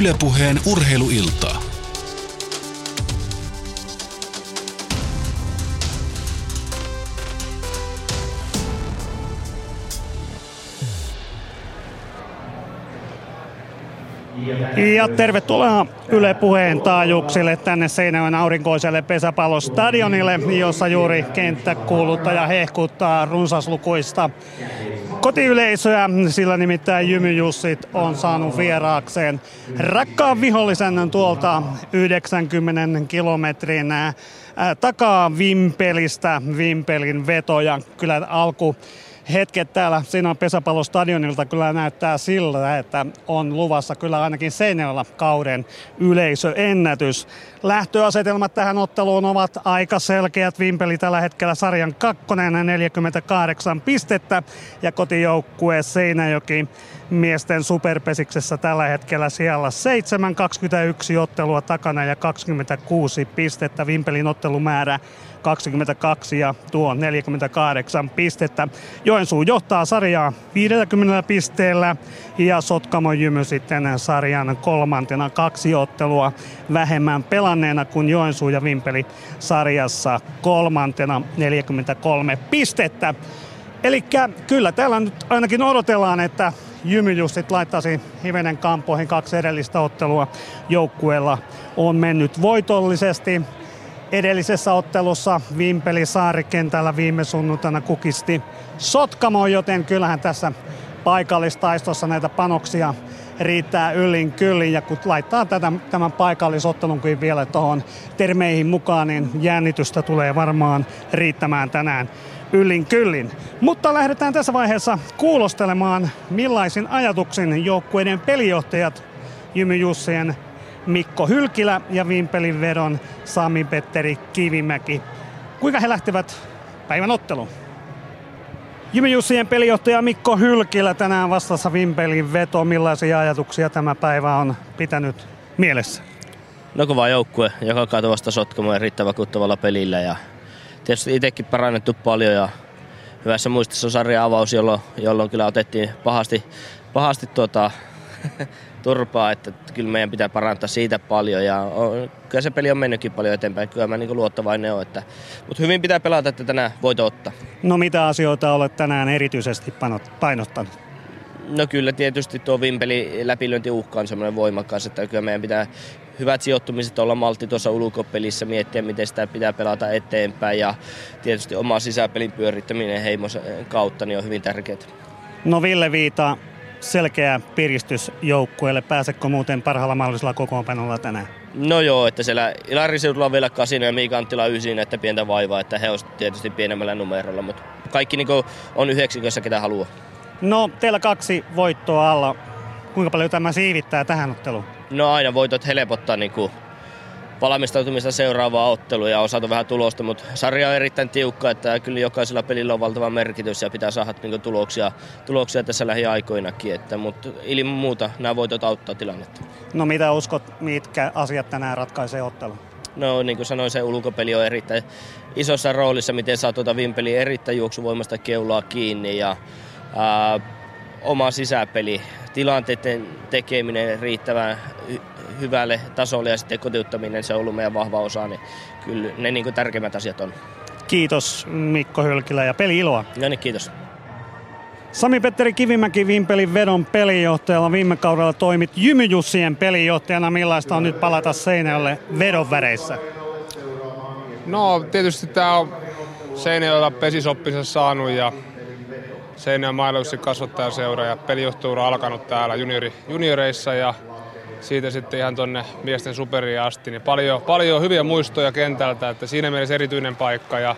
Yle Puheen urheiluiltaa. Ja tervetuloa Yle Puheen taajuuksille tänne Seinäjoen aurinkoiselle pesäpallostadionille, jossa juuri kenttä kuuluttaa ja hehkuttaa runsaslukuista kotiyleisöä, sillä nimittäin Jymy-Jussit on saanut vieraakseen rakkaan vihollisen tuolta 90 kilometrin takaa Vimpelistä, Vimpelin veto, ja kyllä alku hetket täällä siinä on pesäpallostadionilta kyllä näyttää sillä, että on luvassa kyllä ainakin Seinäjoella kauden yleisöennätys. Lähtöasetelmat tähän otteluun ovat aika selkeät. Vimpeli tällä hetkellä sarjan kakkonen 48 pistettä ja kotijoukkue Seinäjoki miesten superpesiksessä tällä hetkellä siellä 7, 21 ottelua takana ja 26 pistettä. Vimpelin ottelumäärä 22 ja tuo 48 pistettä. Joensuu johtaa sarjaa 50 pisteellä ja Sotkamo Jymy sitten sarjan kolmantena 2 ottelua vähemmän pelanneena kuin Joensuu ja Vimpeli sarjassa kolmantena 43 pistettä. Eli kyllä täällä nyt ainakin odotellaan, että Jymy-Jussit laittaisi hivenen kampoihin. 2 edellistä ottelua joukkueella on mennyt voitollisesti. Edellisessä ottelussa Vimpeli saarikentällä viime sunnuntaina kukisti Sotkamo, joten kyllähän tässä paikallistaistossa näitä panoksia riittää yllin kyllin. Ja kun laittaa tämän paikallisottelunkin vielä tuohon termeihin mukaan, niin jännitystä tulee varmaan riittämään tänään yllin kyllin. Mutta lähdetään tässä vaiheessa kuulostelemaan, millaisin ajatuksin joukkueiden pelijohtajat Jymy-Jussien Mikko Hylkilä ja Vimpelin vedon Sami-Petteri Kivimäki, kuinka he lähtevät päivän otteluun. Jymy-Jussien pelijohtaja Mikko Hylkilä, tänään vastassa Vimpelin veto. Millaisia ajatuksia tämä päivä on pitänyt mielessä? No, kova joukkue, joka kaatui vasta Sotkamoa riittävän vakuuttavalla pelillä. Ja tietysti itsekin parannettu paljon ja hyvässä muistissa on sarjan avaus, jolloin kyllä otettiin pahasti turpaa, että kyllä meidän pitää parantaa siitä paljon ja kyllä se peli on mennytkin paljon eteenpäin, kyllä mä niin kuin luottavainen olen, mutta hyvin pitää pelata, että tänään voit ottaa. No, mitä asioita olet tänään erityisesti painottanut? No, kyllä tietysti tuo Vimpelin läpilyöntiuhka on semmoinen voimakas, että kyllä meidän pitää hyvät sijoittumiset olla maltti tuossa ulkopelissä, miettiä miten sitä pitää pelata eteenpäin ja tietysti oma sisäpelin pyörittäminen Heimosen kautta niin on hyvin tärkeää. No, Ville Viita, selkeä piristys joukkueelle. Pääsekö muuten parhaalla mahdollisella kokoonpanolla tänään? No joo, että siellä Ilariseudulla on vielä 8 ja Miika Anttila 9, että pientä vaivaa, että he on tietysti pienemmällä numerolla, mutta kaikki niin on 9, ketä haluaa. No, teillä 2 voittoa alla. Kuinka paljon tämä siivittää tähän otteluun? No, aina voitot helpottaa niin valmistautumista seuraavaa ottelua ja on saatu vähän tulosta, mutta sarja on erittäin tiukka, että kyllä jokaisella pelillä on valtava merkitys ja pitää saada niin tuloksia tässä lähiaikoinakin, mutta ilman muuta nämä voitot auttaa tilannetta. No, mitä uskot, mitkä asiat tänään ratkaisee ottelun? No, niin kuin sanoin, se ulkopeli on erittäin isossa roolissa, miten saa Vimpeli erittäin juoksuvoimasta keulaa kiinni ja oma sisäpeli, tilanteiden tekeminen riittävän hyvälle tasolle ja sitten kotiuttaminen, se on ollut meidän vahva osa, niin kyllä ne niin kuin tärkeimmät asiat on. Kiitos Mikko Hylkilä ja peli-iloa. No niin, kiitos. Sami-Petteri Kivimäki, Vimpelin vedon pelijohtajalla, viime kaudella toimit Jymy-Jussien pelijohtajana. Millaista on nyt palata Seinäjoelle vedon väreissä? No, tietysti tämä on Seinäjoella pesisoppinsa saanut ja Seinäjoen mahdollisuus kasvattajaseura ja pelijohtoura alkanut täällä junioreissa ja siitä sitten ihan tonne miesten superiin asti. Niin paljon hyviä muistoja kentältä, että siinä mielessä erityinen paikka ja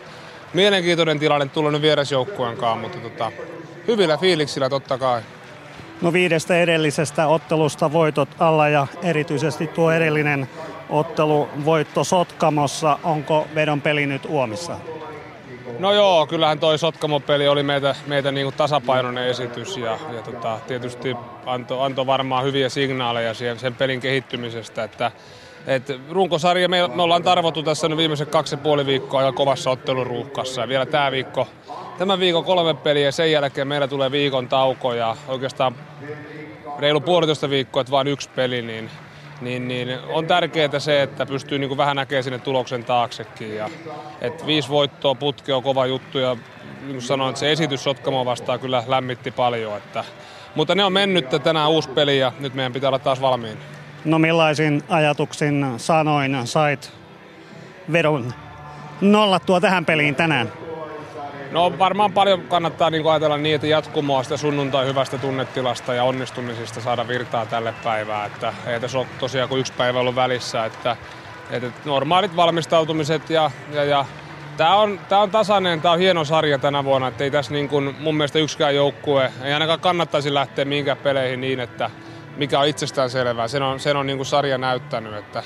mielenkiintoinen tilanne tullut nyt vierasjoukkueenkaan, mutta hyvillä fiiliksillä totta kai. No, 5 edellisestä ottelusta voitot alla ja erityisesti tuo edellinen ottelu voitto Sotkamossa. Onko vedon peli nyt uomissa? No joo, kyllähän toi Sotkamo-peli oli meitä niin kuin tasapainoinen esitys ja tietysti antoi varmaan hyviä signaaleja sen pelin kehittymisestä. Että runkosarja, me ollaan tarvottu tässä nyt viimeiset 2,5 viikkoa aika kovassa otteluruuhkassa ja vielä tämän viikon 3 peliä ja sen jälkeen meillä tulee viikon tauko ja oikeastaan reilu puolitoista viikkoa, että vain 1 peli, niin niin on tärkeää se, että pystyy niin kuin vähän näkemään sinne tuloksen taaksekin. Ja, et 5 voittoa putke on kova juttu ja niin kuin sanoin, että se esitys Sotkamoa vastaan kyllä lämmitti paljon. Mutta ne on mennyt tänään uusi peli ja nyt meidän pitää olla taas valmiin. No millaisin ajatuksin sanoin sait vedon nollattua tähän peliin tänään? No varmaan paljon kannattaa niin kuin ajatella niin, että jatkumoa sitä sunnuntai hyvästä tunnetilasta ja onnistumisista saada virtaa tälle päivään. Että ei tässä ole tosiaan kuin 1 päivä ollut välissä. Että normaalit valmistautumiset ja Tämä on tasainen, tämä on hieno sarja tänä vuonna, että ei tässä niin kuin mun mielestä yksikään joukkue, ei ainakaan kannattaisi lähteä mihinkään peleihin niin, että mikä on itsestään selvää. Sen on niin kuin sarja näyttänyt, että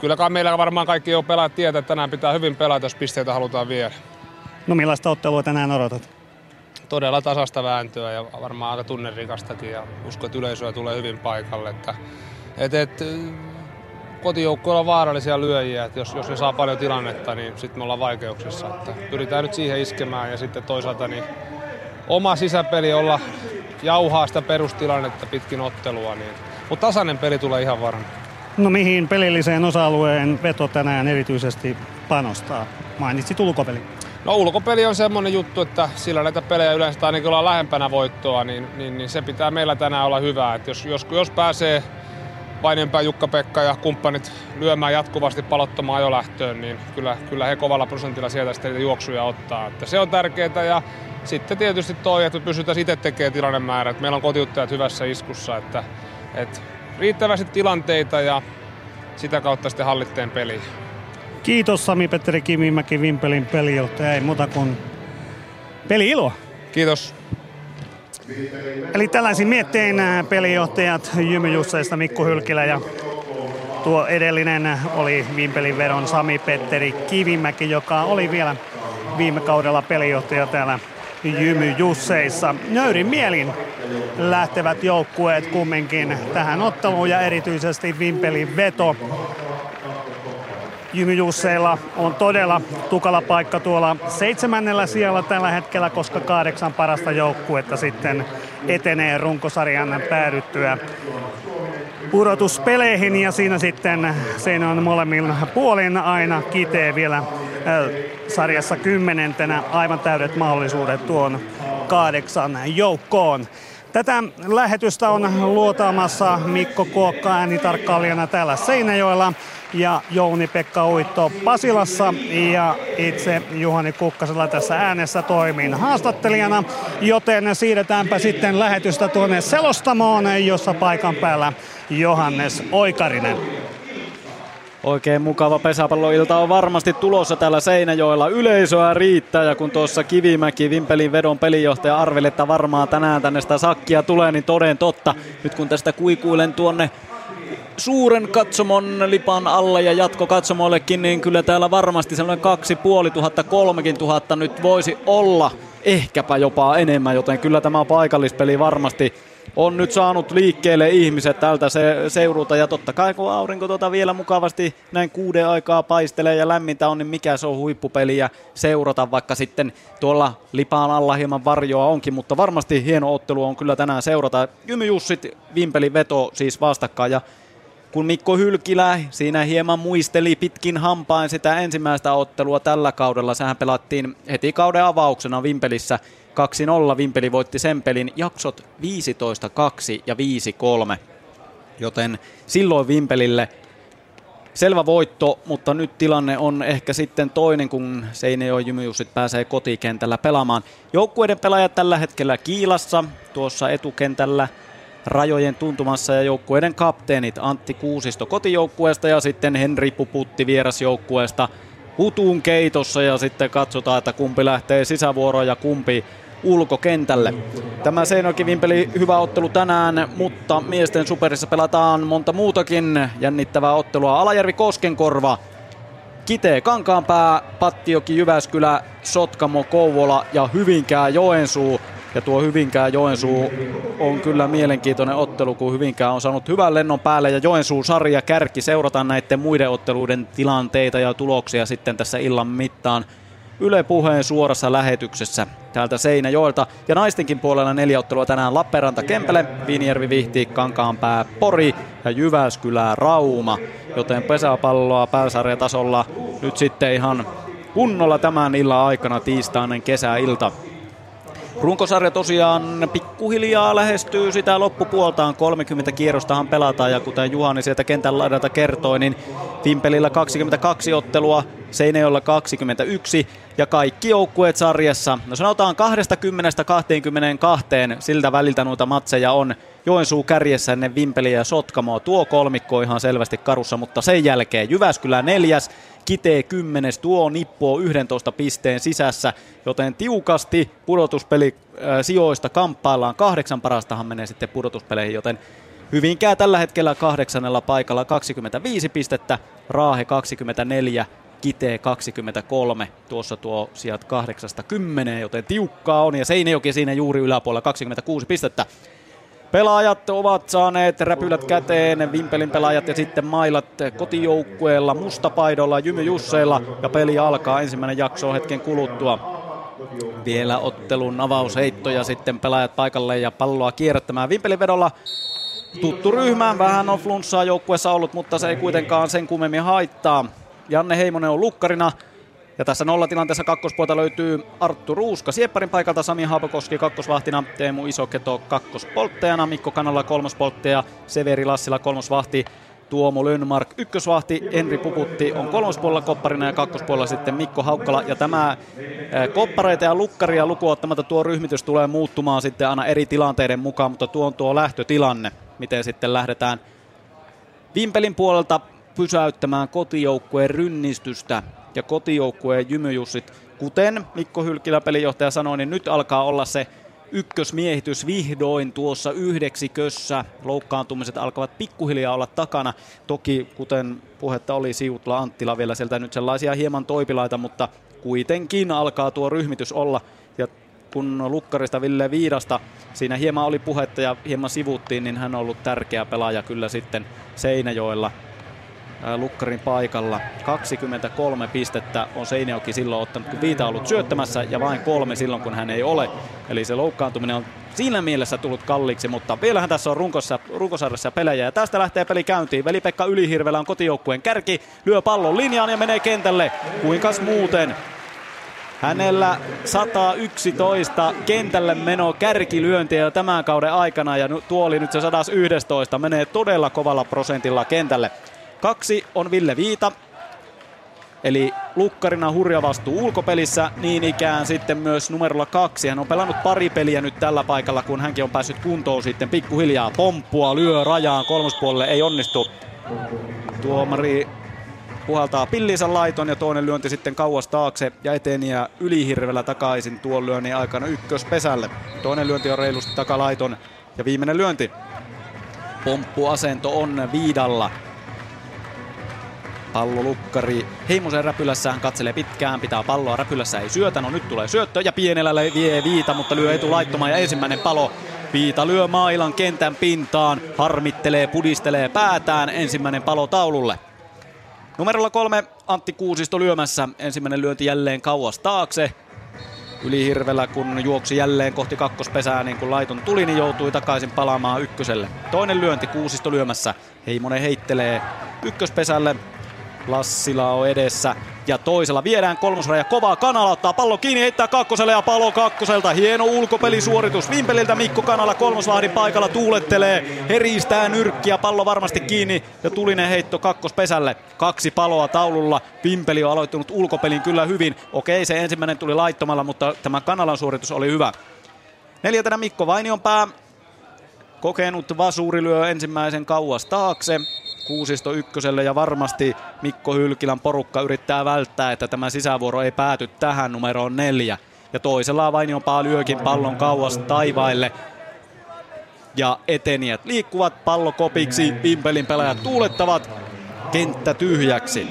kylläkään meillä varmaan kaikki jo pelaat tietää, että tänään pitää hyvin pelata, jos pisteitä halutaan viedä. No millaista ottelua tänään odotat? Todella tasasta vääntöä ja varmaan aika tunnerikastakin ja uskon, että yleisöä tulee hyvin paikalle, että kotijoukkoilla on vaarallisia lyöjiä, että jos ne saa paljon tilannetta, niin sitten me ollaan vaikeuksissa. Että pyritään nyt siihen iskemään ja sitten toisaalta niin oma sisäpeli olla jauhaa sitä perustilannetta pitkin ottelua. Niin. Mutta tasainen peli tulee ihan varmaan. No mihin pelilliseen osa-alueen veto tänään erityisesti panostaa? Mainitsit ulkopeli. No ulkopeli on semmoinen juttu, että sillä näitä pelejä yleensä ainakin ollaan lähempänä voittoa, niin se pitää meillä tänään olla hyvää. Että jos pääsee Vainionpää, Jukka-Pekka ja kumppanit lyömään jatkuvasti palottomaan ajolähtöön, niin kyllä he kovalla prosentilla sieltä sitten juoksuja ottaa. Että se on tärkeää ja sitten tietysti toi, että me pysytään itse tekemään tilannemäärä. Että meillä on kotiuttajat hyvässä iskussa, että riittävästi tilanteita ja sitä kautta sitten hallitteen peliä. Kiitos Sami-Petteri Kivimäki Vimpelin pelijohtaja, ei muuta kuin peli-iloa. Kiitos. Eli tällaisin miettein pelijohtajat Jymy-Jusseista Mikko Hylkilä ja tuo edellinen oli Vimpelin vedon Sami-Petteri Kivimäki, joka oli vielä viime kaudella pelijohtaja täällä Jymy-Jusseissa. Nöyrin mielin lähtevät joukkueet kumminkin tähän otteluun ja erityisesti Vimpelin veto. Jymy-Jusseilla on todella tukala paikka tuolla 7. sijalla tällä hetkellä, koska 8 parasta joukkuetta sitten etenee runkosarjan päädyttyä pudotuspeleihin. Ja siinä sitten sen on molemmin puolin aina Kitee vielä sarjassa 10. aivan täydet mahdollisuudet tuon 8 joukkoon. Tätä lähetystä on luotaamassa Mikko Kuokka äänitarkkailijana täällä Seinäjoella ja Jouni-Pekka Uitto Pasilassa ja itse Juhani Kukkasella tässä äänessä toimin haastattelijana, joten siirretäänpä sitten lähetystä tuonne selostamoon, jossa paikan päällä Johannes Oikarinen. Oikein mukava pesäpalloilta on varmasti tulossa täällä Seinäjoella. Yleisöä riittää ja kun tuossa Kivimäki, Vimpelin vedon pelijohtaja arveli, että varmaan tänään tänne sitä sakkia tulee, niin toden totta. Nyt kun tästä kuikuilen tuonne suuren katsomon lipan alle ja jatkokatsomoillekin, niin kyllä täällä varmasti sellainen 2500–3000 nyt voisi olla. Ehkäpä jopa enemmän, joten kyllä tämä paikallispeli varmasti on nyt saanut liikkeelle ihmiset tältä seudulta ja totta kai kun aurinko vielä mukavasti näin 6 aikaa paistelee ja lämmintä on, niin mikä se on huippupeli ja seurata, vaikka sitten tuolla lipaan alla hieman varjoa onkin, mutta varmasti hieno ottelu on kyllä tänään seurata. Jymy-Jussit, Vimpelin veto siis vastakkain ja kun Mikko Hylkilä siinä hieman muisteli pitkin hampain sitä ensimmäistä ottelua tällä kaudella, sehän pelattiin heti kauden avauksena Vimpelissä 2-0, Vimpeli voitti sen pelin jaksot 15-2 ja 5-3, joten silloin Vimpelille selvä voitto, mutta nyt tilanne on ehkä sitten toinen, kun Seinäjoen Jymy-Jussit pääsee kotikentällä pelaamaan. Joukkueiden pelaajat tällä hetkellä kiilassa tuossa etukentällä rajojen tuntumassa ja joukkueiden kapteenit Antti Kuusisto kotijoukkueesta ja sitten Henri Puputti vierasjoukkueesta hutun keitossa ja sitten katsotaan, että kumpi lähtee sisävuoroon ja kumpi ulkokentälle. Tämä Seinäjoki-Vimpeli hyvä ottelu tänään, mutta miesten superissa pelataan monta muutakin jännittävää ottelua. Alajärvi Koskenkorva, Kitee Kankaanpää, Pattioki Jyväskylä, Sotkamo Kouvola ja Hyvinkää Joensuu. Ja tuo Hyvinkää Joensuu on kyllä mielenkiintoinen ottelu, kun Hyvinkää on saanut hyvän lennon päälle ja Joensuu sarja kärki. Seurataan näiden muiden otteluiden tilanteita ja tuloksia sitten tässä illan mittaan. Yle Puheen suorassa lähetyksessä täältä Seinäjoelta. Ja naistenkin puolella 4 ottelua tänään: Lappeenranta Kempele, Viinijärvi Vihti, Kankaanpää Pori ja Jyväskylä Rauma. Joten pesäpalloa pääsarjatasolla nyt sitten ihan kunnolla tämän illan aikana, tiistainen kesäilta. Runkosarja tosiaan pikkuhiljaa lähestyy sitä loppupuoltaan. 30 kierrostahan pelataan, ja kuten Juhani sieltä kentän laidalta kertoi, niin Vimpelillä 22 ottelua, Seinäjoella 21 ja kaikki joukkueet sarjassa. No sanotaan 20-22, siltä väliltä noita matseja on. Joensuu kärjessä ennen Vimpeliä ja Sotkamoa. Tuo kolmikko ihan selvästi karussa, mutta sen jälkeen Jyväskylä 4, Kitee 10, tuo nippoo 11 pisteen sisässä, joten tiukasti pudotuspeli sijoista kamppaillaan. 8 parastahan menee sitten pudotuspeleihin, joten Hyvinkää tällä hetkellä 8. paikalla 25 pistettä, Raahe 24, Kitee 23, tuossa tuo sijat 8-10, joten tiukkaa on, ja Seinäjoki siinä juuri yläpuolella 26 pistettä. Pelaajat ovat saaneet räpylät käteen, Vimpelin pelaajat, ja sitten mailat kotijoukkueella, mustapaidolla, Jymy-Jusseilla, ja peli alkaa. Ensimmäinen jakso hetken kuluttua. Vielä ottelun avausheittoja sitten pelaajat paikalle ja palloa kierrättämään Vimpelin vedolla. Tuttu ryhmä, vähän on flunssaa joukkueessa ollut, mutta se ei kuitenkaan sen kummemmin haittaa. Janne Heimonen on lukkarina. Ja tässä nollatilanteessa kakkospuolta löytyy Arttu Ruuska siepparin paikalta, Sami Haapakoski kakkosvahtina, Teemu Isoketo kakkospolttajana, Mikko Kanala kolmospolttaja, Severi Lassila kolmosvahti, Tuomo Lönnmark ykkösvahti, Henri Puputti on kolmospuolella kopparina ja kakkospuolella sitten Mikko Haukkala. Ja tämä koppareita ja lukkaria lukuottamatta tuo ryhmitys tulee muuttumaan sitten aina eri tilanteiden mukaan, mutta tuo on tuo lähtötilanne, miten sitten lähdetään Vimpelin puolelta pysäyttämään kotijoukkueen rynnistystä. Ja kotijoukkueen Jymy-Jussit, kuten Mikko Hylkilä pelinjohtaja sanoi, niin nyt alkaa olla se ykkösmiehitys vihdoin tuossa yhdeksikössä. Loukkaantumiset alkavat pikkuhiljaa olla takana. Toki, kuten puhetta oli, Siutla, Anttila vielä sieltä nyt sellaisia hieman toipilaita, mutta kuitenkin alkaa tuo ryhmitys olla. Ja kun lukkarista Ville Viidasta siinä hieman oli puhetta ja hieman sivuttiin, niin hän on ollut tärkeä pelaaja kyllä sitten Seinäjoella. Lukkarin paikalla 23 pistettä on Seinäjoki silloin ottanut, kun Viita on ollut syöttämässä, ja vain 3 silloin, kun hän ei ole. Eli se loukkaantuminen on siinä mielessä tullut kalliiksi, mutta vielähän tässä on runkosarjassa pelejä, ja tästä lähtee peli käyntiin. Veli-Pekka Ylihirvelä on kotijoukkueen kärki, lyö pallon linjaan ja menee kentälle. Kuinkas muuten? Hänellä 111 kentälle meno kärkilyöntiä tämän kauden aikana, ja tuo oli nyt se 111. Menee todella kovalla prosentilla kentälle. 2 on Ville Viita, eli lukkarina hurja vastuu ulkopelissä, niin ikään sitten myös numerolla 2. Hän on pelannut pari peliä nyt tällä paikalla, kun hänkin on päässyt kuntoon sitten pikkuhiljaa. Pomppua lyö rajaan, kolmospuolelle ei onnistu. Tuomari puhaltaa pillinsä laiton, ja toinen lyönti sitten kauas taakse ja eteen, ja Ylihirvelä takaisin tuon lyönnin aikana ykköspesälle. Toinen lyönti on reilusti takalaiton, ja viimeinen lyönti. Pomppuasento on Viidalla. Pallolukkari Heimosen räpylässä, hän katselee pitkään, pitää palloa räpylässä, ei syötä. No nyt tulee syöttö, ja pienellä vie Viita, mutta lyö etu laittomaan, ja ensimmäinen palo. Viita lyö mailan kentän pintaan, harmittelee, pudistelee päätään, ensimmäinen palo taululle. Numerolla 3 Antti Kuusisto lyömässä, ensimmäinen lyönti jälleen kauas taakse. Ylihirvelä kun juoksi jälleen kohti kakkospesää, niin kun laiton tuli, niin joutui takaisin palaamaan ykköselle. Toinen lyönti Kuusisto lyömässä, Heimonen heittelee ykköspesälle. Lassila on edessä, ja toisella viedään kolmosraja kovaa. Kanala ottaa pallon kiinni, heittää kakkoselle, ja palo kakkoselta. Hieno ulkopelisuoritus Vimpeliltä. Mikko Kanala kolmosvahdin paikalla tuulettelee, heristää nyrkkiä, pallo varmasti kiinni, ja tulinen heitto kakkospesälle. 2 paloa taululla. Vimpeli on aloittanut ulkopelin kyllä hyvin. Okei, se ensimmäinen tuli laittomalla, mutta tämä Kanalan suoritus oli hyvä. 4. Mikko Vainionpää. Kokenut vasuri lyö ensimmäisen kauas taakse. Kuusisto ykköselle, ja varmasti Mikko Hylkilän porukka yrittää välttää, että tämä sisävuoro ei pääty tähän numeroon 4. Ja toisella Vainionpää lyökin pallon kauas taivaille. Ja etenijät liikkuvat pallokopiksi, Vimpelin pelaajat tuulettavat kenttä tyhjäksi.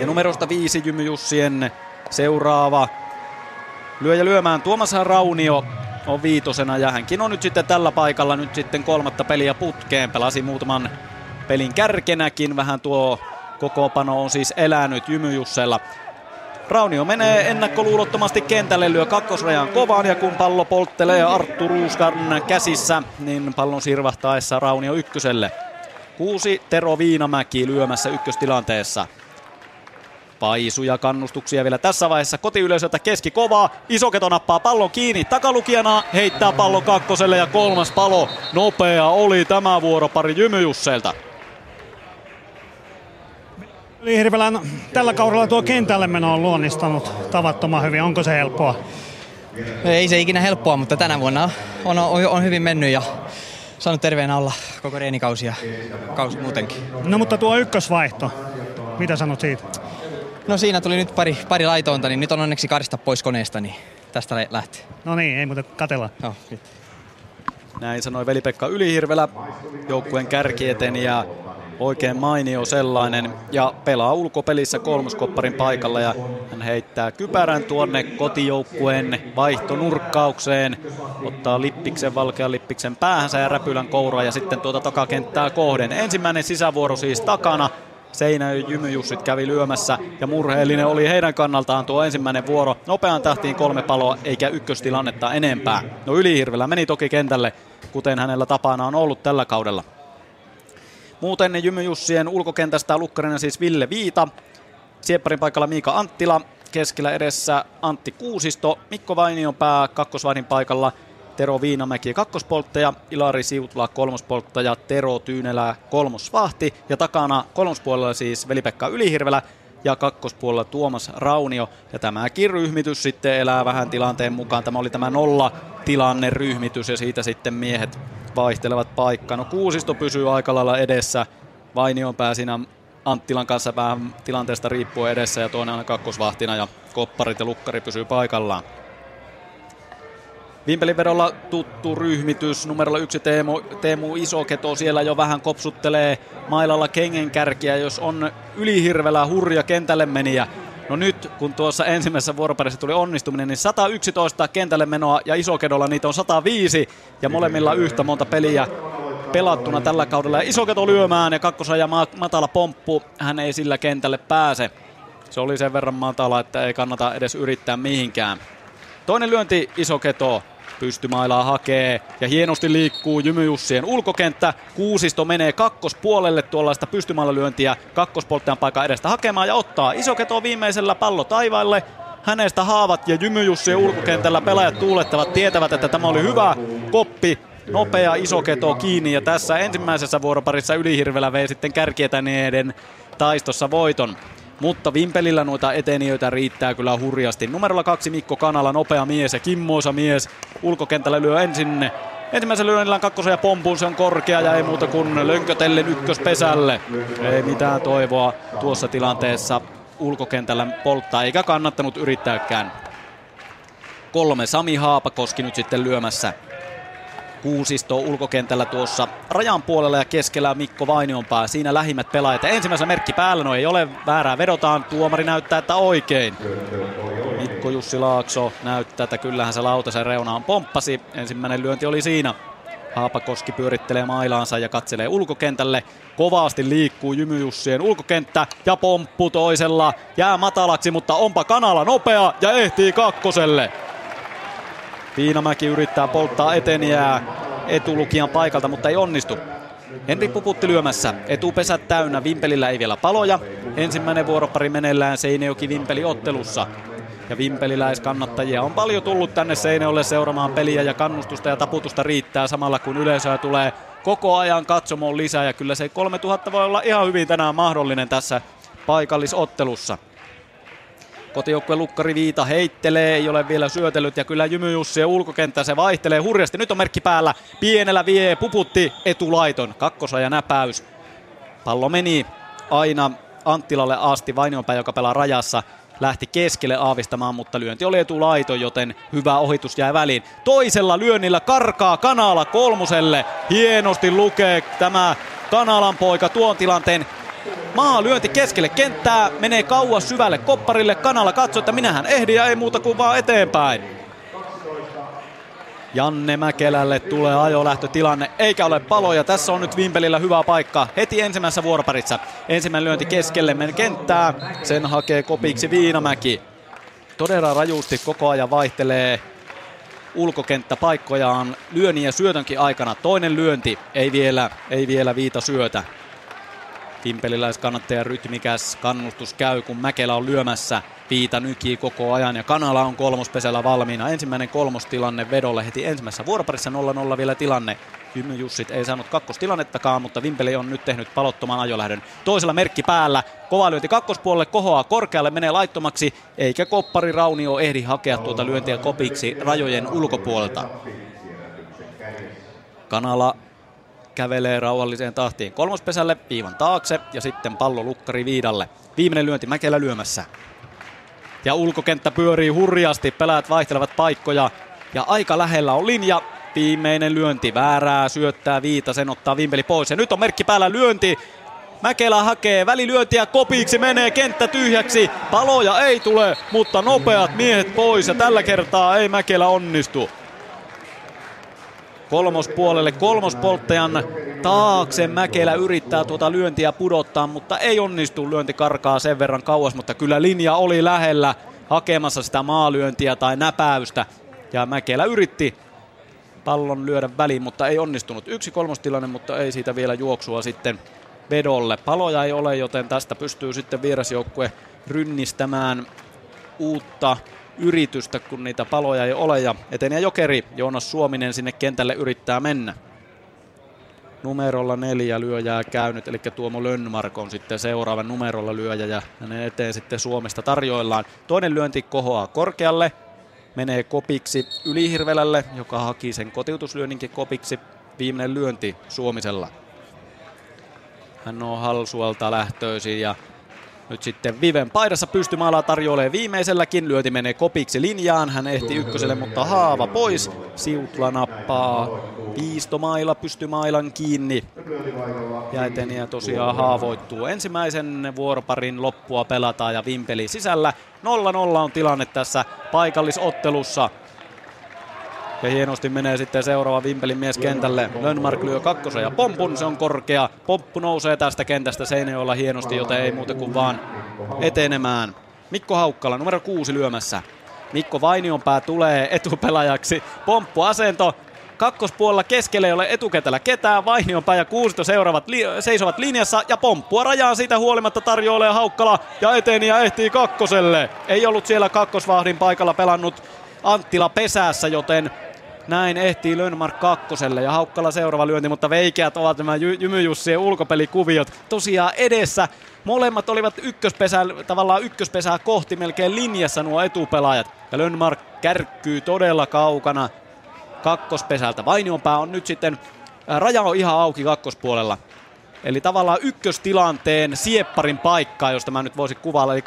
Ja numerosta 5 Jymy-Jussien seuraava lyöjä lyömään Tuomas Raunio on viitosena, ja hänkin on nyt sitten tällä paikalla nyt sitten 3. peliä putkeen. Pelasi muutaman pelin kärkenäkin, vähän tuo kokoopano on siis elänyt Jymy-Jussella. Raunio menee ennakkoluulottomasti kentälle, lyö kakkosrajan kovaan ja kun pallo polttelee Arttu Ruuskan käsissä, niin pallon sirvahtaessa Raunio ykköselle. 6 Tero Viinamäki lyömässä ykköstilanteessa. Paisuja kannustuksia vielä tässä vaiheessa kotiyleisöltä keskikovaa. Isoketo nappaa pallon kiinni takalukijana, heittää pallon kakkoselle ja kolmas palo. Nopea oli tämä vuoropari Jymy-Jusseilta. Ylihirvelän tällä kaudella tuo kentälle meno on luonnistanut tavattoman hyvin. Onko se helppoa? Ei se ikinä helppoa, mutta tänä vuonna on hyvin mennyt ja saanut terveenä olla koko reenikausi ja kausi muutenkin. No mutta tuo ykkösvaihto, mitä sanot siitä? No siinä tuli nyt pari laitointa, niin nyt on onneksi karista pois koneesta, niin tästä lähtee. No niin, ei muuta katella. No, näin sanoi Veli-Pekka Ylihirvelä, joukkueen kärkieteniä. Oikein mainio sellainen ja pelaa ulkopelissä kolmoskopparin paikalla ja hän heittää kypärän tuonne kotijoukkueen vaihtonurkkaukseen. Ottaa lippiksen, valkean lippiksen päähänsä ja räpylän kouraa ja sitten tuota takakenttää kohden. Ensimmäinen sisävuoro siis takana. Seinäjoen Jymy-Jussit kävi lyömässä ja murheellinen oli heidän kannaltaan tuo ensimmäinen vuoro. Nopeaan tahtiin 3 paloa eikä ykköstilannetta enempää. No Ylihirvelä meni toki kentälle, kuten hänellä tapana on ollut tällä kaudella. Muuten Jymy-Jussien ulkokentästä lukkarina siis Ville Viita. Siepparin paikalla Miika Anttila. Keskellä edessä Antti Kuusisto. Mikko Vainionpää kakkosvahdin paikalla. Tero Viinamäki kakkospolttaja. Ilari Siutla kolmospolttaja. Tero Tyynelä kolmosvahti. Ja takana kolmospuolella siis Veli-Pekka Ylihirvelä. Ja kakkospuolella Tuomas Raunio. Ja tämäkin ryhmitys sitten elää vähän tilanteen mukaan. Tämä oli tämä 0-tilanne ryhmitys ja siitä sitten miehet vaihtelevat paikkaa. No Kuusisto pysyy aika lailla edessä. Vainionpää siinä Anttilan kanssa vähän tilanteesta riippuen edessä ja toinen aina kakkosvahtina ja kopparit ja lukkari pysyy paikallaan. Vimpelin vedolla tuttu ryhmitys. Numerolla 1 Teemu Isoketo siellä jo vähän kopsuttelee mailalla kengenkärkiä, jos on Ylihirvelä hurja kentälle meniä. No nyt, kun tuossa ensimmäisessä vuoroparissa tuli onnistuminen, niin 111 kentälle menoa ja Isokedolla niitä on 105 ja molemmilla yhtä monta peliä pelattuna tällä kaudella. Ja Isoketo lyömään ja kakkosaja matala pomppu, hän ei sillä kentälle pääse. Se oli sen verran matala, että ei kannata edes yrittää mihinkään. Toinen lyönti Isoketo pystymailaa hakee ja hienosti liikkuu Jymy-Jussien ulkokenttä. Kuusisto menee kakkospuolelle tuollaista pystymailalyöntiä kakkospolttajan paikan edestä hakemaan ja ottaa Isoketo viimeisellä pallo taivaille. Hänestä haavat ja Jymy-Jussien ulkokentällä pelaajat tuulettavat, tietävät, että tämä oli hyvä koppi. Nopea Isoketo kiinni ja tässä ensimmäisessä vuoroparissa Ylihirvelä vei sitten kärkietäneiden taistossa voiton. Mutta Vimpelillä noita etenijöitä riittää kyllä hurjasti. Numerolla 2 Mikko Kanala, nopea mies ja kimmoisa mies. Ulkokentällä lyö ensin. Ensimmäisen lyönnillään kakkosen ja pompuun, se on korkea ja ei muuta kuin lönkötellen ykköspesälle. Ei mitään toivoa tuossa tilanteessa ulkokentällä polttaa, eikä kannattanut yrittääkään. 3 Sami Haapakoski nyt sitten lyömässä. Kuusisto ulkokentällä tuossa rajan puolella ja keskellä Mikko Vainionpää. Siinä lähimmät pelaajat. Ensimmäisellä merkki päällä, no ei ole väärää, vedotaan. Tuomari näyttää, että oikein. Mikko Jussi Laakso näyttää, että kyllähän se lautasen reunaan pomppasi. Ensimmäinen lyönti oli siinä. Haapakoski pyörittelee mailaansa ja katselee ulkokentälle. Kovasti liikkuu Jymy-Jussien ulkokenttä ja pomppu toisella. Jää matalaksi, mutta onpa Kanala nopea ja ehtii kakkoselle. Viinamäki yrittää polttaa eteniä etulukijan paikalta, mutta ei onnistu. Henri Puputti lyömässä. Etupesät täynnä. Vimpelillä ei vielä paloja. Ensimmäinen vuoropari meneillään Seinäjoki-Vimpeli ottelussa. Ja vimpeläiskannattajia on paljon tullut tänne Seinäjoelle seuraamaan peliä ja kannustusta ja taputusta riittää samalla kun yleisöä tulee koko ajan katsomoon lisää. Ja kyllä se 3000 voi olla ihan hyvin tänään mahdollinen tässä paikallisottelussa. Kotijoukkueen lukkari Viita heittelee, ei ole vielä syötellyt ja kyllä Jymy-Jussien ulkokenttä se vaihtelee hurjasti. Nyt on merkki päällä, pienellä vie Puputti etulaiton, kakkosaja näpäys. Pallo meni aina Anttilalle asti, Vainionpää joka pelaa rajassa lähti keskelle aavistamaan, mutta lyönti oli etulaiton, joten hyvä ohitus jäi väliin. Toisella lyönnillä karkaa Kanala kolmoselle, hienosti lukee tämä Kanalan poika tuon tilanteen. Maa lyönti keskelle kenttää, menee kauas syvälle kopparille, Kanala katsoo, että minähän ehdin ja ei muuta kuin vaan eteenpäin. Janne Mäkelälle tulee ajolähtötilanne, eikä ole paloja, tässä on nyt Vimpelillä hyvä paikka heti ensimmäisessä vuoroparissa. Ensimmäinen lyönti keskelle meni kenttää, sen hakee kopiksi Viinamäki. todella rajuusti koko ajan vaihtelee ulkokenttäpaikkojaan lyönnin ja syötönkin aikana. Toinen lyönti, ei vielä Viita syötä. Vimpeliläiskannattajan rytmikäs kannustus käy, kun Mäkelä on lyömässä. Viita nykii koko ajan ja Kanala on kolmospesällä valmiina. Ensimmäinen kolmostilanne vedolle heti ensimmäisessä vuoroparissa 0-0 vielä tilanne. Jymy-Jussit ei saanut kakkostilannettakaan, mutta Vimpeli on nyt tehnyt palottoman ajolähdön. Toisella merkki päällä, kova lyönti kakkospuolelle, kohoaa korkealle, menee laittomaksi, eikä koppari Raunio ehdi hakea tuota lyöntiä kopiksi rajojen ulkopuolelta. Kanala kävelee rauhalliseen tahtiin kolmospesälle, viivan taakse ja sitten pallo lukkari Viidalle. Viimeinen lyönti Mäkelä lyömässä. Ja ulkokenttä pyörii hurjasti, pelaajat vaihtelevat paikkoja ja aika lähellä on linja. Viimeinen lyönti väärää, syöttää Viita, sen ottaa Vimpeli pois ja nyt on merkki päällä lyönti. Mäkelä hakee välilyöntiä, kopiksi menee, kenttä tyhjäksi, paloja ei tule, mutta nopeat miehet pois ja tällä kertaa ei Mäkelä onnistu. Kolmospuolelle kolmospolttajan taakse Mäkelä yrittää tuota lyöntiä pudottaa, mutta ei onnistu, lyönti karkaa sen verran kauas, mutta kyllä linja oli lähellä hakemassa sitä maalyöntiä tai näpäystä ja Mäkelä yritti pallon lyödä väliin, mutta ei onnistunut. Yksi kolmostilanne, mutta ei siitä vielä juoksua sitten vedolle. Paloja ei ole, joten tästä pystyy sitten vierasjoukkue rynnistämään uutta yritystä, kun niitä paloja ei ole. Ja etenee jokeri, Joonas Suominen sinne kentälle yrittää mennä. Numerolla 4 lyöjää käynyt, eli Tuomo Lönnmark on sitten seuraavan numerolla lyöjä ja hänen eteen sitten Suomesta tarjoillaan. Toinen lyönti kohoaa korkealle. Menee kopiksi Ylihirvelälle, joka haki sen kotiutuslyönninkin kopiksi. Viimeinen lyönti Suomisella. Hän on Halsualta lähtöisin ja nyt sitten Viven paidassa pystymaalaa tarjoilee viimeiselläkin. Lyönti menee kopiksi linjaan. Hän ehti ykköselle, mutta haava pois. Siutla nappaa viistomailla pystymailan kiinni. Ja eteniä tosiaan haavoittuu. Ensimmäisen vuoroparin loppua pelataan ja Vimpeli sisällä. 0-0 on tilanne tässä paikallisottelussa. Ja hienosti menee sitten seuraava Vimpelin mies kentälle. Lönnmark lyö kakkosen ja pompun, se on korkea. Pomppu nousee tästä kentästä Seinäjoella hienosti, joten ei muuta kuin vaan etenemään. Mikko Haukkala, numero 6 lyömässä. Mikko Vainionpää tulee etupelaajaksi. Pomppuasento. Kakkospuolella keskelle ei ole etukentällä ketään. Vainionpää ja Kuusisto seisovat linjassa ja pomppua rajaan siitä huolimatta tarjoilee Haukkala ja eteni ja ehtii kakkoselle. Ei ollut siellä kakkosvahdin paikalla pelannut Anttila pesässä, joten näin ehtii Lönnmark kakkoselle ja Haukkala seuraava lyönti, mutta veikeät ovat nämä Jymy-Jussien ulkopelikuviot. Tosiaan edessä molemmat olivat ykköspesää kohti melkein linjassa nuo etupelaajat ja Lönnmark kärkkyy todella kaukana kakkospesältä. Vainionpää on nyt sitten, raja on ihan auki kakkospuolella. Eli tavallaan ykköstilanteen siepparin paikkaa, jos tämä nyt voisi kuvailla. Eli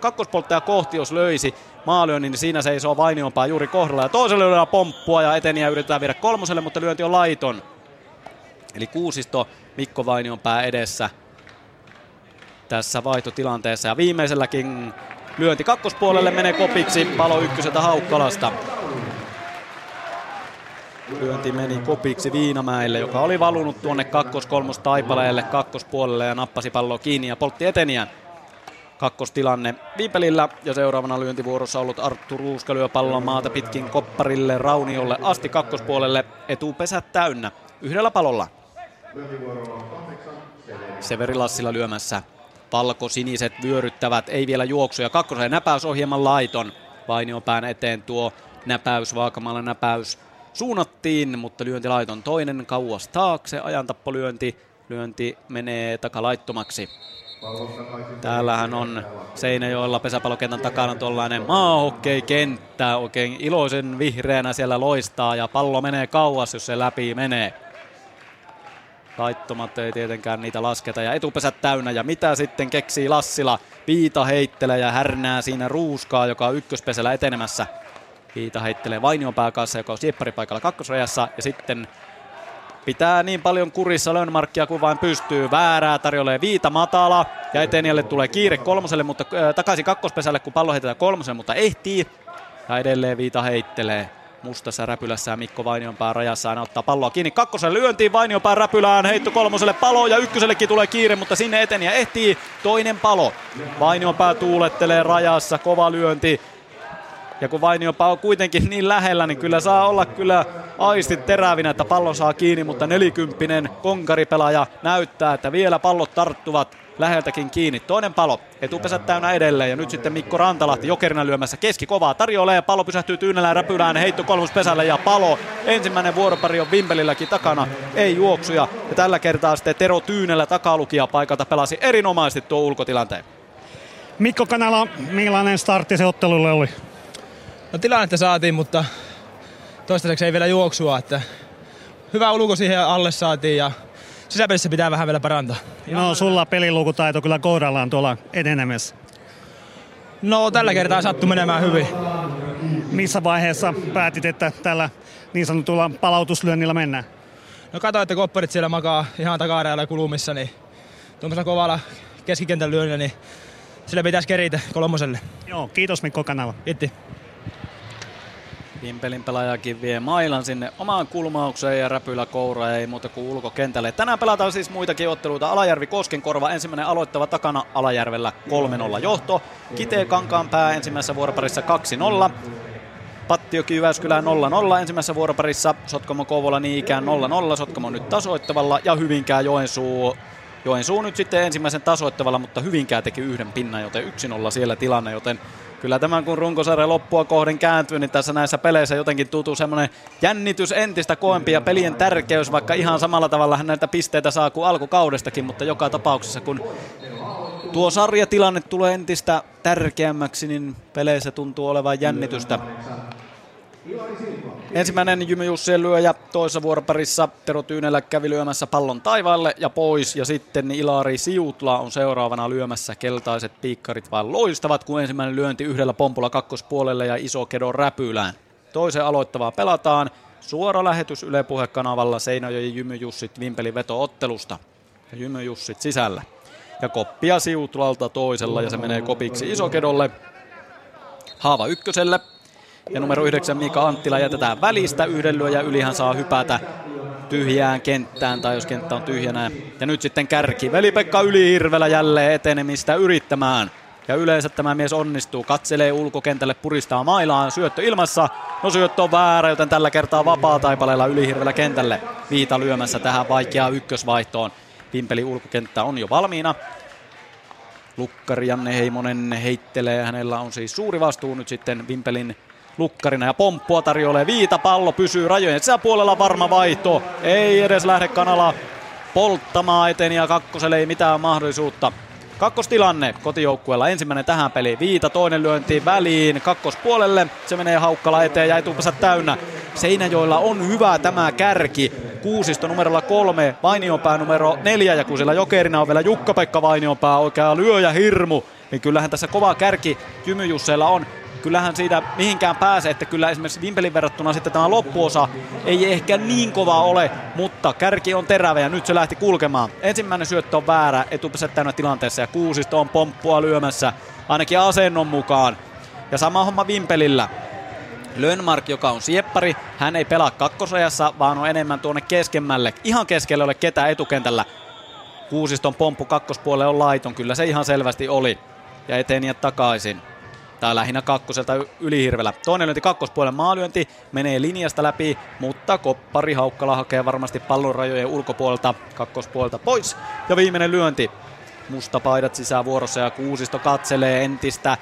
kakkospolttaja kohti, jos löisi maalyönnin, niin siinä seisoo Vainionpää juuri kohdalla. Ja toisella lyödään pomppua ja eteniä yritetään viedä kolmoselle, mutta lyönti on laiton. Eli Kuusisto Mikko Vainionpää edessä tässä vaihtotilanteessa. Ja viimeiselläkin lyönti kakkospuolelle menee kopiksi, palo ykköseltä Haukkalasta. Lyönti meni kopiksi Viinamäelle, joka oli valunut tuonne kakkos-kolmostaipaleelle kakkospuolelle ja nappasi palloa kiinni ja poltti eteniä. Kakkostilanne Vimpelillä ja seuraavana lyöntivuorossa ollut Arttu Ruuska lyö pallon maata pitkin kopparille Rauniolle asti kakkospuolelle. Etupesä täynnä yhdellä palolla. Severi Lassila lyömässä. Valkosiniset vyöryttävät, ei vielä juoksuja. Kakkosen näpäys on hieman laiton. Vainionpään eteen tuo näpäys, vaakamalla näpäys. Suunnattiin, mutta lyönti laiton, toinen kauas taakse, ajantappolyönti, lyönti menee takalaittomaksi. Täällähän on Seinäjoella pesäpallokentän takana tuollainen maahokkei-kenttä, oikein iloisen vihreänä siellä loistaa ja pallo menee kauas, jos se läpi menee. Laittomat ei tietenkään niitä lasketa ja etupesät täynnä ja mitä sitten keksii Lassila? Viita heittelee ja härnää siinä Ruuskaa, joka on ykköspesällä etenemässä. Viita heittelee Vainionpää kanssa, joka on siepparipaikalla kakkosrajassa. Ja sitten pitää niin paljon kurissa Lönnmarkia kuin vain pystyy. Väärää tarjoilee Viita matala. Ja eteniälle tulee kiire kolmoselle, mutta takaisin kakkospesälle, kun pallo heitetään kolmoselle, mutta ehtii. Ja edelleen Viita heittelee. Mustassa räpylässä Mikko Vainionpää rajassa aina ottaa palloa kiinni. Kakkosen lyöntiin Vainionpää räpylään. Heitto kolmoselle palo ja ykkösellekin tulee kiire, mutta sinne eteniä ehtii. Toinen palo. Vainionpää tuulettelee rajassa. Kova lyönti. Ja kun Vainionpää on kuitenkin niin lähellä, niin kyllä saa olla kyllä aistit terävinä, että pallo saa kiinni, mutta 40 konkaripelaaja näyttää, että vielä pallot tarttuvat läheltäkin kiinni. Toinen palo, etupesä täynnä edelleen ja nyt sitten Mikko Rantalahti jokerina lyömässä keskikovaa tarjolla ja pallo pysähtyy Tyynelään räpylään, heitto kolmospesälle ja palo. Ensimmäinen vuoropari on Vimpelilläkin takana, ei juoksuja ja tällä kertaa sitten Tero Tyynelä takalukija paikalta pelasi erinomaisesti tuo ulkotilanteen. Mikko Kanala, millainen startti se ottelulle oli? No tilannetta saatiin, mutta toistaiseksi ei vielä juoksua, että hyvä ulko siihen alle saatiin ja sisäpelissä pitää vähän vielä parantaa. No sulla pelilukutaito kyllä kohdallaan tuolla etenemässä. No tällä kertaa sattui menemään hyvin. Missä vaiheessa päätit, että tällä niin sanotulla palautuslyönnillä mennään? No katsoin, että kopperit siellä makaa ihan takarealla kulumissa, niin tuommoisella kovalla keskikentän lyönnillä, niin sillä pitäisi keritä kolmoselle. Joo, kiitos Mikko Kanala. Kiitti. Vimpelin pelaajakin vie mailan sinne omaan kulmaukseen ja räpylä koura ei muuta kuin ulkokentälle. Tänään pelataan siis muitakin otteluita. Alajärvi Koskenkorva ensimmäinen aloittava takana Alajärvellä 3-0 johto. Kitee Kankaanpää ensimmäisessä vuoroparissa 2-0. Pattioki Jyväskylä 0-0 ensimmäisessä vuoroparissa. Sotkamo Kouvola niin ikään 0-0. Sotkamo nyt tasoittavalla ja Hyvinkää Joensuu. Joensuu nyt sitten ensimmäisen tasoittavalla, mutta Hyvinkää teki yhden pinnan, joten 1-0 siellä tilanne, joten kyllä tämän kun runkosarja loppua kohden kääntyy, niin tässä näissä peleissä jotenkin tuntuu semmoinen jännitys entistä koempi ja pelien tärkeys, vaikka ihan samalla tavalla hän näitä pisteitä saa kuin alkukaudestakin, mutta joka tapauksessa kun tuo sarjatilanne tulee entistä tärkeämmäksi, niin peleissä tuntuu olevan jännitystä. Ensimmäinen Jymy-Jussien lyöjä toisessa vuoroparissa Tero Tyynelä kävi lyömässä pallon taivaalle ja pois ja sitten Ilari Siutla on seuraavana lyömässä, keltaiset piikkarit vaan loistavat kun ensimmäinen lyönti yhdellä pompulla kakkospuolelle ja Isokedon räpylään. Toisen aloittavaa pelataan, suora lähetys Yle Puhe-kanavalla Seinäjoen Jymy-Jussit Vimpelin veto-ottelusta ja Jymy-Jussit sisällä ja koppia Siutlalta toisella ja se menee kopiksi Isokedolle, haava ykköselle. Ja numero 9 Miika Anttila jätetään välistä, yhden lyöjä yli hän saa hypätä tyhjään kenttään tai jos kenttä on tyhjänä. Ja nyt sitten kärki Veli-Pekka Ylihirvelä jälleen etenemistä yrittämään. Ja yleensä tämä mies onnistuu, katselee ulkokentälle, puristaa mailaan, syöttö ilmassa. No syöttö on väärä, joten tällä kertaa vapaa-taipaleella Ylihirvelä kentälle. Viita lyömässä tähän vaikeaa ykkösvaihtoon. Vimpeli ulkokenttä on jo valmiina. Lukkari Janne Heimonen heittelee, hänellä on siis suuri vastuu nyt sitten Vimpelin lukkarina ja pomppua tarjoilee Viita, pallo pysyy rajojen sisäpuolella, varma vaihto, ei edes lähde Kanala polttamaan eteen ja kakkoselle ei mitään mahdollisuutta. Kakkostilanne kotijoukkueella, ensimmäinen tähän peliin, Viita toinen lyönti väliin kakkospuolelle, se menee Haukkala eteen ja etupäässä täynnä. Seinäjoilla on hyvä tämä kärki, Kuusisto numerolla 3, Vainionpää numero 4 ja kun siellä jokerina on vielä Jukka-Pekka Vainionpää, oikea lyöjä hirmu, niin kyllähän tässä kova kärki Jymy-Jusseilla on. Kyllähän siitä mihinkään pääsee, että kyllä esimerkiksi Vimpelin verrattuna sitten tämä loppuosa ei ehkä niin kova ole, mutta kärki on terävä ja nyt se lähti kulkemaan. Ensimmäinen syöttö on väärä, etupäässä täynnä tilanteessa ja Kuusisto on pomppua lyömässä, ainakin asennon mukaan. Ja sama homma Vimpelillä. Lönnmark, joka on sieppari, hän ei pelaa kakkosrajassa, vaan on enemmän tuonne keskemmälle. Ihan keskelle ole ketään etukentällä. Kuusiston pomppu kakkospuolelle on laiton, kyllä se ihan selvästi oli. Ja eteniä takaisin. Tää lähinnä kakkoselta Ylihirvelä. Toinen lyönti kakkospuolen maalyönti menee linjasta läpi, mutta koppari Haukkala hakee varmasti pallon rajojen ulkopuolelta kakkospuolelta pois. Ja viimeinen lyönti. Mustapaidat sisävuorossa ja Kuusisto katselee entistä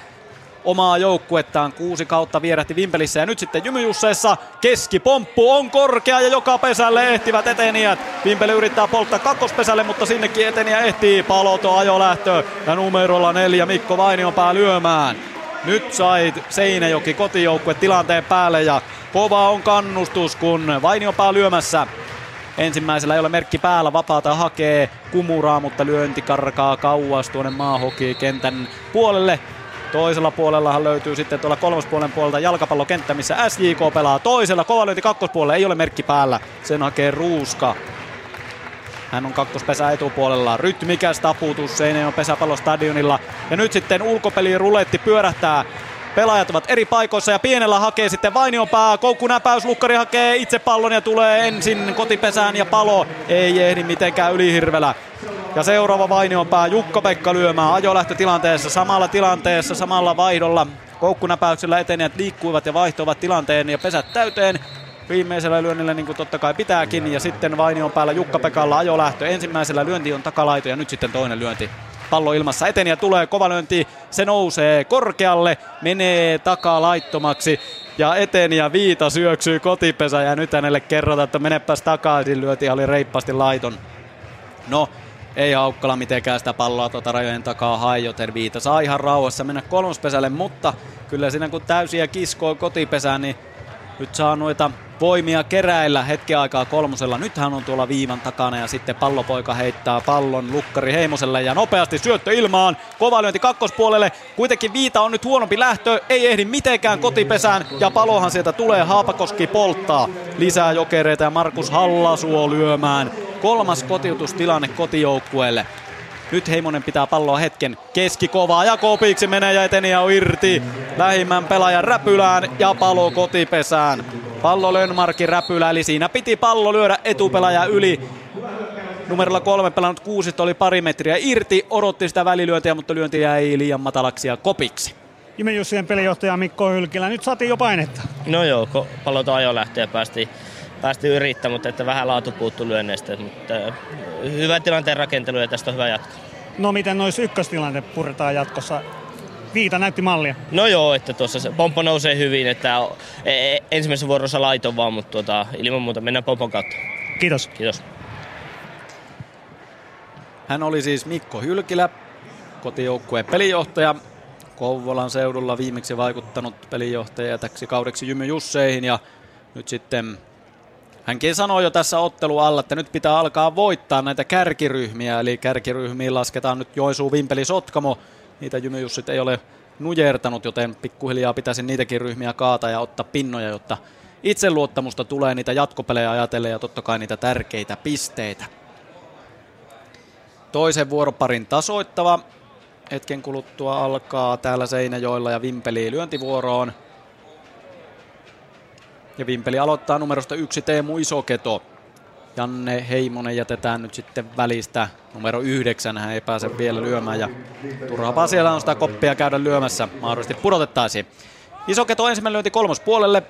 omaa joukkuettaan. 6 kautta vierähti Vimpelissä ja nyt sitten Jymy-Jusseissa keskipomppu on korkea ja joka pesälle ehtivät etenijät. Vimpeli yrittää polttaa kakkospesälle, mutta sinnekin eteniä ehtii. Paloton ajolähtö ja numerolla 4 Mikko Vainionpää lyömään. Nyt sai Seinäjoki kotijoukkue tilanteen päälle ja kova on kannustus, kun Vainionpää lyömässä. Ensimmäisellä ei ole merkki päällä, vapaata hakee Kumuraa, mutta lyönti karkaa kauas tuonne maahokikentän puolelle. Toisella puolellahan löytyy sitten tuolla kolmospuolen puolelta jalkapallokenttä, missä SJK pelaa toisella. Kova lyönti kakkospuolelle, ei ole merkki päällä, sen hakee Ruuska. Hän on kakkospesä etupuolella, rytmikäs taputus Seinäjoen pesäpallostadionilla. Ja nyt sitten ulkopeli ruletti pyörähtää. Pelaajat ovat eri paikoissa ja pienellä hakee sitten Vainionpää. Koukkunäpäys, lukkari hakee itse pallon ja tulee ensin kotipesään ja palo. Ei ehdi mitenkään Ylihirvelä. Ja seuraava Vainionpää, Jukka-Pekka lyömään ajolähtötilanteessa, samalla vaihdolla. Koukkunäpäyksellä etenijät liikkuivat ja vaihtoivat tilanteen ja pesät täyteen. Viimeisellä lyönnillä niin kuin totta kai pitääkin ja sitten Vainion päällä Jukka-Pekalla ajolähtö. Ensimmäisellä lyönti on takalaito ja nyt sitten toinen lyönti. Pallo ilmassa eteen ja tulee kova lyönti, se nousee korkealle, menee takalaittomaksi ja eteen ja Viita syöksyy kotipesä ja nyt hänelle kerrotaan, että menepäs takaisin, lyöti oli reippaasti laiton. No, ei Haukkala mitenkään sitä palloa tuota rajojen takaa hae, joten Viita saa ihan rauhassa mennä kolmospesälle, mutta kyllä siinä kun täysiä kiskoi kotipesään, niin nyt saa noita voimia keräillä hetken aikaa kolmosella. Nyt hän on tuolla viivan takana ja sitten pallopoika heittää pallon lukkari Heimoselle ja nopeasti syöttö ilmaan. Kova lyönti kakkospuolelle. Kuitenkin Viita on nyt huonompi lähtö. Ei ehdi mitenkään kotipesään ja palohan sieltä tulee. Haapakoski polttaa lisää jokereita ja Markus Hallasuo lyömään. Kolmas kotiutustilanne kotijoukkueelle. Nyt Heimonen pitää palloa hetken, keskikovaa ja kopiksi menee ja eteniä on irti. Lähimmän pelaajan räpylään ja palo kotipesään. Pallo Lönnmarkin räpylä, eli siinä piti pallo lyödä etupelaaja yli. Numerolla 3 pelannut Kuusisto oli pari metriä irti, odotti sitä välilyöntiä, mutta lyönti jäi liian matalaksi ja kopiksi. Jymy-Jussien pelinjohtaja Mikko Hylkilä, nyt saatiin jo painetta. No joo, kun pallo tuo ajo lähtee päästiin yrittämään, mutta että vähän laatu puuttu lyönneistä. Mutta hyvä tilanteen rakentelu ja tästä on hyvä jatkaa. No miten noissa ykköstilanteet puretaan jatkossa? Viita näytti mallia. No joo, että tuossa se pomppo nousee hyvin. Että ensimmäisessä vuorossa laiton vaan, mutta ilman muuta mennään pompon kautta. Kiitos. Kiitos. Hän oli siis Mikko Hylkilä, kotijoukkueen pelinjohtaja. Kouvolan seudulla viimeksi vaikuttanut pelinjohtaja täksi kaudeksi Jymy-Jusseihin. Ja nyt sitten hänkin sanoi jo tässä ottelu alla, että nyt pitää alkaa voittaa näitä kärkiryhmiä. Eli kärkiryhmiin lasketaan nyt Joensuu, Vimpeli, Sotkamo. Niitä Jymy-Jussit ei ole nujertanut, joten pikkuhiljaa pitäisi niitäkin ryhmiä kaata ja ottaa pinnoja, jotta itseluottamusta tulee niitä jatkopelejä ajatellen ja totta kai niitä tärkeitä pisteitä. Toisen vuoroparin tasoittava. Hetken kuluttua alkaa täällä Seinäjoella ja Vimpeli lyöntivuoroon. Ja Vimpeli aloittaa numerosta 1 Teemu Isoketo. Janne Heimonen jätetään nyt sitten välistä. Numero 9 hän ei pääse vielä lyömään ja turhapaa siellä on sitä koppia käydä lyömässä. Mahdollisesti pudotettaisiin. Isoketo ensimmäinen lyönti kolmospuolelle.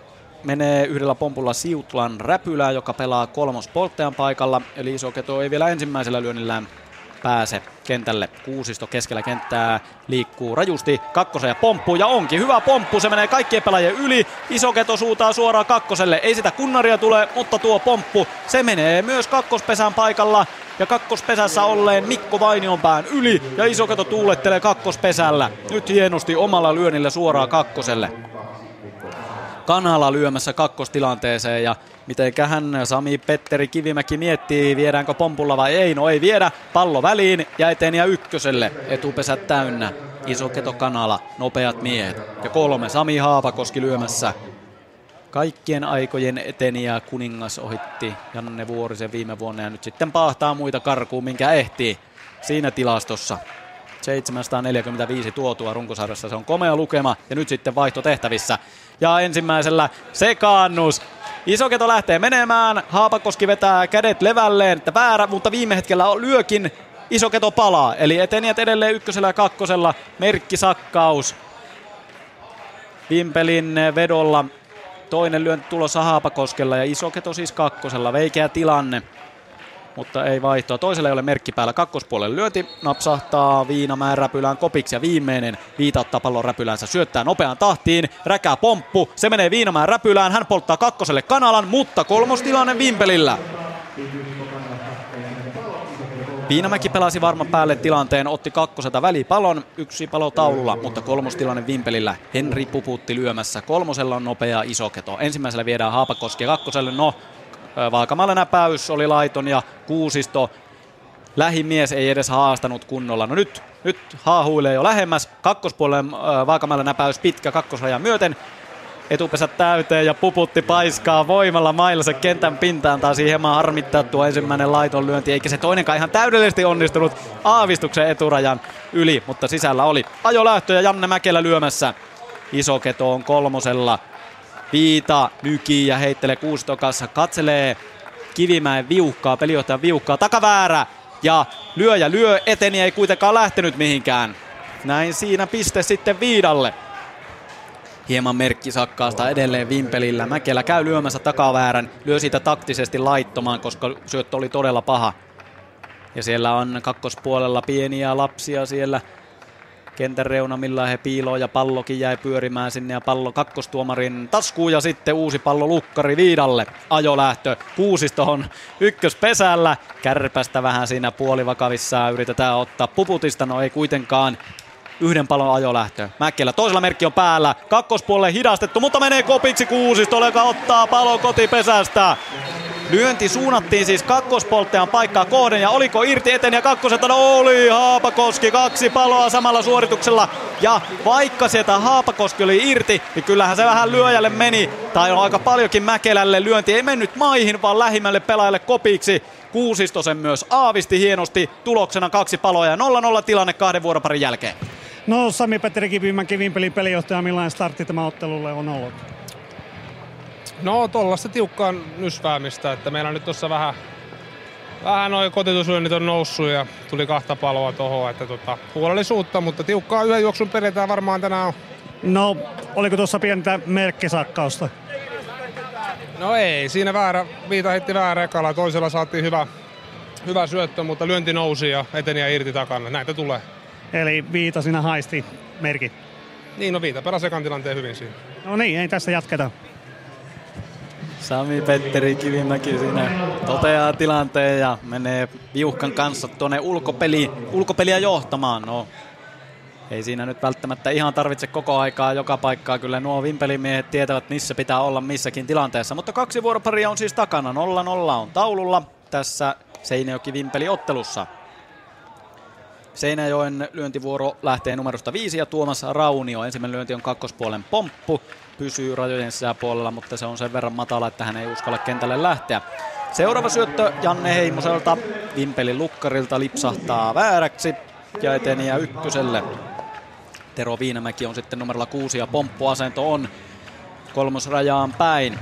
Menee yhdellä pompulla Siutlan räpylää, joka pelaa kolmospolttajan paikalla. Eli Isoketo ei vielä ensimmäisellä lyönnillään pääse kentälle. Kuusisto keskellä kenttää liikkuu rajusti kakkosen ja pomppuu ja onkin hyvä pomppu. Se menee kaikkien pelaajien yli. Isoketo suutaa suoraan kakkoselle. Ei sitä kunnaria tule, mutta tuo pomppu, se menee myös kakkospesän paikalla. Ja kakkospesässä olleen Mikko Vainionpään yli ja Isoketo tuulettelee kakkospesällä. Nyt hienosti omalla lyönnillä suoraan kakkoselle. Kanala lyömässä kakkostilanteeseen ja mitenkähän Sami-Petteri Kivimäki miettii, viedäänkö pompulla vai ei. No ei viedä, pallo väliin ja eteniä ykköselle. Etupesät täynnä, Isoketo, Kanala, nopeat miehet. Ja 3 Sami Haapakoski lyömässä. Kaikkien aikojen eteniä kuningas ohitti Janne Vuorisen viime vuonna ja nyt sitten paahtaa muita karkuun, minkä ehtii siinä tilastossa. 745 tuotua runkosarjassa, se on komea lukema ja nyt sitten vaihto tehtävissä. Ja ensimmäisellä sekaannus. Isoketo lähtee menemään, Haapakoski vetää kädet levälleen, että väärä, mutta viime hetkellä lyökin, Isoketo palaa. Eli etenijät edelleen ykkösellä ja kakkosella, merkkisakkaus. Vimpelin vedolla toinen lyönti tulossa Haapakoskella ja Isoketo siis kakkosella, veikeä tilanne. Mutta ei vaihtoa. Toisella ei ole merkki päällä. Kakkospuolelle lyönti napsahtaa Viinamäen räpylään kopiksi ja viimeinen Viita ottaa pallon räpylänsä. Syöttää nopeaan tahtiin. Räkää pomppu. Se menee Viinamäen räpylään. Hän polttaa kakkoselle Kanalan, mutta kolmostilanne Vimpelillä. Viinamäki pelasi varman päälle tilanteen, otti kakkoselta välipalon, 1 palo taululla, mutta kolmostilanne Vimpelillä. Henri Puputti lyömässä. Kolmosella on nopea Isoketo. Ensimmäisellä viedään Haapakoski ja kakkoselle Vaakamalla näpäys oli laiton ja Kuusisto lähimies ei edes haastanut kunnolla. No nyt haahuilee jo lähemmäs. Kakkospuolelle Vaakamalla näpäys pitkä kakkosrajan myöten. Etupesät täyteen ja Puputti paiskaa voimalla mailassa kentän pintaan. Taisi hieman harmittaa tuo ensimmäinen laiton lyönti. Eikä se toinenkaan ihan täydellisesti onnistunut aavistuksen eturajan yli, mutta sisällä oli ajolähtö ja Janne Mäkelä lyömässä. Isoketo on kolmosella. Viita nykii ja heittelee Kuusiston kanssa, katselee Kivimäen viuhkaa, pelijohtajan viuhkaa, takaväärä ja lyö, eteni ei kuitenkaan lähtenyt mihinkään. Näin siinä piste sitten Viidalle. hieman merkkisakkaasta edelleen Vimpelillä. Mäkelä käy lyömässä takaväärän, lyö siitä taktisesti laittomaan, koska syöttö oli todella paha. Ja siellä on kakkospuolella pieniä lapsia siellä kentän reunamilla, he piiloo ja pallokin jäi pyörimään sinne ja pallo kakkostuomarin taskuun ja sitten uusi pallo lukkari Viidalle. Ajolähtö Kuusisto on ykköspesällä, Kärpästä vähän siinä puolivakavissaan yritetään ottaa Puputista, no ei kuitenkaan. Yhden palon ajolähtö. Mäkelä toisella merkki on päällä. Kakkospuolelle hidastettu, mutta menee kopiksi Kuusistolle, joka ottaa palon kotipesästä. Lyönti suunnattiin siis kakkospolttean paikkaa kohden ja oliko irti eteen ja kakkoselta? No oli Haapakoski, kaksi paloa samalla suorituksella ja vaikka sieltä Haapakoski oli irti, niin kyllähän se vähän lyöjälle meni tai on aika paljonkin Mäkelälle. Lyönti ei mennyt maihin vaan lähimmälle pelaajalle kopiksi. Kuusisto sen myös aavisti hienosti, tuloksena kaksi paloa ja 0-0 tilanne kahden vuoroparin jälkeen. No Sami-Petteri Kivimäki, Vimpelin pelijohtaja, millainen startti tämä ottelulle on ollut? No tuollaista tiukkaan nysväämistä, että meillä on nyt tuossa vähän noi kotituslyönnit on noussut ja tuli kahta paloa tohon, että huolellisuutta, mutta tiukkaa yhden juoksun peletään varmaan tänään on. No oliko tuossa pientä merkkisakkausta? No ei, siinä Viita heitti väärä ekalla, toisella saatiin hyvä syöttö, mutta lyönti nousi ja eteni ja irti takana, näitä tulee. Eli Viita sinä haisti merkit. Niin, no Viita pelasi ekan tilanteen hyvin siinä. No niin, ei tästä jatketa. Sami-Petteri Kivimäki siinä toteaa tilanteen ja menee viuhkan kanssa tuonne ulkopeliä johtamaan. No, ei siinä nyt välttämättä ihan tarvitse koko aikaa joka paikkaa. Kyllä nuo Vimpelimiehet tietävät, missä pitää olla missäkin tilanteessa. Mutta kaksi vuoroparia on siis takana. 0-0 on taululla tässä Seinäjoki-Vimpeli-ottelussa. Seinäjoen lyöntivuoro lähtee numerosta 5 ja Tuomas Raunio. Ensimmäinen lyönti on kakkospuolen pomppu. Pysyy rajojen sisäpuolella, mutta se on sen verran matala, että hän ei uskalla kentälle lähteä. Seuraava syöttö Janne Heimoselta. Vimpelin lukkarilta lipsahtaa vääräksi ja eteniä ykköselle. Tero Viinamäki on sitten numerolla 6 ja pomppuasento on kolmosrajaan päin.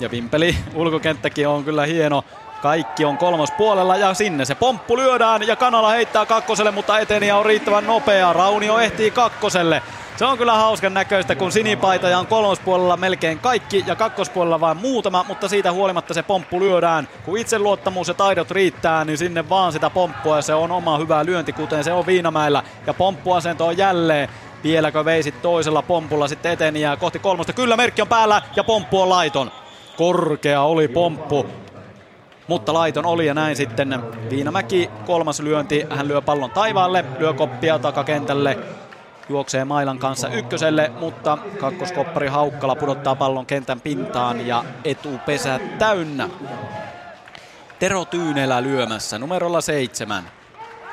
Ja Vimpeli ulkokenttäkin on kyllä hieno. Kaikki on kolmospuolella ja sinne se pomppu lyödään ja Kanala heittää kakkoselle, mutta eteniä on riittävän nopea. Raunio ehtii kakkoselle. Se on kyllä hauskan näköistä, kun sinipaitoja on kolmospuolella melkein kaikki ja kakkospuolella vain muutama, mutta siitä huolimatta se pomppu lyödään. Kun itseluottamus ja taidot riittää, niin sinne vaan sitä pomppua ja se on oma hyvä lyönti, kuten se on Viinamäellä. Ja pomppuasento on jälleen. Vieläkö veisit toisella pompulla sitten eteniä kohti kolmosta? Kyllä, merkki on päällä ja pomppu on laiton. Korkea oli pomppu. Mutta laiton oli ja näin sitten Viinamäki kolmas lyönti. Hän lyö pallon taivaalle, lyö koppia takakentälle. Juoksee mailan kanssa ykköselle, mutta kakkoskoppari Haukkala pudottaa pallon kentän pintaan ja etupesä täynnä. Tero Tyynelä lyömässä numerolla 7.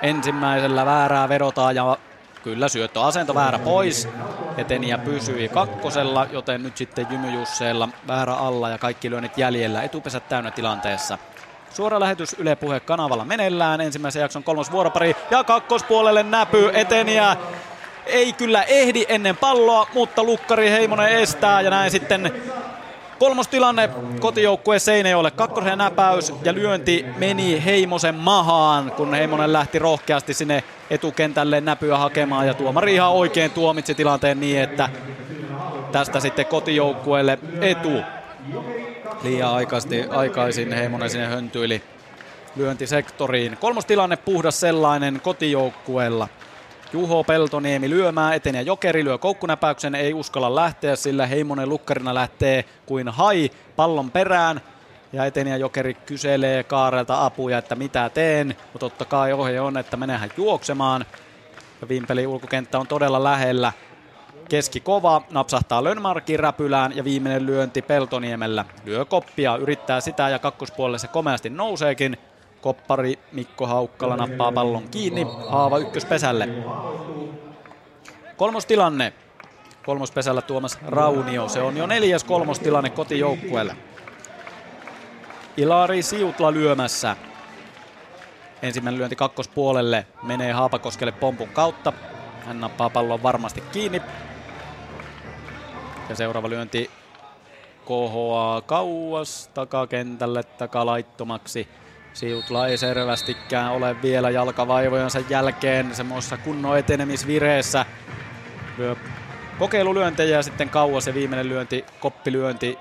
Ensimmäisellä väärää vedotaan ja kyllä syöttöasento väärä pois. Eteniä pysyi kakkosella, joten nyt sitten Jymy-Jusseilla väärä alla ja kaikki lyönnit jäljellä. Etupesä täynnä tilanteessa. Suora lähetys Yle Puhe -kanavalla meneillään. Ensimmäisen jakson kolmas vuoropari ja kakkospuolelle näpy eteniä. Ei kyllä ehdi ennen palloa, mutta lukkari Heimonen estää ja näin sitten kolmostilanne kotijoukkue Seinäjoelle. Kakkosen näpäys ja lyönti meni Heimosen mahaan, kun Heimonen lähti rohkeasti sinne etukentälle näpyä hakemaan ja tuomari ihan oikein tuomitsi tilanteen niin, että tästä sitten kotijoukkueelle etu. Liian aikaisin Heimonen sinne höntyili lyöntisektoriin. Kolmostilanne puhdas sellainen kotijoukkueella. Juho Peltoniemi lyömään, eteniä Jokeri lyö koukkunäpäyksen, ei uskalla lähteä, sillä Heimonen lukkarina lähtee kuin hai pallon perään. Ja eteniä Jokeri kyselee Kaarelta apuja, että mitä teen, mutta totta kai ohje on, että menehän juoksemaan. Ja Vimpelin ulkokenttä on todella lähellä. Keskikova napsahtaa Lönnmarkin räpylään ja viimeinen lyönti Peltoniemellä. Lyö koppia, yrittää sitä ja kakkospuolelle se komeasti nouseekin. Koppari Mikko Haukkala nappaa pallon kiinni. Haava ykköspesälle. Kolmostilanne. Kolmospesällä Tuomas Raunio. Se on jo 4. kolmostilanne kotijoukkueella. Ilari Siutla lyömässä. Ensimmäinen lyönti kakkospuolelle. Menee Haapakoskelle pompun kautta. Hän nappaa pallon varmasti kiinni. Ja seuraava lyönti kohoaa kauas takakentälle takalaittomaksi. Siutla ei selvästikään ole vielä jalkavaivojensa jälkeen semmoisessa kunnon etenemisvireessä. Lyö kokeilulyöntejä ja sitten kauas se viimeinen lyönti, koppilyönti.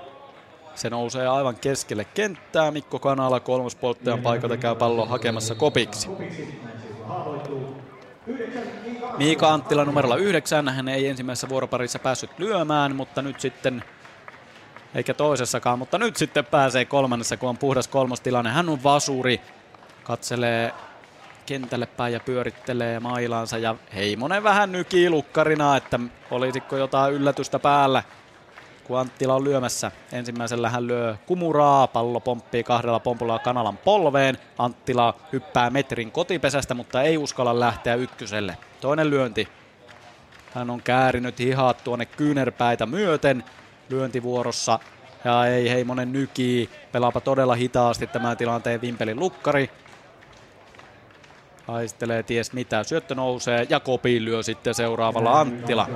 Se nousee aivan keskelle kenttää. Mikko Kanala kolmospolttajan paikalta käy pallon hakemassa kopiksi. Miika Anttila numerolla 9. Hän ei ensimmäisessä vuoroparissa päässyt lyömään, mutta nyt sitten, eikä toisessakaan, mutta nyt sitten pääsee kolmannessa, kun on puhdas kolmostilanne. Hän on vasuri, katselee kentälle päin ja pyörittelee mailaansa. Ja Heimonen vähän nykii lukkarina, että olisiko jotain yllätystä päällä, kun Anttila on lyömässä. Ensimmäisellä hän lyö kumuraa, pallo pomppii kahdella pompulla Kanalan polveen. Anttila hyppää metrin kotipesästä, mutta ei uskalla lähteä ykköselle. Toinen lyönti. Hän on käärinyt hihat tuonne kyynärpäitä myöten lyöntivuorossa. Ja ei Heimonen nykii. Pelaapa todella hitaasti tämän tilanteen Vimpelin lukkari. Haistelee ties mitä. Syöttö nousee ja kopiin lyö sitten seuraavalla Anttila.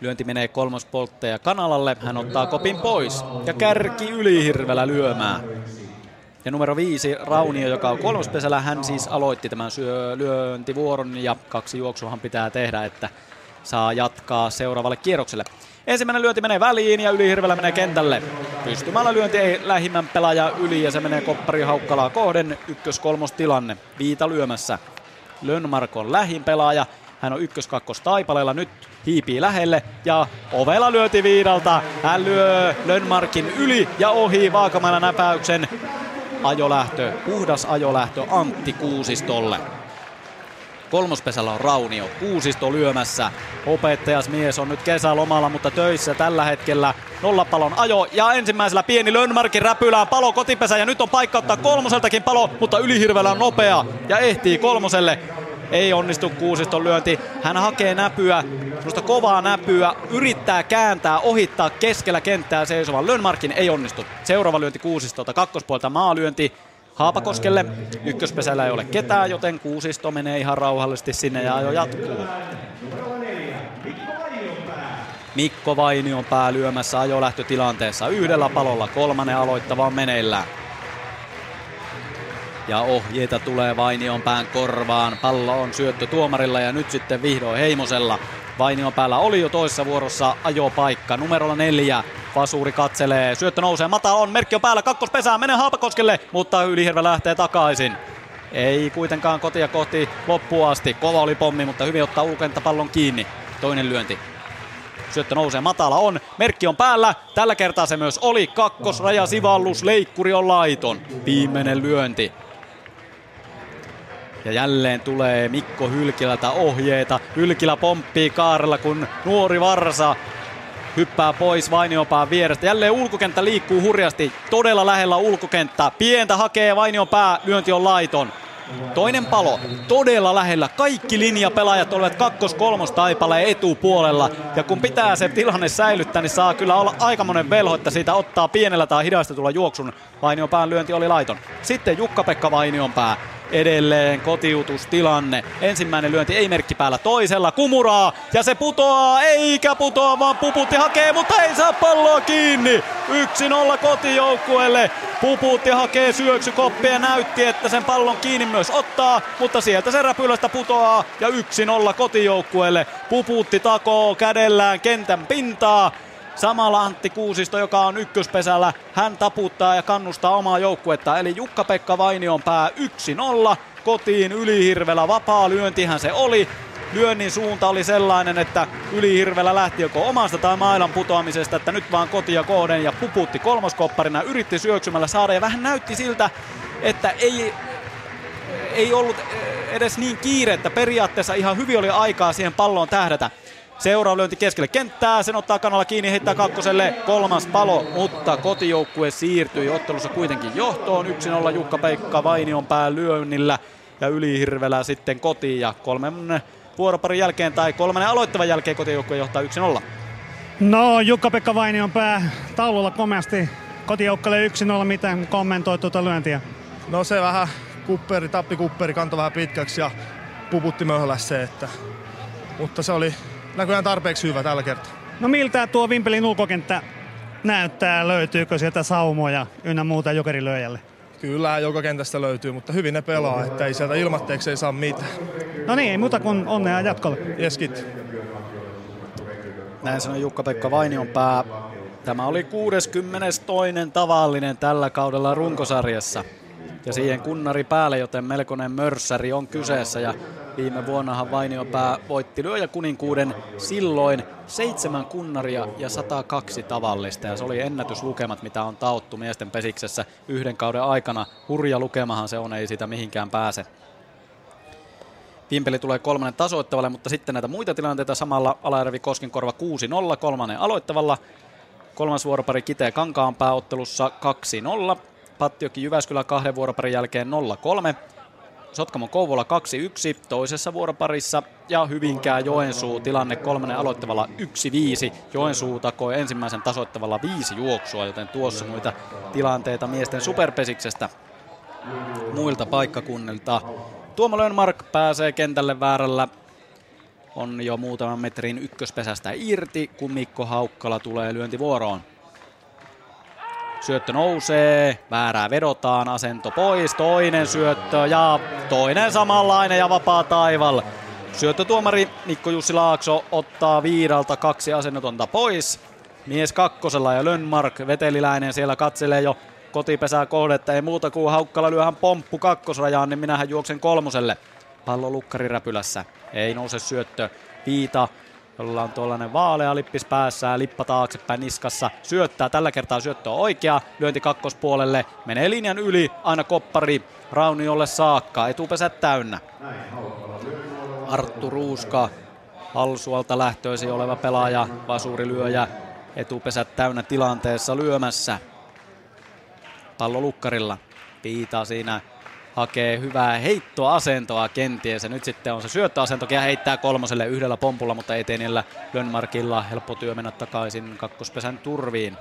Lyönti menee kolmospolttaja Kanalalle. Hän ottaa kopin pois ja kärki Ylihirvelä lyömään. Ja numero 5 Raunio, joka on kolmospesällä, hän siis aloitti tämän lyöntivuoron ja 2 juoksuahan pitää tehdä, että saa jatkaa seuraavalle kierrokselle. Ensimmäinen lyönti menee väliin ja Ylihirvelä menee kentälle. Pystymällä lyönti ei lähimmän pelaaja yli ja se menee koppari Haukkalaa kohden. 1-3 tilanne. Viita lyömässä. Lönnmark on lähin pelaaja. Hän on 1-2 taipaleella, nyt hiipii lähelle ja ovella lyöti Viidalta. Hän lyö Lönnmarkin yli ja ohi vaakamailla näpäyksen. Ajolähtö, puhdas ajolähtö Antti Kuusistolle. Kolmospesällä on Raunio, Kuusisto lyömässä. Opettajasmies on nyt kesälomalla, mutta töissä tällä hetkellä. Nollapalon ajo ja ensimmäisellä pieni Lönnmarkin räpylään palo kotipesä ja nyt on paikka ottaa kolmoseltakin palo, mutta Ylihirvelä on nopea ja ehtii kolmoselle. Ei onnistu Kuusiston lyönti. Hän hakee näpyä, semmoista kovaa näpyä, yrittää kääntää, ohittaa keskellä kenttää seisovan Lönnmarkin, ei onnistu. Seuraava lyönti Kuusistolta, kakkospuolta maalyönti Haapakoskelle. Ykköspesällä ei ole ketään, joten Kuusisto menee ihan rauhallisesti sinne ja ajo jatkuu. Mikko Vainionpää lyömässä ajolähtötilanteessa yhdellä palolla, kolmannen aloittava meneillään. Ja ohjeita tulee Vainionpään korvaan. Pallo on syöttö tuomarilla ja nyt sitten vihdoin Heimosella. Vainionpäällä oli jo toisessa vuorossa ajopaikka. Numerolla 4. Vasuri katselee. Syöttö nousee. Mata on. Merkki on päällä. Kakkospesään. Menee Haapakoskelle, mutta Ylihirvelä lähtee takaisin. Ei kuitenkaan kotia kohti loppuun asti. Kova oli pommi, mutta hyvin ottaa ulkenta pallon kiinni. Toinen lyönti. Syöttö nousee. Matala on. Merkki on päällä. Tällä kertaa se myös oli. Kakkosrajasivallus. Leikkuri on laiton. Viimeinen lyönti. Ja jälleen tulee Mikko Hylkilältä ohjeita. Hylkilä pomppii kaarella, kun nuori varsa hyppää pois Vainionpään vierestä. Jälleen ulkokenttä liikkuu hurjasti. Todella lähellä ulkokenttä. Pientä hakee Vainionpää. Lyönti on laiton. Toinen palo. Todella lähellä. Kaikki linjapelaajat olivat 2-3 taipaleen etupuolella. Ja kun pitää se tilanne säilyttää, niin saa kyllä olla aikamoinen velho, että siitä ottaa pienellä tai hidastetulla juoksun. Vainionpään lyönti oli laiton. Sitten Jukka-Pekka Vainionpää. Edelleen kotiutustilanne. Ensimmäinen lyönti ei merkki päällä, toisella kumuraa ja se putoaa, eikä putoa vaan Puputti hakee, mutta ei saa palloa kiinni. 1-0 kotijoukkueelle. Puputti hakee syöksykoppia, näytti että sen pallon kiinni myös ottaa, mutta sieltä se räpylästä putoaa ja 1-0 kotijoukkueelle. Puputti takoo kädellään kentän pintaa. Samalla Antti Kuusisto, joka on ykköspesällä, hän taputtaa ja kannustaa omaa joukkuetta. Eli Jukka-Pekka Vainionpää 1-0, kotiin Ylihirvelä, vapaa lyöntihän se oli. Lyönnin suunta oli sellainen, että Ylihirvelä lähti joko omasta tai mailan putoamisesta, että nyt vaan kotia kohden ja Puputti kolmoskopparina. Yritti syöksymällä saada ja vähän näytti siltä, että ei ollut edes niin kiire, että periaatteessa ihan hyvin oli aikaa siihen palloon tähdätä. Seuraava lyönti keskelle kenttää, sen ottaa Kanala kiinni, heittää kakkoselle, kolmas palo, mutta kotijoukkue siirtyi ottelussa kuitenkin johtoon. 1-0 Jukka-Pekka Vainionpää lyönnillä ja Ylihirvelä sitten kotiin ja kolmen vuoroparin jälkeen tai kolmannen aloittavan jälkeen kotijoukkue johtaa 1-0. No, Jukka-Pekka Vainionpää taululla komeasti, kotijoukkueelle 1-0, miten kommentoit tuota lyöntiä? No se vähän tappikupperi kantoi vähän pitkäksi ja Puputti möhläsi se, että, mutta se oli näköjään tarpeeksi hyvä tällä kertaa. No miltä tuo Vimpelin ulkokenttä näyttää? Löytyykö sieltä saumoja ynnä muuta jokerilöijälle? Kyllä, joka kentästä löytyy, mutta hyvin ne pelaa, että ei sieltä ilmatteeksi ei saa mitään. No niin, ei muuta kuin onnea jatkolle. Yes, kit. Näin sanoi Jukka-Pekka Vainionpää. Tämä oli 62. tavallinen tällä kaudella runkosarjassa. Ja siihen kunnari päälle, joten melkoinen mörssäri on kyseessä. Ja viime vuonnahan Vainionpää voitti lyöjäkuninkuuden silloin 7 kunnaria ja 102 tavallista. Ja se oli ennätyslukemat, mitä on taottu miesten pesiksessä yhden kauden aikana. Hurja lukemahan se on, ei siitä mihinkään pääse. Vimpeli tulee kolmannen tasoittavalle, mutta sitten näitä muita tilanteita samalla. Alajärvi Koskenkorva 6-0 kolmannen aloittavalla. Kolmas vuoropari Kitee Kankaanpää ottelussa 2-0. Pattioki Jyväskylä 2 vuoroparin jälkeen 0-3. Sotkamo Kouvola 2-1 toisessa vuoroparissa ja Hyvinkää Joensuu tilanne kolmannen aloittavalla 1-5. Joensuu takoi ensimmäisen tasoittavalla 5 juoksua, joten tuossa muita tilanteita miesten superpesiksestä muilta paikkakunnilta. Tuomo Lönnmark pääsee kentälle väärällä. On jo muutaman metrin ykköspesästä irti, kun Mikko Haukkala tulee lyöntivuoroon. Syöttö nousee, väärää vedotaan, asento pois, toinen syöttö ja toinen samanlainen ja vapaa taival. Syöttötuomari Mikko Jussi Laakso ottaa viidalta 2 asennotonta pois. Mies kakkosella ja Lönnmark veteliläinen siellä katselee jo kotipesää kohdetta. Ei muuta kuin Haukkala lyöhän pomppu kakkosrajaan, niin minähän juoksen kolmoselle. Pallo lukkariräpylässä, ei nouse syöttö. Viita, jolla on tuollainen vaalea lippis päässä ja lippa taaksepäin niskassa, syöttää. Tällä kertaa syöttö on oikea, lyönti kakkospuolelle, menee linjan yli, aina koppari Rauniolle saakka, etupesä täynnä. Arttu Ruuska, Halsualta lähtöisin oleva pelaaja, vasurilyöjä, etupesä täynnä tilanteessa lyömässä. Pallo lukkarilla, Viita siinä hakee hyvää heittoasentoa kenties ja nyt sitten on se syöttöasentokin ja heittää kolmoselle yhdellä pompulla, mutta ei teinillä Lönnmarkilla helppo työ mennä takaisin kakkospesän turviin.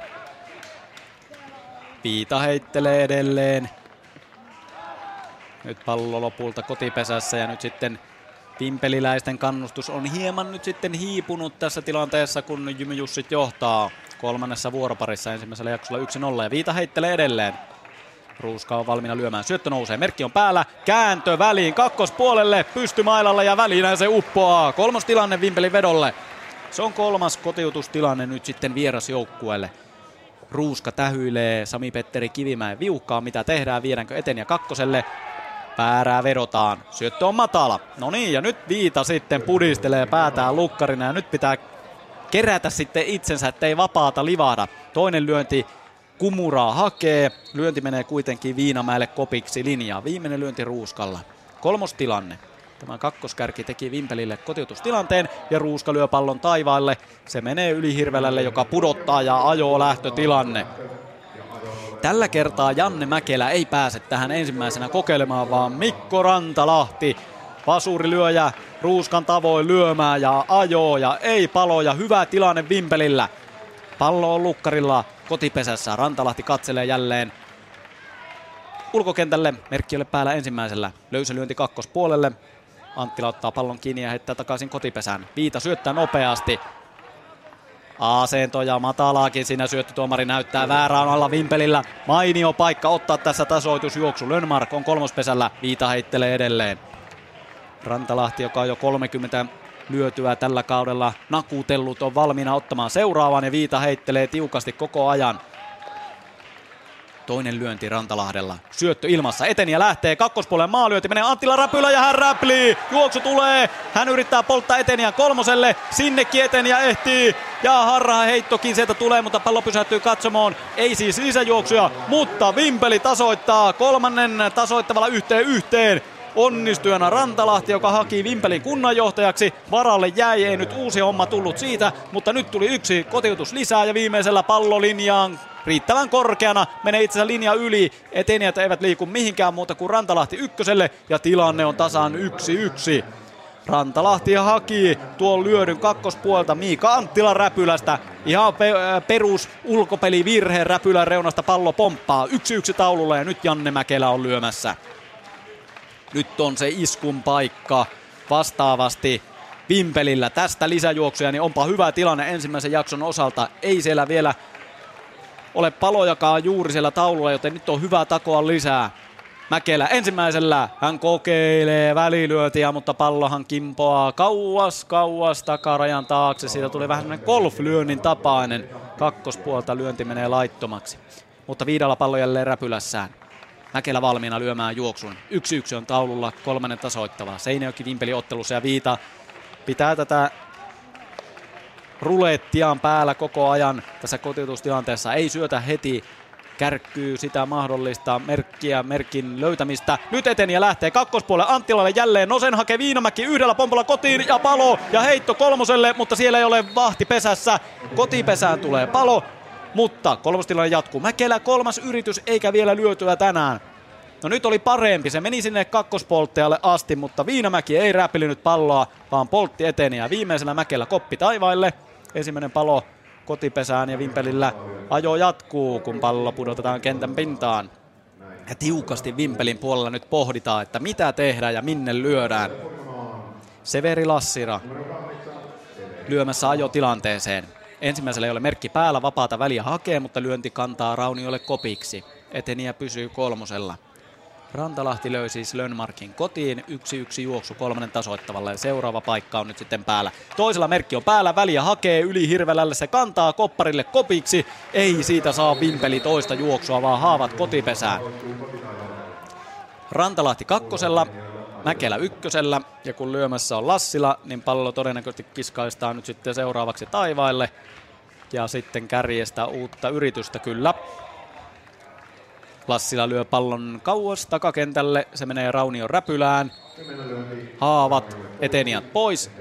Viita heittelee edelleen. Nyt pallo lopulta kotipesässä ja nyt sitten vimpeliläisten kannustus on hieman nyt sitten hiipunut tässä tilanteessa, kun Jymy-Jussit johtaa kolmannessa vuoroparissa ensimmäisellä jaksolla 1-0 ja Viita heittelee edelleen. Ruuska on valmiina lyömään. Syöttö nousee. Merkki on päällä. Kääntö väliin kakkospuolelle. Pystymailalla ja väliinä se uppoaa. Kolmostilanne Vimpelin vedolle. Se on kolmas kotiutustilanne nyt sitten vierasjoukkueelle. Ruuska tähyilee Sami-Petteri Kivimäen viuhkaa. Mitä tehdään? Viedäänkö eten ja kakkoselle? Väärää vedotaan. Syöttö on matala. No niin, ja nyt Viita sitten pudistelee päätään lukkarina. Ja nyt pitää kerätä sitten itsensä, ettei vapaata livahda. Toinen lyönti. Kumuraa hakee. Lyönti menee kuitenkin Viinamäelle kopiksi linjaa. Viimeinen lyönti Ruuskalla. Kolmostilanne. Tämä kakkoskärki teki Vimpelille kotiutustilanteen ja Ruuska lyö pallon taivaalle. Se menee Ylihirvelälle, joka pudottaa ja ajoo lähtötilanne. Tällä kertaa Janne Mäkelä ei pääse tähän ensimmäisenä kokeilemaan, vaan Mikko Rantalahti. Vasurilyöjä Ruuskan tavoin lyömään ja ajoo ja ei paloja. Hyvä tilanne Vimpelillä. Pallo on lukkarilla kotipesässä. Rantalahti katselee jälleen ulkokentälle. Merkki oli päällä ensimmäisellä. Löysä lyönti kakkospuolelle. Anttila ottaa pallon kiinni ja heittää takaisin kotipesään. Viita syöttää nopeasti. Asento ja matalaakin siinä syöttötuomari näyttää väärään alla Vimpelillä. Mainio paikka ottaa tässä tasoitusjuoksu. Lönnmark on kolmospesällä. Viita heittelee edelleen. Rantalahti, joka on jo 30 lyötyä tällä kaudella nakutellut, on valmiina ottamaan seuraavan ja Viita heittelee tiukasti koko ajan. Toinen lyönti Rantalahdella. Syöttö ilmassa, eteni ja lähtee kakkospuolen maalyönti. Menee Anttila räpylä ja hän räplii. Juoksu tulee. Hän yrittää polttaa eteniä kolmoselle. Sinnekin eteniä ehtii. Ja harraa heittokin sieltä tulee, mutta pallo pysähtyy katsomoon. Ei siis lisäjuoksuja, mutta Vimpeli tasoittaa kolmannen tasoittavalla 1-1. Onnistuena Rantalahti, joka haki Vimpelin kunnanjohtajaksi. Varalle jäi, ei nyt uusi homma tullut siitä, mutta nyt tuli yksi kotiutus lisää ja viimeisellä pallolinjaan riittävän korkeana. Menee itsensä linja yli, etenijät eivät liiku mihinkään muuta kuin Rantalahti ykköselle ja tilanne on tasan 1-1. Rantalahti haki tuon lyödyn kakkospuolta Miika Anttilan räpylästä. Ihan perus ulkopelivirhe, räpylän reunasta pallo pomppaa 1-1 taululla ja nyt Janne Mäkelä on lyömässä. Nyt on se iskun paikka vastaavasti Vimpelillä. Tästä lisäjuoksuja, niin onpa hyvä tilanne ensimmäisen jakson osalta. Ei siellä vielä ole palojakaan juuri siellä taululla, joten nyt on hyvä takoa lisää. Mäkelä ensimmäisellä, hän kokeilee välilyötiä, mutta pallohan kimpoaa kauas takarajan taakse. Siitä tuli vähän semmoinen golflyönnin tapainen. Kakkospuolta lyönti menee laittomaksi. Mutta Viidalla pallo jälleen räpylässään. Mäkelä valmiina lyömään juoksun. 1-1 on taululla, kolmannen tasoittava. Seinäjoki Vimpeli ottelussa ja Viita pitää tätä rulettiaan päällä koko ajan tässä kotiutustilanteessa. Ei syötä heti. Kärkkyy sitä mahdollista merkin löytämistä. Nyt eteni ja lähtee kakkospuolelle Anttilalle jälleen. No sen hakee Viinamäki yhdellä pompolla kotiin ja palo ja heitto kolmoselle, mutta siellä ei ole vahti pesässä. Kotipesään tulee palo, mutta kolmostilanne jatkuu. Mäkelä kolmas yritys eikä vielä lyötyä tänään. No nyt oli parempi, se meni sinne kakkospolttajalle asti, mutta Viinamäki ei räpilinyt palloa, vaan poltti eteni ja viimeisellä Mäkelä koppi taivaille. Ensimmäinen palo kotipesään ja Vimpelillä ajo jatkuu, kun pallo pudotetaan kentän pintaan. Ja tiukasti Vimpelin puolella nyt pohditaan, että mitä tehdään ja minne lyödään. Severi Lassila lyömässä ajotilanteeseen. Ensimmäisellä ei ole merkki päällä, vapaata väliä hakee, mutta lyönti kantaa Rauniolle kopiksi. Eteniä pysyy kolmosella. Rantalahti löi siis Lönnmarkin kotiin, 1-1 juoksu kolmannen tasoittavalle ja seuraava paikka on nyt sitten päällä. Toisella merkki on päällä, väliä hakee Ylihirvelälle, se kantaa kopparille kopiksi, ei siitä saa Vimpeli toista juoksua, vaan haavat kotipesään. Rantalahti kakkosella, Mäkelä ykkösellä ja kun lyömässä on Lassila, niin pallo todennäköisesti kiskaistaan nyt sitten seuraavaksi taivaille ja sitten kärjestää uutta yritystä kyllä. Lassila lyö pallon kauas takakentälle, se menee Raunion räpylään, haavat etenijät pois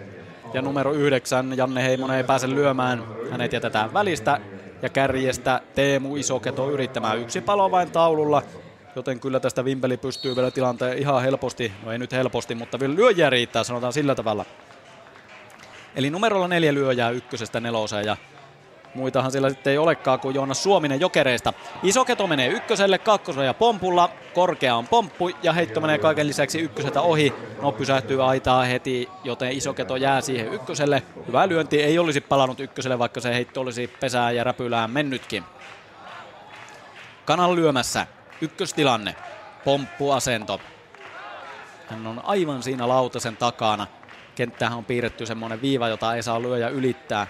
ja numero 9 Janne Heimonen ei pääse lyömään, hänet jätetään välistä ja kärjestä Teemu Isoketo yrittämään, yksi palo vain taululla, joten kyllä tästä Vimpeli pystyy vielä tilanteen ihan helposti, no ei nyt helposti, mutta vielä lyöjää riittää, sanotaan sillä tavalla. Eli numerolla 4 lyöjää ykkösestä neloseen ja muitahan sillä sitten ei olekaan kuin Joonas Suominen Jokereista. Isoketo menee ykköselle, kakkoselle ja pompulla. Korkea on pomppu ja heitto menee kaiken lisäksi ykköseltä ohi. No pysähtyy aitaa heti, joten Isoketo jää siihen ykköselle. Hyvä lyönti, ei olisi palannut ykköselle, vaikka se heitto olisi pesään ja räpylään mennytkin. Kanala lyömässä. Ykköstilanne. Pomppuasento. Hän on aivan siinä lautasen takana. Kenttähän on piirretty semmoinen viiva, jota ei saa lyöjä ylittää.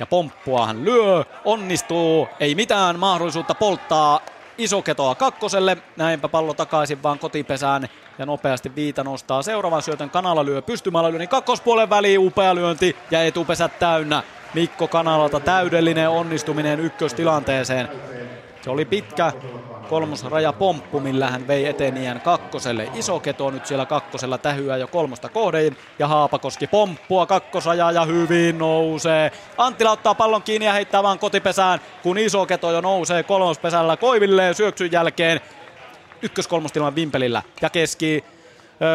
Ja pomppuahan lyö, onnistuu, ei mitään mahdollisuutta polttaa Isoketoa kakkoselle. Näinpä pallo takaisin vaan kotipesään ja nopeasti Viita nostaa seuraavan syötön. Kanala lyö pystymällä lyönnin kakkospuolen väliin, upea lyönti ja etupesä täynnä. Mikko Kanalalta täydellinen onnistuminen ykköstilanteeseen. Se oli pitkä kolmosrajapomppu, millä hän vei etenijän kakkoselle. Isoketo nyt siellä kakkosella tähyää jo kolmosta kohdein. Ja Haapakoski pomppua kakkosrajaa ja hyvin nousee. Anttila ottaa pallon kiinni ja heittää vaan kotipesään, kun Isoketo jo nousee kolmospesällä koivilleen syöksyn jälkeen. Ykköskolmostilan Vimpelillä ja keski.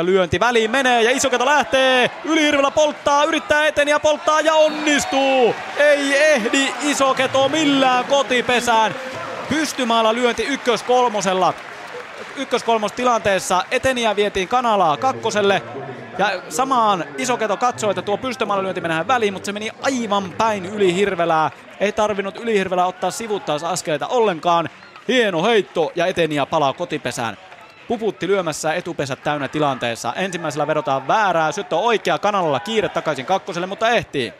Lyönti väliin menee ja Isoketo lähtee. Ylihirvelä polttaa, yrittää eteen ja polttaa ja onnistuu. Ei ehdi Isoketo millään kotipesään. Pystymaalla lyönti ykköskolmostilanteessa eteniä vietiin Kanalaa kakkoselle ja samaan Isoketo katsoi, että tuo pystymaalla lyönti menee väliin, mutta se meni aivan päin Ylihirvelää. Ei tarvinnut Ylihirvelää ottaa sivuttaessa askeleita ollenkaan. Hieno heitto ja eteniä palaa kotipesään. Puputti lyömässä etupesät täynnä tilanteessa. Ensimmäisellä vedotaan väärää, syöttö oikea, Kanalalla kiire takaisin kakkoselle, mutta ehtii.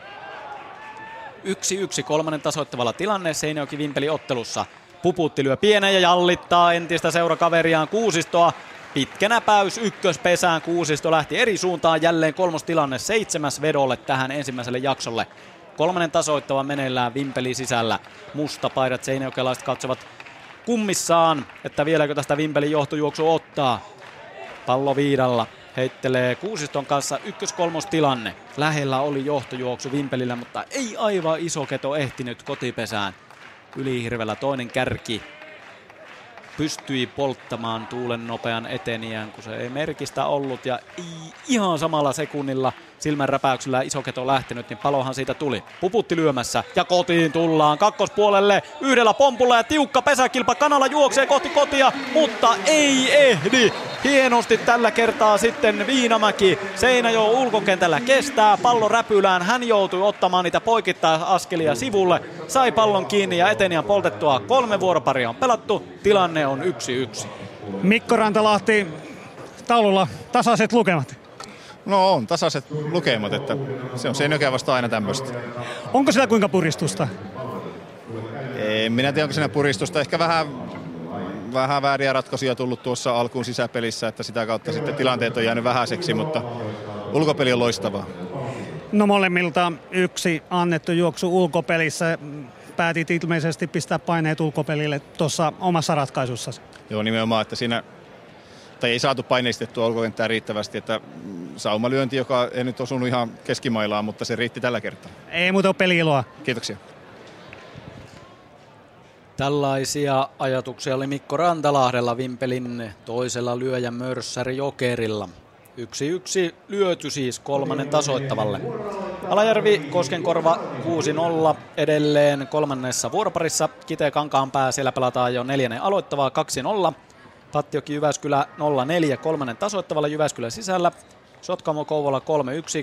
1-1 kolmannen tasoittavalla tilanne Seinäjoki Vimpeli ottelussa. Puputti lyö pienen ja jallittaa entistä seurakaveriaan Kuusistoa. Pitkä näpäys ykköspesään. Kuusisto lähti eri suuntaan. Jälleen kolmostilanne 7 vedolle tähän ensimmäiselle jaksolle. Kolmannen tasoittava meneillään Vimpeli sisällä. Mustapaidat seinäjokelaiset katsovat kummissaan, että vieläkö tästä Vimpelin johtojuoksu ottaa. Pallo Viidalla. Heittelee Kuusiston kanssa ykköskolmostilanne. Lähellä oli johtojuoksu Vimpelillä, mutta ei aivan Isoketo ehtinyt kotipesään. Ylihirvelä toinen kärki pystyi polttamaan tuulen nopean eteniään, kun se ei merkistä ollut. Ja ihan samalla sekunnilla silmänräpäyksellä Isoketo lähtenyt, niin palohan siitä tuli. Puputti lyömässä ja kotiin tullaan kakkospuolelle yhdellä pompulla ja tiukka pesäkilpa. Kanala juoksee kohti kotia, mutta ei ehdi. Hienosti tällä kertaa sitten Viinamäki Seinäjoen ulkokentällä kestää pallo räpylään. Hän joutui ottamaan niitä poikittaa askelia sivulle. Sai pallon kiinni ja eteniä poltettua. 3 vuoroparia on pelattu. Tilanne on 1-1. Mikko Rantalahti, taululla tasaiset lukemat. No on tasaiset lukemat, että se on Seinäjoki vasta aina tämmöistä. Onko sillä kuinka puristusta? En minä tiedä, onko siinä puristusta. Ehkä vähän vääriä ratkaisuja tullut tuossa alkuun sisäpelissä, että sitä kautta sitten tilanteet on jäänyt vähäiseksi, mutta ulkopeli on loistavaa. No molemmilta yksi annettu juoksu ulkopelissä. Päätit ilmeisesti pistää paineet ulkopelille tuossa omassa ratkaisussasi. Joo, nimenomaan, että siinä tai ei saatu paineistettua ulkokenttää riittävästi, että saumalyönti, joka ei nyt osunut ihan keskimailaan, mutta se riitti tällä kertaa. Ei muuta ole peli-iloa. Kiitoksia. Tällaisia ajatuksia oli Mikko Rantalahdella Vimpelin toisella lyöjä Mörssäri Jokerilla. 1-1 lyöty siis kolmannen tasoittavalle. Alajärvi Koskenkorva 6-0 edelleen kolmannessa vuoroparissa. Kitee Kankaanpää, siellä pelataan jo neljännen aloittavaa 2-0. Pattioki Jyväskylä 0-4 kolmannen tasoittavalle Jyväskylän sisällä. Sotkamo Kouvola 3-1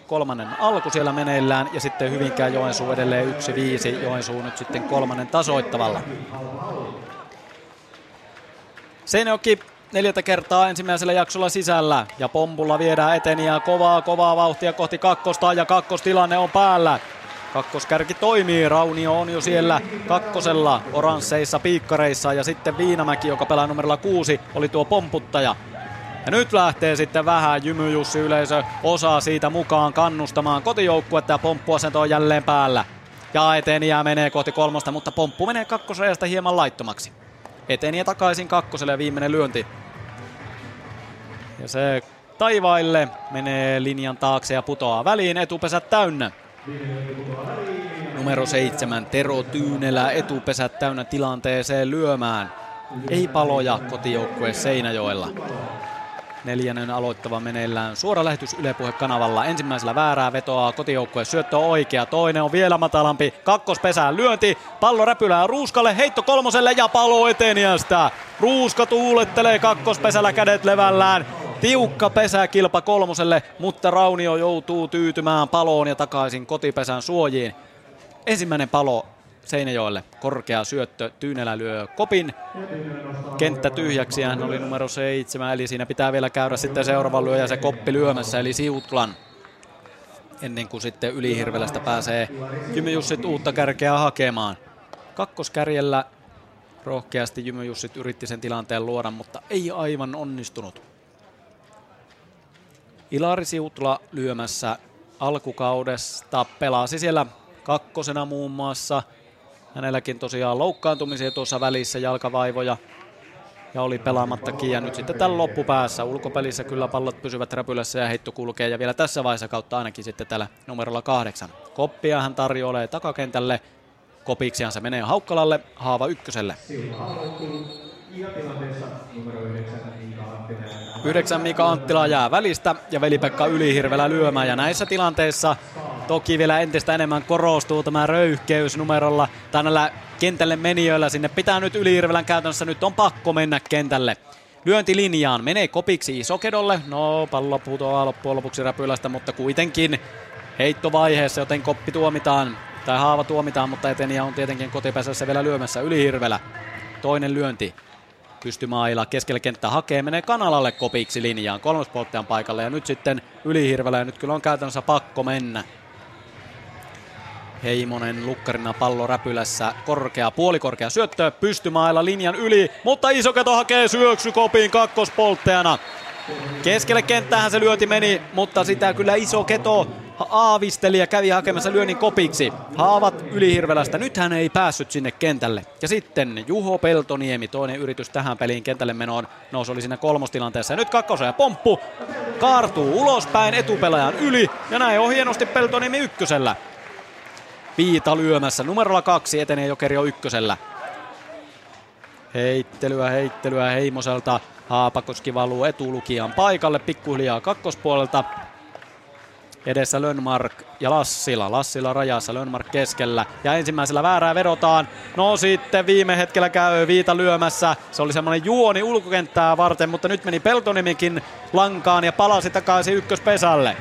kolmannen alku siellä meneillään ja sitten Hyvinkää Joensuu edelleen 1-5. Joensuu nyt sitten kolmannen tasoittavalla. Seinäjoki 4 kertaa ensimmäisellä jaksolla sisällä ja pompulla viedään eteniä kovaa vauhtia kohti kakkosta ja kakkostilanne on päällä. Kakkoskärki toimii, Raunio on jo siellä kakkosella oransseissa piikkareissa ja sitten Viinamäki, joka pelaa numerolla 6, oli tuo pomputtaja. Ja nyt lähtee sitten vähän Jymy-Jussi yleisö osaa siitä mukaan kannustamaan kotijoukkuetta ja pomppuasento on jälleen päällä. Ja eteniä menee kohti kolmosta, mutta pomppu menee kakkosrajasta hieman laittomaksi. Eteniä takaisin kakkoselle ja viimeinen lyönti. Ja se taivaille menee linjan taakse ja putoaa väliin, etupesä täynnä. Numero 7 Tero Tyynelä etupesä täynnä tilanteeseen lyömään. Ei paloja kotijoukkue Seinäjoella. Neljännen aloittava meneillään suora lähetys Yle Puhe -kanavalla. Ensimmäisellä väärää vetoaa kotijoukkue, syöttö on oikea, toinen on vielä matalampi. Kakkospesään lyönti, pallo räpylää Ruuskalle, heitto kolmoselle ja palo eteniästä. Ruuska tuulettelee kakkospesällä kädet levällään. Tiukka pesäkilpa kolmoselle, mutta Raunio joutuu tyytymään paloon ja takaisin kotipesän suojiin. Ensimmäinen palo Seinäjoelle. Korkea syöttö. Tyynelä lyö kopin. Kenttä tyhjäksi ja hän oli numero 7. Eli siinä pitää vielä käydä sitten seuraavan lyöjä se koppi lyömässä. Eli Siutlan. Ennen kuin sitten Ylihirvelästä pääsee Jymy-Jussit uutta kärkeä hakemaan. Kakkoskärjellä rohkeasti Jymy-Jussit yritti sen tilanteen luoda, mutta ei aivan onnistunut. Ilari Siutla lyömässä alkukaudesta. Pelasi siellä kakkosena muun muassa. Hänelläkin tosiaan loukkaantumisia tuossa välissä, jalkavaivoja ja oli pelaamattakin. Ja nyt sitten tämän loppupäässä ulkopelissä kyllä pallot pysyvät räpylässä ja heitto kulkee. Ja vielä tässä vaiheessa kautta ainakin sitten täällä numerolla 8. Koppia hän tarjoilee takakentälle. Kopiksihan se menee Haukkalalle, Haava ykköselle. 9 Miika Anttila jää välistä ja Veli-Pekka Ylihirvelä lyömään. Ja näissä tilanteissa toki vielä entistä enemmän korostuu tämä röyhkeys numerolla tai näillä kentälle menijöillä. Sinne pitää nyt Ylihirvelän käytännössä, nyt on pakko mennä kentälle. Lyöntilinjaan menee kopiksi Isokedolle. No, pallo putoaa loppujen lopuksi räpylästä, mutta kuitenkin heittovaiheessa, joten koppi tuomitaan tai Haava tuomitaan, mutta eteniä on tietenkin kotipesässä vielä lyömässä Ylihirvelä. Toinen lyönti. Pystymaila keskellä kenttää hakee, menee Kanalalle kopiksi linjaan. Kolmas polttajan paikalle ja nyt sitten Ylihirvelä ja nyt kyllä on käytännössä pakko mennä. Heimonen lukkarina pallo räpylässä, korkea puolikorkea syöttö, pystymailla linjan yli, mutta Isoketo hakee syöksykopiin kakkospolttajana. Keskelle kenttäähän se lyönti meni, mutta sitä kyllä Isoketo aavisteli ja kävi hakemassa lyönnin kopiksi. Haavat Ylihirvelästä, nyt hän ei päässyt sinne kentälle. Ja sitten Juho Peltoniemi, toinen yritys tähän peliin kentälle menoon. Nousu oli siinä kolmostilanteessa ja nyt kakkosaja pomppu kaartuu ulospäin etupelaajan yli ja näin on hienosti Peltoniemi ykkösellä. Viita lyömässä numerolla 2, etenee Jokeri on ykkösellä. Heittelyä Heimoselta. Haapakoski valuu etulukijan paikalle pikkuhiljaa kakkospuolelta. Edessä Lönnmark ja Lassila. Lassila rajassa, Lönnmark keskellä. Ja ensimmäisellä väärää vedotaan. No sitten viime hetkellä käy Viita lyömässä. Se oli semmoinen juoni ulkokenttää varten, mutta nyt meni Peltonimikin lankaan ja palasi takaisin ykköspesälle.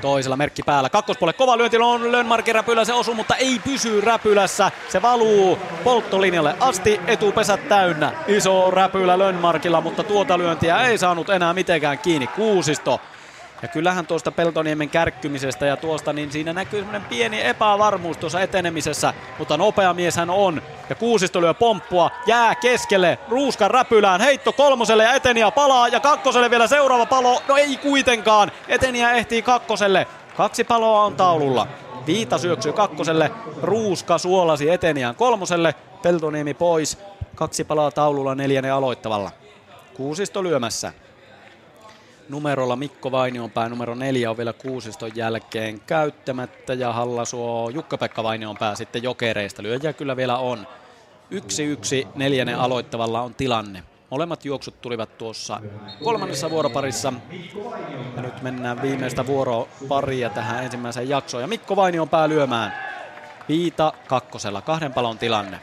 Toisella merkki päällä. Kakkospuolelle kova lyönti on Lönnmarkin räpylä. Se osuu, mutta ei pysy räpylässä. Se valuu polttolinjalle asti. Etupesät täynnä. Iso räpylä Lönnmarkilla, mutta tuota lyöntiä ei saanut enää mitenkään kiinni Kuusisto. Ja kyllähän tuosta Peltoniemen kärkkymisestä ja tuosta, niin siinä näkyy semmoinen pieni epävarmuus tuossa etenemisessä, mutta nopea mies hän on. Ja Kuusisto lyö pomppua, jää keskelle, Ruuskan räpylään, heitto kolmoselle ja Eteniä palaa ja kakkoselle vielä seuraava palo. No ei kuitenkaan, Eteniä ehtii kakkoselle, 2 paloa on taululla. Viita syöksyy kakkoselle, Ruuska suolasi Eteniään kolmoselle, Peltoniemi pois, 2 palaa taululla neljännen aloittavalla. Kuusisto lyömässä. Numerolla Mikko Vainionpää, numero 4 on vielä Kuusiston jälkeen käyttämättä ja Hallasuo Jukka-Pekka Vainionpää sitten Jokereista. Lyöjä kyllä vielä on. 1-1 neljännen aloittavalla on tilanne. Molemmat juoksut tulivat tuossa kolmannessa vuoroparissa. Ja nyt mennään viimeistä vuoroparia tähän ensimmäiseen jaksoon. Ja Mikko Vainionpää lyömään. Viita kakkosella, 2 palon tilanne.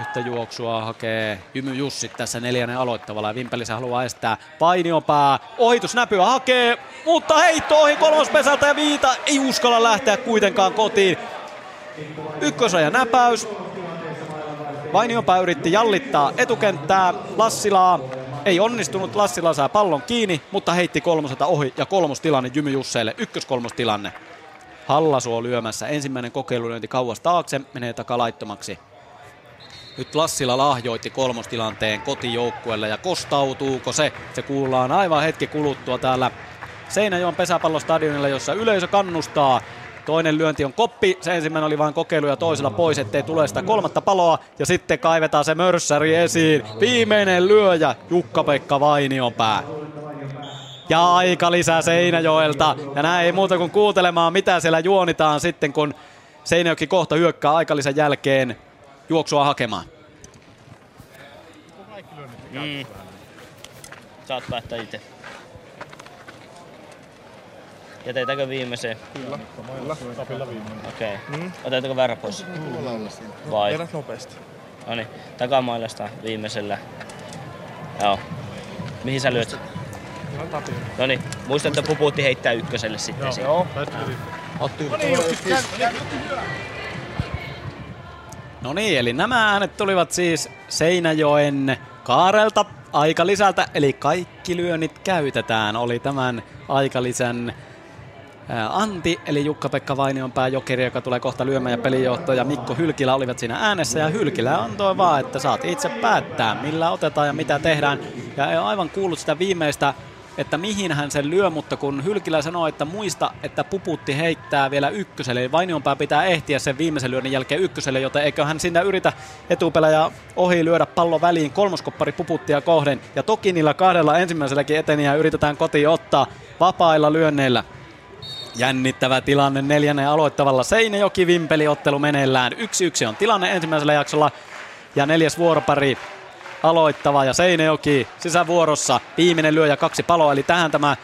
Yhtä juoksua hakee Jymy-Jussit tässä neljännen aloittavalla ja Vimpelissä haluaa estää. Vainionpää ohitusnäpyä hakee, mutta heitto ohi kolmospesältä ja Viita ei uskalla lähteä kuitenkaan kotiin. Ykkösraja näpäys. Vainionpää yritti jallittaa etukenttää Lassilaa. Ei onnistunut, Lassila saa pallon kiinni, mutta heitti kolmoselta ohi ja kolmostilanne Jymy-Jusseille. 1-3 tilanne. Hallasuo lyömässä, ensimmäinen kokeilulyönti kauas taakse, menee takalaittomaksi. Nyt Lassila lahjoitti kolmostilanteen kotijoukkueelle ja kostautuuko se? Se kuullaan aivan hetki kuluttua täällä Seinäjoen pesäpallostadionilla, jossa yleisö kannustaa. Toinen lyönti on koppi, se ensimmäinen oli vain kokeilu ja toisella pois, ettei tule sitä kolmatta paloa. Ja sitten kaivetaan se mörssäri esiin. Viimeinen lyöjä Jukka-Pekka Vainionpää. Ja aika lisää Seinäjoelta. Ja näin ei muuta kuin kuuntelemaan, mitä siellä juonitaan sitten, kun Seinäjoki kohta hyökkää aikalisän jälkeen juoksua hakemaan. Saat päättää itse. Jätetäänkö viimeiseen? Kyllä. Okei. Okay. Otetaanko väärä pois? Vai? Vedät nopeasti. Noniin. Takamailasta viimeisellä. Joo. Mihin sä lyöt? Noniin. Muista, että Puputti heittää ykköselle sitten. Joo. No niin, eli nämä äänet tulivat siis Seinäjoen Kaarelta aikalisältä, eli kaikki lyönnit käytetään. Oli tämän aikalisän anti, eli Jukka-Pekka Vainionpää Jokeri, joka tulee kohta lyömään, ja pelinjohto ja Mikko Hylkilä olivat siinä äänessä, ja Hylkilä antoi vaan, että saat itse päättää, millä otetaan ja mitä tehdään. Ja ei ole aivan kuullut sitä viimeistä, että mihin hän sen lyö, mutta kun Hylkilä sanoo, että muista, että Puputti heittää vielä ykköselle, eli Vainionpää pitää ehtiä sen viimeisen lyönnin jälkeen ykköselle, joten eikö hän sinne yritä etupelaaja ohi lyödä pallon väliin kolmoskoppari Puputtia kohden, ja toki niillä 2 ensimmäiselläkin Eteniä yritetään kotiin ottaa vapailla lyönneillä. Jännittävä tilanne neljännen aloittavalla Seinäjoki-Vimpeli-ottelu meneillään. 1-1 on tilanne ensimmäisellä jaksolla, ja 4. vuoropari aloittava ja Seinäjoki sisävuorossa, viimeinen lyöjä 2 paloa, eli tähän tämä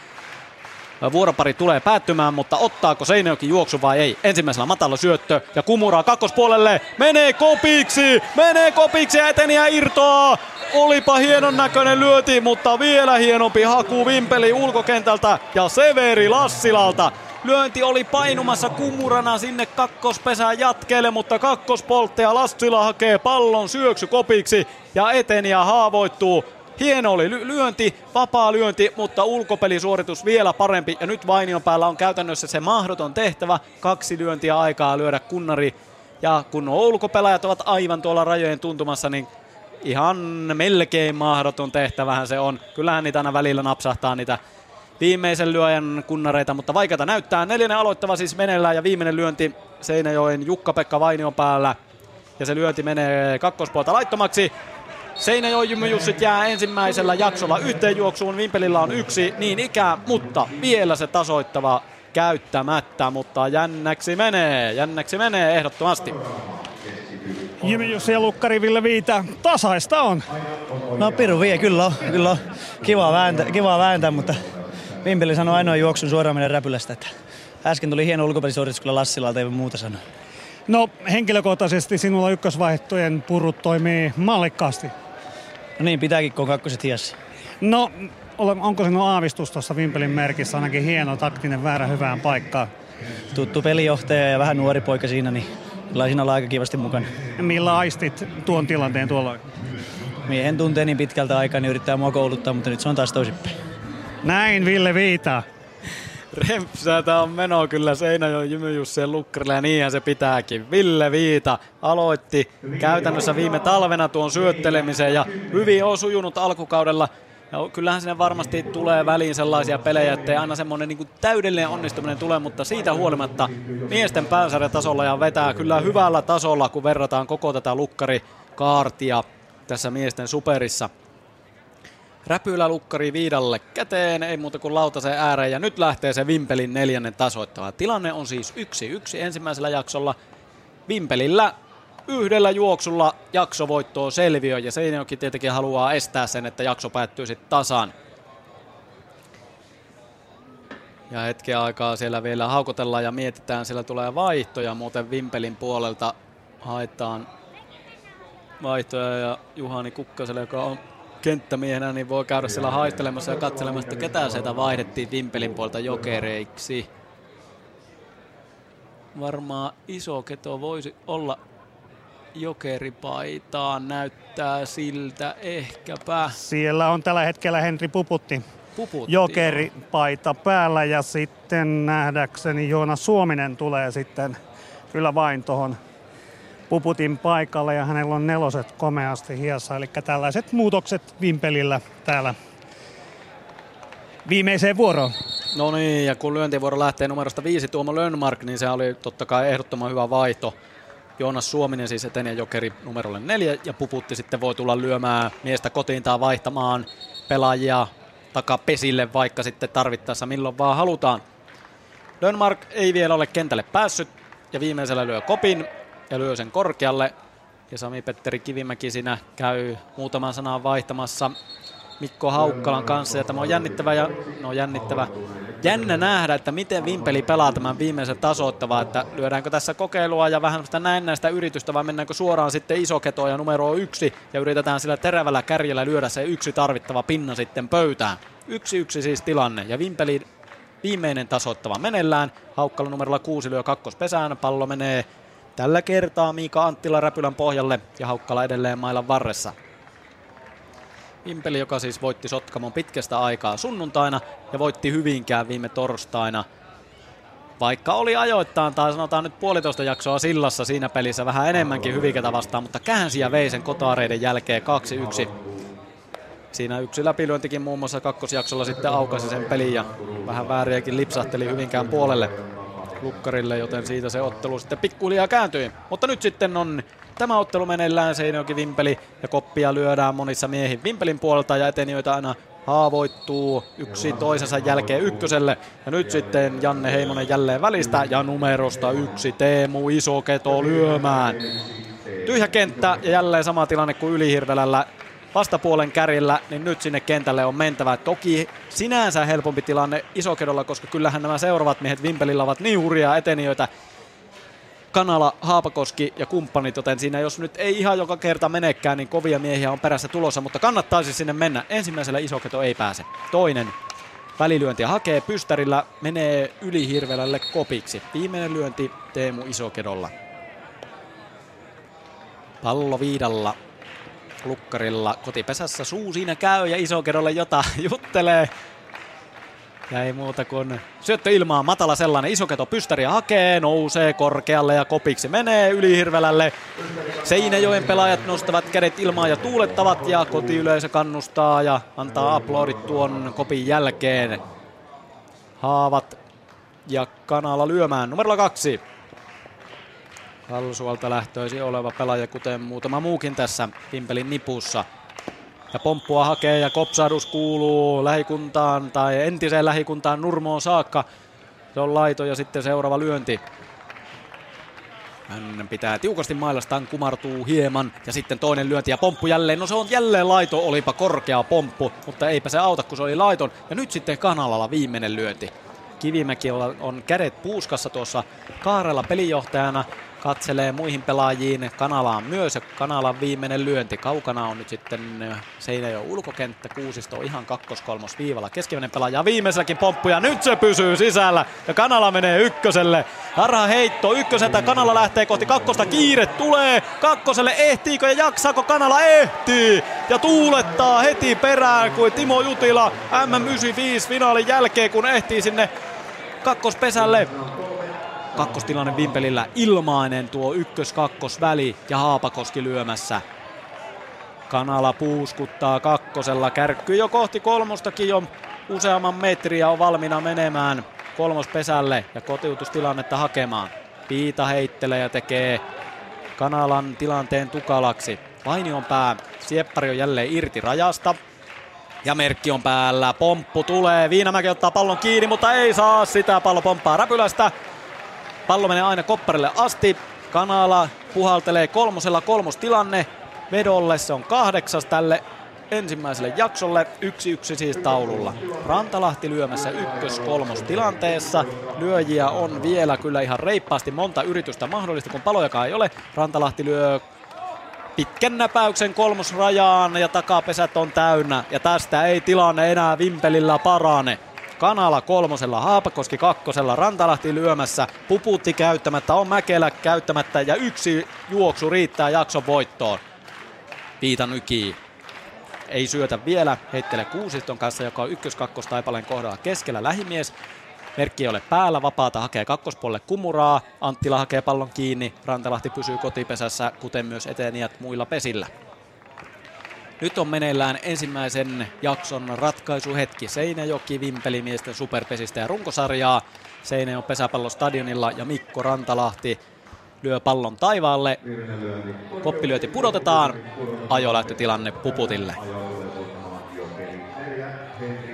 vuoropari tulee päättymään, mutta ottaako Seinäjoki juoksu vai ei? Ensimmäisellä matala syöttö ja Kumuraa kakkospuolelle, menee kopiksi ja Eteniä irtoaa. Olipa hienon näköinen lyöti, mutta vielä hienompi haku Vimpeli ulkokentältä ja Severi Lassilalta. Lyönti oli painumassa Kumurana sinne kakkospesään jatkeelle, mutta kakkospoltteja Lassila hakee pallon syöksykopiksi ja Eteniä haavoittuu. Hieno oli lyönti, vapaa lyönti, mutta ulkopelisuoritus vielä parempi. Ja nyt Vainion päällä on käytännössä se mahdoton tehtävä. 2 lyöntiä aikaa lyödä kunnari. Ja kun ulkopelaajat ovat aivan tuolla rajojen tuntumassa, niin ihan melkein mahdoton tehtävähän se on. Kyllähän niitä aina välillä napsahtaa niitä viimeisen lyöjän kunnareita, mutta vaikeata näyttää. 4. aloittava siis meneillään ja viimeinen lyönti Seinäjoen Jukka-Pekka Vainion päällä. Ja se lyönti menee kakkospuolta laittomaksi. Seinäjoen Jymy-Jussit jää ensimmäisellä jaksolla yhteenjuoksuun. Vimpelillä on 1 niin ikään, mutta vielä se tasoittava käyttämättä. Mutta jännäksi menee ehdottomasti. Jymy-Jussi ja lukkari Ville Viita, tasaista on. No piru vie, kyllä on. Kiva vääntää, mutta Vimpeli sanoi ainoa juoksun suoraan menen räpylästä. Että äsken tuli hieno ulkopelisuoritus kyllä Lassilalta, ei muuta sanoa. No henkilökohtaisesti sinulla ykkösvaihtojen purut toimii mallikkaasti. No niin, pitääkin, kun on kakkoset hiassa. No onko sinulla aavistus tuossa Vimpelin merkissä, ainakin hieno taktinen väärä hyvään paikkaan? Tuttu pelijohtaja ja vähän nuori poika siinä, niin siinä ollaan aika kivasti mukana. Millä aistit tuon tilanteen tuolla? Miehen tuntee niin pitkältä aikaa, niin yrittää mua kouluttaa, mutta nyt se on taas toisinpäin. Näin Ville Viita. Repsätä on meno kyllä Seinäjoen Jymy-Jussien lukkarilla ja niinhän se pitääkin. Ville Viita aloitti käytännössä viime talvena tuon syöttelemisen ja hyvin on sujunut alkukaudella. Ja kyllähän sinne varmasti tulee väliin sellaisia pelejä, ettei aina semmoinen niin kuin täydellinen onnistuminen tule, mutta siitä huolimatta miesten päänsarjatasolla ja vetää kyllä hyvällä tasolla, kun verrataan koko tätä lukkarikaartia tässä miesten superissa. Räpylälukkari Viidalle käteen, ei muuta kuin lautaseen ääreen ja nyt lähtee se Vimpelin neljännen tasoittava. Tilanne on siis 1-1 ensimmäisellä jaksolla. Vimpelillä yhdellä juoksulla jaksovoittoa selviö ja Seinäjoki tietenkin haluaa estää sen, että jakso päättyy sitten tasan. Ja hetken aikaa siellä vielä haukotellaan ja mietitään, siellä tulee vaihtoja, muuten Vimpelin puolelta haetaan vaihtoja ja Juhani Kukkaselle, joka on kenttämiehenä, niin voi käydä siellä haistelemassa ja katselemassa, että ketään sieltä vaihdettiin Vimpelin puolta jokereiksi. Varmaan Isoketo voisi olla jokeripaitaan, näyttää siltä ehkäpä. Siellä on tällä hetkellä Henri Puputti. Jokeripaita päällä ja sitten nähdäkseni Joona Suominen tulee sitten kyllä vain tuohon Puputin paikalle ja hänellä on neloset komeasti hiassa. Eli tällaiset muutokset Vimpelillä täällä viimeiseen vuoroon. No niin, ja kun lyöntivuoro lähtee numerosta 5 Tuomo Lönnmark, niin se oli totta kai ehdottoman hyvä vaihto. Joonas Suominen siis etenee jokeri numerolle 4 ja Puputti sitten voi tulla lyömään miestä kotiin tai vaihtamaan pelaajia takapesille, vaikka sitten tarvittaessa milloin vaan halutaan. Lönnmark ei vielä ole kentälle päässyt ja viimeisellä lyö kopin ja lyö sen korkealle. Ja Sami-Petteri Kivimäki siinä käy muutaman sanan vaihtamassa Mikko Haukkalan kanssa. Ja tämä on jännittävä ja jännä nähdä, että miten Vimpeli pelaa tämän viimeisen tasoittavaa, että lyödäänkö tässä kokeilua ja vähän sitä näennäistä yritystä vai mennäänkö suoraan sitten Isoketoon ja numero 1 ja yritetään sillä terävällä kärjellä lyödä se yksi tarvittava pinna sitten pöytään. 1-1 siis tilanne ja Vimpeli viimeinen tasoittava meneillään. Haukkala numerolla 6 lyö kakkospesään, pallo menee tällä kertaa Miika Anttila räpylän pohjalle ja Haukkala edelleen mailan varressa. Vimpeli, joka siis voitti Sotkamon pitkästä aikaa sunnuntaina ja voitti Hyvinkään viime torstaina. Vaikka oli ajoittain, tai sanotaan nyt puolitoista jaksoa sillassa siinä pelissä vähän enemmänkin Hyvinkätä vastaan, mutta käänsi ja vei sen kotareiden jälkeen 2-1. Siinä yksi läpilyöntikin muun muassa kakkosjaksolla sitten aukaisi sen pelin ja vähän vääriäkin lipsahteli Hyvinkään puolelle lukkarille, joten siitä se ottelu sitten pikkuhiljaa kääntyi. Mutta nyt sitten on tämä ottelu meneillään, Seinäjoki Vimpeli ja koppia lyödään monissa miehin Vimpelin puolelta ja etenijöitä aina haavoittuu yksi toisensa jälkeen ykköselle. Ja nyt sitten Janne Heimonen jälleen välistä ja numerosta 1 Teemu Isoketo lyömään. Tyhjä kenttä ja jälleen sama tilanne kuin Ylihirvelällä vastapuolen kärjellä, niin nyt sinne kentälle on mentävä. Toki sinänsä helpompi tilanne Isokedolla, koska kyllähän nämä seuraavat miehet Vimpelillä ovat niin hurjaa etenijöitä, Kanala, Haapakoski ja kumppanit, joten siinä jos nyt ei ihan joka kerta menekään, niin kovia miehiä on perässä tulossa, mutta kannattaisi sinne mennä. Ensimmäisellä Isoketo ei pääse. Toinen välilyönti hakee pystärillä, menee Ylihirvelälle kopiksi. Viimeinen lyönti Teemu Isokedolla. Pallo Viidalla lukkarilla kotipesässä, suu siinä käy ja Isokedolle jotain juttelee. Ja ei muuta kuin syöttö ilmaan, matala sellainen, Isoketo pystäriä hakee, nousee korkealle ja kopiksi menee Ylihirvelälle. Seinäjoen pelaajat nostavat kädet ilmaan ja tuulettavat ja kotiyleisö kannustaa ja antaa aplodit tuon kopin jälkeen. Haavat ja Kanala lyömään, numerolla 2. Halsualta lähtöisi oleva pelaaja, kuten muutama muukin tässä Vimpelin nipussa. Ja pomppua hakee ja kopsahdus kuuluu lähikuntaan tai entiseen lähikuntaan Nurmoon saakka. Se on laito ja sitten seuraava lyönti. Hän pitää tiukasti mailastaan, kumartuu hieman ja sitten toinen lyönti ja pomppu jälleen. No se on jälleen laito, olipa korkea pomppu, mutta eipä se auta kun se oli laiton. Ja nyt sitten Kanalalla viimeinen lyönti. Kivimäki on kädet puuskassa tuossa kaarella pelijohtajana. katselee muihin pelaajiin, Kanalaan myös. Kanalan viimeinen lyönti. Kaukana on nyt sitten Seinäjoen ulkokenttä. Kuusisto ihan kakkos-kolmos viivalla. Keskimmäinen pelaaja viimeiselläkin pomppu ja nyt se pysyy sisällä. Ja Kanala menee ykköselle. Harha heitto ykköseltä. Kanala lähtee kohti kakkosta. Kiire tulee. Kakkoselle ehtiikö ja jaksaako? Kanala ehtii. Ja tuulettaa heti perään kuin Timo Jutila MM95 finaalin jälkeen, kun ehtii sinne kakkospesälle. Kakkostilanne Vimpelillä ilmainen tuo ykkös-kakkosväli ja Haapakoski lyömässä. Kanala puuskuttaa kakkosella, kärkkyy jo kohti kolmostakin, jo useamman metriä on valmiina menemään kolmospesälle ja kotiutustilannetta hakemaan. Viita heittelee ja tekee Kanalan tilanteen tukalaksi. Vainionpää, sieppari on jälleen irti rajasta. Ja merkki on päällä, pomppu tulee, Viinamäki ottaa pallon kiinni, mutta ei saa sitä, pallo pomppaa räpylästä. Pallo menee aina kopparille asti. Kanala puhaltelee kolmosella, kolmostilanne vedolle. Se on 8 tälle ensimmäiselle jaksolle. 1-1 siis taululla. Rantalahti lyömässä ykkös-kolmostilanteessa. Lyöjiä on vielä kyllä ihan reippaasti. Monta yritystä mahdollista, kun palojakaan ei ole. Rantalahti lyö pitkän näpäyksen kolmosrajaan ja takapesät on täynnä. Ja tästä ei tilanne enää Vimpelillä parane. Kanala kolmosella, Haapakoski kakkosella, Rantalahti lyömässä, Puputti käyttämättä, on Mäkelä käyttämättä ja yksi juoksu riittää jakson voittoon. Viita nykii. Ei syötä vielä, heittelee Kuusiston kanssa, joka on ykkös-kakkostaipaleen kohdalla keskellä lähimies. Merkki ei ole päällä, vapaata hakee kakkospuolelle Kumuraa, Anttila hakee pallon kiinni, Rantalahti pysyy kotipesässä, kuten myös etenijät muilla pesillä. Nyt on meneillään ensimmäisen jakson ratkaisuhetki. Seinäjoki Vimpeli miesten superpesistä ja runkosarjaa. Seinäjoen pesäpallostadionilla ja Mikko Rantalahti lyö pallon taivaalle. Koppilyöti pudotetaan. Ajolähtötilanne Puputille.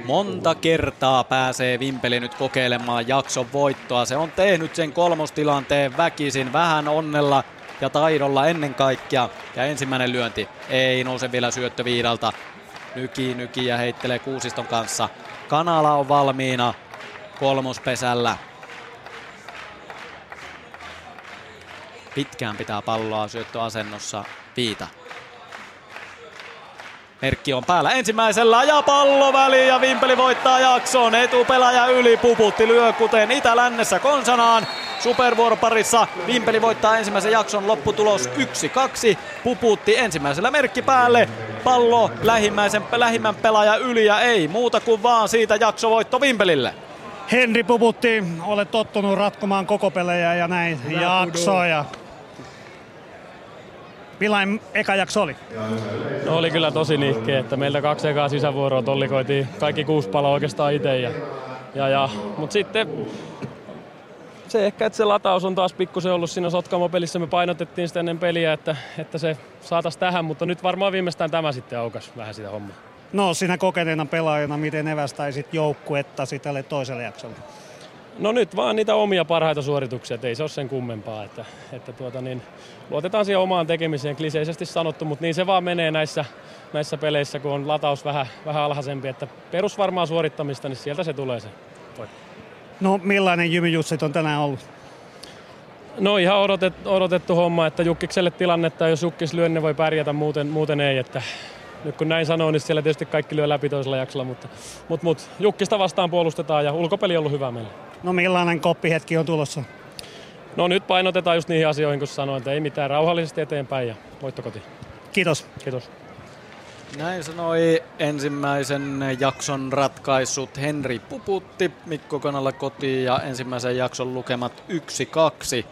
Monta kertaa pääsee Vimpeli nyt kokeilemaan jakson voittoa. Se on tehnyt sen kolmostilanteen väkisin vähän onnella ja taidolla ennen kaikkea. Ja ensimmäinen lyönti. Ei nouse vielä syöttö Viidalta. Nyki ja heittelee Kuusiston kanssa. Kanala on valmiina kolmospesällä. Pitkään pitää palloa syöttöasennossa Viita. Merkki on päällä ensimmäisellä ja pallo väliin ja Vimpeli voittaa jakson. Etupelaaja yli, Puputti lyö kuten itä-lännessä konsanaan. Supervuoroparissa Vimpeli voittaa ensimmäisen jakson, lopputulos 1-2. Puputti ensimmäisellä merkki päälle. Pallo lähimmän pelaaja yli ja ei muuta kuin vaan siitä jaksovoitto Vimpelille. Henri Puputti, olet tottunut ratkomaan koko pelejä ja näin jaksoja. Millainen eka jakso oli? No oli kyllä tosi nihkeä, että meiltä 2 ekaa sisävuoroa tollikoitiin kaikki 6 paloa oikeastaan itse. Mutta sitten se ehkä, että se lataus on taas pikkusen ollut siinä Sotkamo-pelissä. Me painotettiin sitä ennen peliä, että se saataisiin tähän, mutta nyt varmaan viimeistään tämä sitten aukas vähän sitä hommaa. No sinä kokeneena pelaajana, miten evästäisit joukkuettasi tälle toiselle jaksolle? No nyt vaan niitä omia parhaita suorituksia, ei se ole sen kummempaa, että luotetaan siihen omaan tekemiseen, kliseisesti sanottu, mutta niin se vaan menee näissä peleissä, kun on lataus vähän alhaisempi, että perusvarmaa suorittamista, niin sieltä se tulee se. No millainen Jymy-Jussit on tänään ollut? No ihan odotettu homma, että Jukkikselle tilannetta, jos Jukkis lyö, ne voi pärjätä, muuten ei, että nyt kun näin sanoo, niin siellä tietysti kaikki lyö läpi toisella jaksolla, mutta Jukkista vastaan puolustetaan ja ulkopeli on ollut hyvä meillä. No millainen koppihetki on tulossa? No nyt painotetaan just niihin asioihin, kun sanoin, että ei mitään, rauhallisesti eteenpäin ja voitto kotiin. Kiitos. Kiitos. Näin sanoi ensimmäisen jakson ratkaisut Henri Puputti, Mikko Kanala kotiin ja ensimmäisen jakson lukemat 1-2.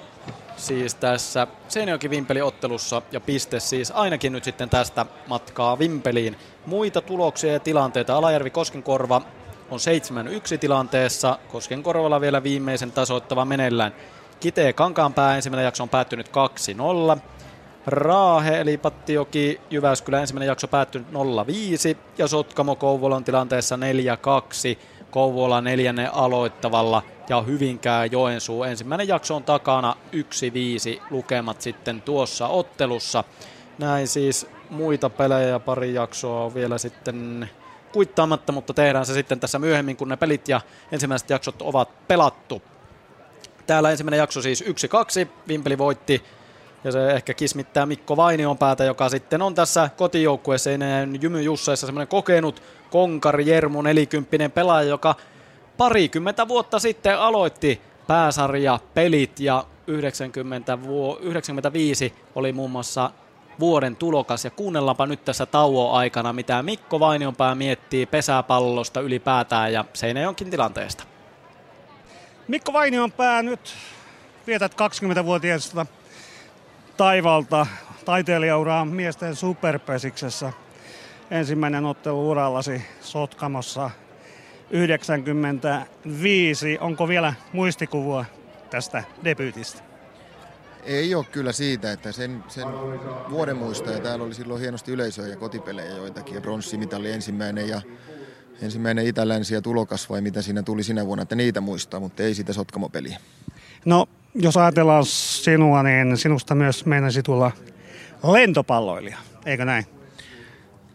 Siis tässä Seinäjoki-Vimpeli-ottelussa ja piste siis ainakin nyt sitten tästä matkaa Vimpeliin. Muita tuloksia ja tilanteita. Alajärvi Koskenkorva on 7-1 tilanteessa. Koskenkorvalla vielä viimeisen tasoittava meneillään. Kitee Kankaanpää, ensimmäinen jakso on päättynyt 2-0. Raahe eli Pattijoki Jyväskylä, ensimmäinen jakso päättynyt 0-5. Ja Sotkamo Kouvola on tilanteessa 4-2. Kouvola 4. aloittavalla ja Hyvinkää Joensuu. Ensimmäinen jakso on takana, 1-5 lukemat sitten tuossa ottelussa. Näin siis muita pelejä, pari jaksoa on vielä sitten kuittaamatta, mutta tehdään se sitten tässä myöhemmin, kun ne pelit ja ensimmäiset jaksot ovat pelattu. Täällä ensimmäinen jakso siis 1-2. Vimpeli voitti ja se ehkä kismittää Mikko Vainionpäätä, joka sitten on tässä kotijoukkueessa ennen Jymy-Jusseissa semmoinen kokenut konkari Jermu 40 pelaaja, joka parikymmentä vuotta sitten aloitti pääsarja pelit ja 95 oli muun muassa vuoden tulokas. Ja kuunnellaanpa nyt tässä tauon aikana, mitä Mikko Vainionpää miettii pesäpallosta ylipäätään ja Seinäjonkin tilanteesta. Mikko Vainionpää, nyt vietät 20-vuotiaista taivalta taiteilijauraa miesten superpesiksessä. Ensimmäinen ottelu urallasi Sotkamossa 95. Onko vielä muistikuvua tästä debyytistä? Ei ole kyllä siitä, että sen vuoden muistaa, ja täällä oli silloin hienosti yleisöä ja kotipelejä joitakin, ja bronssimitali ensimmäinen ja ensimmäinen itälänsi ja tulokas, vai mitä siinä tuli sinä vuonna, että niitä muistaa, mutta ei sitä Sotkamo-peliä. No, jos ajatellaan sinua, niin sinusta myös meinasi tulla lentopalloilija, eikö näin?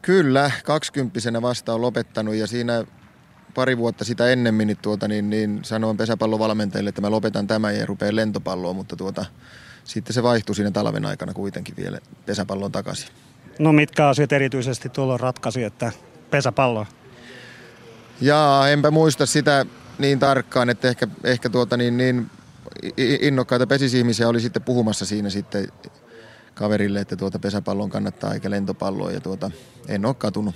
Kyllä, 20-vuotiaana vasta on lopettanut, ja siinä pari vuotta sitä ennemmin niin sanoin pesäpallovalmentajille, että mä lopetan tämän ja rupean lentopalloon, mutta sitten se vaihtui siinä talven aikana kuitenkin vielä pesäpalloon takaisin. No mitkä asiat erityisesti tuolla ratkaisi, että pesäpalloa? Jaa, enpä muista sitä niin tarkkaan, että ehkä niin innokkaita pesisihmisiä oli sitten puhumassa siinä sitten kaverille, että pesäpallon kannattaa eikä lentopalloa, ja en ole katunut.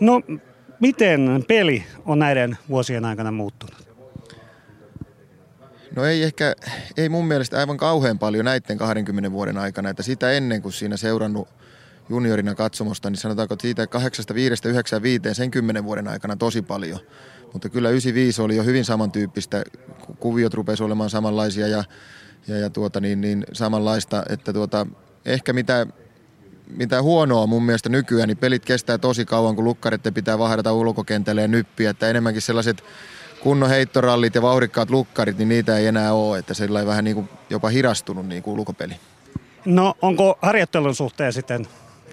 No miten peli on näiden vuosien aikana muuttunut? No ei mun mielestä aivan kauhean paljon näiden 20 vuoden aikana, että sitä ennen kuin siinä seurannut juniorina katsomosta, niin sanotaanko, että siitä 85-95 sen 10 vuoden aikana tosi paljon. Mutta kyllä 95 oli jo hyvin samantyyppistä, kuviot rupesi olemaan samanlaisia ja samanlaista, että ehkä mitä huonoa mun mielestä nykyään, niin pelit kestää tosi kauan, kun lukkarit pitää vahdata ulkokentälle ja nyppiä, että enemmänkin sellaiset kunnon heittorallit ja vauhdikkaat lukkarit, niin niitä ei enää ole, että sellainen vähän niin kuin jopa hirastunut niin kuin ulkopeli. No onko harjoittelun suhteen sitten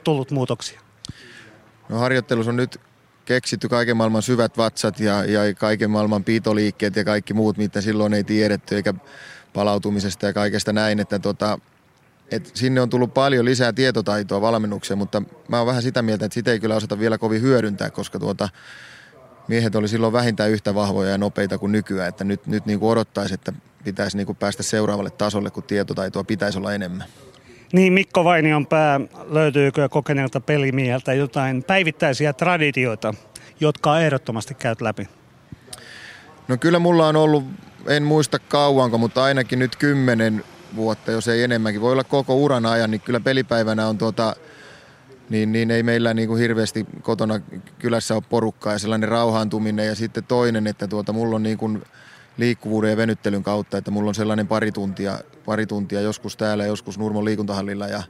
tullut muutoksia? No harjoittelussa on nyt keksitty kaiken maailman syvät vatsat ja kaiken maailman piitoliikkeet ja kaikki muut, mitä silloin ei tiedetty, eikä palautumisesta ja kaikesta näin, että sinne on tullut paljon lisää tietotaitoa valmennukseen, mutta mä oon vähän sitä mieltä, että sitä ei kyllä osata vielä kovin hyödyntää, koska miehet oli silloin vähintään yhtä vahvoja ja nopeita kuin nykyään, että nyt niin kuin odottaisi, että pitäisi niin kuin päästä seuraavalle tasolle, kun tietotaitoa pitäisi olla enemmän. Niin, Mikko Vainionpää, löytyykö kokeneelta pelimieheltä jotain päivittäisiä traditioita, jotka ehdottomasti käyt läpi? No kyllä mulla on ollut, en muista kauanko, mutta ainakin nyt 10 vuotta, jos ei enemmänkin. Voi olla koko uran ajan, niin kyllä pelipäivänä on niin ei meillä niin kuin hirveästi kotona kylässä ole porukkaa ja sellainen rauhaantuminen. Ja sitten toinen, että mulla on niin kuin liikkuvuuden ja venyttelyn kautta, että mulla on sellainen pari tuntia joskus täällä, joskus Nurmon liikuntahallilla ja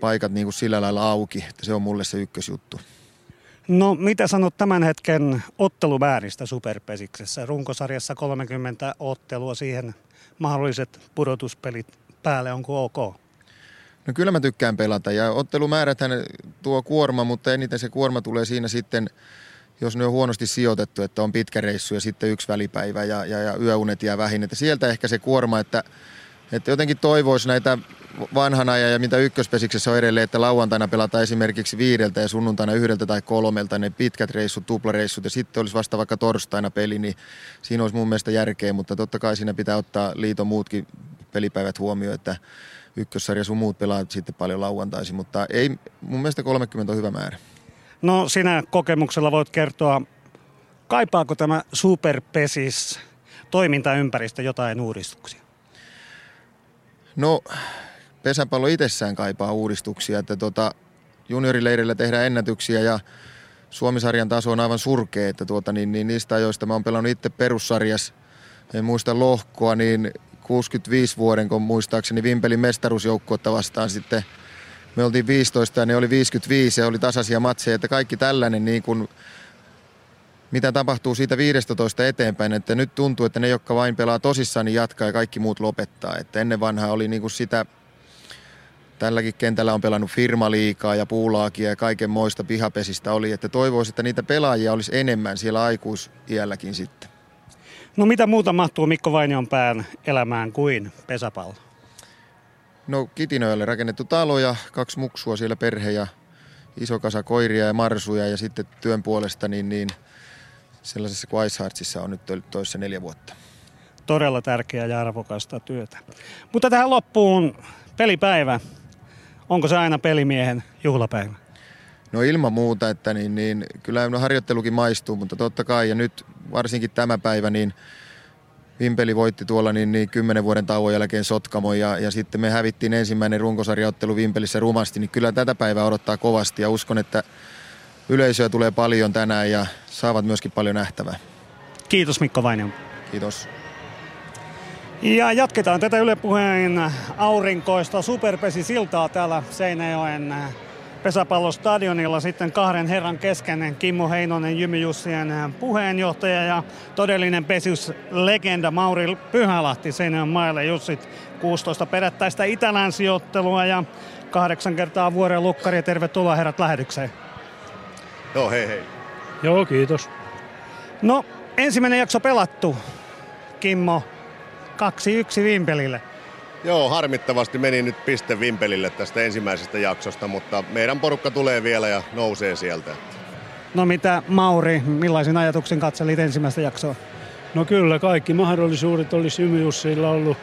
paikat niin kuin sillä lailla auki, että se on mulle se ykkösjuttu. No mitä sanot tämän hetken ottelumääristä superpesiksessä? Runkosarjassa 30 ottelua, siihen mahdolliset pudotuspelit päälle, onko ok? No kyllä mä tykkään pelata, ja ottelumääräthän tuo kuorma, mutta eniten se kuorma tulee siinä sitten, jos ne on huonosti sijoitettu, että on pitkä reissu ja sitten yksi välipäivä ja yöunet jää vähin. Että sieltä ehkä se kuorma, että jotenkin toivoisi näitä vanhana ja mitä ykköspesiksessä on edelleen, että lauantaina pelataan esimerkiksi 5 ja sunnuntaina 1 tai 3 ne pitkät reissut, tuplareissut, ja sitten olisi vasta vaikka torstaina peli, niin siinä olisi mun mielestä järkeä, mutta totta kai siinä pitää ottaa liiton muutkin pelipäivät huomioon, että ykkössarja sun muut pelaat sitten paljon lauantaisin, mutta ei, mun mielestä 30 on hyvä määrä. No sinä kokemuksella voit kertoa, kaipaako tämä superpesis toimintaympäristö jotain uudistuksia? No pesäpallo itsessään kaipaa uudistuksia, että juniorileirillä tehdään ennätyksiä ja Suomisarjan taso on aivan surkea, että niistä ajoista mä oon pelannut itse perussarjas, en muista lohkoa, niin 65 vuoden, kun muistaakseni Vimpelin mestaruusjoukkuetta vastaan sitten me oltiin 15 ja ne oli 55 ja oli tasaisia matseja, että kaikki tällainen niin kuin, mitä tapahtuu siitä 15 eteenpäin, että nyt tuntuu, että ne, jotka vain pelaa tosissaan, niin jatkaa ja kaikki muut lopettaa, että ennen vanhaa oli niin kuin sitä, tälläkin kentällä on pelannut firmaliikaa ja puulaakia ja kaikenmoista pihapesistä oli, että toivoisi, että niitä pelaajia olisi enemmän siellä aikuisiälläkin sitten. No mitä muuta mahtuu Mikko Vainionpään elämään kuin pesäpallo? No Kitinöölle rakennettu talo ja 2 muksua siellä perhe ja iso kasa koiria ja marsuja ja sitten työn puolesta niin sellaisessa kuin Ice Heartsissa on nyt ollut toissa 4 vuotta. Todella tärkeää ja arvokasta työtä. Mutta tähän loppuun pelipäivä. Onko se aina pelimiehen juhlapäivä? No ilman muuta, että kyllä harjoittelukin maistuu, mutta totta kai ja nyt varsinkin tämä päivä niin Vimpeli voitti tuolla 10 vuoden tauon jälkeen Sotkamo ja sitten me hävittiin ensimmäinen runkosarjaottelu Vimpelissä rumasti, niin kyllä tätä päivää odottaa kovasti ja uskon, että yleisöä tulee paljon tänään ja saavat myöskin paljon nähtävää. Kiitos Mikko Vainio. Kiitos. Ja jatketaan tätä Yle Puheen aurinkoista superpesisiltaa täällä Seinäjoen pesäpallostadionilla sitten 2 herran kesken. Kimmo Heinonen, Jymy-Jussien puheenjohtaja ja todellinen pesyslegenda Mauri Pyhälahti. Seinäjoen maille Jussit 16 perättäistä itälänsijoittelua ja 8 kertaa vuoden lukkari. Tervetuloa herrat lähetykseen. Joo, hei hei. Joo, kiitos. No, ensimmäinen jakso pelattu, Kimmo. 2-1 Vimpelille. Joo, harmittavasti meni nyt piste Vimpelille tästä ensimmäisestä jaksosta, mutta meidän porukka tulee vielä ja nousee sieltä. No mitä Mauri, millaisin ajatuksin katselit ensimmäistä jaksoa? No kyllä, kaikki mahdollisuudet olisi Jymy-Jussilla ollut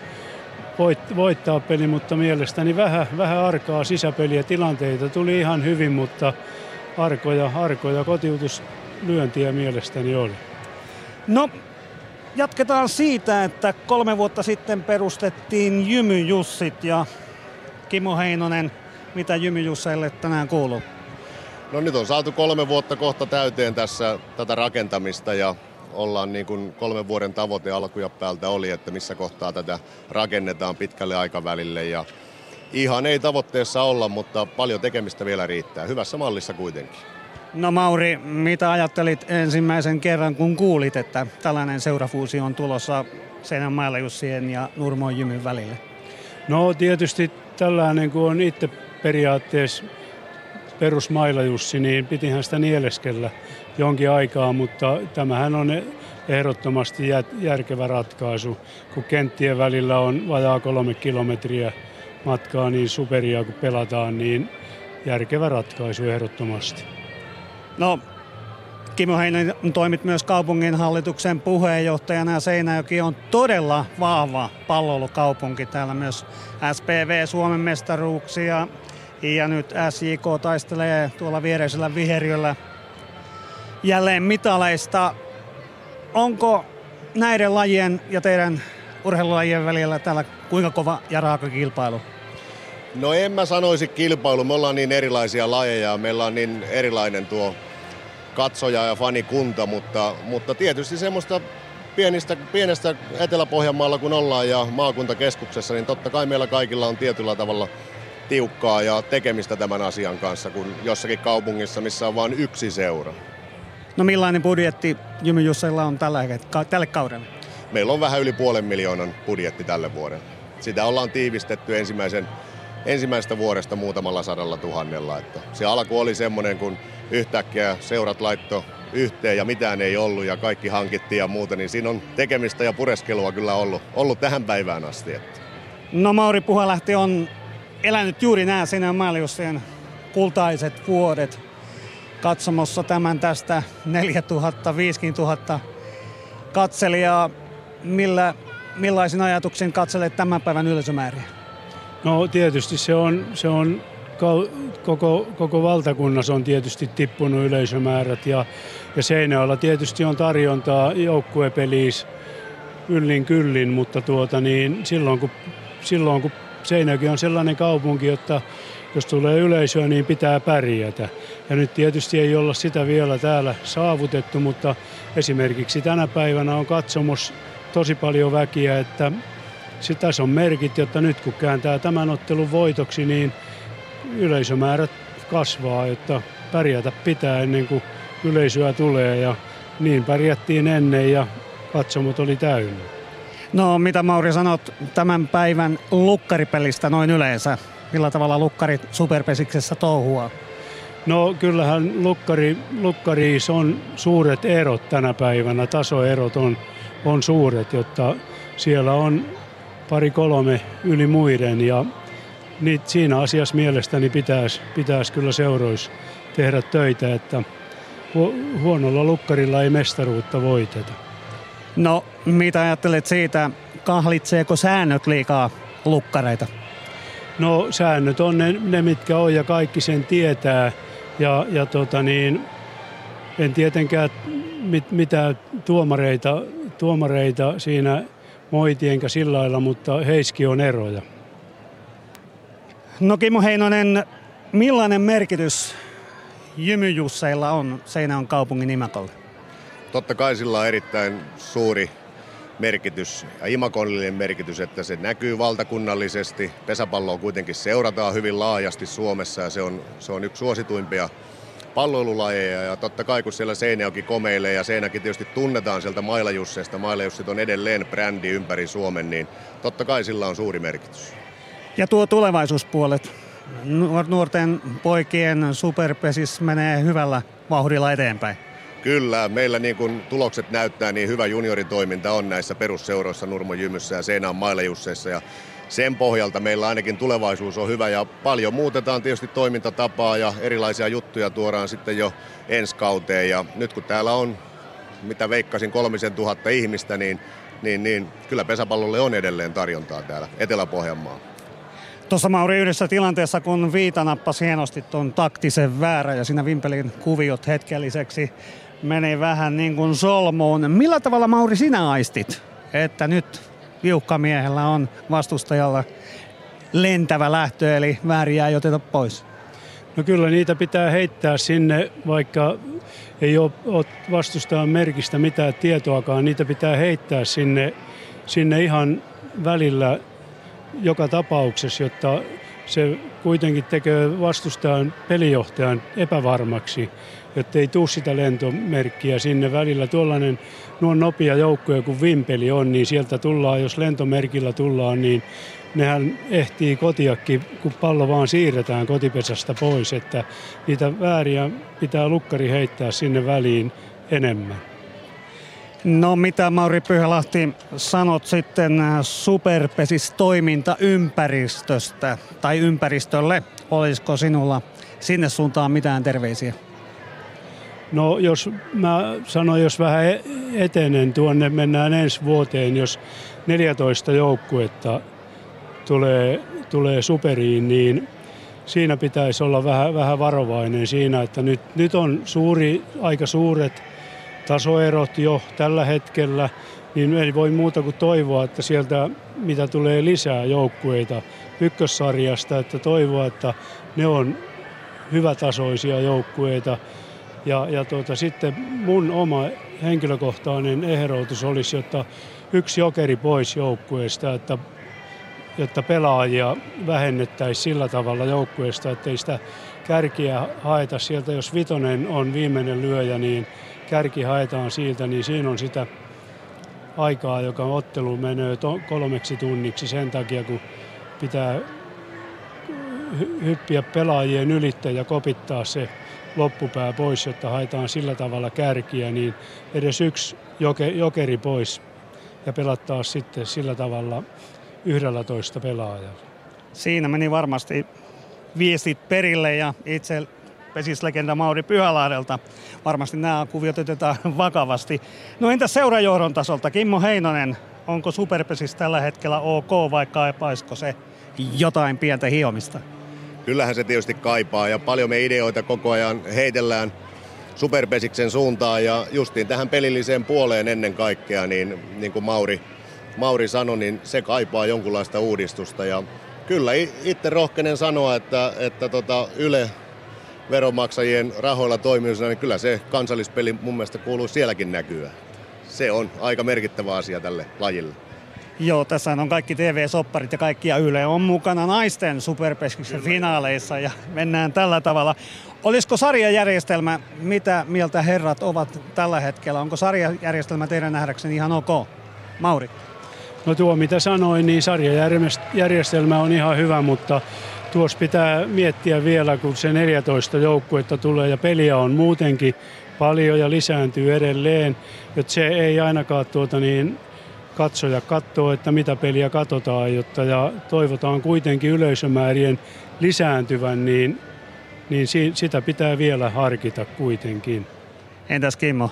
voittaa peli, mutta mielestäni vähän arkaa sisäpeliä. Tilanteita tuli ihan hyvin, mutta arkoja kotiutuslyöntiä mielestäni oli. No. Jatketaan siitä, että 3 vuotta sitten perustettiin Jymy-Jussit ja Kimmo Heinonen, mitä Jymy-Jusseille tänään kuuluu? No nyt on saatu 3 vuotta kohta täyteen tässä tätä rakentamista ja ollaan niin kuin 3 vuoden tavoite alkuja päältä oli, että missä kohtaa tätä rakennetaan pitkälle aikavälille ja ihan ei tavoitteessa olla, mutta paljon tekemistä vielä riittää. Hyvässä mallissa kuitenkin. No Mauri, mitä ajattelit ensimmäisen kerran, kun kuulit, että tällainen seurafuusio on tulossa Seinäjoen Jussien ja Nurmon Jymyn välille? No tietysti tällainen, kun on itse periaatteessa perusmailajussi, niin pitihän sitä nieleskellä jonkin aikaa, mutta tämähän on ehdottomasti järkevä ratkaisu. Kun kenttien välillä on vajaa 3 kilometriä matkaa, niin superia kun pelataan, niin järkevä ratkaisu ehdottomasti. No, Kimmo Heinonen, toimit myös kaupunginhallituksen puheenjohtajana. Seinäjoki on todella vahva palloilukaupunki. Täällä myös SPV Suomen mestaruuksia ja nyt SJK taistelee tuolla viereisellä viheriöllä jälleen mitaleista. Onko näiden lajien ja teidän urheilulajien välillä täällä kuinka kova ja raaka kilpailu? No en mä sanoisi kilpailu. Me ollaan niin erilaisia lajeja ja meillä on niin erilainen tuo katsoja- ja fanikunta, mutta tietysti semmoista pienestä Etelä-Pohjanmaalla kun ollaan ja maakuntakeskuksessa, niin totta kai meillä kaikilla on tietyllä tavalla tiukkaa ja tekemistä tämän asian kanssa kuin jossakin kaupungissa, missä on vain yksi seura. No millainen budjetti Jymy-Jussilla on tälle kaudelle? Meillä on vähän yli 500,000 budjetti tälle vuodelle. Sitä ollaan tiivistetty ensimmäisestä vuodesta muutamalla 100,000. Että se alku oli semmoinen, kun yhtäkkiä seurat laittoi yhteen ja mitään ei ollut ja kaikki hankittiin ja muuta, niin siinä on tekemistä ja pureskelua kyllä ollut tähän päivään asti. Että. No Mauri Pyhälahti on elänyt juuri nämä Seinäjoen kultaiset vuodet katsomossa tämän tästä 4,000-5,000 katselijaa. Millaisin ajatuksin katselet tämän päivän yleisömääriä? No tietysti se on koko valtakunnassa on tietysti tippunut yleisömäärät ja Seinäjoella tietysti on tarjontaa joukkuepelissä yllin kyllin, mutta silloin kun Seinäjoki on sellainen kaupunki, että jos tulee yleisöä, niin pitää pärjätä. Ja nyt tietysti ei olla sitä vielä täällä saavutettu, mutta esimerkiksi tänä päivänä on katsomossa tosi paljon väkiä, että tässä on merkit, jotta nyt kun kääntää tämän ottelun voitoksi, niin yleisömäärät kasvaa, että pärjätä pitää ennen kuin yleisöä tulee ja niin pärjättiin ennen ja katsomot oli täynnä. No mitä Mauri sanot tämän päivän lukkaripelistä noin yleensä? Millä tavalla lukkarit superpesiksessä touhua? No kyllähän lukkaris on suuret erot tänä päivänä, tasoerot on on suuret, jotta siellä on pari-kolme yli muiden ja niitä siinä asiassa mielestäni pitäisi kyllä seuroissa tehdä töitä, että huonolla lukkarilla ei mestaruutta voiteta. No, mitä ajattelet siitä, kahlitseeko säännöt liikaa lukkareita? No, säännöt on ne mitkä on ja kaikki sen tietää ja en tietenkään mitään tuomareita siinä moiti enkä sillä lailla, mutta heiski on eroja. No Kimmo Heinonen, millainen merkitys Jymy-Jusseilla on Seinäjoen kaupungin imakolle? Totta kai sillä on erittäin suuri merkitys ja imakollinen merkitys, että se näkyy valtakunnallisesti. Pesäpalloa kuitenkin seurataan hyvin laajasti Suomessa ja se on yksi suosituimpia palloilulajeja. Ja totta kai kun siellä Seinäjoki komeilee ja Seinäjoki tietysti tunnetaan sieltä mailajusseista, mailajussit on edelleen brändi ympäri Suomen, niin totta kai sillä on suuri merkitys. Ja tuo tulevaisuuspuolet, nuorten poikien superpesis menee hyvällä vauhdilla eteenpäin. Kyllä, meillä niin kuin tulokset näyttää, niin hyvä junioritoiminta on näissä perusseuroissa Nurmon Jymyssä ja Seinäjoen mailajusseissa. Ja sen pohjalta meillä ainakin tulevaisuus on hyvä ja paljon muutetaan tietysti toimintatapaa ja erilaisia juttuja tuodaan sitten jo ensi kauteen. Ja nyt kun täällä on, mitä veikkasin, 3000 ihmistä, niin kyllä pesäpallolle on edelleen tarjontaa täällä Etelä-Pohjanmaalla. Tuossa Mauri yhdessä tilanteessa, kun Viita nappasi hienosti tuon taktisen väärän ja siinä Vimpelin kuviot hetkelliseksi meni vähän niin kuin solmuun. Millä tavalla Mauri sinä aistit, että nyt viukkamiehellä on vastustajalla lentävä lähtö eli vääriä ei oteta pois? No kyllä niitä pitää heittää sinne, vaikka ei ole vastustajan merkistä mitään tietoakaan. Niitä pitää heittää sinne ihan välillä joka tapauksessa, jotta se kuitenkin tekee vastustajan pelijohtajan epävarmaksi, jotta ei tule sitä lentomerkkiä sinne välillä. Tuollainen noin nopea joukkoja kuin Vimpeli on, niin sieltä tullaan, jos lentomerkillä tullaan, niin nehän ehtii kotiakin, kun pallo vaan siirretään kotipesästä pois, että niitä vääriä pitää lukkari heittää sinne väliin enemmän. No mitä Mauri Pyhälahti sanot sitten superpesistoimintaympäristöstä tai ympäristölle? Olisiko sinulla sinne suuntaan mitään terveisiä? No jos mä sanon, jos vähän etenen tuonne, mennään ensi vuoteen, jos 14 joukkuetta tulee superiin, niin siinä pitäisi olla vähän varovainen siinä, että nyt on aika suuret tasoerot jo tällä hetkellä, niin ei voi muuta kuin toivoa, että sieltä mitä tulee lisää joukkueita ykkössarjasta, että toivoa, että ne on hyvätasoisia joukkueita. Ja sitten mun oma henkilökohtainen ehdotus olisi, jotta yksi jokeri pois joukkueesta, että pelaajia vähennettäisiin sillä tavalla joukkueesta, ettei sitä kärkiä haeta sieltä. Jos vitonen on viimeinen lyöjä, niin kärki haetaan siitä, niin siinä on sitä aikaa, joka ottelu menee 3 tunniksi sen takia, kun pitää hyppiä pelaajien ylittä ja kopittaa se loppupää pois, jotta haetaan sillä tavalla kärkiä, niin edes yksi jokeri pois ja pelattaa sitten sillä tavalla 11 pelaajalla. Siinä meni varmasti viestit perille ja itse pesislegenda Mauri Pyhälahdelta. Varmasti nämä kuviot otetaan vakavasti. No entä seurajohdon tasolta? Kimmo Heinonen, onko superpesis tällä hetkellä ok vai kaipaisiko se jotain pientä hiomista? Kyllähän se tietysti kaipaa ja paljon me ideoita koko ajan heitellään superpesiksen suuntaan ja justiin tähän pelilliseen puoleen ennen kaikkea, niin kuin Mauri sanoi, niin se kaipaa jonkunlaista uudistusta. Ja kyllä itse rohkenen sanoa, että Yle veronmaksajien rahoilla toimimisena, niin kyllä se kansallispeli mun mielestä kuuluu sielläkin näkyä. Se on aika merkittävä asia tälle lajille. Joo, tässä on kaikki TV-sopparit ja kaikkia Yle on mukana naisten superpeskiksen finaaleissa ja mennään tällä tavalla. Olisiko sarjajärjestelmä, mitä mieltä herrat ovat tällä hetkellä? Onko sarjajärjestelmä teidän nähdäkseni ihan ok? Mauri? No tuo mitä sanoin, niin sarjajärjestelmä on ihan hyvä, mutta tuossa pitää miettiä vielä, kun se 14 joukkuetta tulee ja peliä on muutenkin paljon ja lisääntyy edelleen. Jotta se ei ainakaan katsoja katsoo, että mitä peliä katsotaan, jotta ja toivotaan kuitenkin yleisömäärien lisääntyvän, niin sitä pitää vielä harkita kuitenkin. Entäs Kimmo?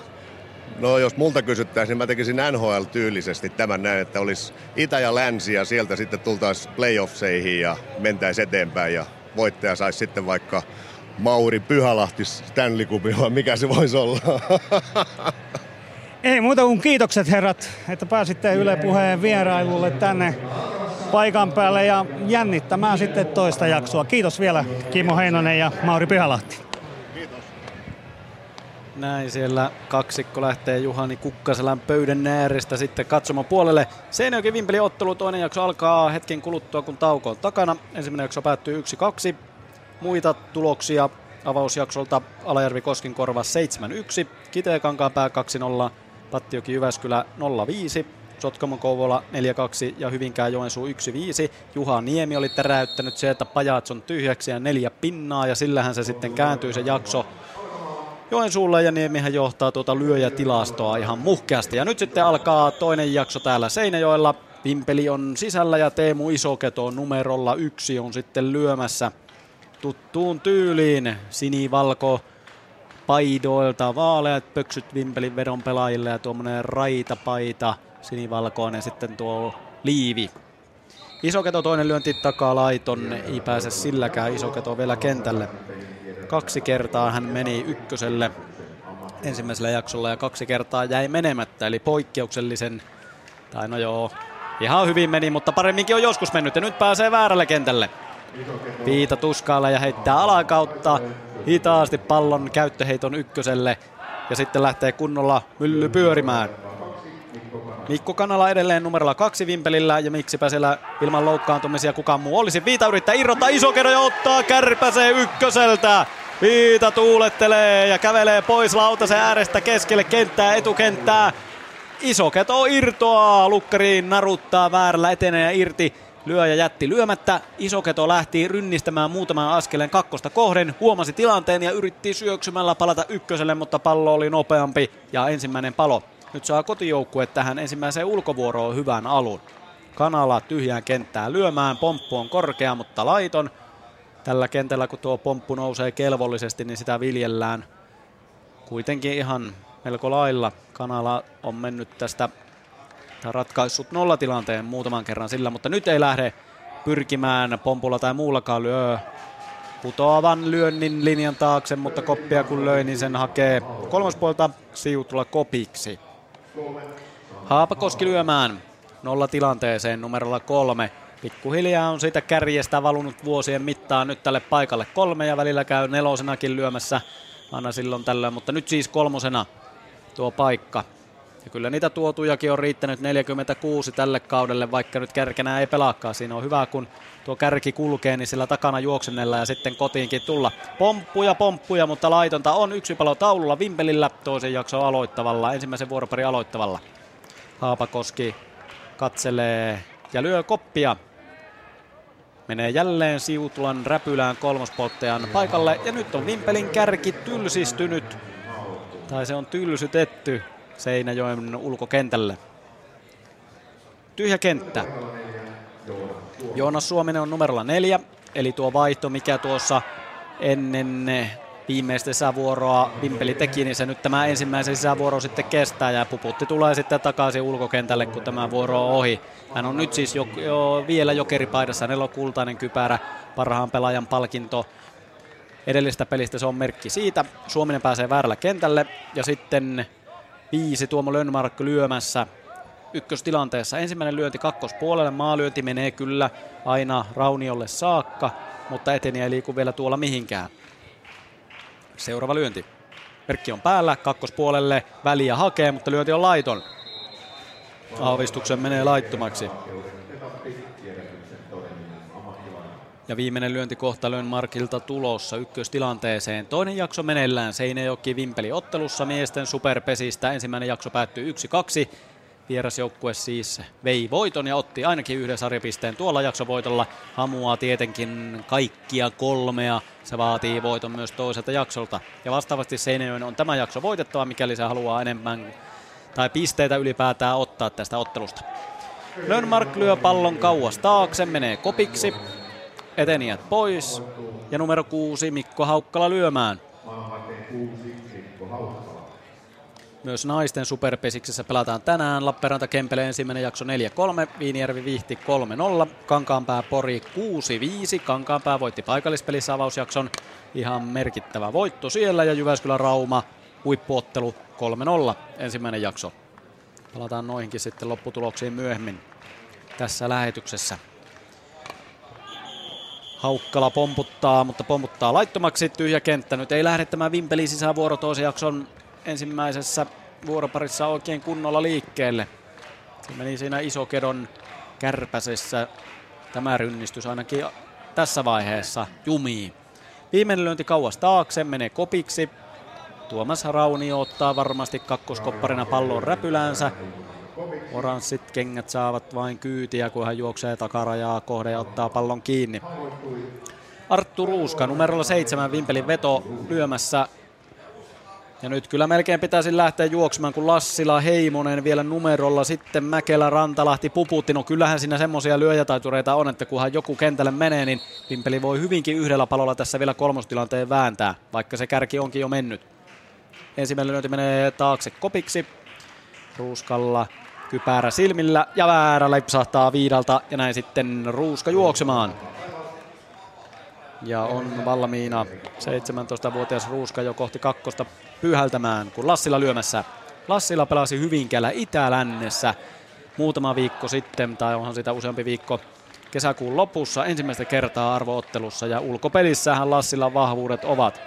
No jos multa kysyttäisiin, niin mä tekisin NHL-tyylisesti tämän näin, että olisi itä ja länsi ja sieltä sitten tultaisiin playoffseihin ja mentäisiin eteenpäin ja voittaja saisi sitten vaikka Mauri Pyhälahti Stanley Cupin, vai mikä se voisi olla? Ei muuta kuin kiitokset herrat, että pääsitte Yle Puheen vierailulle tänne paikan päälle ja jännittämään sitten toista jaksoa. Kiitos vielä Kimmo Heinonen ja Mauri Pyhälahti. Kiitos. Näin siellä kaksikko lähtee Juhani Kukkaselän pöydän äärestä sitten katsomaan puolelle. Seinäjoki Vimpeli ottelu, toinen jakso alkaa hetken kuluttua kun tauko on takana. Ensimmäinen jakso päättyy 1-2. Muita tuloksia avausjaksolta Alajärvi Koskinkorva 7-1, Kitee Kankaanpää 2-0, Pattioki Jyväskylä 0-5, Sotkamo Kouvola 4-2 ja Hyvinkää Joensuu 1-5. Juha Niemi oli täräyttänyt se, että pajats on tyhjäksi ja 4 pinnaa ja sillähän se sitten kääntyy se jakso Joensuulle ja Niemihän johtaa tuota lyöjätilastoa ihan muhkeasti. Ja nyt sitten alkaa toinen jakso täällä Seinäjoella. Vimpeli on sisällä ja Teemu Isoketo numerolla 1 on sitten lyömässä tuttuun tyyliin. Sinivalko paidoilta vaaleat pöksyt Vimpelin vedon pelaajille ja tuommoinen raitapaita sinivalkoinen sitten tuo liivi. Isoketo toinen lyönti takaa laiton, ei pääse silläkään Isoketo vielä kentälle. 2 kertaa hän meni ykköselle ensimmäisellä jaksolla ja 2 kertaa jäi menemättä eli poikkeuksellisen, tai no joo, ihan hyvin meni mutta paremminkin on joskus mennyt ja nyt pääsee väärälle kentälle. Viita tuskailla ja heittää alakautta hitaasti pallon käyttöheiton ykköselle ja sitten lähtee kunnolla mylly pyörimään. Mikko Kanala edelleen numerolla 2 Vimpelillä ja miksipä siellä ilman loukkaantumisia kukaan muu olisi. Viita yrittää irrottaa Isoketo ja ottaa kärpäseen ykköseltä. Viita tuulettelee ja kävelee pois lautasen äärestä keskelle kenttää etukenttää. Isoketo irtoaa lukkariin, naruttaa väärällä, etenee ja irti. Lyöjä jätti lyömättä. Isoketo lähti rynnistämään muutaman askeleen kakkosta kohden. Huomasi tilanteen ja yritti syöksymällä palata ykköselle, mutta pallo oli nopeampi ja ensimmäinen palo. Nyt saa kotijoukkue tähän ensimmäiseen ulkovuoroon hyvän alun. Kanala tyhjään kenttään lyömään. Pomppu on korkea, mutta laiton. Tällä kentällä kun tuo pomppu nousee kelvollisesti, niin sitä viljellään kuitenkin ihan melko lailla. Kanala on mennyt tästä. Tämä on ratkaissut nollatilanteen muutaman kerran sillä, mutta nyt ei lähde pyrkimään pompulla tai muullakaan lyö. Putoavan lyönnin linjan taakse, mutta koppia kun löi, niin sen hakee kolmospuolta Siutula kopiksi. Haapakoski lyömään nollatilanteeseen numerolla 3. Pikkuhiljaa on siitä kärjestä valunut vuosien mittaan nyt tälle paikalle 3 ja välillä käy nelosenakin lyömässä aina silloin tällöin, mutta nyt siis 3. tuo paikka. Ja kyllä niitä tuotujakin on riittänyt 46 tälle kaudelle, vaikka nyt kärkenä ei pelaakaan. Siinä on hyvä, kun tuo kärki kulkee, niin sillä takana juoksennella ja sitten kotiinkin tulla. Pomppuja, mutta laitonta on. 1 palo taululla Vimpelillä, toisen jakson aloittavalla, ensimmäisen vuoropari aloittavalla. Haapakoski katselee ja lyö koppia. Menee jälleen Siutulan räpylään kolmospolttajan paikalle ja nyt on Vimpelin kärki tylsistynyt. Tai se on tylsytetty. Seinäjoen ulkokentälle. Tyhjä kenttä. Joonas Suominen on numerolla 4, eli tuo vaihto, mikä tuossa ennen viimeistä sisävuoroa Vimpeli teki, niin se nyt tämä ensimmäisen sisävuoro sitten kestää ja Puputti tulee sitten takaisin ulkokentälle, kun tämä vuoro on ohi. Hän on nyt siis jo vielä jokeripaidassa, 4 kultainen kypärä, parhaan pelaajan palkinto. Edellisestä pelistä se on merkki siitä. Suominen pääsee väärällä kentälle ja sitten 5 Tuomo Lönnmark lyömässä ykköstilanteessa. Ensimmäinen lyönti kakkospuolelle. Maalyönti menee kyllä aina Rauniolle saakka, mutta eteniä ei liiku vielä tuolla mihinkään. Seuraava lyönti. Merkki on päällä. Kakkospuolelle väliä hakee, mutta lyönti on laiton. Aavistuksen menee laittomaksi. Ja viimeinen lyöntikohta Lönnmarkilta tulossa ykköstilanteeseen. Toinen jakso meneillään Seinäjoki Vimpeli ottelussa miesten superpesistä. Ensimmäinen jakso päättyy 1-2. Vierasjoukkue siis vei voiton ja otti ainakin yhden sarjapisteen tuolla jaksovoitolla. Hamuaa tietenkin kaikkia kolmea. Se vaatii voiton myös toiselta jaksolta. Ja vastaavasti Seinäjoen on tämä jakso voitettava, mikäli se haluaa enemmän tai pisteitä ylipäätään ottaa tästä ottelusta. Lönnmark lyö pallon kauas taakse, menee kopiksi. Etenijät pois. Ja numero 6 Mikko Haukkala lyömään. Myös naisten superpesiksessä pelataan tänään. Lappeenranta Kempele ensimmäinen jakso 4-3, Viinijärvi Vihti 3-0, Kankaanpää Pori 6-5. Kankaanpää voitti paikallispelissä avausjakson, ihan merkittävä voitto siellä, ja Jyväskylä Rauma huippuottelu 3-0 ensimmäinen jakso. Palataan noihinkin sitten lopputuloksiin myöhemmin tässä lähetyksessä. Haukkala pomputtaa, mutta pomputtaa laittomaksi, tyhjä kenttä. Nyt ei lähde tämä Vimpelin sisävuoro toisen jakson ensimmäisessä vuoroparissa oikein kunnolla liikkeelle. Se meni siinä Isokedon kärpäsessä tämä rynnistys ainakin tässä vaiheessa jumiin. Viimeinen lyönti kauas taakse, menee kopiksi. Tuomas Raunio ottaa varmasti kakkoskopparina pallon räpyläänsä. Oranssit kengät saavat vain kyytiä, kun hän juoksee takarajaa kohden ja ottaa pallon kiinni. Arttu Ruuska numerolla 7 Vimpelin veto lyömässä. Ja nyt kyllä melkein pitäisi lähteä juoksemaan, kun Lassila, Heimonen vielä numerolla, sitten Mäkelä, Rantalahti, Puputti. No kyllähän siinä semmoisia lyöjätaitureita on, että kunhan joku kentälle menee, niin Vimpeli voi hyvinkin yhdellä palolla tässä vielä kolmostilanteen vääntää, vaikka se kärki onkin jo mennyt. Ensimmäinen lyönti menee taakse kopiksi. Ruuskalla kypärä silmillä ja väärä lipsahtaa Viidalta ja näin sitten Ruuska juoksemaan. Ja on valmiina 17-vuotias Ruuska jo kohti kakkosta pyhältämään, kun Lassila lyömässä. Lassila pelasi Hyvinkäällä Itälännessä muutama viikko sitten, tai onhan sitä useampi viikko, kesäkuun lopussa ensimmäistä kertaa arvoottelussa. Ja ulkopelissähän Lassilan vahvuudet ovat.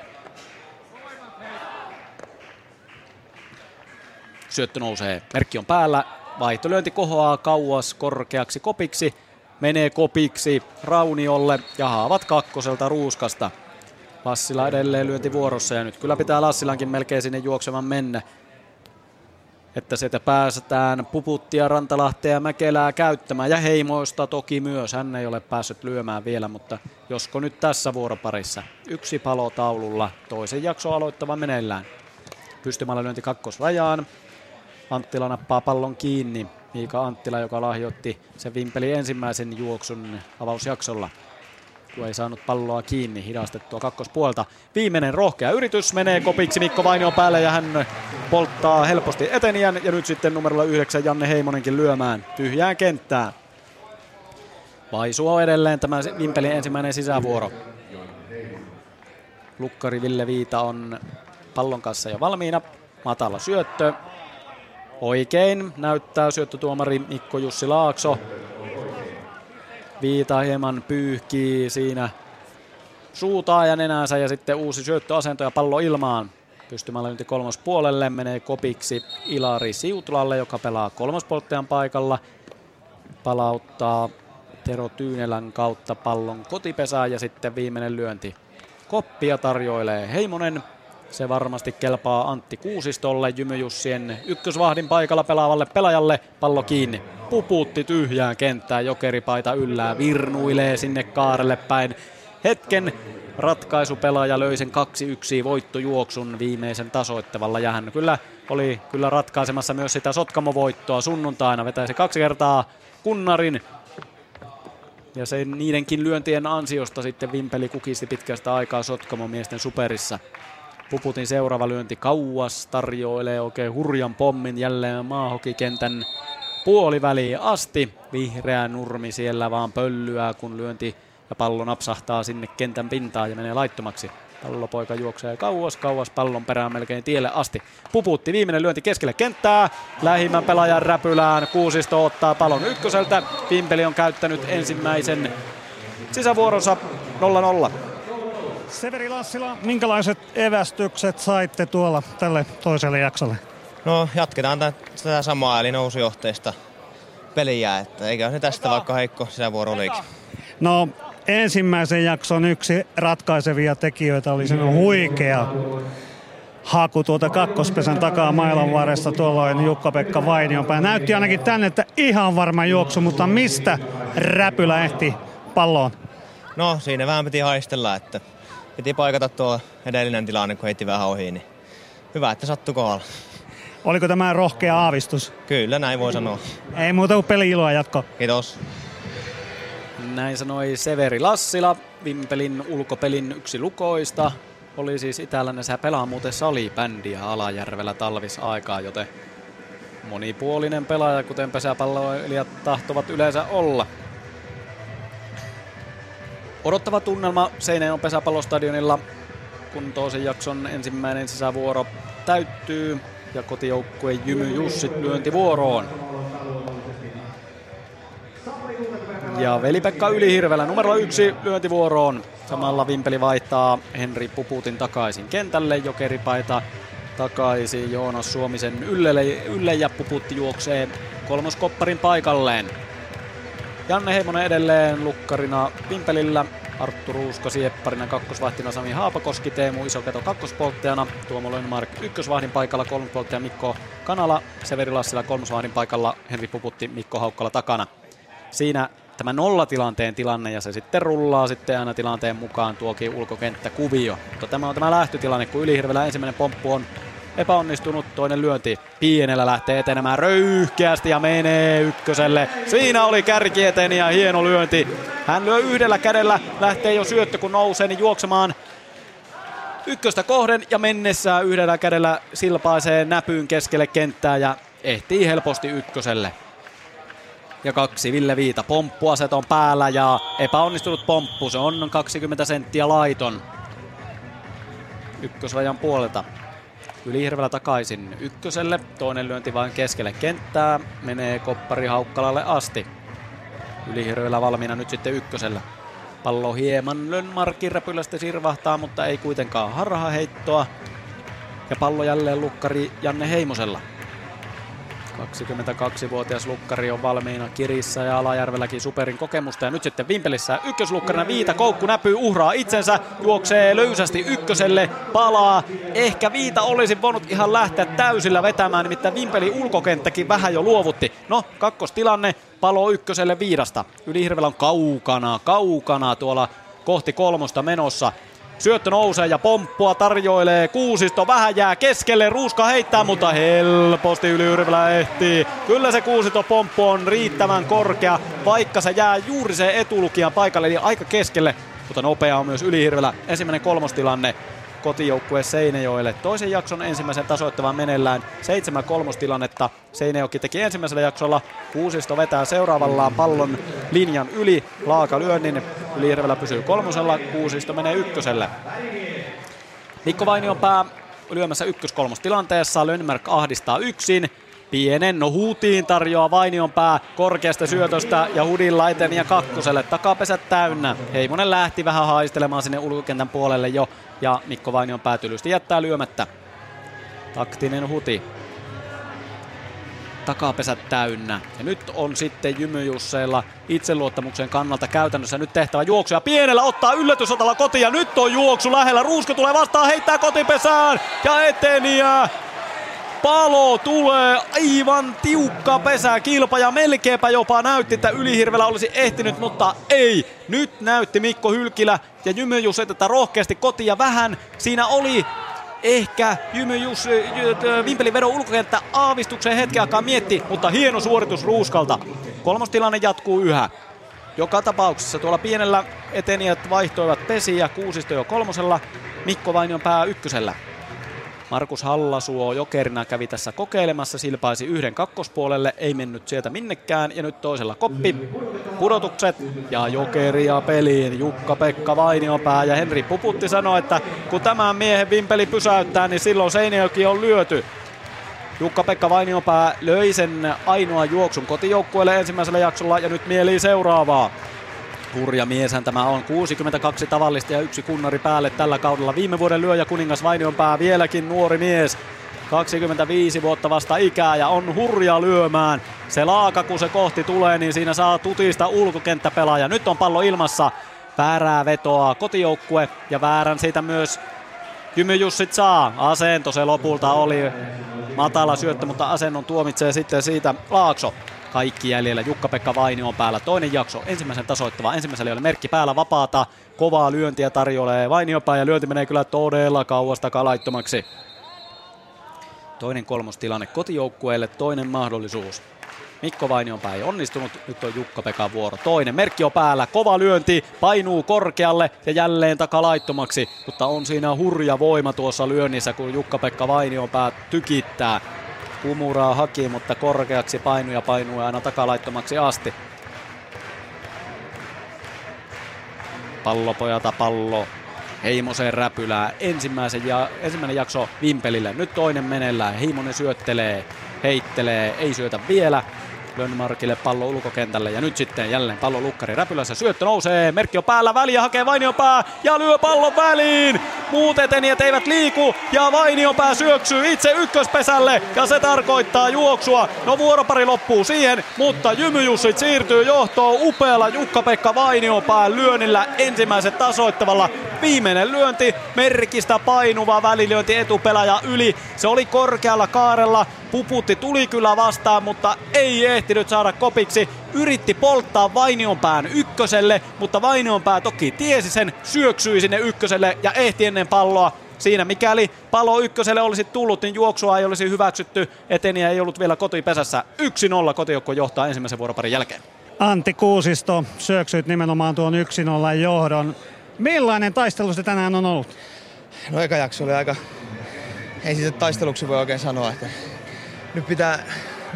Syöttö nousee, merkki on päällä, vaihtolyönti kohoaa kauas korkeaksi kopiksi. Menee kopiksi Rauniolle ja haavat kakkoselta Ruuskasta. Lassila edelleen lyönti vuorossa ja nyt kyllä pitää Lassilankin melkein sinne juoksemaan mennä. Että sieltä päästään Puputtia, Rantalahtea ja Mäkelää käyttämään ja Heimoista toki myös. Hän ei ole päässyt lyömään vielä, mutta josko nyt tässä vuoroparissa. Yksi palo taululla, toisen jakso aloittava meneillään. Pystymällä lyönti kakkosrajaan. Anttila nappaa pallon kiinni. Miika Anttila, joka lahjoitti sen Vimpelin ensimmäisen juoksun avausjaksolla, kun ei saanut palloa kiinni, hidastettua kakkospuolta. Viimeinen rohkea yritys menee kopiksi Mikko Vainion päälle ja hän polttaa helposti etenijän. Ja nyt sitten numerolla 9 Janne Heimonenkin lyömään tyhjään kenttään. Vaisuu on edelleen tämä Vimpelin ensimmäinen sisävuoro. Lukkari Ville Viita on pallon kanssa jo valmiina. Matala syöttö. Oikein näyttää syöttötuomari Mikko Jussi Laakso. Viita hieman pyyhkii siinä suutaan ja nenäänsä ja sitten uusi syöttöasento ja pallo ilmaan. Pystymällä nyt kolmospuolelle menee kopiksi Ilari Siutulalle, joka pelaa kolmospolttajan paikalla. Palauttaa Tero Tyynelän kautta pallon kotipesään ja sitten viimeinen lyönti. Koppia tarjoilee Heimonen. Se varmasti kelpaa Antti Kuusistolle, Jymy-Jussien ykkösvahdin paikalla pelaavalle pelaajalle. Pallo kiinni. Puputti tyhjään kenttään, jokeripaita yllää, virnuilee sinne kaarelle päin. Hetken ratkaisupelaaja löi sen 2-1 voittojuoksun viimeisen tasoittavalla. Ja hän oli ratkaisemassa myös sitä Sotkamo-voittoa sunnuntaina. Vetäisi 2 kertaa kunnarin. Ja sen niidenkin lyöntien ansiosta sitten Vimpeli kukisti pitkästä aikaa Sotkamo-miesten superissa. Puputin seuraava lyönti kauas tarjoilee oikein hurjan pommin jälleen maahokikentän puoliväliin asti. Vihreä nurmi siellä vaan pöllyää, kun lyönti ja pallo napsahtaa sinne kentän pintaan ja menee laittomaksi. Pallopoika juoksee kauas pallon perään melkein tielle asti. Puputti viimeinen lyönti keskelle kenttää. Lähimmän pelaajan räpylään. Kuusisto ottaa pallon ykköseltä. Vimpeli on käyttänyt ensimmäisen sisävuoronsa 0-0. Severi Lassila, minkälaiset evästykset saitte tuolla tälle toiselle jaksolle? No jatketaan tätä samaa eli nousujohteista peliä, että eikä se tästä vaikka heikko sisävuoro olikin. No ensimmäisen jakson yksi ratkaisevia tekijöitä oli se huikea haku tuolta kakkospesän takaa mailan varresta tuolloin Jukka-Pekka Vainionpää. Näytti ainakin tänne, että ihan varma juoksu, mutta mistä räpylä ehti palloon? No siinä vähän piti haistella, että piti paikata tuo edellinen tilanne, kun heitti vähän ohi, niin hyvä, että sattui kohdalla. Oliko tämä rohkea aavistus? Kyllä, näin voi sanoa. Ei muuta kuin peli-iloa jatko. Kiitos. Näin sanoi Severi Lassila, Vimpelin ulkopelin yksi lukoista. Oli siis itäläinen, se pelaa muuten salibändiä Alajärvellä talvisaikaa, joten monipuolinen pelaaja, kuten pesäpalloilijat tahtovat yleensä olla. Odottava tunnelma Seinäjoen pesäpallostadionilla, kun toisen jakson ensimmäinen sisävuoro täyttyy ja kotijoukkueen Jymy-Jussit lyöntivuoroon. Ja Veli-Pekka Ylihirvelä numero 1 lyöntivuoroon. Samalla Vimpeli vaihtaa Henri Puputin takaisin kentälle, jokeripaita takaisin Joonas Suomisen ylle ja Puputti juoksee kolmoskopparin paikalleen. Janne Heimonen edelleen lukkarina Vimpelillä, Arttu Ruuska siepparina, kakkosvahtina Sami Haapakoski, Teemu Isoketo kakkospolttajana, Tuomo Lönnmark ykkösvahdin paikalla, kolmospolttaja Mikko Kanala, Severi Lassila kolmosvahdin paikalla, Henri Puputti, Mikko Haukkala takana. Siinä tämä nollatilanteen tilanne ja se sitten rullaa sitten aina tilanteen mukaan tuokin ulkokenttäkuvio. Mutta tämä on tämä lähtötilanne, kun Ylihirvelä ensimmäinen pomppu on epäonnistunut, toinen lyönti pienellä lähtee etenemään röyhkeästi ja menee ykköselle. Siinä oli kärkietenijä, hieno lyönti. Hän lyö yhdellä kädellä, lähtee jo syöttö kun nousee, niin juoksemaan ykköstä kohden ja mennessään yhdellä kädellä silpaisee näpyyn keskelle kenttää ja ehtii helposti ykköselle. Ja 2 Ville Viita pomppua, se on päällä ja epäonnistunut pomppu, se on 20 senttiä laiton ykkösrajan puolelta. Ylihirvelä takaisin ykköselle, toinen lyönti vain keskelle kenttää, menee koppari Haukkalalle asti. Ylihirvelä valmiina nyt sitten ykkösellä. Pallo hieman Lönnmarkin räpylästä sirvahtaa, mutta ei kuitenkaan harhaheittoa. Ja pallo jälleen lukkari Janne Heimosella. 22-vuotias lukkari on valmiina kirissä ja Alajärvelläkin superin kokemusta. Ja nyt sitten Vimpelissä ykköslukkarina Viita, koukku näpyy, uhraa itsensä, juoksee löysästi ykköselle, palaa. Ehkä Viita olisi voinut ihan lähteä täysillä vetämään, nimittäin Vimpelin ulkokenttäkin vähän jo luovutti. No, kakkostilanne, palo ykköselle Viidasta. Ylihirvelä on kaukana tuolla kohti kolmosta menossa. Syöttö nousee ja pomppua tarjoilee Kuusisto, vähän jää keskelle, Ruuska heittää, mutta helposti Ylihirvelä ehtii. Kyllä se Kuusisto pomppu on riittävän korkea, vaikka se jää juuri se etulukijan paikalle, eli aika keskelle, mutta nopea on myös Ylihirvelä. Ensimmäinen kolmostilanne kotijoukkue Seinäjoelle. Toisen jakson ensimmäisen tasoittavan meneillään 7 kolmostilannetta. Seinäjoki teki ensimmäisellä jaksolla. Kuusisto vetää seuraavallaan pallon linjan yli. Laaka lyönnin. Ylihirvelä pysyy kolmosella. Kuusisto menee ykköselle. Mikko Vainionpää lyömässä ykköskolmostilanteessa. Lönnmark ahdistaa yksin. Pienen huutiin tarjoaa Vainionpää korkeasta syötöstä ja hudin laiten ja kakkoselle. Takapesät täynnä. Heimonen lähti vähän haistelemaan sinne ulkokentän puolelle jo. Ja Mikko Vainionpää tylysti jättää lyömättä. Taktinen huti. Takapesät täynnä. Ja nyt on sitten Jymy-Jusseilla itseluottamuksen kannalta käytännössä nyt tehtävä juoksu. Ja pienellä ottaa yllätysotalla kotiin. Ja nyt on juoksu lähellä. Ruuska tulee vastaan, heittää kotipesään ja eteniä. Palo tulee, aivan tiukka pesäkilpa ja melkeinpä jopa näytti, että Ylihirvelä olisi ehtinyt, mutta ei. Nyt näytti Mikko Hylkilä ja Jymy-Jussi tätä rohkeasti kotiin ja vähän siinä oli ehkä Vimpelin vedon ulkokenttä aavistuksen hetken aikaa mietti, mutta hieno suoritus Ruuskalta. Kolmostilanne jatkuu yhä. Joka tapauksessa tuolla pienellä etenijät vaihtoivat pesiä, Kuusisto jo kolmosella, Mikko Vainionpää ykkösellä. Markus Hallasuo jokerina kävi tässä kokeilemassa, silpaisi yhden kakkospuolelle, ei mennyt sieltä minnekään ja nyt toisella koppi, pudotukset ja jokeria peliin. Jukka-Pekka Vainionpää ja Henri Puputti sanoi, että kun tämän miehen Vimpeli pysäyttää, niin silloin Seinäjoki on lyöty. Jukka-Pekka Vainionpää löi sen ainoan juoksun kotijoukkueelle ensimmäisellä jaksolla ja nyt mielii seuraavaa. Hurja mieshän tämä on, 62 tavallista ja 1 kunnari päälle tällä kaudella. Viime vuoden lyöjä kuningas Vainionpää, vieläkin nuori mies. 25 vuotta vasta ikää ja on hurja lyömään. Se laaka kun se kohti tulee, niin siinä saa tutista ulkokenttäpelaaja. Nyt on pallo ilmassa. Väärää vetoaa kotijoukkue ja väärän siitä myös Jymy-Jussit saa. Asento se lopulta oli. Matala syöttö, mutta asennon tuomitsee sitten siitä Laakso. Kaikki jäljellä. Jukka-Pekka Vainio on päällä. Toinen jakso. Ensimmäisen tasoittava. Ensimmäisellä oli merkki päällä vapaata. Kovaa lyöntiä tarjoilee Vainionpää ja lyönti menee kyllä todella kauas takalaittomaksi. Toinen kolmostilanne kotijoukkueelle. Toinen mahdollisuus. Mikko Vainionpää ei onnistunut. Nyt on Jukka-Pekan vuoro. Toinen merkki on päällä. Kova lyönti. Painuu korkealle ja jälleen takalaittomaksi. Mutta on siinä hurja voima tuossa lyönnissä, kun Jukka-Pekka Vainionpää tykittää. Kumuraa haki, mutta korkeaksi painuu ja painuu aina takalaittomaksi asti. Pallopojata pallo. Heimosen räpylää. Ensimmäinen jakso Vimpelille. Nyt toinen meneillään. Heimonen syöttelee, heittelee, ei syötä vielä. Lönnmarkille pallo ulkokentälle ja nyt sitten jälleen pallo lukkari räpylässä. Syöttö nousee, merkki on päällä, väliä hakee Vainionpää ja lyö pallon väliin. Muut etenijät eivät liiku ja Vainionpää syöksyy itse ykköspesälle ja se tarkoittaa juoksua. No vuoropari loppuu siihen, mutta Jymy-Jussit siirtyy johtoon upealla Jukka-Pekka Vainionpään lyönnillä ensimmäisen tasoittavalla. Viimeinen lyönti, merkistä painuva välilyönti etupeläjä yli. Se oli korkealla kaarella. Puputti tuli kyllä vastaan, mutta ei ehtinyt saada kopiksi. Yritti polttaa Vainionpään ykköselle, mutta Vainionpää toki tiesi sen, syöksyi sinne ykköselle ja ehti ennen palloa. Siinä mikäli palo ykköselle olisi tullut, niin juoksua ei olisi hyväksytty. Eteniä ei ollut vielä kotipesässä. 1-0 kotijoukko johtaa ensimmäisen vuoroparin jälkeen. Antti Kuusisto, syöksyit nimenomaan tuon 1-0 johdon. Millainen taistelu se tänään on ollut? No eka jakso oli aika... Ei siitä taisteluksi voi oikein sanoa, että... Nyt pitää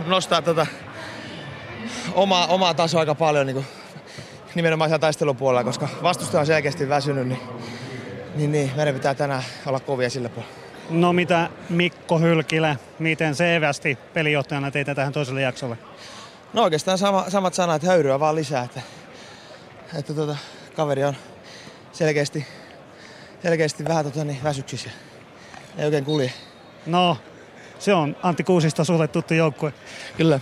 nostaa tätä omaa tasoa aika paljon niin nimenomaan siellä taistelupuolella, koska vastustaja on selkeästi väsynyt, niin meidän pitää tänään olla kovia sillä puolella. No mitä Mikko Hylkilä, miten selvästi pelijohtajana teitä tähän toiselle jaksolle? No oikeastaan samat sanat, höyryä vaan lisää, että kaveri on selkeästi vähän väsyksissä, ei oikein kulje. No. Se on Antti Kuusisto sulle tuttu joukkue. Kyllä.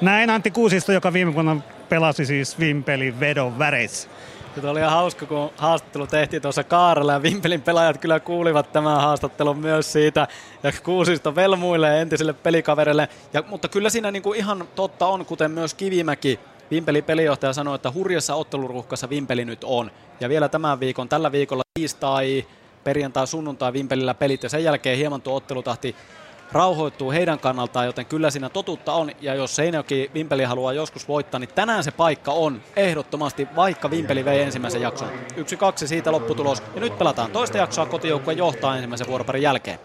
Näin Antti Kuusisto, joka viime vuonna pelasi siis Vimpelin vedon väreissä. Tämä oli ihan hauska, kun haastattelu tehtiin tuossa kaarella ja Vimpelin pelaajat kyllä kuulivat tämän haastattelun myös siitä. Ja Kuusisto velmuilee entiselle pelikaverille. Mutta kyllä siinä niinku ihan totta on, kuten myös Kivimäki. Vimpelin pelijohtaja sanoi, että hurjassa otteluruuhkassa Vimpeli nyt on. Ja vielä tällä viikolla tiistai, perjantai, sunnuntai Vimpelillä pelit ja sen jälkeen hieman tuo ottelutahti rauhoittuu heidän kannaltaan, joten kyllä siinä totuutta on. Ja jos Seinäjoki Vimpeli haluaa joskus voittaa, niin tänään se paikka on ehdottomasti, vaikka Vimpeli vei ensimmäisen jakson. 1-2 siitä lopputulos. Ja nyt pelataan toista jaksoa, kotijoukkue johtaa ensimmäisen vuoroparin jälkeen.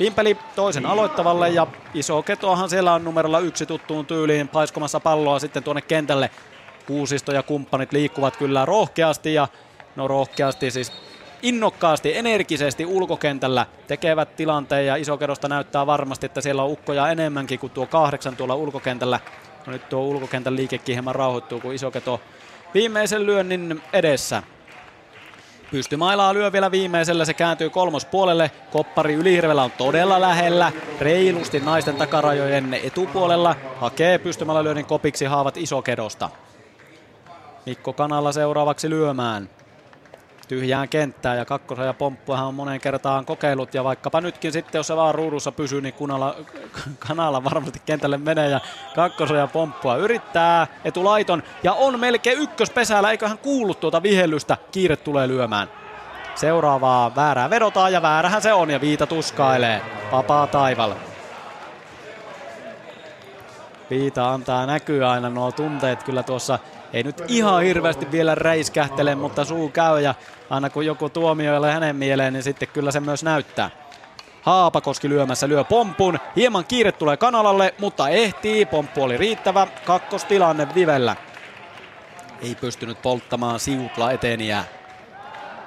Vimpeli toisen aloittavalle ja Isoketoahan siellä on numerolla 1 tuttuun tyyliin paiskomassa palloa sitten tuonne kentälle. Kuusisto ja kumppanit liikkuvat kyllä rohkeasti ja innokkaasti, energisesti ulkokentällä tekevät tilanteen ja Isokedosta näyttää varmasti, että siellä on ukkoja enemmänkin kuin tuo 8 tuolla ulkokentällä. No nyt tuo ulkokentän liikekin hieman rauhoittuu, kun Isoketo viimeisen lyönnin edessä. Pystymailaa lyö vielä viimeisellä, se kääntyy kolmospuolelle. Koppari Ylihirvelä on todella lähellä, reilusti naisten takarajojen etupuolella. Hakee pystymällä lyönnin kopiksi haavat Isokedosta. Mikko Kanala seuraavaksi lyömään. Tyhjään kenttään ja kakkosen ja pomppuahan on moneen kertaan kokeillut ja vaikkapa nytkin sitten, jos se vaan ruudussa pysyy, niin Kanala varmasti kentälle menee ja kakkosen ja pomppua yrittää etulaiton ja on melkein ykköspesällä, eiköhän kuullut tuota vihellystä, kiire tulee lyömään. Seuraavaa väärää vedotaan ja väärähän se on ja Viita tuskailee, vapaa taivalle. Viita antaa näkyä aina nuo tunteet kyllä tuossa. Ei nyt ihan hirveästi vielä räiskähtele, mutta suu käy ja aina kun joku tuomio ei hänen mieleen, niin sitten kyllä se myös näyttää. Haapakoski lyömässä lyö pompun. Hieman kiire tulee Kanalalle, mutta ehtii. Pomppu oli riittävä. Kakkostilanne Vivellä. Ei pystynyt polttamaan Siutla eteniä.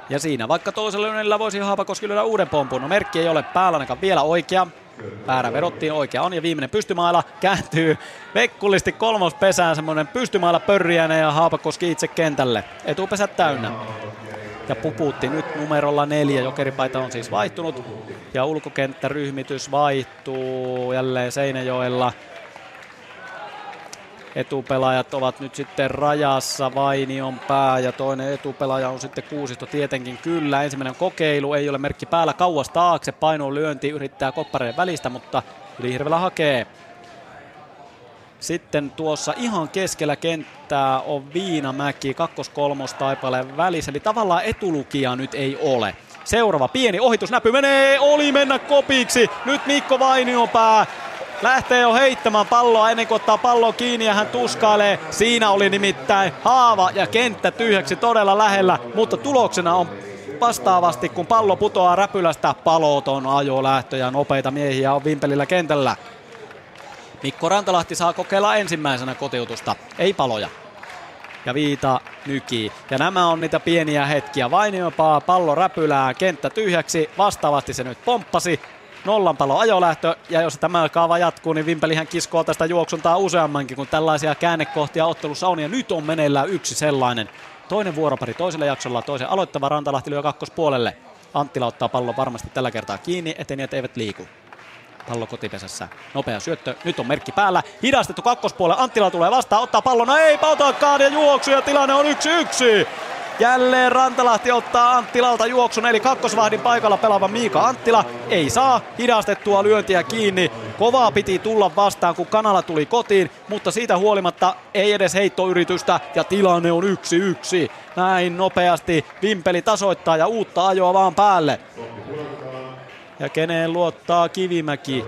Ja siinä vaikka toisella lyönnillä voisi Haapakoski lyödä uuden pompun. No merkki ei ole päällä ainakaan vielä oikea. Väärä vedottiin, oikea on ja viimeinen pystymailla kääntyy vekkulisesti kolmospesään, semmoinen pystymailla pörriäinen ja Haapakoski itse kentälle. Etupesä täynnä. Ja Puputti nyt numerolla 4, jokeripaita on siis vaihtunut ja ulkokenttäryhmitys vaihtuu jälleen Seinäjoella. etupelaajat ovat nyt sitten rajassa, Vainionpää ja toinen etupelaaja on sitten Kuusisto tietenkin kyllä. Ensimmäinen kokeilu, ei ole merkki päällä, kauas taakse, painoon lyönti, yrittää koppareen välistä, mutta Ylihirvelä hakee. Sitten tuossa ihan keskellä kenttää on Viinamäki, kakkoskolmos taipaleen välissä, eli tavallaan etulukia nyt ei ole. Seuraava pieni ohitusnäpy menee, oli mennä kopiksi, nyt Mikko Vainionpää. Lähtee jo heittämään palloa ennen kuin ottaa palloa kiinni ja hän tuskailee. Siinä oli nimittäin haava ja kenttä tyhjäksi todella lähellä, mutta tuloksena on vastaavasti, kun pallo putoaa räpylästä, paloton ajolähtö ja nopeita miehiä on Vimpelillä kentällä. Mikko Rantalahti saa kokeilla ensimmäisenä kotiutusta, ei paloja. Ja Viita nykii. Ja nämä on niitä pieniä hetkiä. Vainionpää, pallo räpylää, kenttä tyhjäksi, vastaavasti se nyt pomppasi. Nollan palo ajolähtö, ja jos tämä kaava jatkuu, niin Vimpelihän kiskoo tästä juoksuntaa useammankin, kun tällaisia käännekohtia ottelussa on, ja nyt on meneillään yksi sellainen. Toinen vuoropari toisella jaksolla, toisen aloittava Rantalahti lyö kakkospuolelle. Anttila ottaa pallon varmasti tällä kertaa kiinni, etenijät eivät liiku. Pallo kotipesässä, nopea syöttö, nyt on merkki päällä, hidastettu kakkospuolelle, Anttila tulee vastaan, ottaa pallon, no ei pautakaan, ja juoksu, ja tilanne on 1-1. Jälleen Rantalahti ottaa Anttilalta juoksun, eli kakkosvahdin paikalla pelaava Miika Anttila ei saa hidastettua lyöntiä kiinni. Kovaa piti tulla vastaan, kun Kanala tuli kotiin, mutta siitä huolimatta ei edes heittoyritystä ja tilanne on 1-1. Näin nopeasti Vimpeli tasoittaa ja uutta ajoa vaan päälle. Ja keneen luottaa Kivimäki?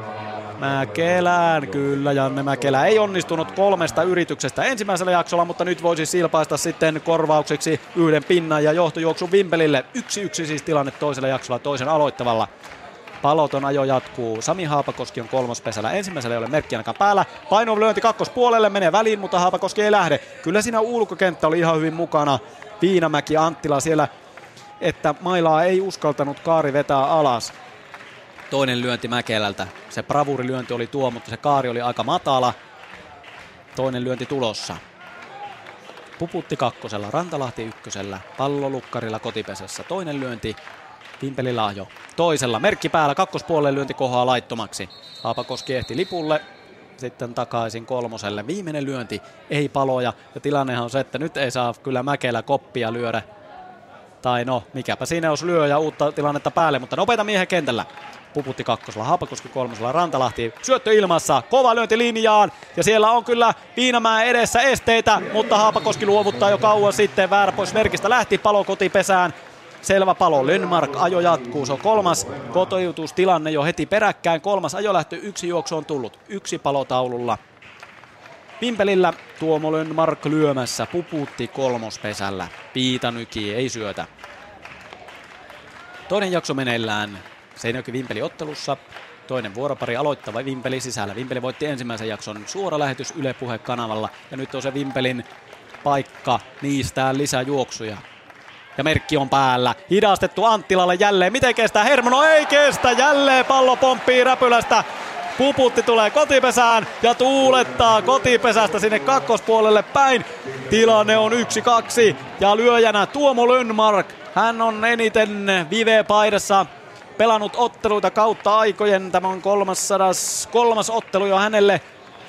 Mäkelään, kyllä Janne Mäkelä ei onnistunut 3 yrityksestä ensimmäisellä jaksolla, mutta nyt voisi silpaista sitten korvaukseksi yhden pinnan ja johtojuoksun Vimpelille. 1-1 siis tilanne toisella jaksolla toisen aloittavalla. Paloton ajo jatkuu. Sami Haapakoski on kolmospesällä. Ensimmäisellä ei ole merkki ainakaan päällä. Paino lyönti kakkospuolelle, menee väliin, mutta Haapakoski ei lähde. Kyllä siinä ulkokenttä oli ihan hyvin mukana. Viinamäki, Anttila siellä, että mailaa ei uskaltanut kaari vetää alas. Toinen lyönti Mäkelältä. Se bravurilyönti oli tuo, mutta se kaari oli aika matala. Toinen lyönti tulossa. Puputti kakkosella, Rantalahti ykkösellä, pallolukkarilla kotipesässä. Toinen lyönti, Vimpelillä ajo. Toisella merkki päällä, kakkospuolelle lyönti kohaa laittomaksi. Haapakoski ehti lipulle, sitten takaisin kolmoselle. Viimeinen lyönti, ei paloja. Ja tilannehan on se, että nyt ei saa kyllä Mäkelä koppia lyödä. Tai no, mikäpä siinä jos lyö ja uutta tilannetta päälle, mutta nopeita miehen kentällä. Puputti kakkosella, Haapakoski kolmosella, Rantalahti syöttö ilmassa, kova lyönti linjaan ja siellä on kyllä Viinamäen edessä esteitä, mutta Haapakoski luovuttaa jo kauan sitten, väärä pois merkistä lähti, palo kotipesään, selvä palo, Lönnmark, ajo jatkuu, se on 3. kotiutustilanne jo heti peräkkäin, 3. ajolähtö, 1 juoksu on tullut, 1 palotaululla. Vimpelillä Tuomo Lönnmark lyömässä, Puputti kolmospesällä, Viita nyki, ei syötä. Toinen jakso meneillään. Seinäjoki Vimpeli ottelussa, toinen vuoropari aloittava Vimpeli sisällä. Vimpeli voitti ensimmäisen jakson, suora lähetys Yle Puhe-kanavalla ja nyt on se Vimpelin paikka niistää lisää juoksuja. Ja merkki on päällä, hidastettu Anttilalle jälleen, miten kestää Hermono, ei kestä, jälleen pallo pomppii räpylästä. Puputti tulee kotipesään ja tuulettaa kotipesästä sinne kakkospuolelle päin. Tilanne on 1-2 ja lyöjänä Tuomo Lönnmark, hän on eniten Vive-paidassa. Pelannut otteluita kautta aikojen. Tämä on 303. ottelu jo hänelle.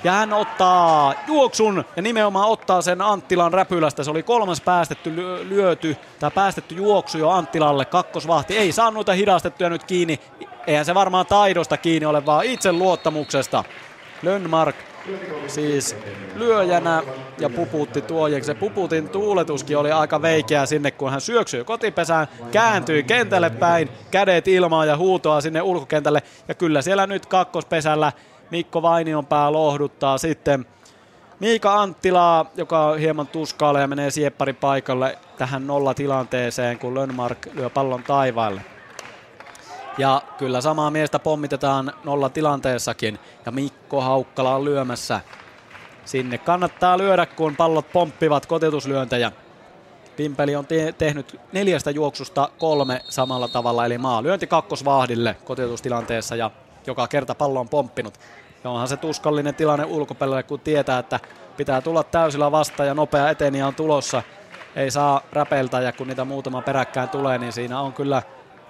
Ja hän ottaa juoksun ja nimenomaan ottaa sen Anttilan räpylästä. Se oli 3. päästetty juoksu jo Anttilalle. Kakkosvahti ei saanut noita hidastettuja nyt kiinni. Eihän se varmaan taidosta kiinni ole, vaan itseluottamuksesta. Lönnmark siis lyöjänä ja Puputti tuojeksi. Puputin tuuletuskin oli aika veikeä sinne, kun hän syöksyi kotipesään, kääntyi kentälle päin, kädet ilmaan ja huutoa sinne ulkokentälle. Ja kyllä siellä nyt kakkospesällä Mikko Vainionpää lohduttaa sitten Miika Anttilaa, joka hieman tuskailee ja menee sieppari paikalle tähän nollatilanteeseen, kun Lönnmark lyö pallon taivaalle. Ja kyllä samaa miestä pommitetaan nollatilanteessakin. Ja Mikko Haukkala on lyömässä. Sinne kannattaa lyödä, kun pallot pomppivat kotiutuslyöntejä. Vimpeli on tehnyt 4 juoksusta 3 samalla tavalla. Eli maalyönti kakkosvahdille kotiutustilanteessa ja joka kerta pallo on pomppinut. Ja onhan se tuskallinen tilanne ulkopelille, kun tietää, että pitää tulla täysillä vastaan ja nopea eteniä on tulossa. Ei saa räpeltä ja kun niitä muutama peräkkäin tulee, niin siinä on kyllä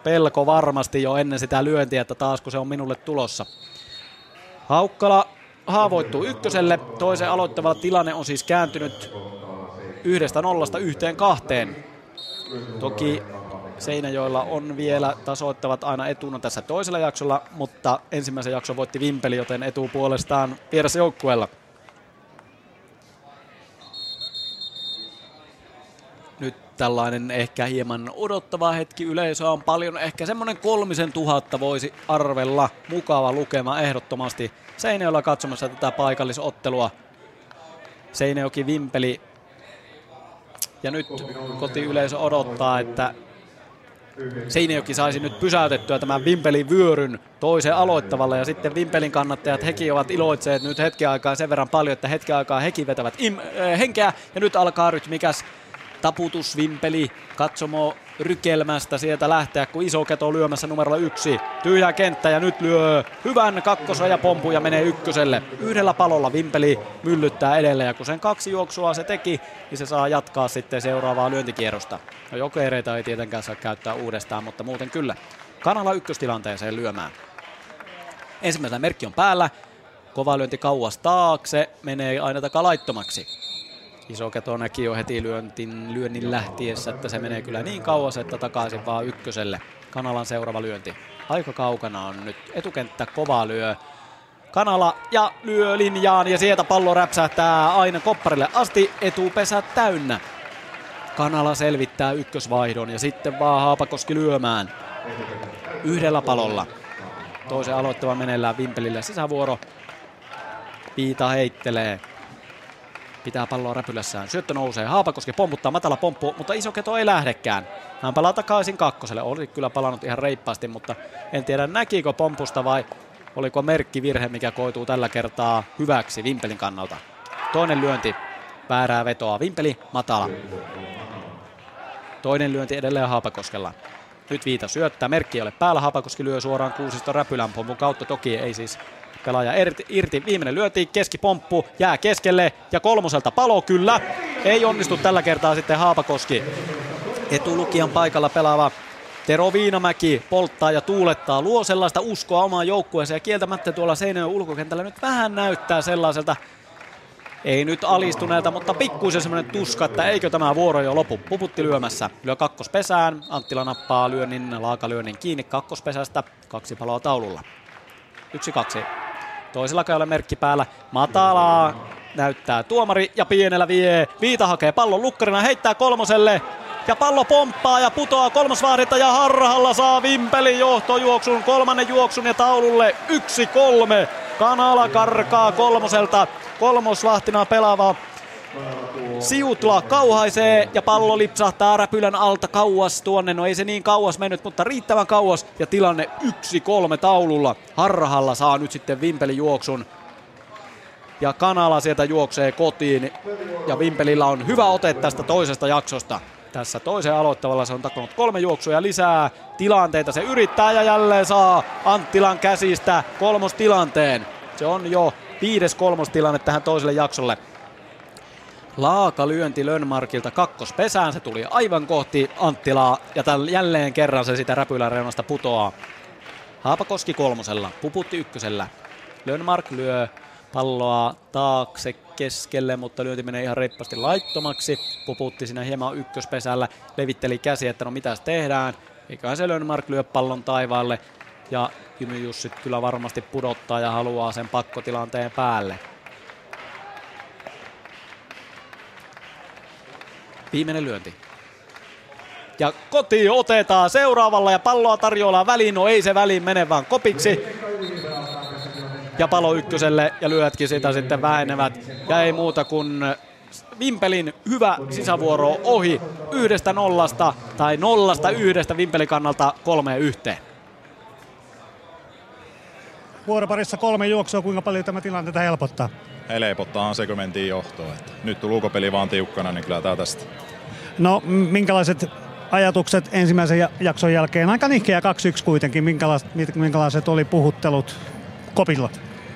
pelko varmasti jo ennen sitä lyöntiä, että taas kun se on minulle tulossa. Haukkala haavoittuu ykköselle. Toisen aloittava tilanne on siis kääntynyt 1-0 1-2. Toki Seinäjoella on vielä tasoittavat aina etuna tässä toisella jaksolla, mutta ensimmäisen jakson voitti Vimpeli, joten etu puolestaan vieressä joukkueella. Nyt tällainen ehkä hieman odottava hetki, yleisöä on paljon, ehkä semmoinen 3000 voisi arvella, mukava lukema ehdottomasti. Seinäjoella katsomassa tätä paikallisottelua. Seinäjoki Vimpeli. Ja nyt kotiyleisö odottaa, että Seinäjoki saisi nyt pysäytettyä tämän Vimpelin vyöryn toiseen aloittavalle, ja sitten Vimpelin kannattajat hekin ovat iloitseet nyt hetken aikaa sen verran paljon, että hetken aikaa hekin vetävät henkeä, ja nyt alkaa rytmikäs taputus Vimpeli katsomo rykelmästä sieltä lähteä, kun Isoketo lyömässä numerolla 1. Tyhjää kenttä ja nyt lyö hyvän kakkosajan pompun ja menee ykköselle. Yhdellä palolla Vimpeli myllyttää edellä, ja kun sen 2 juoksua se teki, niin se saa jatkaa sitten seuraavaa lyöntikierrosta. No, jokereita ei tietenkään saa käyttää uudestaan, mutta muuten kyllä. Kanala ykköstilanteeseen lyömään. Ensimmäisellä merkki on päällä. Kova lyönti kauas taakse, menee aina takalaittomaksi. Isoketo näki jo heti lyönnin lähtiessä, että se menee kyllä niin kauas, että takaisin vaan ykköselle. Kanalan seuraava lyönti. Aika kaukana on nyt. Etukenttä kova lyö. Kanala ja lyö linjaan, ja sieltä pallo räpsähtää aina kopparille asti. Etupesä täynnä. Kanala selvittää ykkösvaihdon ja sitten vaan Haapakoski lyömään. Yhdellä palolla. Toisen aloittava meneillään Vimpelillä sisävuoro. Viita heittelee. Pitää palloa räpylässään. Syöttö nousee. Haapakoski pomputtaa, matala pomppu, mutta Isoketo ei lähdekään. Hän palaa takaisin kakkoselle. Oli kyllä palannut ihan reippaasti, mutta en tiedä näkikö pompusta vai oliko merkkivirhe, mikä koituu tällä kertaa hyväksi Vimpelin kannalta. Toinen lyönti. Väärää vetoa. Vimpeli matala. Toinen lyönti edelleen Haapakoskella. Nyt Viita syöttää. Merkki ei ole päällä. Haapakoski lyö suoraan Kuusisto räpylän pompun kautta. Toki ei siis... Pelaaja irti, viimeinen lyönti, keskipomppu, jää keskelle ja kolmoselta palo kyllä. Ei onnistu tällä kertaa sitten Haapakoski. Etulukijan paikalla pelaava Tero Viinamäki polttaa ja tuulettaa. Luo sellaista uskoa omaan joukkueeseen, ja kieltämättä tuolla Seinäjoen ulkokentällä nyt vähän näyttää sellaiselta, ei nyt alistuneelta, mutta pikkuisen semmoinen tuska, että eikö tämä vuoro jo lopu. Puputti lyömässä. Lyö kakkospesään. Anttila nappaa lyönnin, laakalyönnin kiinni kakkospesästä. 2 paloa taululla. 1-2. Toisella ei ole merkki päällä. Matalaa näyttää tuomari ja pienellä vie. Viita hakee pallon lukkarina, heittää kolmoselle. Ja pallo pomppaa ja putoaa kolmosvahdinta ja harhalla saa Vimpelin johtojuoksun. Kolmannen juoksun ja taululle 1-3. Kanala karkaa kolmoselta. Kolmosvahtina pelaava Siutla kauhaisee ja pallo lipsahtaa räpylän alta kauas tuonne. No ei se niin kauas mennyt, mutta riittävän kauas, ja tilanne 1-3 taululla. Harhalla saa nyt sitten Vimpeli juoksun. Ja Kanala sieltä juoksee kotiin, ja Vimpelillä on hyvä ote tästä toisesta jaksosta. Tässä toisen aloittavalla se on takonut 3 juoksua lisää. Tilanteita se yrittää ja jälleen saa Anttilan käsistä kolmostilanteen. Se on jo 5. kolmostilanne tähän toiselle jaksolle. Laaka lyönti Lönnmarkilta kakkospesään, se tuli aivan kohti Anttilaa, ja jälleen kerran se sitä räpylän reunasta putoaa. Haapakoski kolmosella, Puputti ykkösellä. Lönnmark lyö palloa taakse keskelle, mutta lyönti menee ihan reippaasti laittomaksi. Puputti siinä hieman ykköspesällä, levitteli käsi, että no mitäs tehdään. Eiköhän se Lönnmark lyö pallon taivaalle, ja Jymy-Jussit kyllä varmasti pudottaa ja haluaa sen pakkotilanteen päälle. Viimeinen lyönti. Ja kotiin otetaan seuraavalla ja palloa tarjoillaan väliin. No ei se väliin mene vaan kopiksi. Ja palo ykköselle ja lyötkin sitä sitten vähenevät. Ja ei muuta kuin Vimpelin hyvä sisävuoro ohi 1-0 tai 0-1 Vimpelin kannalta 3-1. Vuoroparissa 3 juoksua. Kuinka paljon tämä tilanteita helpottaa? Helpottaahan se, kun mentiin johtoon. Että nyt tuli ulkopeli vaan tiukkana, niin kyllä tää tästä. No, minkälaiset ajatukset ensimmäisen jakson jälkeen? Aika nihkeä 2-1 kuitenkin. Minkälaiset oli puhuttelut kopilla?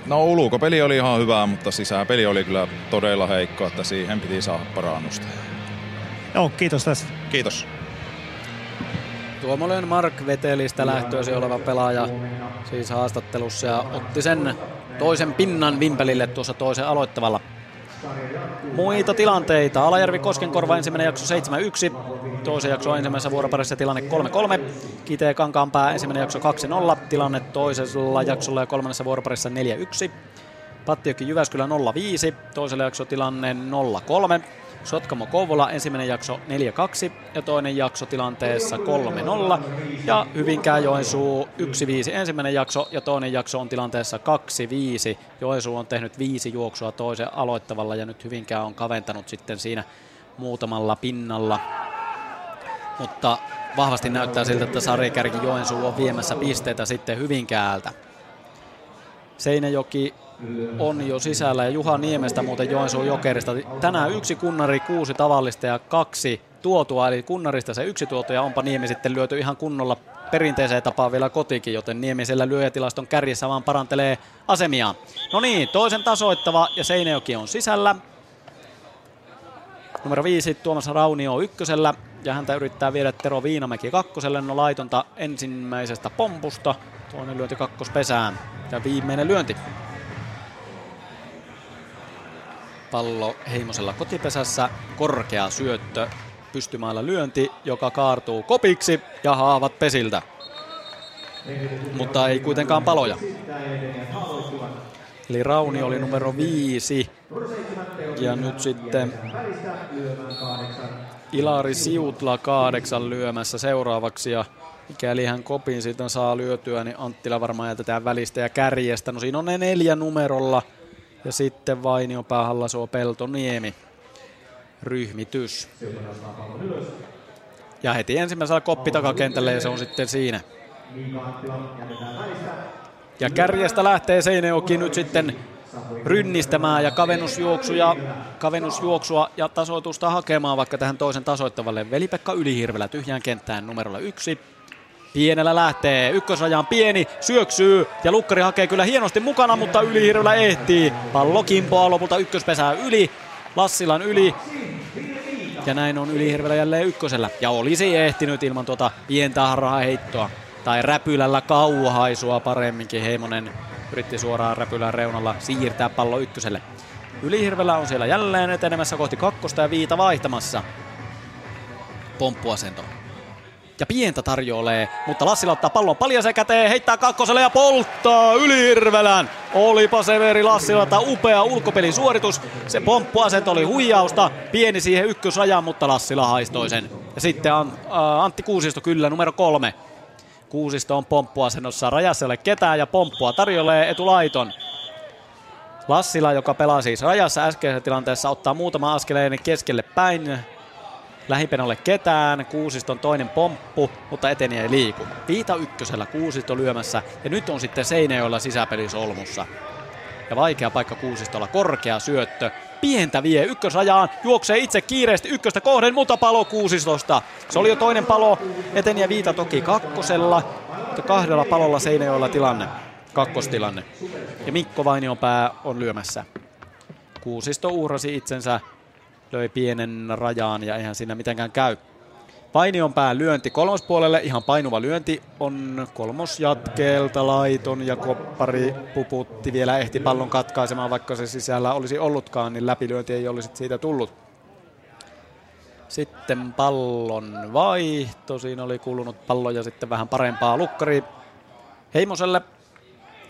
No, ulkopeli oli ihan hyvää, mutta sisäpeli oli kyllä todella heikko, että siihen piti saada parannusta. Joo, kiitos tästä. Kiitos. Tuomo Lönnmark, vetelistä lähtöösi oleva pelaaja, siis haastattelussa, ja otti sen toisen pinnan Vimpelille tuossa toisen aloittavalla. Muita tilanteita. Alajärvi Koskenkorva ensimmäinen jakso 7-1. Toisen jakso ensimmäisessä vuoroparissa tilanne 3-3. Kitee Kankaanpää ensimmäinen jakso 2-0. Tilanne toisella jaksolla ja kolmannessa vuoroparissa 4-1. Pattijoki Jyväskylä 0-5. Toisella jakso tilanne 0-3. Sotkamo Kouvola ensimmäinen jakso 4-2 ja toinen jakso tilanteessa 3-0. Ja Hyvinkää Joensuu 1-5 ensimmäinen jakso ja toinen jakso on tilanteessa 2-5. Joensuu on tehnyt 5 juoksua toisen aloittavalla ja nyt Hyvinkää on kaventanut sitten siinä muutamalla pinnalla. Mutta vahvasti näyttää siltä, että sarjakärki Joensuu on viemässä pisteitä sitten Hyvinkäältä. Seinäjoki on jo sisällä ja Juha Niemestä muuten Joensuun Jokerista. Tänään 1 kunnari, 6 tavallista ja 2 tuotua, eli kunnarista se 1 tuotu ja onpa Niemi sitten lyöty ihan kunnolla perinteiseen tapaan vielä kotikin, joten Niemi siellä lyöjätilaston kärjessä vaan parantelee asemiaan. No niin, toisen tasoittava ja Seinäjoki on sisällä. Numero 5 Tuomas Raunio ykkösellä ja häntä yrittää viedä Tero Viinamäki kakkoselle. No laitonta ensimmäisestä pompusta, toinen lyönti kakkospesään ja viimeinen lyönti. Pallo Heimosella kotipesässä, korkea syöttö, pystymällä lyönti, joka kaartuu kopiksi ja haavat pesiltä. Mutta ei kuitenkaan paloja. Eli Rauni oli numero 5. Ja nyt sitten Ilari Siutla 8 lyömässä seuraavaksi. Ja mikäli hän kopin siitä saa lyötyä, niin Anttila varmaan jätetään välistä ja kärjestä. No siinä on ne 4 numerolla. Ja sitten Vainionpää, Hallasuo, Peltoniemi, ryhmitys. Ja heti ensimmäisellä koppi takakentälle ja se on sitten siinä. Ja kärjestä lähtee Seinäjoki nyt sitten rynnistämään ja kavennusjuoksua ja tasoitusta hakemaan vaikka tähän toisen tasoittavalle. Veli-Pekka Ylihirvelä tyhjään kenttään numerolla 1. Pienellä lähtee, ykkösrajaan pieni, syöksyy ja lukkari hakee kyllä hienosti mukana, mutta Ylihirvelä ehtii. Pallo kimpoaa lopulta ykköspesää yli, Lassilan yli. Ja näin on Ylihirvelä jälleen ykkösellä. Ja olisi ehtinyt ilman tuota pientä harhaheittoa. Tai räpylällä kauhaisua paremminkin. Heimonen yritti suoraan räpylän reunalla siirtää pallo ykköselle. Ylihirvelä on siellä jälleen etenemässä kohti kakkosta ja Viita vaihtamassa pomppuasento. Ja pientä tarjoilee, mutta Lassila ottaa pallon paljaisen käteen, heittää kakkoselle ja polttaa Ylihirvelän. Olipa Severi Lassilalta upea ulkopelisuoritus. Se pomppuasento oli huijausta, pieni siihen ykkösrajaan, mutta Lassila haistoi sen. Ja sitten Antti Kuusisto kyllä, numero 3. Kuusisto on pomppuasennossa, rajassa ei ole ketään ja pomppua tarjoilee etulaiton. Lassila, joka pelaa siis rajassa äskeisessä tilanteessa, ottaa muutama askeleen keskelle päin. Lähimpänä ole ketään, Kuusiston toinen pomppu, mutta eteni ei liiku. Viita ykkösellä Kuusisto lyömässä ja nyt on sitten Seinäjoella sisäpelisolmussa. Ja vaikea paikka Kuusistolla, korkea syöttö. Pientä vie ykkösrajaan, juoksee itse kiireesti ykköstä kohden, mutta palo Kuusistosta. Se oli jo toinen palo, eteni ja Viita toki kakkosella, mutta 2 palolla Seinäjoella tilanne, kakkostilanne. Ja Mikko Vainionpää on lyömässä. Kuusisto uhrasi itsensä. Löi pienen rajaan ja eihän siinä mitenkään käy. Vainionpään lyönti kolmospuolelle, ihan painuva lyönti on kolmosjatkeelta laiton ja koppari Puputti vielä ehti pallon katkaisemaan, vaikka se sisällä olisi ollutkaan, niin läpilyönti ei olisi siitä tullut. Sitten pallon vaihto, siinä oli kulunut pallo ja sitten vähän parempaa lukkari Heimoselle.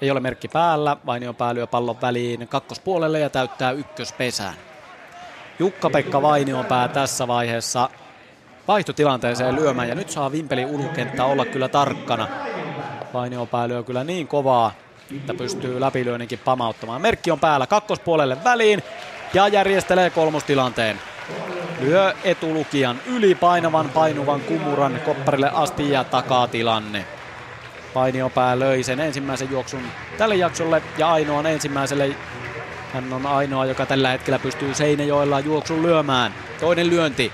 Ei ole merkki päällä, Vainionpää lyö pallon väliin kakkospuolelle ja täyttää ykköspesään. Jukka-Pekka Vainionpää tässä vaiheessa vaihtotilanteeseen lyömään ja nyt saa Vimpelin ulkokenttä olla kyllä tarkkana. Vainionpää lyö kyllä niin kovaa, että pystyy läpilyönninkin pamauttamaan. Merkki on päällä kakkospuolelle väliin ja järjestelee kolmostilanteen. Lyö etulukijan yli painuvan kumuran kopparille asti ja takatilanne. Vainionpää löi sen ensimmäisen juoksun tälle jaksolle ja ainoan ensimmäiselle. Hän on ainoa, joka tällä hetkellä pystyy Seinäjoella juoksun lyömään. Toinen lyönti.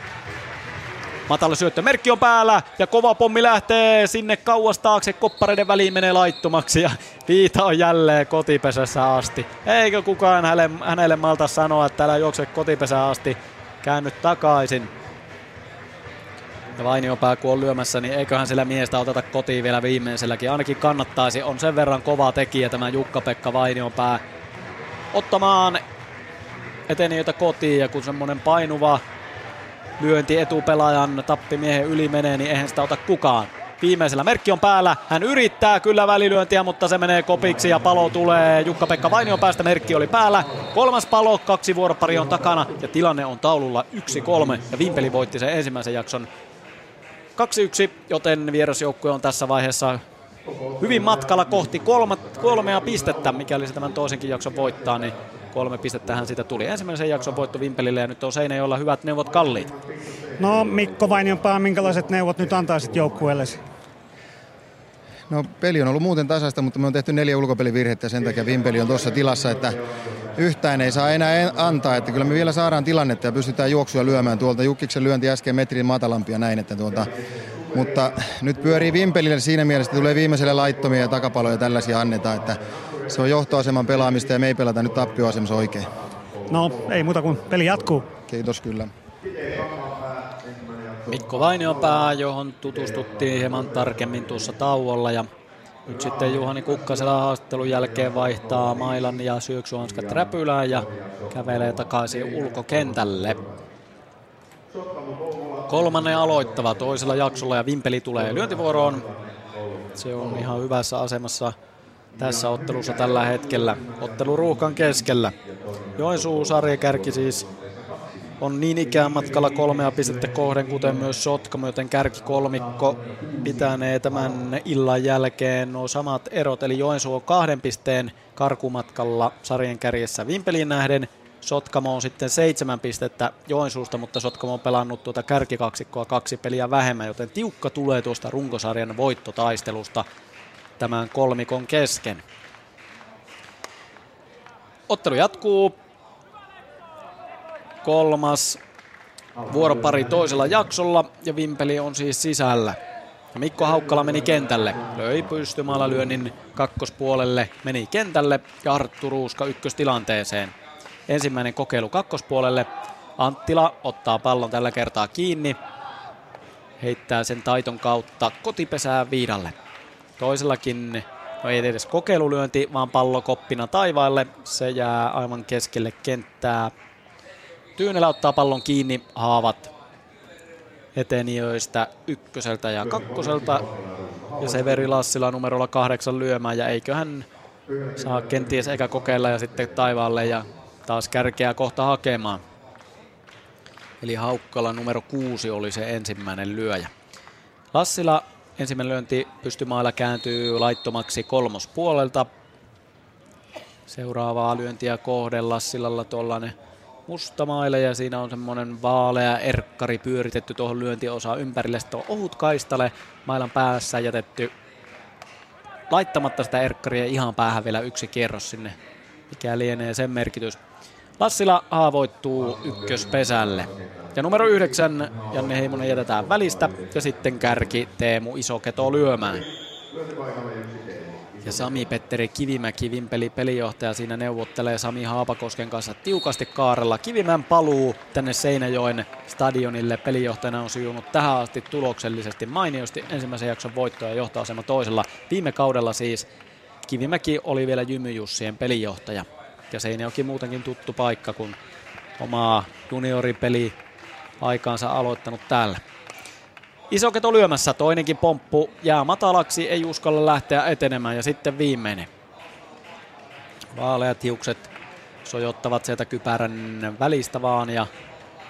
Matala syöttö. Merkki on päällä ja kova pommi lähtee sinne kauas taakse. Koppareiden väliin menee laittomaksi ja Viita on jälleen kotipesässä asti. Eikö kukaan hänelle malta sanoa, että älä juokse kotipesään asti. Käännyt takaisin. Ja Vainionpää kun on lyömässä, niin eiköhän sillä miestä oteta kotiin vielä viimeiselläkin. Ainakin kannattaisi, on sen verran kova tekijä tämä Jukka-Pekka Vainionpää ottamaan etenijöitä kotiin. Ja kun semmoinen painuva lyönti etupelaajan tappimiehen yli menee, niin eihän sitä ota kukaan. Viimeisellä merkki on päällä. Hän yrittää kyllä välilyöntiä, mutta se menee kopiksi ja palo tulee Jukka-Pekka Vainion päästä. Merkki oli päällä. Kolmas palo, 2 vuoropari on takana ja tilanne on taululla 1-3. Ja Vimpeli voitti sen ensimmäisen jakson 2-1, joten vierasjoukkue on tässä vaiheessa hyvin matkalla kohti 3 pistettä. Mikäli se tämän toisenkin jakson voittaa, niin 3 pistettähän siitä tuli. Ensimmäisen jakson voitto Vimpelille ja nyt on Seinäjoella hyvät neuvot kalliit. No Mikko Vainionpää, minkälaiset neuvot nyt antaisit joukkueellesi? No peli on ollut muuten tasaista, mutta me on tehty 4 ulkopelivirhettä ja sen takia Vimpeli on tuossa tilassa, että yhtään ei saa enää antaa. Että kyllä me vielä saadaan tilannetta ja pystytään juoksua lyömään tuolta. Jukkiksen lyönti äsken metrin matalampia näin, että mutta nyt pyörii Vimpelille siinä mielessä, tulee viimeiselle laittomia ja takapaloja tällaisia annetaan, että se on johtoaseman pelaamista ja me ei pelata nyt tappioasemassa oikein. No ei muuta kuin peli jatkuu. Kiitos kyllä. Mikko Vainionpää, johon tutustuttiin hieman tarkemmin tuossa tauolla ja nyt sitten Juhani Kukkasella haastattelun jälkeen vaihtaa mailan ja syöksyhanskat räpylään ja kävelee takaisin ulkokentälle. Kolmannen aloittava toisella jaksolla ja Vimpeli tulee lyöntivuoroon. Se on ihan hyvässä asemassa tässä ottelussa tällä hetkellä. Ottelu ruuhkan keskellä. Joensuu sarjakärki siis on niin ikään matkalla 3 pistettä kohden, kuten myös Sotkamo, joten kärkikolmikko pitänee tämän illan jälkeen nuo samat erot. Eli Joensuu on 2 pisteen karkumatkalla sarjan kärjessä Vimpeliin nähden. Sotkamo on sitten 7 pistettä Joensuusta, mutta Sotkamo on pelannut tuota kärkikaksikkoa 2 peliä vähemmän, joten tiukka tulee tuosta runkosarjan voittotaistelusta tämän kolmikon kesken. Ottelu jatkuu. Kolmas vuoropari toisella jaksolla ja Vimpeli on siis sisällä. Ja Mikko Haukkala meni kentälle. Löi pystymaalla lyönnin kakkospuolelle, meni kentälle ja Arttu Ruuska ykköstilanteeseen. Ensimmäinen kokeilu kakkospuolelle. Anttila ottaa pallon tällä kertaa kiinni. Heittää sen taiton kautta kotipesään Viidalle. Toisellakin, no ei edes kokeilulyönti, vaan pallo koppina taivaalle. Se jää aivan keskelle kenttää. Tyynelä ottaa pallon kiinni, haavat etenijöistä ykköseltä ja kakkoselta. Ja Severi Lassila numerolla 8 lyömään ja eiköhän saa kenties eikä kokeilla ja sitten taivaalle ja taas kärkeä kohta hakemaan. Eli Haukkala numero 6 oli se ensimmäinen lyöjä. Lassila ensimmäinen lyönti pystymailla kääntyy laittomaksi kolmospuolelta. Seuraavaa lyöntiä kohden Lassilalla tuollainen mustamaille ja siinä on semmoinen vaalea erkkari pyöritetty tuohon lyöntiosaan ympärille. Sitten on ohut kaistale mailan päässä jätetty laittamatta sitä erkkaria ihan päähän vielä yksi kierros sinne, mikä lienee sen merkitys. Lassila haavoittuu ykköspesälle. Ja numero 9 Janne Heimonen jätetään välistä ja sitten kärki Teemu Isoketo lyömään. Ja Sami-Petteri Kivimäki, Vimpeli pelijohtaja, siinä neuvottelee Sami Haapakosken kanssa tiukasti kaarella. Kivimän paluu tänne Seinäjoen stadionille pelijohtajana on sujunut tähän asti tuloksellisesti mainiosti. Ensimmäisen jakson voitto ja johtoasema toisella. Viime kaudella siis Kivimäki oli vielä Jymy-Jussien pelijohtaja. Ja Seinäjoki muutenkin tuttu paikka, kun omaa junioripeli aikaansa aloittanut täällä. Isoketo lyömässä, toinenkin pomppu jää matalaksi, ei uskalla lähteä etenemään ja sitten viimeinen. Vaaleat hiukset sojottavat sieltä kypärän välistä vaan ja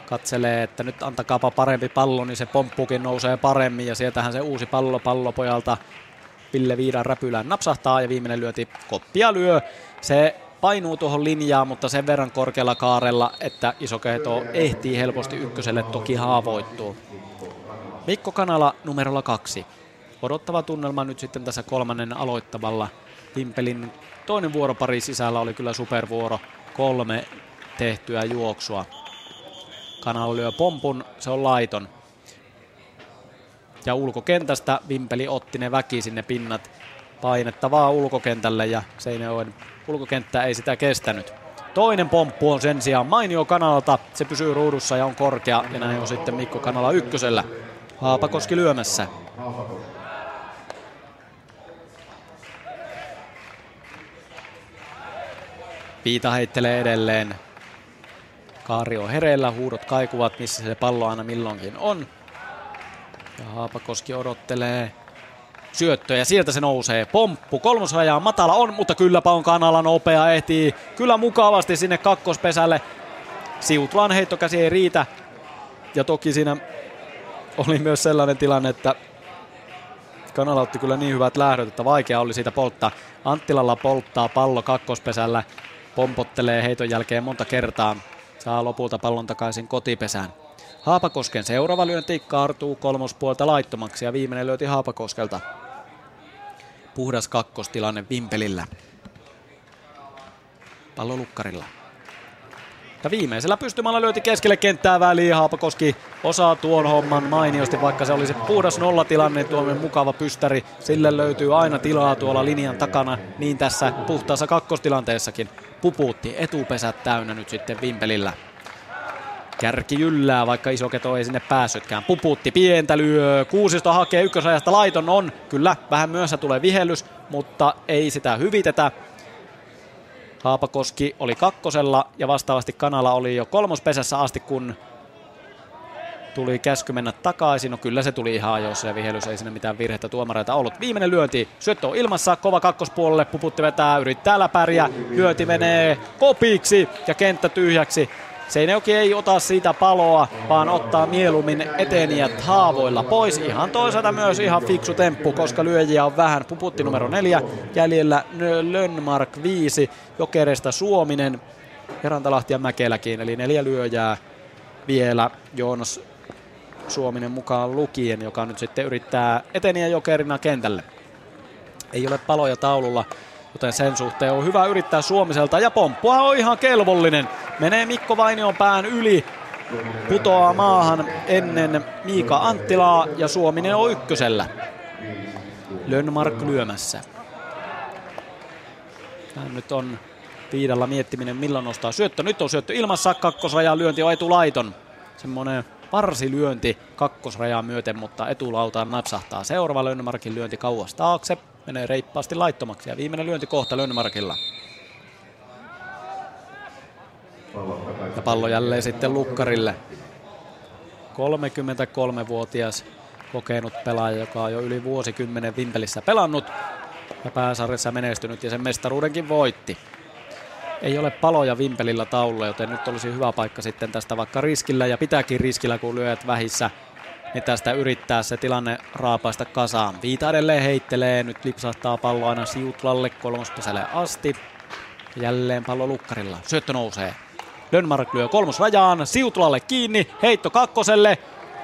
katselee, että nyt antakaapa parempi pallo, niin se pomppukin nousee paremmin ja sieltähän se uusi pallo pallopojalta Ville Viidan räpylään napsahtaa ja viimeinen lyönti koppia lyö. Se painuu tuohon linjaan, mutta sen verran korkealla kaarella, että Isoketo ehtii helposti ykköselle, toki haavoittuu. Mikko Kanala numerolla 2. Odottava tunnelma nyt sitten tässä kolmannen aloittavalla. Vimpelin toinen vuoropari sisällä oli kyllä supervuoro. 3 tehtyä juoksua. Kanala lyö pompun, se on laiton. Ja ulkokentästä Vimpeli otti ne väki sinne pinnat. Painettavaa ulkokentälle ja Seinäjoen ulkokenttä ei sitä kestänyt. Toinen pomppu on sen sijaan mainio Kanalalta. Se pysyy ruudussa ja on korkea ja näin on sitten Mikko Kanala ykkösellä. Haapakoski lyömässä. Viita heittelee edelleen. Kaari on hereillä, huudot kaikuvat, missä se pallo aina milloinkin on. Ja Haapakoski odottelee syöttöä ja sieltä se nousee. Pomppu, kolmosraja on matala, on, mutta kylläpä on Kanala nopea, ehtii kyllä mukavasti sinne kakkospesälle. Siutlan heittokäsi ei riitä. Ja toki siinä oli myös sellainen tilanne, että Kanala otti kyllä niin hyvät lähdöt, että vaikea oli siitä polttaa. Anttilalla polttaa pallo kakkospesällä, pompottelee heiton jälkeen monta kertaa. Saa lopulta pallon takaisin kotipesään. Haapakosken seuraava lyönti kaartuu kolmospuolta laittomaksi ja viimeinen lyönti Haapakoskelta. Puhdas kakkostilanne Vimpelillä. Pallo lukkarilla. Ja viimeisellä pystymällä lyönti keskelle kenttää väliin. Haapakoski osaa tuon homman mainiosti, vaikka se oli se puhdas nollatilanne. Tuomme mukava pystäri. Sille löytyy aina tilaa tuolla linjan takana, niin tässä puhtaassa kakkostilanteessakin. Puputti etupesät täynnä nyt sitten Vimpelillä. Kärki jyllää, vaikka Isoketo ei sinne päässytkään. Puputti pientä lyö. Kuusisto hakee ykkösajasta laiton on. Kyllä, vähän myöhässä tulee vihellys, mutta ei sitä hyvitetä. Haapakoski oli kakkosella ja vastaavasti Kanala oli jo kolmospesässä asti, kun tuli käsky mennä takaisin. No kyllä se tuli ihan ajoissa ja vihellys, ei siinä mitään virhettä tuomareita ollut. Viimeinen lyönti, syöttö on ilmassa, kova kakkospuolelle, Puputti vetää, yrittää läpäriä, lyönti menee kopiksi ja kenttä tyhjäksi. Seinäjoki ei ota siitä paloa, vaan ottaa mieluummin etenijät haavoilla pois. Ihan toisaalta myös ihan fiksu temppu, koska lyöjiä on vähän. Puputti numero 4, jäljellä Lönnmark 5, Jokeresta Suominen ja Rantalahti ja Mäkeläkin. Eli 4 lyöjää vielä, Joonas Suominen mukaan lukien, joka nyt sitten yrittää eteniä jokerina kentälle. Ei ole paloja taululla, joten sen suhteen on hyvä yrittää Suomiselta ja pomppua on ihan kelvollinen. Menee Mikko Vainionpään yli, putoaa maahan ennen Miika Anttilaa ja Suominen on ykkösellä. Lönnmark lyömässä. Hän nyt on Viidalla miettiminen milloin nostaa syöttö. Nyt on syöttö ilmassa, kakkosrajan lyönti on etulaiton. Semmoinen varsilyönti kakkosrajaa myöten, mutta etulautaan napsahtaa. Seuraava Lönnmarkin lyönti kauas taakse. Menee reippaasti laittomaksi ja viimeinen lyönti kohta Lönnmarkilla. Ja pallo jälleen sitten lukkarille. 33-vuotias kokenut pelaaja, joka on jo yli vuosikymmenen Vimpelissä pelannut ja pääsarjassa menestynyt ja sen mestaruudenkin voitti. Ei ole paloja Vimpelillä taululla, joten nyt olisi hyvä paikka sitten tästä vaikka riskillä ja pitääkin riskillä, kun lyöjät vähissä. Niin tästä yrittää se tilanne raapaista kasaan. Viita edelleen heittelee, nyt lipsahtaa pallo aina Siutlalle kolmospesälle asti. Jälleen pallo lukkarilla, syöttö nousee. Lönnmark lyö kolmosrajaan, Siutlalle kiinni, heitto kakkoselle.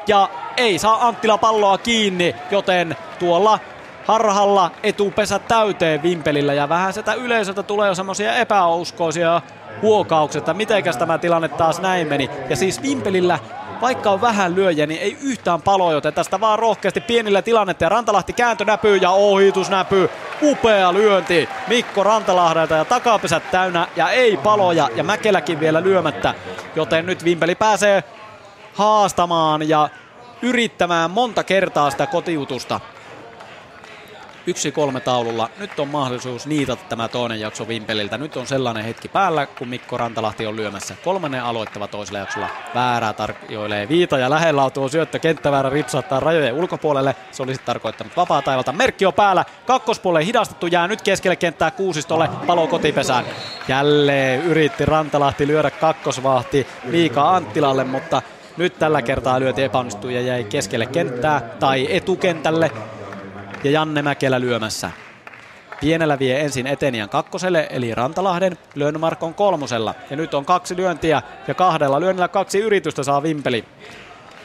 Ja ei saa Anttila palloa kiinni, joten tuolla harhalla etupesä täyteen Vimpelillä. Ja vähän sitä yleisöltä tulee jo semmoisia epäuskoisia huokauksia, että mitenkäs tämä tilanne taas näin meni. Ja siis Vimpelillä, vaikka on vähän lyöjä, niin ei yhtään paloa, joten tästä vaan rohkeasti pienillä tilannetta. Ja Rantalahti kääntö näpyy ja ohitus näpyy. Upea lyönti Mikko Rantalahdelta ja takapesät täynnä ja ei paloja ja Mäkeläkin vielä lyömättä. Joten nyt Vimpeli pääsee haastamaan ja yrittämään monta kertaa sitä kotiutusta. 1-3 taululla. Nyt on mahdollisuus niitata tämä toinen jakso Vimpeliltä. Nyt on sellainen hetki päällä, kun Mikko Rantalahti on lyömässä. Kolmannen aloittava toisella jaksolla. Väärää tarjoilee Viita ja lähellä on tuo syöttö. Kenttäväärä ripsauttaa rajojen ulkopuolelle. Se olisi tarkoittanut vapaa taivalta. Merkki on päällä. Kakkospuolelle hidastettu jää nyt keskelle kenttää Kuusistolle. Palo kotipesään. Jälleen yritti Rantalahti lyödä kakkosvahti Miika Anttilalle, mutta nyt tällä kertaa lyöti epäonnistui ja jäi keskelle kenttää tai etukentälle. Ja Janne Mäkelä lyömässä. Pienellä vie ensin Etenian kakkoselle, eli Rantalahden. Lönnmark on kolmosella. Ja nyt on 2 lyöntiä ja 2 lyönnillä 2 yritystä saa Vimpeli.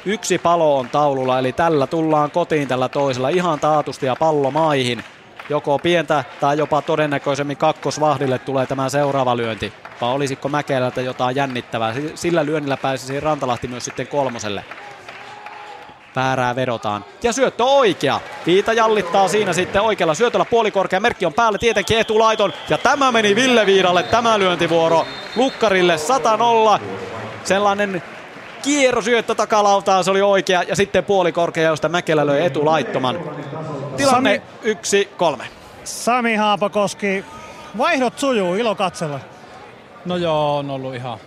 1 palo on taululla, eli tällä tullaan kotiin tällä toisella ihan taatusti ja pallo maihin. Joko pientä tai jopa todennäköisemmin kakkosvahdille tulee tämä seuraava lyönti. Vai olisiko Mäkelältä jotain jännittävää? Sillä lyönnillä pääsisi Rantalahti myös sitten kolmoselle. Väärää vedotaan. Ja syöttö oikea. Viita jallittaa siinä sitten oikealla syötöllä puolikorkea. Merkki on päällä tietenkin etulaiton. Ja tämä meni Ville Viidalle tämä lyöntivuoro. Lukkarille 100-0. Sellainen kierrosyöttö takalautaan, se oli oikea, ja sitten puolikorkea, josta Mäkelä löi etulaittoman. Tilanne 1-3. Sami Haapakoski, vaihdot sujuu, ilo katsella. No joo, on ollut ihan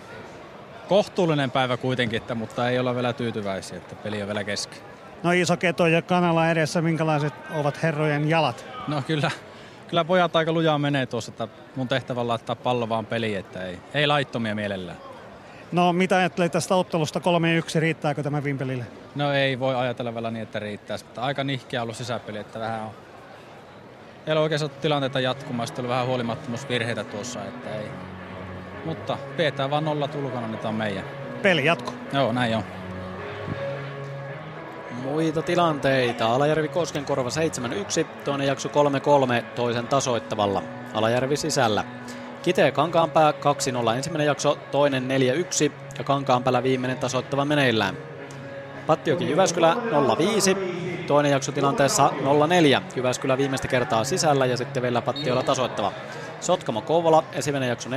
kohtuullinen päivä kuitenkin, mutta ei olla vielä tyytyväisiä, että peli on vielä kesken. No Isoketo ja Kanala edessä, minkälaiset ovat herrojen jalat? No kyllä pojat aika lujaa menee tuossa, että mun tehtävä on laittaa pallo vaan peliin, että ei laittomia mielellään. No mitä ajattelee tästä ottelusta 3-1, riittääkö tämä Vimpelille? No ei voi ajatella vielä niin, että riittäisi, mutta aika nihkeä ollut sisäpeli, että vähän on. Ei ole oikeastaan tilanteita jatkumaan, sitten oli vähän huolimattomuusvirheitä tuossa, että ei. Mutta pidetään vaan nollat ulkona, niin tämä on meidän. Peli jatko. Joo, näin on. Muita tilanteita. Alajärvi Koskenkorva 7-1, toinen jakso 3-3 toisen tasoittavalla. Alajärvi sisällä. Kitee Kankaanpää 2-0 ensimmäinen jakso, toinen 4-1 ja Kankaanpäällä viimeinen tasoittava meneillään. Pattiokin Jyväskylä 0-5, toinen jakso tilanteessa 0-4. Jyväskylä viimeistä kertaa sisällä ja sitten vielä Pattiolla tasoittava. Sotkamo Kouvola, ensimmäinen jakso 4-2,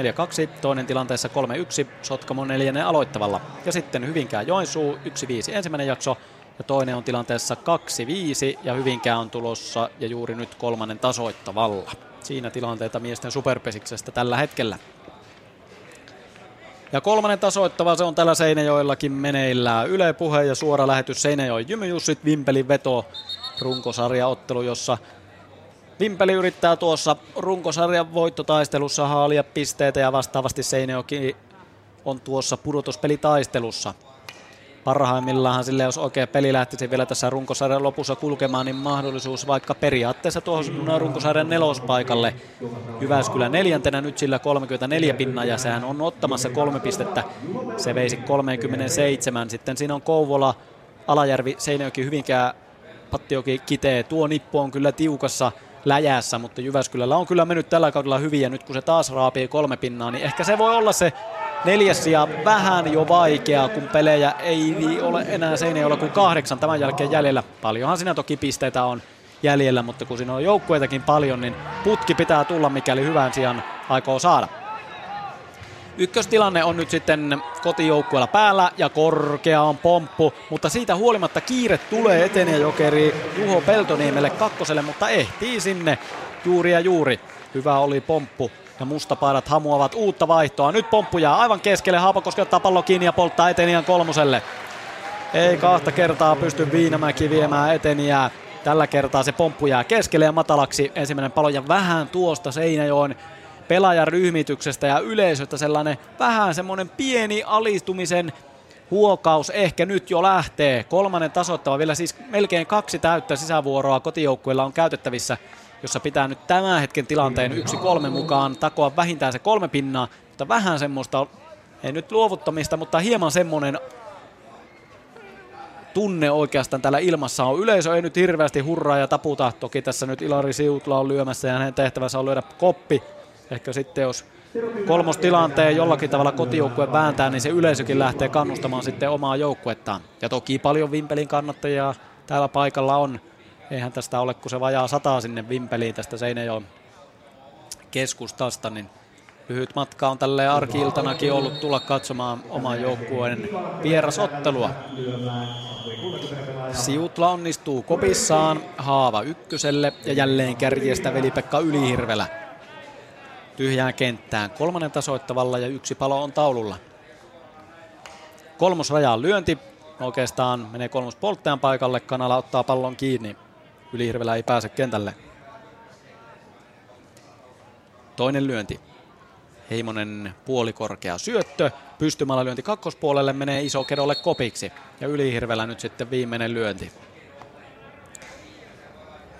toinen tilanteessa 3-1, Sotkamo neljännen aloittavalla. Ja sitten Hyvinkää Joensuu 1-5 ensimmäinen jakso ja toinen on tilanteessa 2-5 ja Hyvinkää on tulossa ja juuri nyt kolmannen tasoittavalla. Siinä tilanteita miesten superpesiksestä tällä hetkellä. Ja kolmannen tasoittava, se on täällä Seinäjoellakin meneillään. Yle Puhe ja suora lähetys Seinäjoen Jymy-Jussit, Vimpelin veto, runkosarjaottelu, jossa Vimpeli yrittää tuossa runkosarjan voittotaistelussa haalia pisteitä ja vastaavasti Seinäjoki on tuossa pudotuspelitaistelussa. Parhaimmillaan sille, jos oikein peli lähtisi vielä tässä runkosarjan lopussa kulkemaan, niin mahdollisuus vaikka periaatteessa tuohon runkosarjan nelospaikalle. Jyväskylä neljäntenä nyt sillä 34 pinnaa ja sehän on ottamassa 3 pistettä. Se veisi 37. Sitten siinä on Kouvola, Alajärvi, Seinäjoki, Hyvinkää, Pattioki, Kitee. Tuo nippu on kyllä tiukassa läjässä, mutta Jyväskylällä on kyllä mennyt tällä kaudella hyvin ja nyt kun se taas raapii 3 pinnaa, niin ehkä se voi olla se 4. ja vähän jo vaikeaa, kun pelejä ei ole enää Seinäjoella kuin 8 tämän jälkeen jäljellä. Paljonhan siinä toki pisteitä on jäljellä, mutta kun siinä on joukkueitakin paljon, niin putki pitää tulla, mikäli hyvän sijaan aikoo saada. Ykköstilanne on nyt sitten kotijoukkueella päällä ja korkea on pomppu, mutta siitä huolimatta kiire tulee etenijäjokeri Juho Peltoniemelle kakkoselle, mutta ehtii sinne juuri ja juuri. Hyvä oli pomppu. Ja mustapaidat hamuavat uutta vaihtoa. Nyt pomppu jää aivan keskelle. Haapakoski ottaa pallo kiinni ja polttaa Eteniän kolmoselle. Ei 2 kertaa pysty Viinamäki viemään Eteniää. Tällä kertaa se pomppu jää keskelle ja matalaksi. Ensimmäinen palo ja vähän tuosta Seinäjoen pelaajaryhmityksestä ja yleisöstä sellainen vähän semmoinen pieni alistumisen huokaus ehkä nyt jo lähtee. Kolmannen tasoittava vielä siis melkein 2 täyttä sisävuoroa kotijoukkueilla on käytettävissä, jossa pitää nyt tämän hetken tilanteen 1-3 mukaan takoa vähintään se 3 pinnaa, mutta vähän semmoista, ei nyt luovuttamista, mutta hieman semmoinen tunne oikeastaan täällä ilmassa on. Yleisö ei nyt hirveästi hurraa ja taputa, toki tässä nyt Ilari Siutla on lyömässä ja hänen tehtävänsä on lyödä koppi. Ehkä sitten jos kolmostilanteen jollakin tavalla kotijoukkue vääntää, niin se yleisökin lähtee kannustamaan sitten omaa joukkuettaan. Ja toki paljon Vimpelin kannattajia täällä paikalla on. Eihän tästä ole, kun se vajaa 100 sinne Vimpeliin tästä Seinäjoen keskustasta, niin lyhyt matka on tälleen arki-iltanakin ollut tulla katsomaan oman joukkueen vierasottelua. Siutla onnistuu kopissaan, Haava ykköselle ja jälleen kärjestä Veli-Pekka Ylihirvelä. Tyhjään kenttään kolmannen tasoittavalla ja 1 palo on taululla. Kolmosrajaan lyönti, oikeastaan menee kolmos polttajan paikalle, Kanala ottaa pallon kiinni. Ylihirvelä ei pääse kentälle. Toinen lyönti. Heimonen puolikorkea syöttö. Pystymällä lyönti kakkospuolelle menee Isokedolle kopiksi. Ja Ylihirvelä nyt sitten viimeinen lyönti.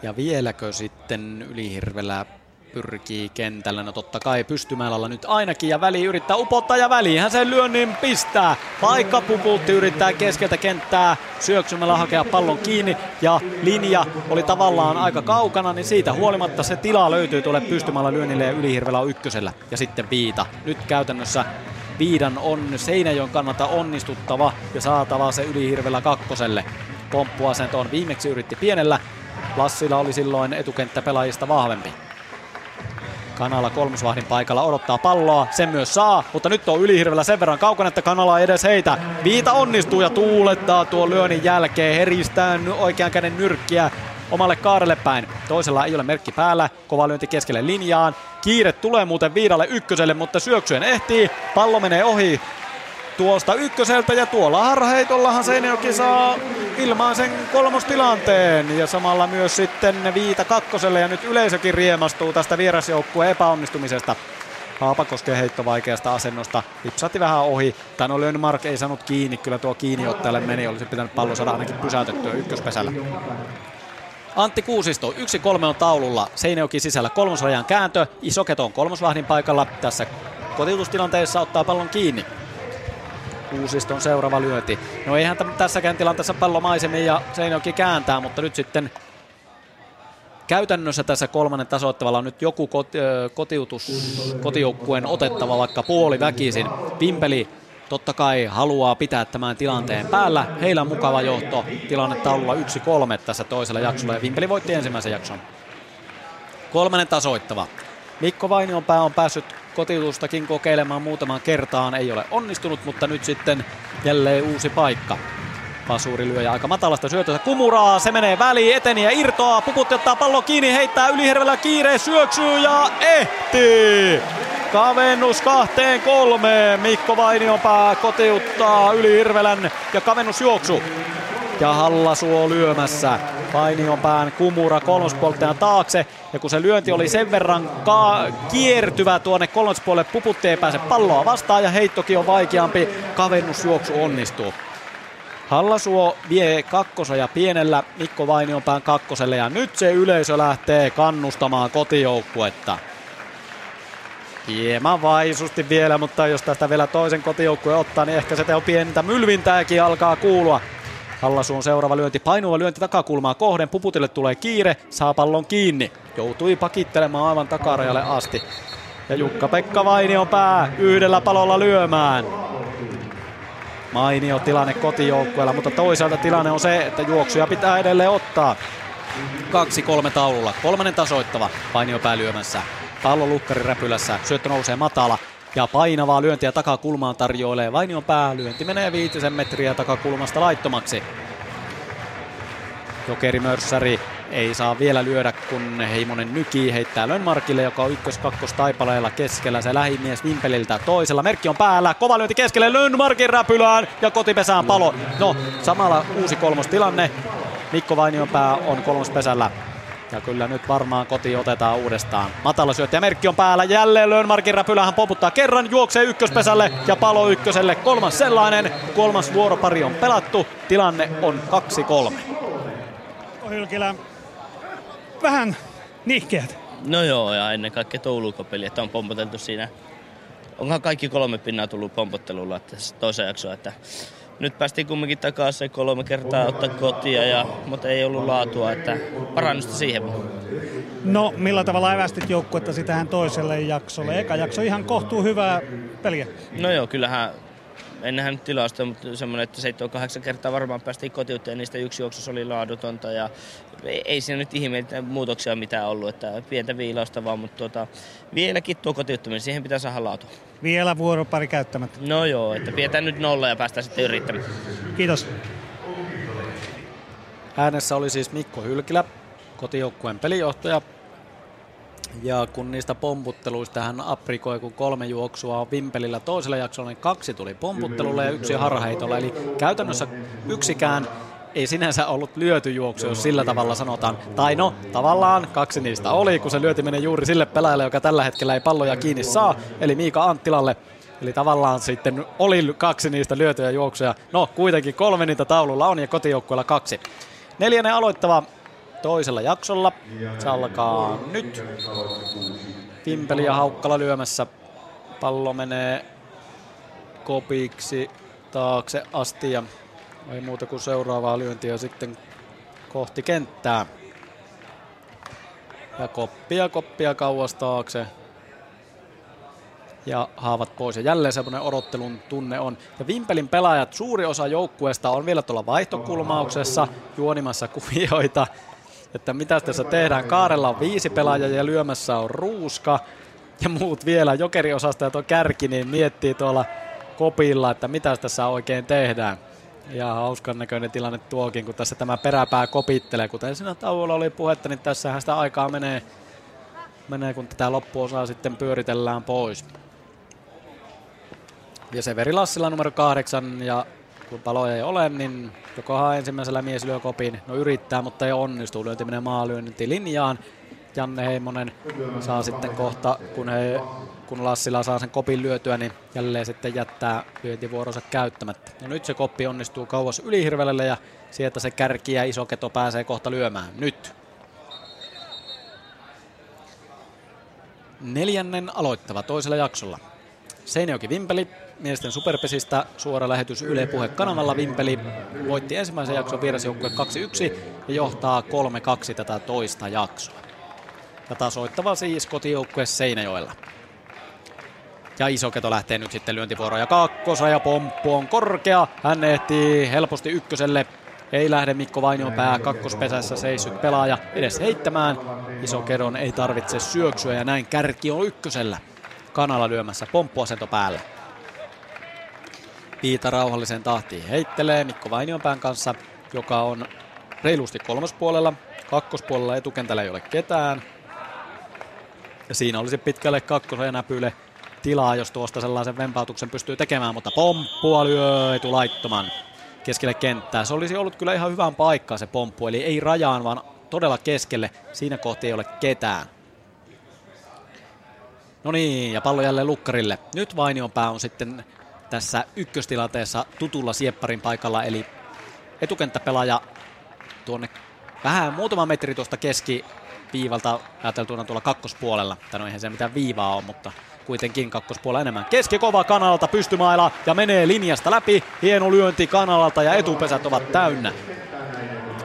Ja vieläkö sitten Ylihirvelä pyrkii kentällä? No totta kai pystymälällä nyt ainakin. Ja väliin yrittää upottaa ja väliinhän sen lyönnin pistää. Vaikka Puputti yrittää keskeltä kenttää syöksymällä hakea pallon kiinni. Ja linja oli tavallaan aika kaukana, niin siitä huolimatta se tila löytyy tuolle pystymällä lyönnille ja Ylihirvelä on ykkösellä. Ja sitten Viita. Nyt käytännössä Viidan on Seinäjoen kannalta onnistuttava ja saatava se Ylihirvelä kakkoselle. Pomppuasentoon viimeksi yritti pienellä. Lassila oli silloin etukenttäpelaajista vahvempi. Kanala kolmosvahdin paikalla odottaa palloa, sen myös saa, mutta nyt on Ylihirvelä sen verran kaukana, että Kanala ei edes heitä. Viita onnistuu ja tuulettaa tuon lyönnin jälkeen, heristää oikean käden nyrkkiä omalle kaarelle päin. Toisella ei ole merkki päällä, kova lyönti keskelle linjaan. Kiire tulee muuten Viidalle ykköselle, mutta syöksyen ehtii, pallo menee ohi tuosta ykköseltä ja tuolla harheitollahan Seinäjoki saa ilmaan sen kolmostilanteen ja samalla myös sitten Viita kakkoselle ja nyt yleisökin riemastuu tästä vierasjoukkueen epäonnistumisesta. Haapakosken heitto vaikeasta asennosta, hipsahti vähän ohi, Tano Lönnmark ei saanut kiinni, kyllä tuo kiinniottajalle meni, olisi pitänyt pallo saada ainakin pysäytettyä ykköspesällä. Antti Kuusisto, 1-3 on taululla, Seinäjoki sisällä kolmosrajan kääntö, Isoketo on kolmosvahdin paikalla, tässä kotiutustilanteessa ottaa pallon kiinni. Kuusiston seuraava lyönti. No eihän tässäkään tilanteessa pallo maisemmin ja Seinäjoki kääntää, mutta nyt sitten käytännössä tässä kolmannen tasoittavalla on nyt joku kotijoukkueen otettava vaikka puoli väkisin. Vimpeli totta kai haluaa pitää tämän tilanteen päällä. Heillä on mukava johto. Tilanne taululla 1-3 tässä toisella jaksolla ja Vimpeli voitti ensimmäisen jakson. Kolmannen tasoittava. Mikko Vainionpää on päässyt kotiutustakin kokeilemaan muutaman kertaan, ei ole onnistunut, mutta nyt sitten jälleen uusi paikka. Pasuri lyöjä aika matalasta syötöstä, kumuraa, se menee väliin, eteni ja irtoaa, Puputti ottaa pallo kiinni, heittää Ylihirvelä kiireen, syöksyy ja ehtii! Kavennus 2-3, Mikko Vainionpää kotiuttaa Ylihirvelän ja kavennusjuoksu. Ja Hallasuo lyömässä. Vainionpään kumura kolmospuolelta taakse. Ja kun se lyönti oli sen verran kiertyvä tuonne kolmospuolelle, Puputti ei pääse palloa vastaan ja heittokin on vaikeampi. Kavennusjuoksu onnistuu. Hallasuo vie kakkosaja pienellä Mikko Vainionpään kakkoselle. Ja nyt se yleisö lähtee kannustamaan kotijoukkuetta. Hieman vaisusti vielä, mutta jos tästä vielä toisen kotijoukkueen ottaa, niin ehkä se teho pientä mylvintääkin alkaa kuulua. Hallasuun seuraava lyönti, painuva lyönti takakulmaa kohden, Puputille tulee kiire, saa pallon kiinni. Joutui pakittelemaan aivan takarajalle asti. Ja Jukka-Pekka Vainionpää yhdellä palolla lyömään. Mainio tilanne kotijoukkueella, mutta toisaalta tilanne on se, että juoksuja pitää edelleen ottaa. 2-3 taululla, kolmannen tasoittava, Vainionpää lyömässä. Pallo lukkari räpylässä, syöttö nousee matala. Ja painavaa lyöntiä takakulmaan tarjoilee Vainionpää. Lyönti menee 5 metriä takakulmasta laittomaksi. Jokeri Mörssäri ei saa vielä lyödä, kun Heimonen nykii. Heittää Lönnmarkille, joka on ykkös-kakkostaipaleella keskellä. Se lähimies Vimpeliltä toisella. Merkki on päällä. Kova lyönti keskelle Lönnmarkin räpylään ja kotipesään palo. No, samalla uusi kolmostilanne. Mikko Vainionpää on kolmospesällä. Ja kyllä nyt varmaan koti otetaan uudestaan. Matala syöttäjä, merkki on päällä. Jälleen Lönnmarkin räpylähän poputtaa kerran. Juoksee ykköspesälle ja palo ykköselle. Kolmas sellainen. Kolmas vuoropari on pelattu. Tilanne on 2-3. Hylkilä, vähän nihkeät. No joo, ja ennen kaikkea tuo ulkopeli, että on pompoteltu siinä. Onhan kaikki 3 pinnaa tullut pompottelulla toisen jaksoa, että nyt päästiin kumminkin takaisin 3 kertaa ottaa kotia, mutta ei ollut laatua, että parannusta siihen. No, millä tavalla evästit joukkuetta sitähän toiselle jaksolle? Eka jakso ihan kohtuu hyvää peliä. No joo, kyllähän en nähnyt tilastoa, mutta semmoinen, että 7-8 kertaa varmaan päästiin kotiuteen, ja niistä yksi juoksus oli laadutonta. Ja ei siinä nyt ihmeellisiä muutoksia mitään ollut, että pientä viilausta vaan, mutta vieläkin tuo kotiuttaminen, siihen pitää saada laatua. Vielä vuoropari käyttämättä. No joo, että pidetään nyt 0 ja päästään sitten yrittämään. Kiitos. Äänessä oli siis Mikko Hylkilä, kotijoukkueen pelijohtaja. Ja kun niistä pomputteluista hän aprikoi, kun 3 juoksua on Vimpelillä toisella jaksolla, niin 2 tuli pomputtelulle ja 1 harhaitolla. Eli käytännössä yksikään ei sinänsä ollut lyöty juoksu, jos sillä tavalla sanotaan. Tai no, tavallaan 2 niistä oli, kun se lyöti meni juuri sille pelaajalle, joka tällä hetkellä ei palloja kiinni saa, eli Miika Anttilalle. Eli tavallaan sitten oli 2 niistä lyötyjä juoksuja. No, kuitenkin 3 niitä taululla on ja kotijoukkueella 2. 4. aloittava toisella jaksolla. Se alkaa nyt. Vimpeli ja Haukkala lyömässä. Pallo menee kopiksi taakse asti ja ei muuta kuin seuraavaa lyöntiä sitten kohti kenttää. Ja koppia kauas taakse. Ja haavat pois ja jälleen semmoinen odottelun tunne on. Ja Vimpelin pelaajat, suuri osa joukkueesta on vielä tuolla vaihtokulmauksessa juonimassa kuvioita. Että mitä tässä tehdään. Kaarella on 5 pelaajaa ja lyömässä on Ruuska. ja muut vielä jokeriosasto ja tuo kärki, niin miettii tuolla kopilla, että mitä tässä oikein tehdään. Ja hauskan näköinen tilanne tuokin, kun tässä tämä peräpää kopittelee. Kuten siinä tauolla oli puhetta, niin tässähän sitä aikaa menee kun tätä loppuosaa sitten pyöritellään pois. Ja Severi Lassila numero 8, ja kun paloja ei ole, niin jokohan ensimmäisellä mies lyö kopin. No yrittää, mutta ei onnistu. Lyönti menee maalyöntilinjaan. Janne Heimonen saa sitten kohta, kun Lassila saa sen kopin lyötyä, niin jälleen sitten jättää lyöntivuoronsa käyttämättä. Ja nyt se koppi onnistuu kauas Ylihirvelälle, ja sieltä se kärki ja Isoketo pääsee kohta lyömään. Nyt. Neljännen aloittava toisella jaksolla. Seinäjoki Vimpeli, miesten superpesistä suora lähetys Yle Puhe -kanavalla. Vimpeli voitti ensimmäisen jakson vierasjoukkue 2-1 ja johtaa 3-2 tätä toista jaksoa. Ja tasoittava siis kotijoukkue Seinäjoella. Ja Isoketo lähtee nyt sitten lyöntivuoroon ja kakkosa, ja pomppu on korkea. Hän ehtii helposti ykköselle. Ei lähde Mikko Vainionpää kakkospesässä seissyt pelaaja edes heittämään. Isokedon ei tarvitse syöksyä, ja näin kärki on ykkösellä. Kanala lyömässä pomppuasento päälle. Viita rauhalliseen tahtiin heittelee Mikko Vainionpään kanssa, joka on reilusti kolmospuolella. Kakkospuolella etukentällä ei ole ketään. Ja siinä olisi pitkälle kakkosen ja näpyille tilaa, jos tuosta sellaisen vempautuksen pystyy tekemään, mutta pomppua lyö etulaittoman keskelle kenttää. Se olisi ollut kyllä ihan hyvään paikkaan se pomppu, eli ei rajaan, vaan todella keskelle. Siinä kohti ei ole ketään. No niin, ja pallo jälleen lukkarille. Nyt Vainionpää on sitten tässä ykköstilanteessa tutulla siepparin paikalla, eli etukenttäpelaaja tuonne vähän muutama metri tuosta keskiviivalta ajateltuna tuolla kakkospuolella. Tai no eihän se mitään viivaa ole, mutta kuitenkin kakkospuolella enemmän. Keskikova Kanalalta pystymailla ja menee linjasta läpi. Hieno lyönti Kanalalta ja etupesät ovat täynnä.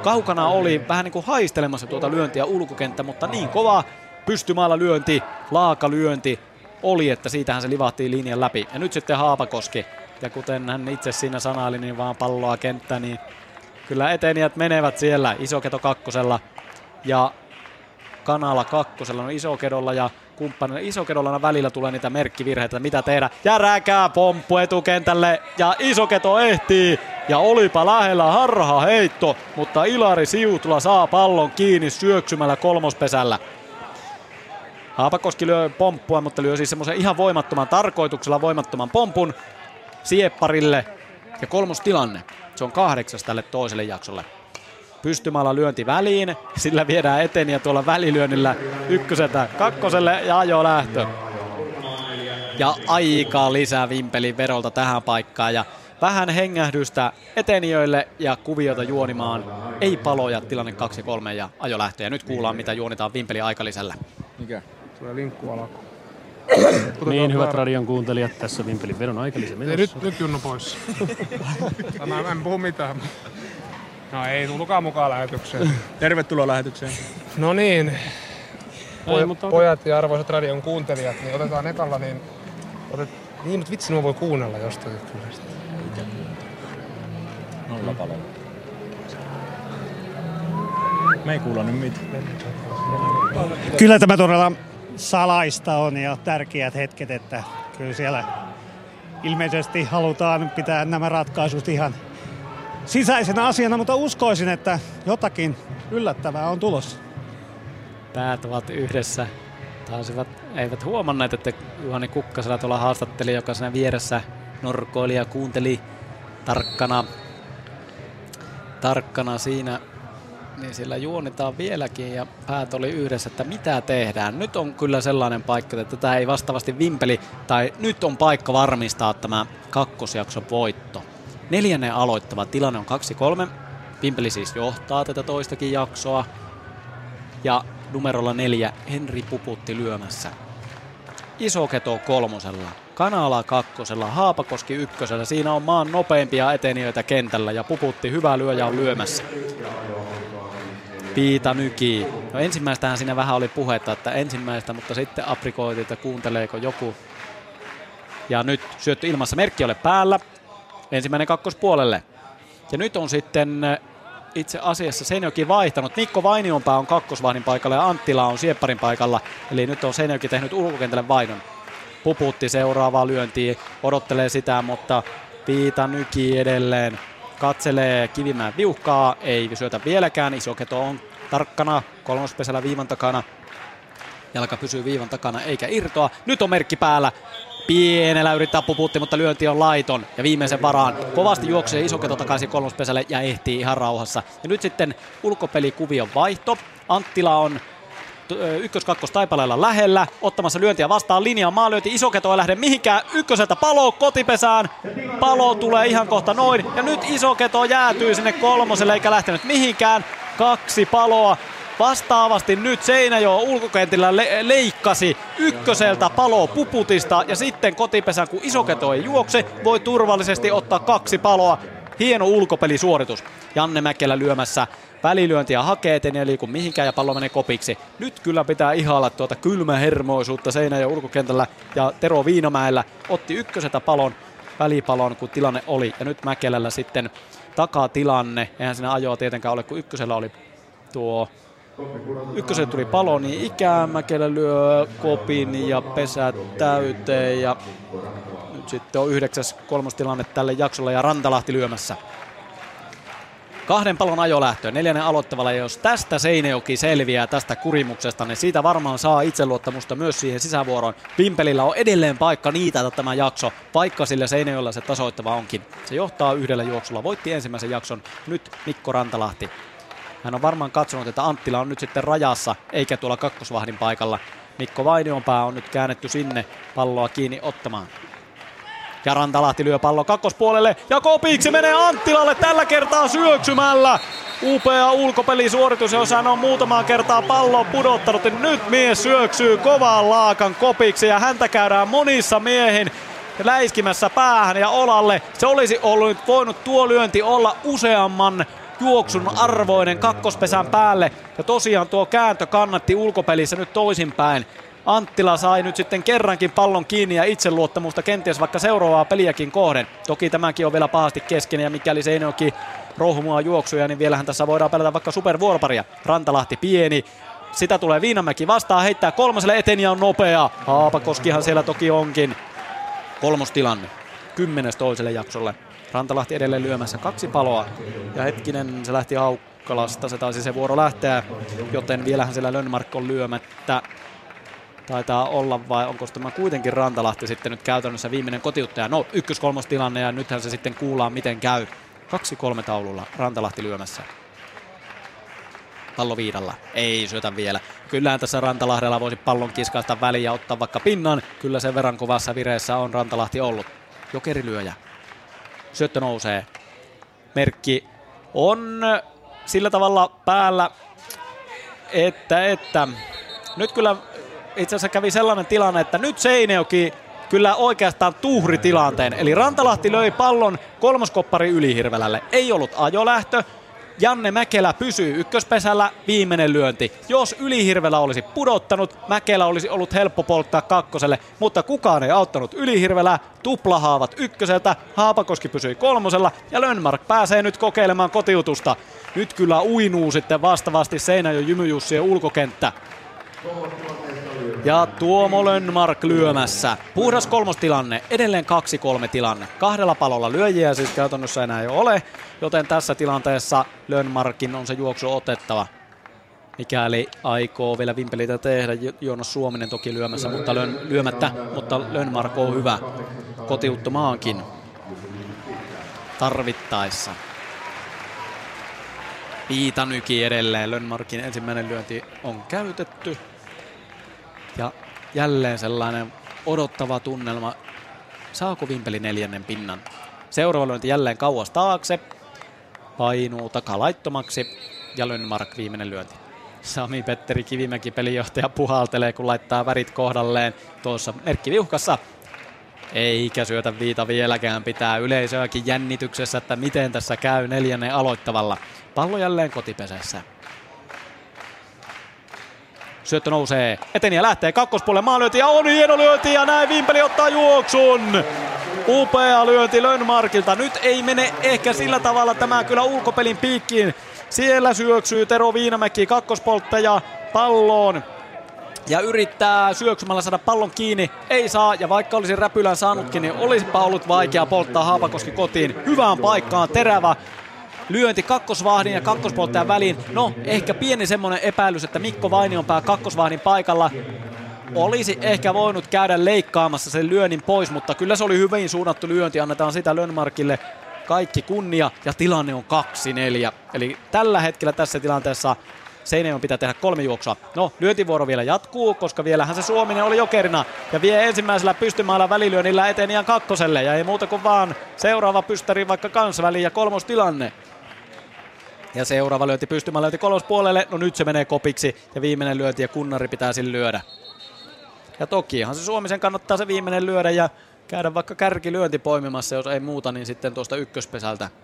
Kaukana oli vähän niin kuin haistelemassa tuota lyöntiä ulkokenttä, mutta niin kova pystymailla lyönti, laaka lyönti oli, että siitähän se livahti linjan läpi. Ja nyt sitten Haapakoski. Ja kuten hän itse siinä sanaili, niin vaan palloa kenttä, niin kyllä etenijät menevät siellä Isoketo kakkosella ja Kanala kakkosella, no Isokedolla ja kumppanilla. Isokedolla välillä tulee niitä merkkivirheitä, mitä tehdä. Ja räkää pomppu etukentälle ja Isoketo ehtii. Ja olipa lähellä harha heitto, mutta Ilari Siutula saa pallon kiinni syöksymällä kolmospesällä. Haapakoski lyö pomppua, mutta lyö siis semmoisen ihan voimattoman tarkoituksella voimattoman pompun siepparille. Ja kolmostilanne. Se on 8 tälle toiselle jaksolle. Pystymällä lyönti väliin. Sillä viedään eteen ja tuolla välilyönnillä ykköseltä kakkoselle ja ajo lähtö. Ja aikaa lisää Vimpelin vedolta tähän paikkaan. Ja vähän hengähdystä etenijöille ja kuviota juonimaan. Ei paloja, tilanne 2-3 ja ajo lähtö. Ja nyt kuullaan, mitä juonitaan Vimpelin aikalisällä. Mikä? Tulee linkku alakko. Niin, hyvät radion kuuntelijat, tässä Vimpelin vedon aikalisen menossa. Nyt Junnu pois. Mä en puhu mitään. No ei, tulkaa mukaan lähetykseen. Tervetuloa lähetykseen. No niin, pojat ja arvoisat radion kuuntelijat, niin otetaan ekalla, niin nyt vitsi, mä voi kuunnella jostain kyllästä. Nolla palo. Me ei kuulla nyt mitään. Kyllä tämä todella salaista on ja tärkeät hetket, että kyllä siellä ilmeisesti halutaan pitää nämä ratkaisut ihan sisäisenä asiana, mutta uskoisin, että jotakin yllättävää on tulossa. Päät ovat yhdessä. Taisivat, eivät huomanneet, että Juhani Kukkasella tuolla haastatteli, joka siinä vieressä norkoili ja kuunteli tarkkana siinä. Niin sillä juonitaan vieläkin ja päät oli yhdessä, että mitä tehdään. Nyt on kyllä sellainen paikka, että tätä ei vastaavasti Vimpeli, tai nyt on paikka varmistaa tämä kakkosjakson voitto. Neljännen aloittava tilanne on 2-3. Vimpeli siis johtaa tätä toistakin jaksoa. Ja numerolla 4 Henri Puputti lyömässä. Isoketo kolmosella, Kanala kakkosella, Haapakoski ykkösellä. Siinä on maan nopeimpia etenijöitä kentällä ja Puputti hyvä lyöjä on lyömässä. Viita nykii. No ensimmäistähän siinä vähän oli puhetta, että ensimmäistä, mutta sitten aprikoitiin, että kuunteleeko joku. Ja nyt syöttö ilmassa, merkki ole päällä. Ensimmäinen kakkospuolelle. Ja nyt on sitten itse asiassa Seinäjoki vaihtanut. Mikko Vainionpää on kakkosvahdin paikalla ja Anttila on siepparin paikalla. Eli nyt on Seinäjoki tehnyt ulkokentälle vaihdon. Puputti seuraavaa lyöntiä, odottelee sitä, mutta Viita nyki edelleen. Katselee Kivimäen viuhkaa, ei syötä vieläkään. Isoketo on tarkkana, kolmospesällä viivan takana. Jalka pysyy viivan takana eikä irtoa. Nyt on merkki päällä. Pienellä yrittää Puputti, mutta lyönti on laiton ja viimeisen varaan. Kovasti juoksee Isoketo takaisin kolmospesälle ja ehtii ihan rauhassa. Ja nyt sitten ulkopelikuvion vaihto. Anttila on ykkös-kakkos taipaleella lähellä, ottamassa lyöntiä vastaan linjaan, maalyönti, Isoketo ei lähde mihinkään, ykköseltä Palo kotipesään, Palo tulee ihan kohta noin, ja nyt Isoketo jäätyy sinne kolmoselle eikä lähtenyt mihinkään, kaksi Paloa, vastaavasti nyt Seinäjoen ulkokentillä leikkasi ykköseltä Palo Puputista, ja sitten kotipesään kun Isoketo ei juokse, voi turvallisesti ottaa kaksi Paloa, hieno ulkopelisuoritus, Janne Mäkelä lyömässä. Välilyöntiä hakee, ei liiku mihinkään ja pallo menee kopiksi. Nyt kyllä pitää ihailla tuota kylmähermoisuutta Seinäjoen ulkokentällä ja Tero Viinamäellä otti ykkösetä palon, välipalon kun tilanne oli. Ja nyt Mäkelällä sitten takatilanne, eihän siinä ajoa tietenkään ole kun ykkösellä oli tuo. Ykköselle tuli palo niin ikään, Mäkelä lyö kopin ja pesä täyteen ja nyt sitten on 9.3. tilanne tälle jaksolle ja Rantalahti lyömässä. Kahden palon ajolähtöön, neljännen aloittavalla, ja jos tästä Seinäjoki selviää tästä kurimuksesta, niin siitä varmaan saa itseluottamusta myös siihen sisävuoroon. Vimpelillä on edelleen paikka niitata tämä jakso, vaikka sillä Seinäjoella se tasoittava onkin. Se johtaa yhdellä juoksulla, voitti ensimmäisen jakson, nyt Mikko Rantalahti. Hän on varmaan katsonut, että Anttila on nyt sitten rajassa, eikä tuolla kakkosvahdin paikalla. Mikko Vainionpää on nyt käännetty sinne palloa kiinni ottamaan. Ja Rantalahti lyö pallon kakkospuolelle ja kopiksi menee Anttilalle tällä kertaa syöksymällä. Upea ulkopelisuoritus, jos hän on muutamaa kertaa palloa pudottanut. Nyt mies syöksyy kovan laakan kopiksi ja häntä käydään monissa miehin läiskimässä päähän ja olalle. Se olisi voinut tuo lyönti olla useamman juoksun arvoinen kakkospesän päälle. Ja tosiaan tuo kääntö kannatti ulkopelissä nyt toisinpäin. Anttila sai nyt sitten kerrankin pallon kiinni ja itseluottamusta kenties vaikka seuraavaa peliäkin kohden. Toki tämäkin on vielä pahasti kesken ja mikäli Seinäjoki rohmuaa juoksuja, niin vielähän tässä voidaan pelata vaikka supervuoroparia. Rantalahti pieni, sitä tulee Viinamäki vastaan, heittää kolmoselle eteen ja on nopea. Haapakoskihan siellä toki onkin. Kolmostilanne, 10. toiselle jaksolle. Rantalahti edelleen lyömässä kaksi paloa ja hetkinen se lähti Haukkalasta, se taisi se vuoro lähteä, joten vielähän siellä Lönnmark on lyömättä. Taitaa olla vai onko tämä kuitenkin Rantalahti sitten nyt käytännössä viimeinen kotiuttaja. No 1-3 tilanne ja nythän se sitten kuullaan miten käy. 2-3 taululla Rantalahti lyömässä. Pallo Viidalla. Ei syötä vielä. Kyllähän tässä Rantalahdella voisi pallon kiskaista väliin ja ottaa vaikka pinnan. Kyllä sen verran kovassa vireessä on Rantalahti ollut. Jokerilyöjä. Syöttö nousee. Merkki on sillä tavalla päällä, että nyt kyllä itse asiassa kävi sellainen tilanne, että nyt Seinäjoki kyllä oikeastaan tuhri tilanteen. Eli Rantalahti löi pallon kolmoskoppari Ylihirvelälle. Ei ollut ajolähtö. Janne Mäkelä pysyy ykköspesällä, viimeinen lyönti. Jos Ylihirvelä olisi pudottanut, Mäkelä olisi ollut helppo polttaa kakkoselle, mutta kukaan ei auttanut Ylihirvelää. Tuplahaavat ykköseltä, Haapakoski pysyi kolmosella ja Lönnmark pääsee nyt kokeilemaan kotiutusta. Nyt kyllä uinuu sitten vastaavasti Seinäjoen Jymy-Jussien ulkokenttä. Ja Tuomo Lönnmark lyömässä. Puhdas kolmostilanne, edelleen 2-3 tilanne. Kahdella palolla lyöjiä siis käytännössä enää ei ole, joten tässä tilanteessa Lönnmarkin on se juoksu otettava. Mikäli aikoo vielä Vimpelitä tehdä, Joonas Suominen toki lyömässä, mutta Lönnmark on hyvä kotiuttomaankin tarvittaessa. Viitanuki edelleen, Lönnmarkin ensimmäinen lyönti on käytetty. Ja jälleen sellainen odottava tunnelma. Saako Vimpeli neljännen pinnan? Seuraava lyönti jälleen kauas taakse. Painuu takalaittomaksi. Ja Lönnmark viimeinen lyönti. Sami-Petteri Kivimäki pelinjohtaja puhaltelee, kun laittaa värit kohdalleen tuossa merkkiviuhkassa. Eikä syötä Viita vieläkään, pitää yleisöäkin jännityksessä, että miten tässä käy neljännen aloittavalla. Pallo jälleen kotipesässä. Syöttö nousee, eteniä lähtee kakkospuolelle, maalyönti ja on hieno lyönti ja näin Vimpeli ottaa juoksun. Upea lyönti Lönnmarkilta, nyt ei mene ehkä sillä tavalla tämä kyllä ulkopelin piikkiin. Siellä syöksyy Tero Viinamäki kakkospolttaja palloon ja yrittää syöksymällä saada pallon kiinni. Ei saa, ja vaikka olisi räpylän saanutkin, niin olisipa ollut vaikea polttaa Haapakoski kotiin. Hyvään paikkaan, terävä lyönti kakkosvahdin ja kakkospolttajan väliin. No, ehkä pieni semmoinen epäilys, että Mikko Vainionpää kakkosvahdin paikalla olisi ehkä voinut käydä leikkaamassa sen lyönnin pois, mutta kyllä se oli hyvin suunnattu lyönti. Annetaan sitä Lönnmarkille kaikki kunnia, ja tilanne on 2-4. Eli tällä hetkellä tässä tilanteessa Seinäjoen pitää tehdä 3 juoksua. No, lyöntivuoro vielä jatkuu, koska vielähän se Suominen oli jokerina ja vie ensimmäisellä pystymailla välilyönnillä eteen ihan kakkoselle. Ja ei muuta kuin vaan seuraava pystäri vaikka kansväliin ja kolmostilanne. Ja seuraava lyönti pystymailla lyönti kolmospuolelle. No nyt se menee kopiksi ja viimeinen lyönti ja kunnari pitää sille lyödä. Ja tokihan se Suomisen kannattaa se viimeinen lyödä ja käydä vaikka kärkilyönti poimimassa, jos ei muuta, niin sitten tuosta ykköspesältä. 2-4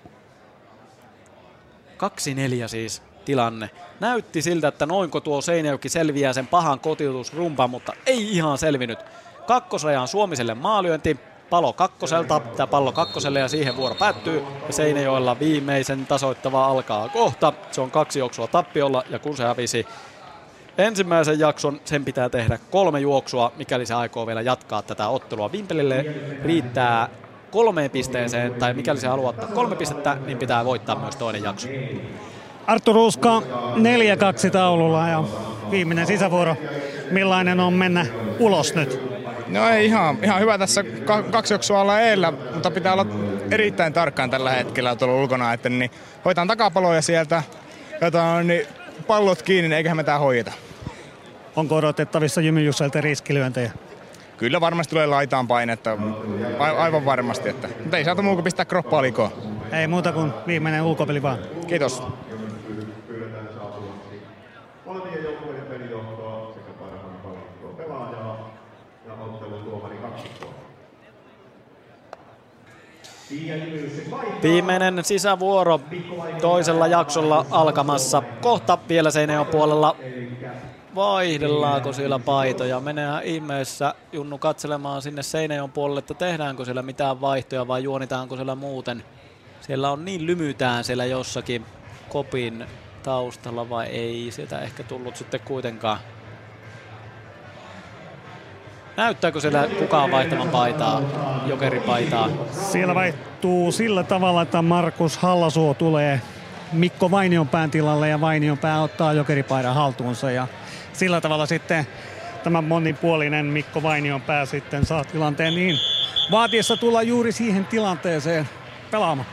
siis tilanne. Näytti siltä, että noinko tuo Seinäjoki selviää sen pahan kotiutusrumpan, mutta ei ihan selvinnyt. Kakkosrajaan Suomiselle maalyönti, palo kakkoselta, tämä pallo kakkoselle ja siihen vuoro päättyy. Ja Seinäjoella viimeisen tasoittava alkaa kohta. Se on 2 juoksua tappiolla ja kun se hävisi ensimmäisen jakson, sen pitää tehdä 3 juoksua, mikäli se aikoo vielä jatkaa tätä ottelua. Vimpelille riittää 3 pisteeseen, tai mikäli se haluaa ottaa 3 pistettä, niin pitää voittaa myös toinen jakso. Arttu Ruuska 4-2 taululla ja viimeinen sisävuoro. Millainen on mennä ulos nyt? No ei ihan hyvä tässä 2 juoksua olla edellä, mutta pitää olla erittäin tarkkaan tällä hetkellä tuolla ulkona, että niin hoitaan takapaloja sieltä, jotain niin pallot kiinni, eiköhän me tää hoideta. Onko odotettavissa Jymy-Jusseilta riskilyöntejä? Kyllä varmasti tulee laitaan painetta, aivan varmasti. Että. Mutta ei saata muu kuin pistää kroppaa likoon. Ei muuta kuin viimeinen ulkopeli vaan. Kiitos. Viimeinen sisävuoro toisella jaksolla alkamassa. Kohta vielä Seinäjoen puolella. Vaihdellaanko siellä paitoja? Menee ihmeessä Junnu katselemaan sinne Seinäjoen puolelle, että tehdäänkö siellä mitään vaihtoja vai juonitaanko siellä muuten. Siellä on niin lymytään siellä jossakin kopin taustalla, vai ei sieltä ehkä tullut sitten kuitenkaan. Näyttääkö siellä kukaan vaihtavan paitaa, jokeripaitaa? Siellä vaihtuu sillä tavalla, että Markus Hallasuo tulee Mikko Vainionpään tilalle ja Vainionpää ottaa jokeripaidan haltuunsa. Ja sillä tavalla sitten tämä monipuolinen Mikko Vainionpää sitten saa tilanteen niin vaatiessa tulla juuri siihen tilanteeseen pelaamaan.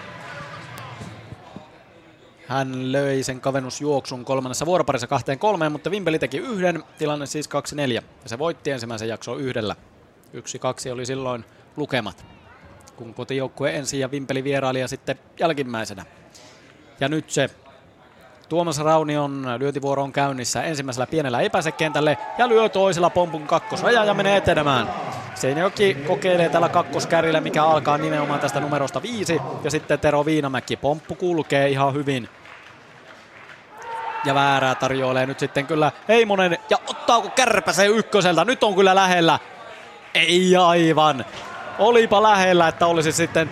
Hän löi sen kavennusjuoksun kolmannessa vuoroparissa 2-3, mutta Vimpeli teki 1, tilanne siis 2-4. Ja se voitti ensimmäisen jakson 1. 1-2 oli silloin lukemat, kun kotijoukkue ensin ja Vimpeli vieraili ja sitten jälkimmäisenä. Ja nyt se Tuomas Raunion lyöntivuoro on käynnissä. Ensimmäisellä pienellä ei pääse kentälle ja lyö toisella pompun kakkosraja ja menee etenemään. Seinäjoki kokeilee tällä kakkoskärillä, mikä alkaa nimenomaan tästä numerosta 5. Ja sitten Tero Viinamäki. Pomppu kulkee ihan hyvin. Ja väärää tarjoilee nyt sitten kyllä Heimonen. Ja ottaako Kärpäsen ykköseltä? Nyt on kyllä lähellä. Ei aivan. Olipa lähellä, että olisi sitten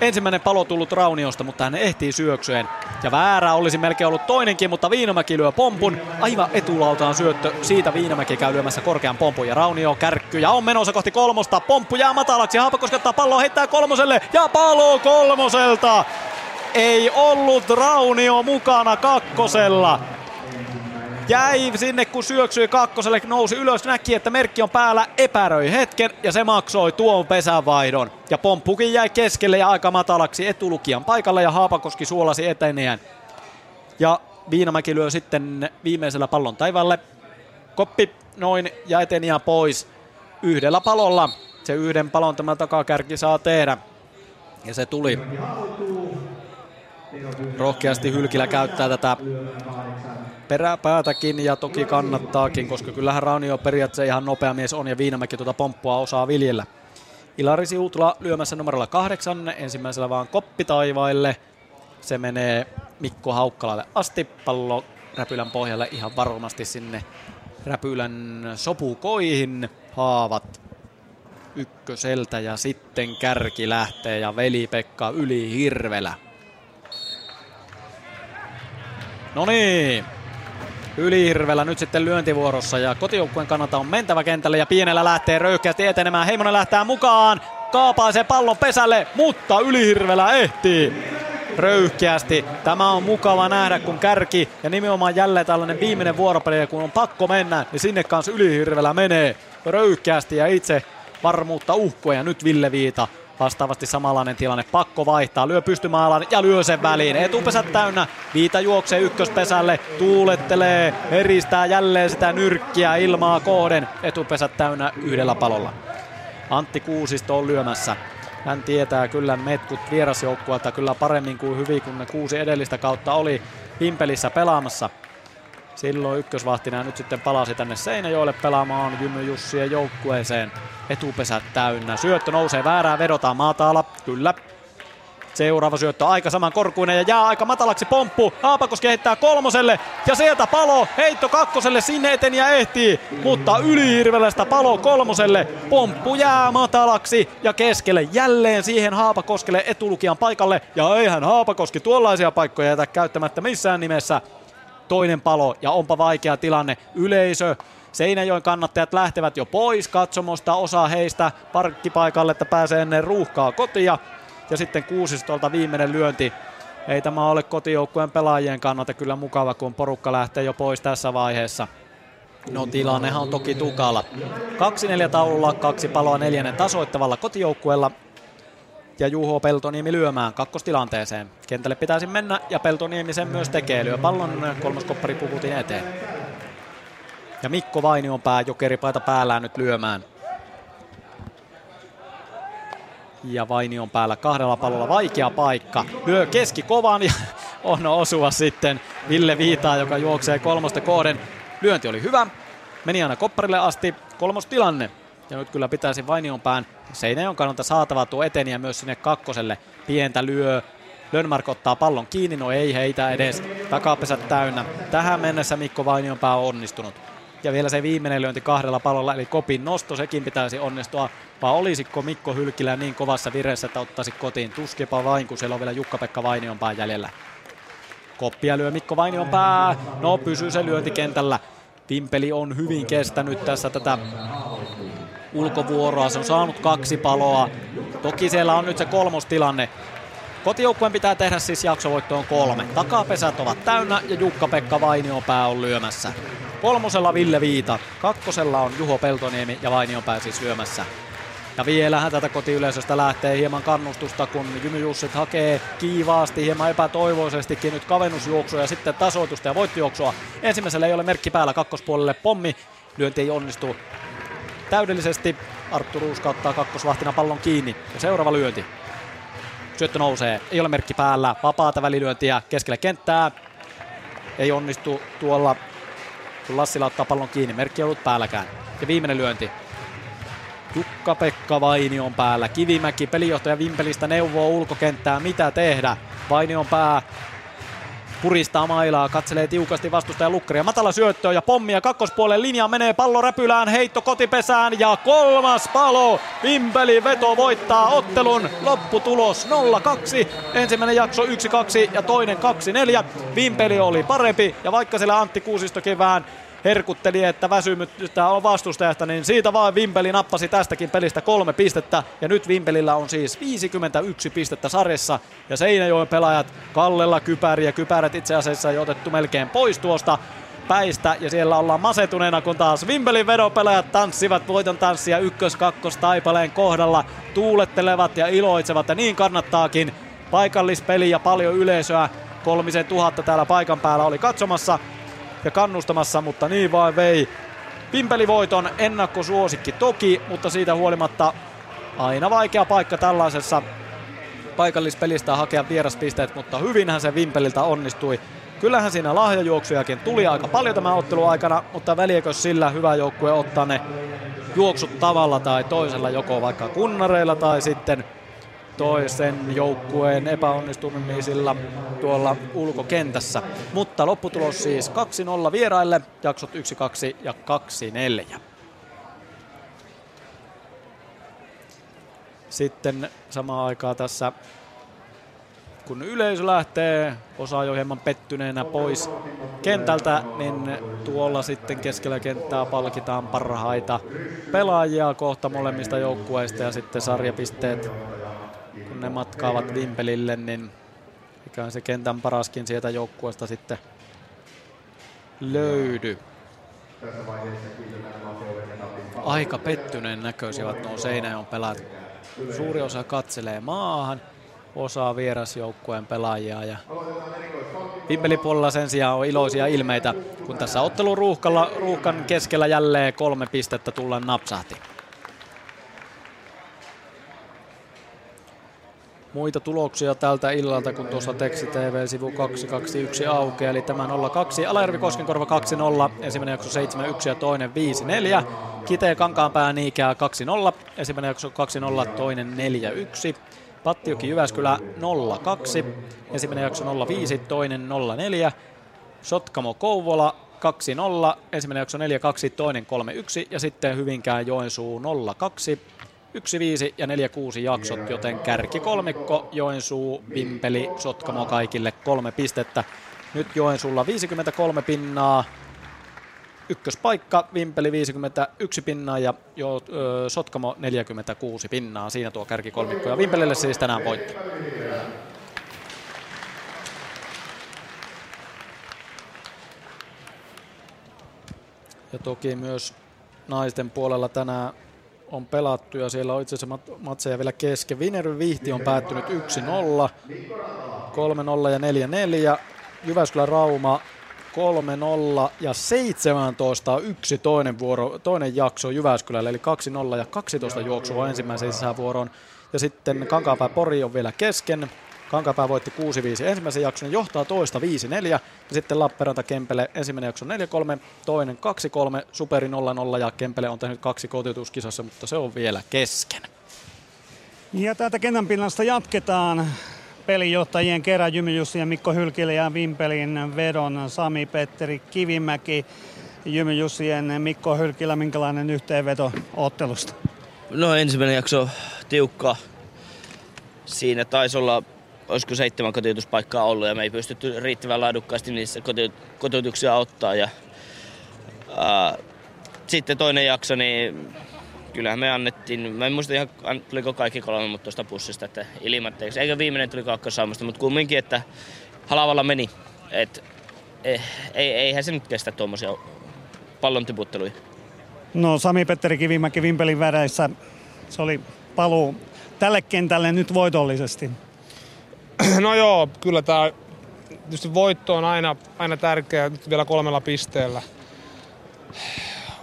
ensimmäinen palo tullut Rauniosta, mutta hän ehtii syöksyeen. Ja väärää olisi melkein ollut toinenkin, mutta Viinamäki lyö pompun. Aivan etulautaan syöttö. Siitä Viinamäki käy lyömässä korkean pompun. Ja Raunio kärkkyy ja on menossa kohti kolmosta. Pomppu jää matalaksi. Haapakoski ottaa palloa, heittää kolmoselle. Ja palo kolmoselta. Ei ollut Raunio mukana kakkosella. Jäi sinne, kun syöksyi kakkoselle, nousi ylös, näki, että merkki on päällä, epäröi hetken ja se maksoi tuon pesänvaihdon. Ja pomppukin jäi keskelle ja aika matalaksi etulukijan paikalla ja Haapakoski suolasi eteneen. Ja Viinamäki lyö sitten viimeisellä pallon taivaalle. Koppi noin ja eteniä pois yhdellä palolla. Se yhden palon tämä takakärki saa tehdä. Ja se tuli. Rohkeasti Hylkilä käyttää tätä peräpäätäkin ja toki kannattaakin, koska kyllähän Raunio periaatteessa ihan nopea mies on ja Viinamäki tuota pomppua osaa viljellä. Ilari Siutula lyömässä numerolla 8, ensimmäisellä vaan koppitaivaille. Se menee Mikko Haukkalalle asti, pallo räpylän pohjalle ihan varmasti sinne räpylän sopukoihin. Haavat ykköseltä ja sitten kärki lähtee ja Veli-Pekka Ylihirvelä. No niin. Ylihirvelä nyt sitten lyöntivuorossa ja kotijoukkueen kannalta on mentävä kentälle ja Pienellä lähtee röyhkeästi etenemään. Heimonen lähtää mukaan, kaapaisee pallon pesälle, mutta Ylihirvelä ehtii röyhkeästi. Tämä on mukava nähdä, kun kärki ja nimenomaan jälleen tällainen viimeinen vuoropeli, kun on pakko mennä, niin sinne kanssa Ylihirvelä menee röyhkeästi ja itse varmuutta uhkoa. Ja nyt Ville Viita. Vastaavasti samanlainen tilanne, pakko vaihtaa, lyö pystymaalan ja lyö sen väliin. Etupesät täynnä, Viita juoksee ykköspesälle, tuulettelee, eristää jälleen sitä nyrkkiä ilmaa kohden. Etupesät täynnä yhdellä palolla. Antti Kuusisto on lyömässä. Hän tietää kyllä metkut vierasjoukkueelta kyllä paremmin kuin hyvin, kun ne 6 edellistä kautta oli Vimpelissä pelaamassa. Silloin ykkösvahtina nyt sitten palasi tänne Seinäjoelle pelaamaan Jymy-Jussien joukkueeseen. Etupesät täynnä. Syöttö nousee väärään, vedotaan maataalla. Kyllä. Seuraava syöttö aika samankorkuinen ja jää aika matalaksi pomppu. Haapakoski heittää kolmoselle ja sieltä palo. Heitto kakkoselle, sinne eteni ja ehtii. Mutta Ylihirvelästä palo kolmoselle. Pomppu jää matalaksi ja keskelle jälleen siihen Haapakoskelle etulukijan paikalle. Ja eihän Haapakoski tuollaisia paikkoja jätä käyttämättä missään nimessä. Toinen palo ja onpa vaikea tilanne. Yleisö, Seinäjoen kannattajat lähtevät jo pois katsomosta. Osa heistä parkkipaikalle, että pääsee ennen ruuhkaa kotia. Ja sitten Kuusistolta viimeinen lyönti. Ei tämä ole kotijoukkueen pelaajien kannalta kyllä mukava, kun porukka lähtee jo pois tässä vaiheessa. No tilannehan on toki tukala. 2-4 taululla, 2 paloa 4. tasoittavalla kotijoukkueella. Ja Juho Peltoniemi lyömään kakkostilanteeseen. Kentälle pitäisi mennä ja Peltoniemi sen myös tekee. Lyö pallon kolmoskoppari Puputin eteen. Ja Mikko Vainionpää jokeripaita päällään nyt lyömään. Ja Vainion päällä 2 pallolla vaikea paikka. Lyö keskikovan ja on osuva sitten Ville Viitaa, joka juoksee kolmosta kohden. Lyönti oli hyvä. Meni aina kopparille asti. Kolmostilanne. Ja nyt kyllä pitäisi Vainionpään Seinäjoen kannalta saatava tuo eteniä myös sinne kakkoselle. Pientä lyö. Lönnmark ottaa pallon kiinni. No ei heitä edes. Takapesät täynnä. Tähän mennessä Mikko Vainionpää on onnistunut. Ja vielä se viimeinen lyönti 2 pallolla. Eli kopin nosto. Sekin pitäisi onnistua. Vai olisiko Mikko Hylkilä niin kovassa vireessä, että ottaisi kotiin? Tuskipa vain, kun siellä on vielä Jukka-Pekka Vainionpää jäljellä. Koppia lyö Mikko Vainionpää. No pysyy se lyönti kentällä. Vimpeli on hyvin kestänyt tässä tätä ulkovuoroa. Se on saanut 2 paloa. Toki siellä on nyt se kolmostilanne. Kotijoukkueen pitää tehdä siis jaksovoittoon 3. Takapesät ovat täynnä ja Jukka-Pekka Vainionpää on lyömässä. Kolmosella Ville Viita. Kakkosella on Juho Peltoniemi ja Vainionpää siis lyömässä. Ja vielähän tätä kotiyleisöstä lähtee hieman kannustusta, kun Jymy-Jussit hakee kiivaasti, hieman epätoivoisestikin nyt kavennusjuoksua ja sitten tasoitusta ja voittojuoksua. Ensimmäisellä ei ole merkki päällä, kakkospuolelle pommi. Lyönti ei onnistu täydellisesti. Arttu Ruuska ottaa kakkosvahtina pallon kiinni ja seuraava lyönti. Syöttö nousee, ei ole merkki päällä, vapaata välilyöntiä keskelle kenttää. Ei onnistu tuolla, kun Lassila ottaa pallon kiinni, merkki ei ollut päälläkään. Ja viimeinen lyönti. Jukka-Pekka Vainion päällä. Kivimäki, pelijohtaja Vimpelistä, neuvoo ulkokenttää, mitä tehdä. Vainion pää puristaa mailaa, katselee tiukasti vastustajan lukkaria. Matala syöttö ja pommia kakkospuolen linjaan menee pallo räpylään, heitto kotipesään ja kolmas palo. Vimpelin veto voittaa ottelun. Lopputulos 0-2. Ensimmäinen jakso 1-2 ja toinen 2-4. Vimpeli oli parempi ja vaikka siellä Antti Kuusistokin vähän herkutteli, että väsymystä on vastustajasta, niin siitä vaan Vimpeli nappasi tästäkin pelistä 3 pistettä. Ja nyt Vimpelillä on siis 51 pistettä sarjassa. Ja Seinäjoen pelaajat kallella kypäriä. Kypärät itse asiassa jo otettu melkein pois tuosta päistä. Ja siellä ollaan masentuneena, kun taas Vimpelin vedopelaajat tanssivat voiton tanssia 1-2 taipaleen kohdalla. Tuulettelevat ja iloitsevat ja niin kannattaakin. Paikallispeli ja paljon yleisöä. 3000 täällä paikan päällä oli katsomassa ja kannustamassa, mutta niin vain vei Vimpeli voiton, ennakkosuosikki toki, mutta siitä huolimatta aina vaikea paikka tällaisessa paikallispelistä hakea vieraspisteet, mutta hyvinhän se Vimpeliltä onnistui. Kyllähän siinä lahjajuoksujakin tuli aika paljon tämän ottelun aikana, mutta väliekö sillä hyvä joukkue ottaa ne juoksut tavalla tai toisella, joko vaikka kunnareilla tai sitten toisen joukkueen epäonnistumisilla tuolla ulkokentässä. Mutta lopputulos siis 2-0 vieraille, jaksot 1-2 ja 2-4. Sitten samaan aikaan tässä kun yleisö lähtee osa jo hieman pettyneenä pois kentältä, niin tuolla sitten keskellä kenttää palkitaan parhaita pelaajia kohta molemmista joukkueista, ja sitten sarjapisteet, kun ne matkaavat Vimpelille, niin ikään se kentän paraskin sieltä joukkueesta sitten löydy. Aika pettyneen näköisivät nuo Seinäjoen pelaajat. Suuri osa katselee maahan, osa vierasjoukkueen pelaajia, ja Vimpelin puolella sen sijaan on iloisia ilmeitä, kun tässä otteluruuhkan keskellä jälleen 3 pistettä tulla napsahti. Muita tuloksia tältä illalta, kun tuossa Teksti TV sivu 221 aukeaa, eli tämä 0-2, Alajärvi Koskenkorva 2-0, ensimmäinen jakso 7-1 ja toinen 5-4. Kitee Kankaanpää Niikää 2-0, ensimmäinen jakso 2-0, toinen 4-1. Pattioki Jyväskylä 0-2, ensimmäinen jakso 0-5, toinen 0-4. Sotkamo Kouvola 2-0, ensimmäinen jakso 4-2, toinen 3-1, ja sitten Hyvinkää Joensuu 0-2. 1-5 ja 4-6 jaksot, joten kärkikolmikko Joensuu, Vimpeli, Sotkamo kaikille 3 pistettä. Nyt Joensuulla 53 pinnaa, ykköspaikka, Vimpeli 51 pinnaa ja Sotkamo 46 pinnaa. Siinä tuo kärkikolmikko ja Vimpelille siis tänään voitti. Ja toki myös naisten puolella tänään on pelattu ja siellä on itse asiassa matseja vielä kesken. Vinervin Vihti on päättynyt 1-0, 3-0 ja 4-4. Jyväskylän Rauma 3-0 ja 17 on yksi toinen jakso Jyväskylälle, eli 2-0 ja 12 juoksua ensimmäiseen sisävuoroon. Ja sitten Kankaanpää Pori on vielä kesken. Kankaanpää voitti 6-5 ensimmäisen jakson, johtaa toista 5-4. Ja sitten Lappeenranta Kempele ensimmäinen jakso 4-3, toinen 2-3, Superi 0-0 ja Kempele on tehnyt 2 kotiutuskisassa, mutta se on vielä kesken. Ja täältä kentän pinnasta jatketaan pelinjohtajien kerä. Jymy-Jussi ja Mikko Hylkilä ja Vimpelin vedon Sami-Petteri Kivimäki. Jymy-Jussien Mikko Hylkilä, minkälainen yhteenveto ottelusta? No ensimmäinen jakso tiukka. Siinä taisi olla, olisiko 7 kotiutuspaikkaa ollut ja me ei pystytty riittävän laadukkaasti niissä kotiutuksia ottaa. Ja, sitten toinen jakso, niin kyllähän me annettiin, mä en muista ihan tuliko kaikki 3 mutta tuosta pussista, että ilmatteeksi. Eikä viimeinen tuli kakkossaamasta, mutta kumminkin, että halavalla meni. Et, eihän se nyt kestä tuommoisia pallon tiputteluja. No Sami-Petteri Kivimäki Vimpelin väreissä, se oli paluu tälle kentälle nyt voitollisesti. No joo, kyllä tämä tietysti voitto on aina tärkeä, nyt vielä 3 pisteellä.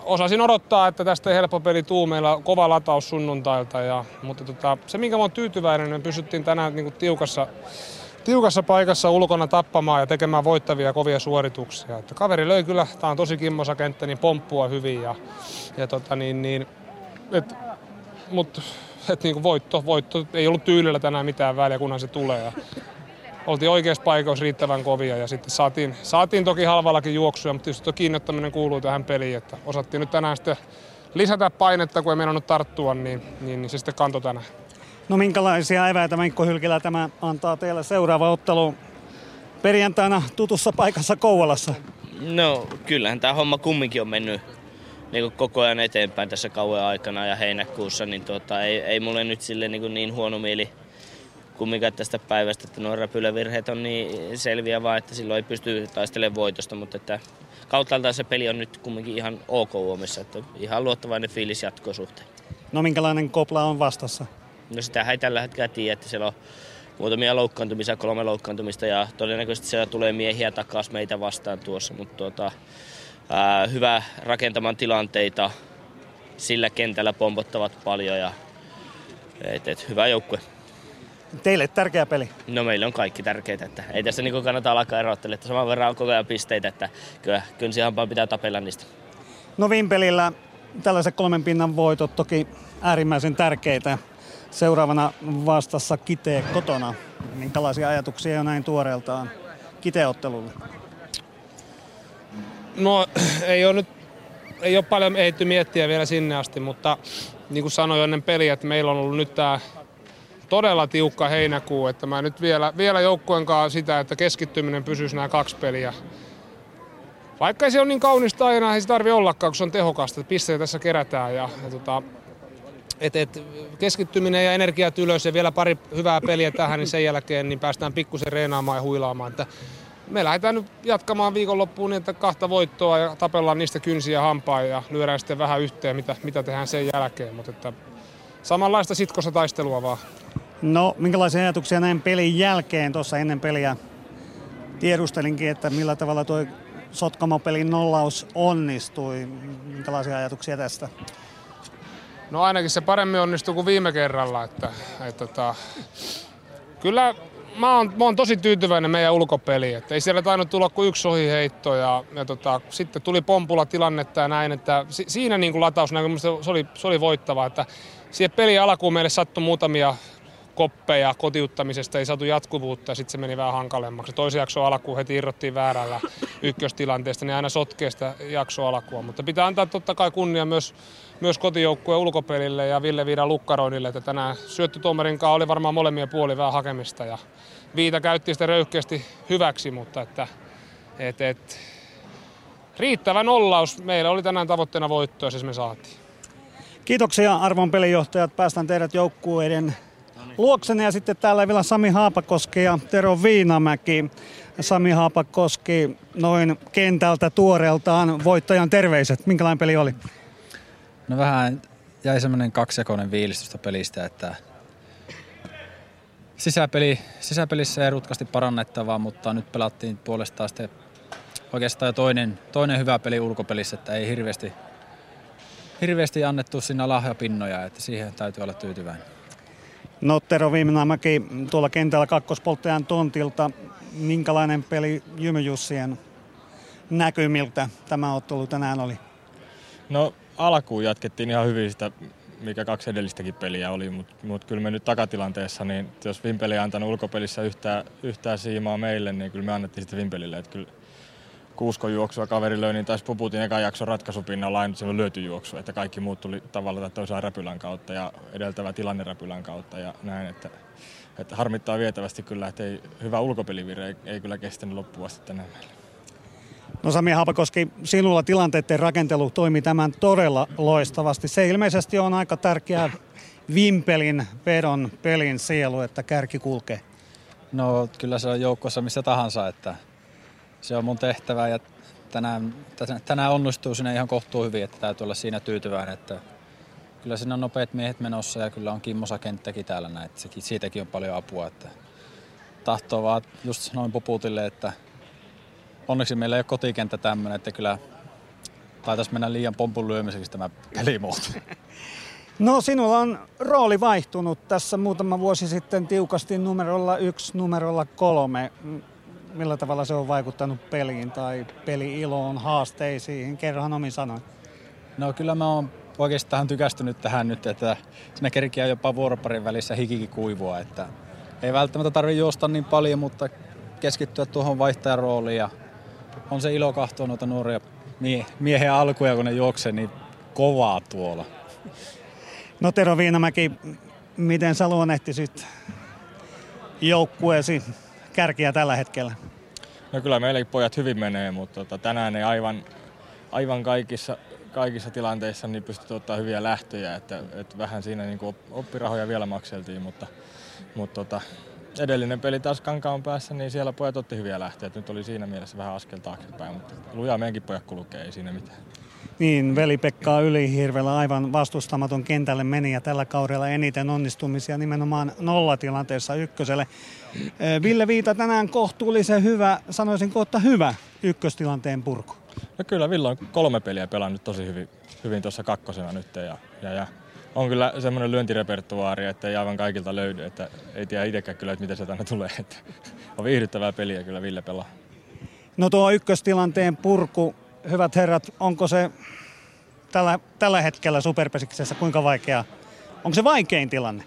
Osasin odottaa, että tästä ei helppo peli tuu, meillä on kova lataus sunnuntailta, mutta se minkä mä oon tyytyväinen, me pystyttiin tänään niin kuin tiukassa paikassa ulkona tappamaan ja tekemään voittavia kovia suorituksia. Että kaveri löi kyllä, tää on tosi kimmosa kenttä, niin pomppua hyvin Että niin kuin voitto ei ollut tyylillä tänään mitään väliä, kunhan se tulee. Ja oltiin oikeassa paikoissa riittävän kovia ja sitten saatiin toki halvallakin juoksuja, mutta tietysti tuo kiinnottaminen kuuluu tähän peliin. Että osattiin nyt tänään sitten lisätä painetta, kun ei meinannut tarttua, niin se sitten kantoi tänään. No minkälaisia eväitä, Mikko Hylkilä, tämä antaa teille seuraava ottelu perjantaina tutussa paikassa Kouvolassa? No kyllähän tämä homma kumminkin on mennyt niin koko ajan eteenpäin tässä kauan aikana ja heinäkuussa, niin ei mulle nyt sille niin huono mieli kumminkaan tästä päivästä, että nuo räpylävirheet on niin selviä vaan, että silloin ei pysty taistelemaan voitosta, mutta että kauttaaltaan se peli on nyt kumminkin ihan ok huomissa, että ihan luottavainen fiilis jatkoo suhteen. No minkälainen kopla on vastassa? No sitähän ei tällä hetkellä tiedä, että siellä on muutamia loukkaantumisia, 3 loukkaantumista ja todennäköisesti siellä tulee miehiä takaisin meitä vastaan tuossa, mutta hyvä rakentamaan tilanteita, sillä kentällä pompottavat paljon ja hyvä joukkue. Teille tärkeä peli? No meillä on kaikki tärkeitä, että ei tässä niin kannata alkaa erottelemaan, että saman verran on koko ajan pisteitä, että kyllä ihan vaan pitää tapella niistä. No Vimpelillä tällaiset 3 pinnan voitot toki äärimmäisen tärkeitä. Seuraavana vastassa Kitee kotona. Minkälaisia ajatuksia jo näin tuoreeltaan Kitee-ottelulle? No ei ole paljon ehditty miettiä vielä sinne asti, mutta niin kuin sanoin ennen peliä, että meillä on ollut nyt tämä todella tiukka heinäkuu, että mä nyt vielä joukkueen kanssa sitä, että keskittyminen pysyisi nämä kaksi peliä. Vaikka ei se ole niin kaunista aina, ei se tarvitse ollakaan, kun se on tehokasta, että pisteitä tässä kerätään. Keskittyminen ja energiat ylös ja vielä pari hyvää peliä tähän, niin sen jälkeen niin päästään pikkusen reenaamaan ja huilaamaan. Että me lähdetään nyt jatkamaan viikonloppuun niin, että 2 voittoa ja tapellaan niistä kynsiä hampaan ja lyödään sitten vähän yhteen, mitä tehdään sen jälkeen. Mutta että samanlaista sitkossa taistelua vaan. No, minkälaisia ajatuksia näin pelin jälkeen? Tuossa ennen peliä tiedustelinkin, että millä tavalla tuo Sotkamo-pelin nollaus onnistui. Minkälaisia ajatuksia tästä? No ainakin se paremmin onnistui kuin viime kerralla. Kyllä mä oon tosi tyytyväinen meidän ulkopeliin. Että ei siellä tainnut tulla kuin 1 ohiheitto ja sitten tuli pompulla tilannetta ja näin. Että siinä niin kuin latausnäkymys se oli voittava. Että siihen pelin alkuun meille sattui muutamia koppeja kotiuttamisesta, ei saatu jatkuvuutta ja sitten se meni vähän hankalemmaksi. Toisen jakson alkuun heti irrottiin väärällä ykköstilanteesta, niin aina sotkee sitä jakson alkua. Mutta pitää antaa totta kai kunnia myös kotijoukkueen ulkopelille ja Ville Viidan lukkaroinnille, että tänään syöttötuomarin kanssa oli varmaan molemmien puolin vähän hakemista ja Viita käytti sitä röyhkeästi hyväksi, mutta riittävä nollaus. Meillä oli tänään tavoitteena voitto ja siis me saatiin. Kiitoksia arvon pelinjohtajat. Päästään teidät joukkueiden luokseni ja sitten täällä vielä Sami Haapakoski ja Tero Viinamäki. Sami Haapakoski noin kentältä tuoreeltaan voittajan terveiset. Minkälainen peli oli? No vähän jäi semmoinen kaksijakoinen fiilis tuosta pelistä, että sisäpelissä ei rutkasti parannettavaa, mutta nyt pelattiin puolestaan sitten oikeastaan toinen hyvä peli ulkopelissä, että ei hirveästi annettu siinä lahjapinnoja, että siihen täytyy olla tyytyväinen. No Tero Viinamäki tuolla kentällä kakkospolttajan tontilta. Minkälainen peli Jymy-Jussien näkymiltä tämä ottelu tänään oli? No alkuun jatkettiin ihan hyvin sitä, mikä 2 edellistäkin peliä oli, mutta kyllä me nyt takatilanteessa, niin jos Vimpeli ei antanut ulkopelissä yhtään siimaa meille, niin kyllä me annettiin sitä Vimpelille. Että kyllä 6 juoksua kaveri löi, niin taisi Puputin ekan jakson ratkaisupinnalla ainut silloin lyötyjuoksu, että kaikki muut tuli tavalla tai toisaan räpylän kautta ja edeltävä tilanne räpylän kautta ja näin, että harmittaa vietävästi kyllä, että ei, hyvä ulkopelivire ei kyllä kestänyt loppuun asti tänään meille. No Sami Haapakoski, sinulla tilanteiden rakentelu toimi tämän todella loistavasti. Se ilmeisesti on aika tärkeä Vimpelin vedon pelin sielu, että kärki kulkee. No kyllä se on joukossa missä tahansa, että se on mun tehtävä ja tänään onnistuu sinne ihan kohtuu hyvin, että täytyy olla siinä tyytyväinen. Että kyllä siinä on nopeat miehet menossa ja kyllä on kimmosakenttäkin täällä näin, että siitäkin on paljon apua. Että tahtoo vaan just noin Puputille, että onneksi meillä ei ole kotikenttä tämmöinen, että kyllä taitaisi mennä liian pompun lyömiseksi tämä pelimuoto. No sinulla on rooli vaihtunut tässä muutama vuosi sitten tiukasti numerolla 1, numerolla 3. Millä tavalla se on vaikuttanut peliin tai peli-iloon, haasteisiin? Kerrohan omin sanoin. No kyllä mä oon oikeastaan tykästynyt tähän nyt, että siinä kerkiää jopa vuoroparin välissä hikikin kuivua. Että ei välttämättä tarvitse juosta niin paljon, mutta keskittyä tuohon vaihtajan rooliin ja on se ilo katsoa noita nuoria miehen alkuja, kun ne juoksee niin kovaa tuolla. No Tero Viinamäki, miten sä luonnehtisit joukkueesi kärkiä tällä hetkellä? No kyllä meilläkin pojat hyvin menee, mutta tänään ei aivan kaikissa tilanteissa niin pystyt ottaa hyviä lähtöjä, että vähän siinä niin kuin oppirahoja vielä makseltiin, mutta edellinen peli taas Kankaan päässä, niin siellä pojat otti hyviä lähtöjä. Nyt oli siinä mielessä vähän askel taaksepäin, mutta lujaa meidänkin pojat kulkee, ei siinä mitään. Niin, Veli-Pekka Ylihirvelä aivan vastustamaton kentälle meni ja tällä kaudella eniten onnistumisia nimenomaan nollatilanteessa ykköselle. Ville Viita tänään kohtuullisen hyvä, sanoisinko, että hyvä ykköstilanteen purku. No kyllä, Ville on 3 peliä pelannut tosi hyvin tuossa kakkosena nyt ja on kyllä semmoinen lyöntirepertuaari, että ei aivan kaikilta löydy, että ei tiedä itsekään kyllä, että mitä se tänne tulee. Että on viihdyttävää peliä kyllä Ville pelaa. No tuo ykköstilanteen purku, hyvät herrat, onko se tällä hetkellä Superpesiksessä kuinka vaikeaa? Onko se vaikein tilanne?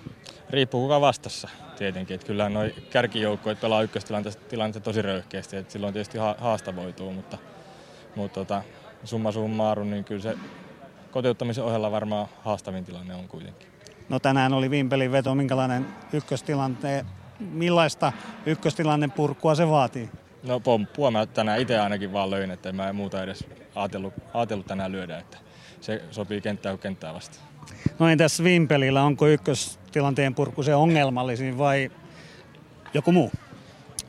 Riippuu kuka vastassa tietenkin. Että kyllähän nuo kärkijoukkueet pelaa ykköstilanteessa tosi röyhkeästi. Että silloin tietysti haastavoituu, mutta summa summarum, niin kyllä se kotiuttamisen ohella varmaan haastavin tilanne on kuitenkin. No tänään oli Vimpelin veto, millaista ykköstilanteen purkua se vaatii? No pomppua mä tänään itse ainakin vaan löin, että en mä muuta edes ajatellut tänään lyödä, että se sopii kenttää kuin kenttää vasta. No entäs Vimpelillä, onko ykköstilanteen purku se ongelmallisin vai joku muu?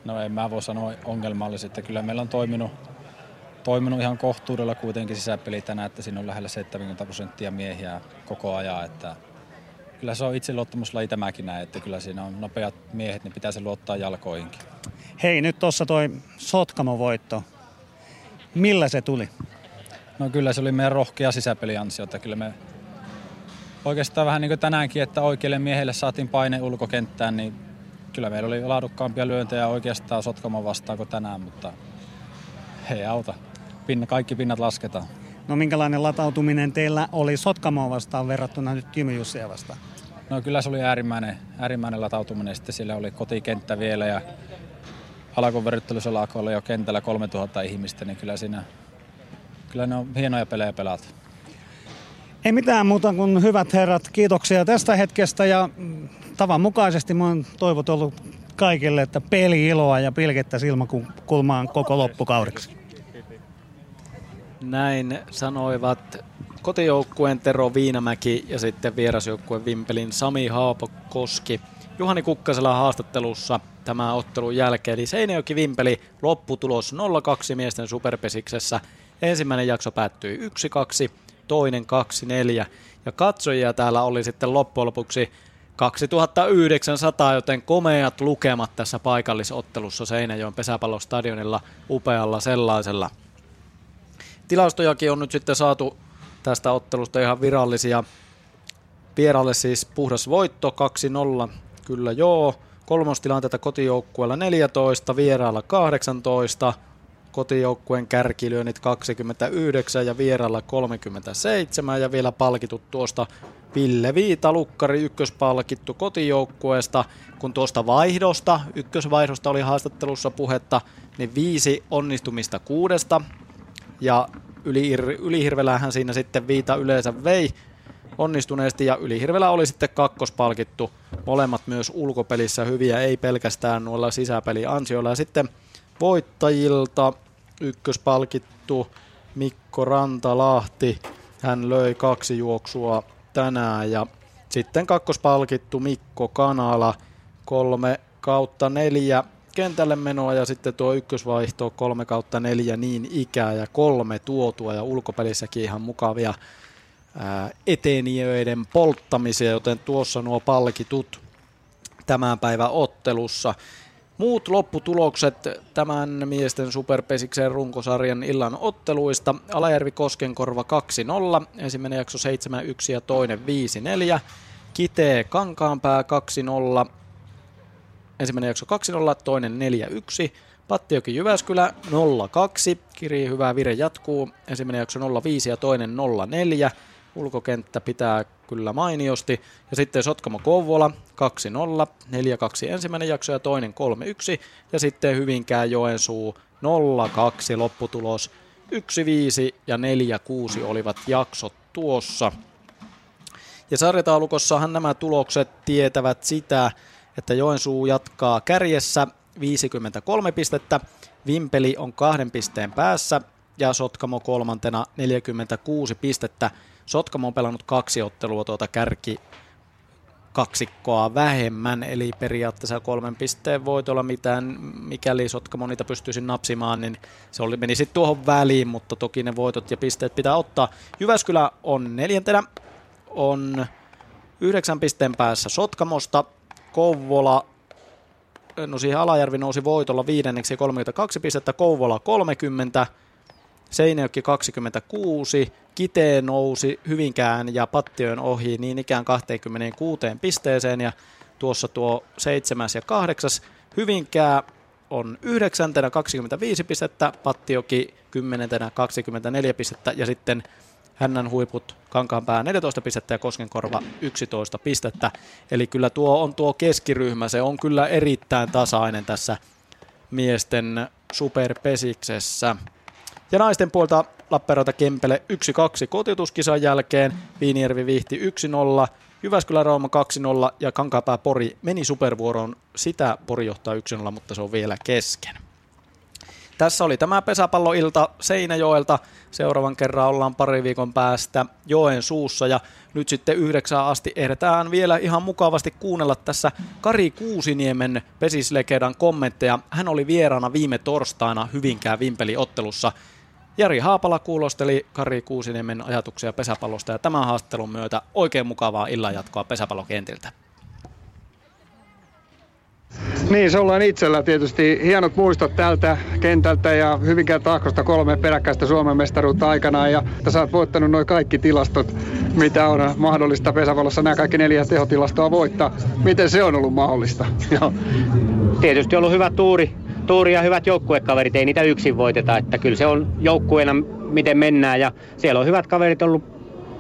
No en mä voi sanoa ongelmallisin, että kyllä meillä on toiminut ihan kohtuudella kuitenkin sisäpeli tänään, että siinä on lähellä 70% miehiä koko ajan, että kyllä se on itse luottamuslaji tämäkin näin, että kyllä siinä on nopeat miehet, niin pitää se luottaa jalkoihinkin. Hei, nyt tuossa toi Sotkamo-voitto. Millä se tuli? No kyllä se oli meidän rohkea sisäpeliansiota. Kyllä me oikeastaan vähän niin kuin tänäänkin, että oikeille miehille saatiin paine ulkokenttään, niin kyllä meillä oli laadukkaampia lyöntejä oikeastaan Sotkamo vastaan kuin tänään, mutta ei auta. Kaikki pinnat lasketaan. No minkälainen latautuminen teillä oli Sotkamoa vastaan verrattuna nyt Jymy-Jussia vastaan? No kyllä se oli äärimmäinen latautuminen. Sitten siellä oli kotikenttä vielä ja alkoi verryttelyssä alkoi jo kentällä 3000 ihmistä, niin kyllä ne on hienoja pelejä pelata. Ei mitään muuta kuin hyvät herrat, kiitoksia tästä hetkestä ja tavan mukaisesti mä oon toivotellut kaikille, että peli-iloa ja pilkettä silmäkulmaan koko loppukaudeksi. Näin sanoivat kotijoukkueen Tero Viinamäki ja sitten vierasjoukkueen Vimpelin Sami Haapakoski Juhani Kukkasella haastattelussa tämän ottelun jälkeen. Eli Seinäjoki-Vimpeli lopputulos 0-2 miesten superpesiksessä. Ensimmäinen jakso päättyi 1-2, toinen 2-4 ja katsojia täällä oli sitten loppujen lopuksi 2900, joten komeat lukemat tässä paikallisottelussa Seinäjoen pesäpallostadionilla, upealla sellaisella. Tilastojakin on nyt sitten saatu tästä ottelusta ihan virallisia. Vieralle siis puhdas voitto 2-0, kyllä joo. Kolmostilanteita kotijoukkueella 14, vieraalla 18, kotijoukkueen kärkilyönnit 29 ja vieraalla 37 ja vielä palkitut tuosta Ville Viita, lukkari, ykköspalkittu kotijoukkueesta. Kun tuosta vaihdosta, ykkösvaihdosta oli haastattelussa puhetta, niin 5 onnistumista 6. Ja Ylihirvelähän siinä sitten Viita yleensä vei onnistuneesti ja Ylihirvelä oli sitten kakkospalkittu. Molemmat myös ulkopelissä hyviä, ei pelkästään noilla sisäpeliansioilla. Ja sitten voittajilta ykköspalkittu Mikko Rantalahti, hän löi 2 juoksua tänään. Ja sitten kakkospalkittu Mikko Kanala, 3/4. Kentälle menoa ja sitten tuo ykkösvaihto 3/4 niin ikää ja 3 tuotua ja ulkopelissäkin ihan mukavia etenijöiden polttamisia, joten tuossa nuo palkitut tämän päivän ottelussa. Muut lopputulokset tämän miesten superpesikseen runkosarjan illan otteluista. Alajärvi Koskenkorva 2-0, ensimmäinen jakso 7-1 ja toinen 5-4. Kitee Kankaanpää 2-0. Ensimmäinen jakso 2-0, toinen 4-1. Pattijoki Jyväskylä 0-2. Kiri hyvä vire jatkuu. Ensimmäinen jakso 0-5 ja toinen 0-4. Ulkokenttä pitää kyllä mainiosti. Ja sitten Sotkamo Kouvola 2-0. 4-2 ensimmäinen jakso ja toinen 3-1. Ja sitten Hyvinkää Joensuu 0-2 lopputulos. 1-5 ja 4-6 olivat jaksot tuossa. Ja sarjataalukossahan nämä tulokset tietävät sitä, että Joensuu jatkaa kärjessä 53 pistettä, Vimpeli on 2 pisteen päässä ja Sotkamo 3. 46 pistettä. Sotkamo on pelannut 2 ottelua tuota kärkikaksikkoa vähemmän, eli periaatteessa 3 pisteen voitolla mitään, mikäli Sotkamo niitä pystyisi napsimaan, niin se meni sitten tuohon väliin, mutta toki ne voitot ja pisteet pitää ottaa. Jyväskylä on 4, on 9 pisteen päässä Sotkamosta. Kouvola, no siihen Alajärvi nousi voitolla 5. 32 pistettä, Kouvola 30, Seinäjoki 26, Kitee nousi Hyvinkään ja Pattiön ohi niin ikään 26 pisteeseen ja tuossa tuo 7. ja 8. Hyvinkää on 9. 25 pistettä, Pattijoki 10. 24 pistettä ja sitten Hännän huiput Kankaanpää 14 pistettä ja Koskenkorva 11 pistettä. Eli kyllä tuo keskiryhmä, se on kyllä erittäin tasainen tässä miesten superpesiksessä. Ja naisten puolta Lappeenranta Kempele 1-2 kotiutuskisan jälkeen, Viinijärvi Vihti 1-0, Jyväskylä Rauma 2-0 ja Kankaanpää Pori meni supervuoroon. Sitä Pori johtaa 1-0, mutta se on vielä kesken. Tässä oli tämä pesäpalloilta Seinäjoelta. Seuraavan kerran ollaan pari viikon päästä Joensuussa ja nyt sitten 9 asti ehdetään vielä ihan mukavasti kuunnella tässä Kari Kuusiniemen pesislegendan kommentteja. Hän oli vieraana viime torstaina Hyvinkää Vimpeli ottelussa. Jari Haapala kuulosteli Kari Kuusiniemen ajatuksia pesäpallosta ja tämän haastattelun myötä oikein mukavaa illanjatkoa pesäpallokentiltä. Niin, se ollaan itsellä tietysti hienot muistot tältä kentältä ja Hyvinkään Tahkosta 3 peräkkäistä Suomen mestaruutta aikanaan. Ja sä oot voittanut noin kaikki tilastot, mitä on mahdollista pesäpallossa, nämä kaikki 4 tehotilastoa voittaa. Miten se on ollut mahdollista? Tietysti ollut hyvä tuuri ja hyvät joukkuekaverit, ei niitä yksin voiteta. Että kyllä se on joukkueena, miten mennään ja siellä on hyvät kaverit ollut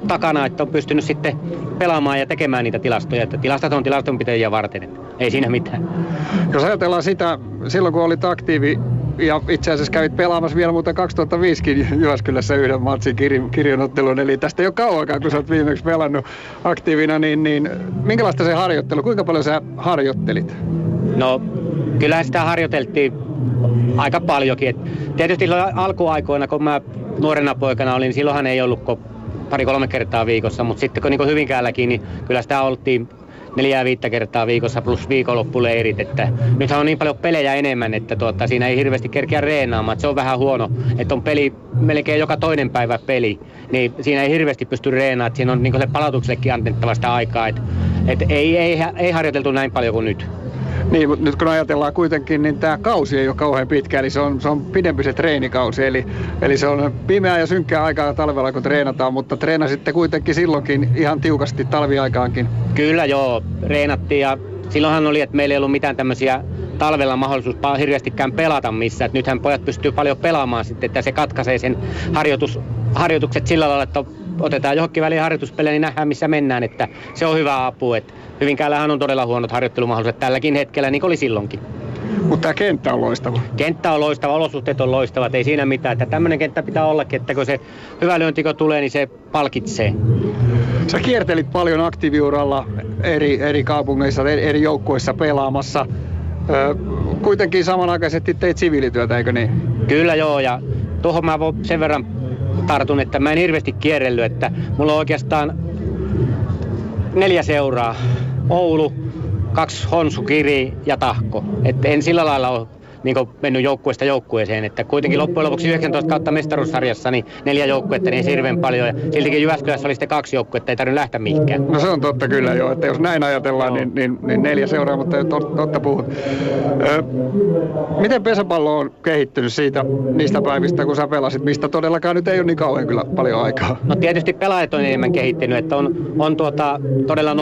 takana, että on pystynyt sitten pelaamaan ja tekemään niitä tilastoja. Että tilastot on tilastonpitäjiä varten, ei siinä mitään. Jos ajatellaan sitä, silloin kun olit aktiivi ja itse asiassa kävit pelaamassa vielä muuten 2005kin Jyväskylässä yhden matsin kirjonottelun, eli tästä ei ole kauan aikaa, kun sä oot viimeksi pelannut aktiivina, niin minkälaista se harjoittelu, kuinka paljon sä harjoittelit? No, kyllähän sitä harjoiteltiin aika paljonkin. Et tietysti alkuaikoina, kun mä nuorena poikana olin, niin silloinhan ei ollut kuin 2-3 kertaa viikossa, mutta sitten kun niin Hyvinkäälläkin, niin kyllä sitä oltiin 4-5 kertaa viikossa plus viikonloppuleirit. Että nythän on niin paljon pelejä enemmän, että siinä ei hirveästi kerkeä reenaamaan. Se on vähän huono, että on peli melkein joka toinen päivä peli, niin siinä ei hirveästi pysty reenaamaan. Siinä on niin se palautuksellekin annettava sitä aikaa, että ei harjoiteltu näin paljon kuin nyt. Niin, mutta nyt kun ajatellaan kuitenkin, niin tämä kausi ei ole kauhean pitkä, eli se on pidempi se treenikausi, eli se on pimeää ja synkkää aikaa talvella, kun treenataan, mutta treenasitte kuitenkin silloinkin ihan tiukasti talviaikaankin. Kyllä joo, treenattiin ja silloinhan oli, että meillä ei ollut mitään tämmöisiä talvella mahdollisuus hirveästikään pelata missään, että nythän pojat pystyy paljon pelaamaan sitten, että se katkaisee sen harjoitukset sillä lailla, että otetaan johonkin väliin harjoituspelejä, niin nähdään missä mennään, että se on hyvä apu, että Hyvinkäällähän on todella huonot harjoittelumahdollisuudet tälläkin hetkellä, niin kuin oli silloinkin. Mutta tämä kenttä on loistava. Kenttä on loistava, olosuhteet on loistavat, ei siinä mitään. Että tämmöinen kenttä pitää ollakin, että kun se hyvä lyönti kun tulee, niin se palkitsee. Sä kiertelit paljon aktiiviuralla eri kaupungeissa, eri joukkueissa pelaamassa. Kuitenkin samanaikaisesti teit siviilityötä, eikö niin? Kyllä joo, ja tuohon mä voin sen verran tartun, että mä en hirveästi kierrellyt, että mulla on oikeastaan 4 seuraa. Oulu, 2 Honsukiri ja Tahko. Et en sillä lailla ole niin mennyt joukkueesta joukkueeseen. Että kuitenkin loppujen lopuksi 19 kautta mestaruussarjassa niin 4 joukkuetta, niin ei hirveän paljon. Ja siltikin Jyväskylässä oli sitten 2 joukkuetta, ei tarvinnut lähteä mihinkään. No se on totta kyllä jo, että jos näin ajatellaan, niin 4 seuraa, mutta ei totta puhut. Miten pesäpallo on kehittynyt niistä päivistä, kun sä pelasit, mistä todellakaan nyt ei ole niin kauhean kyllä paljon aikaa? No tietysti pelaajat on enemmän kehittynyt, että on todella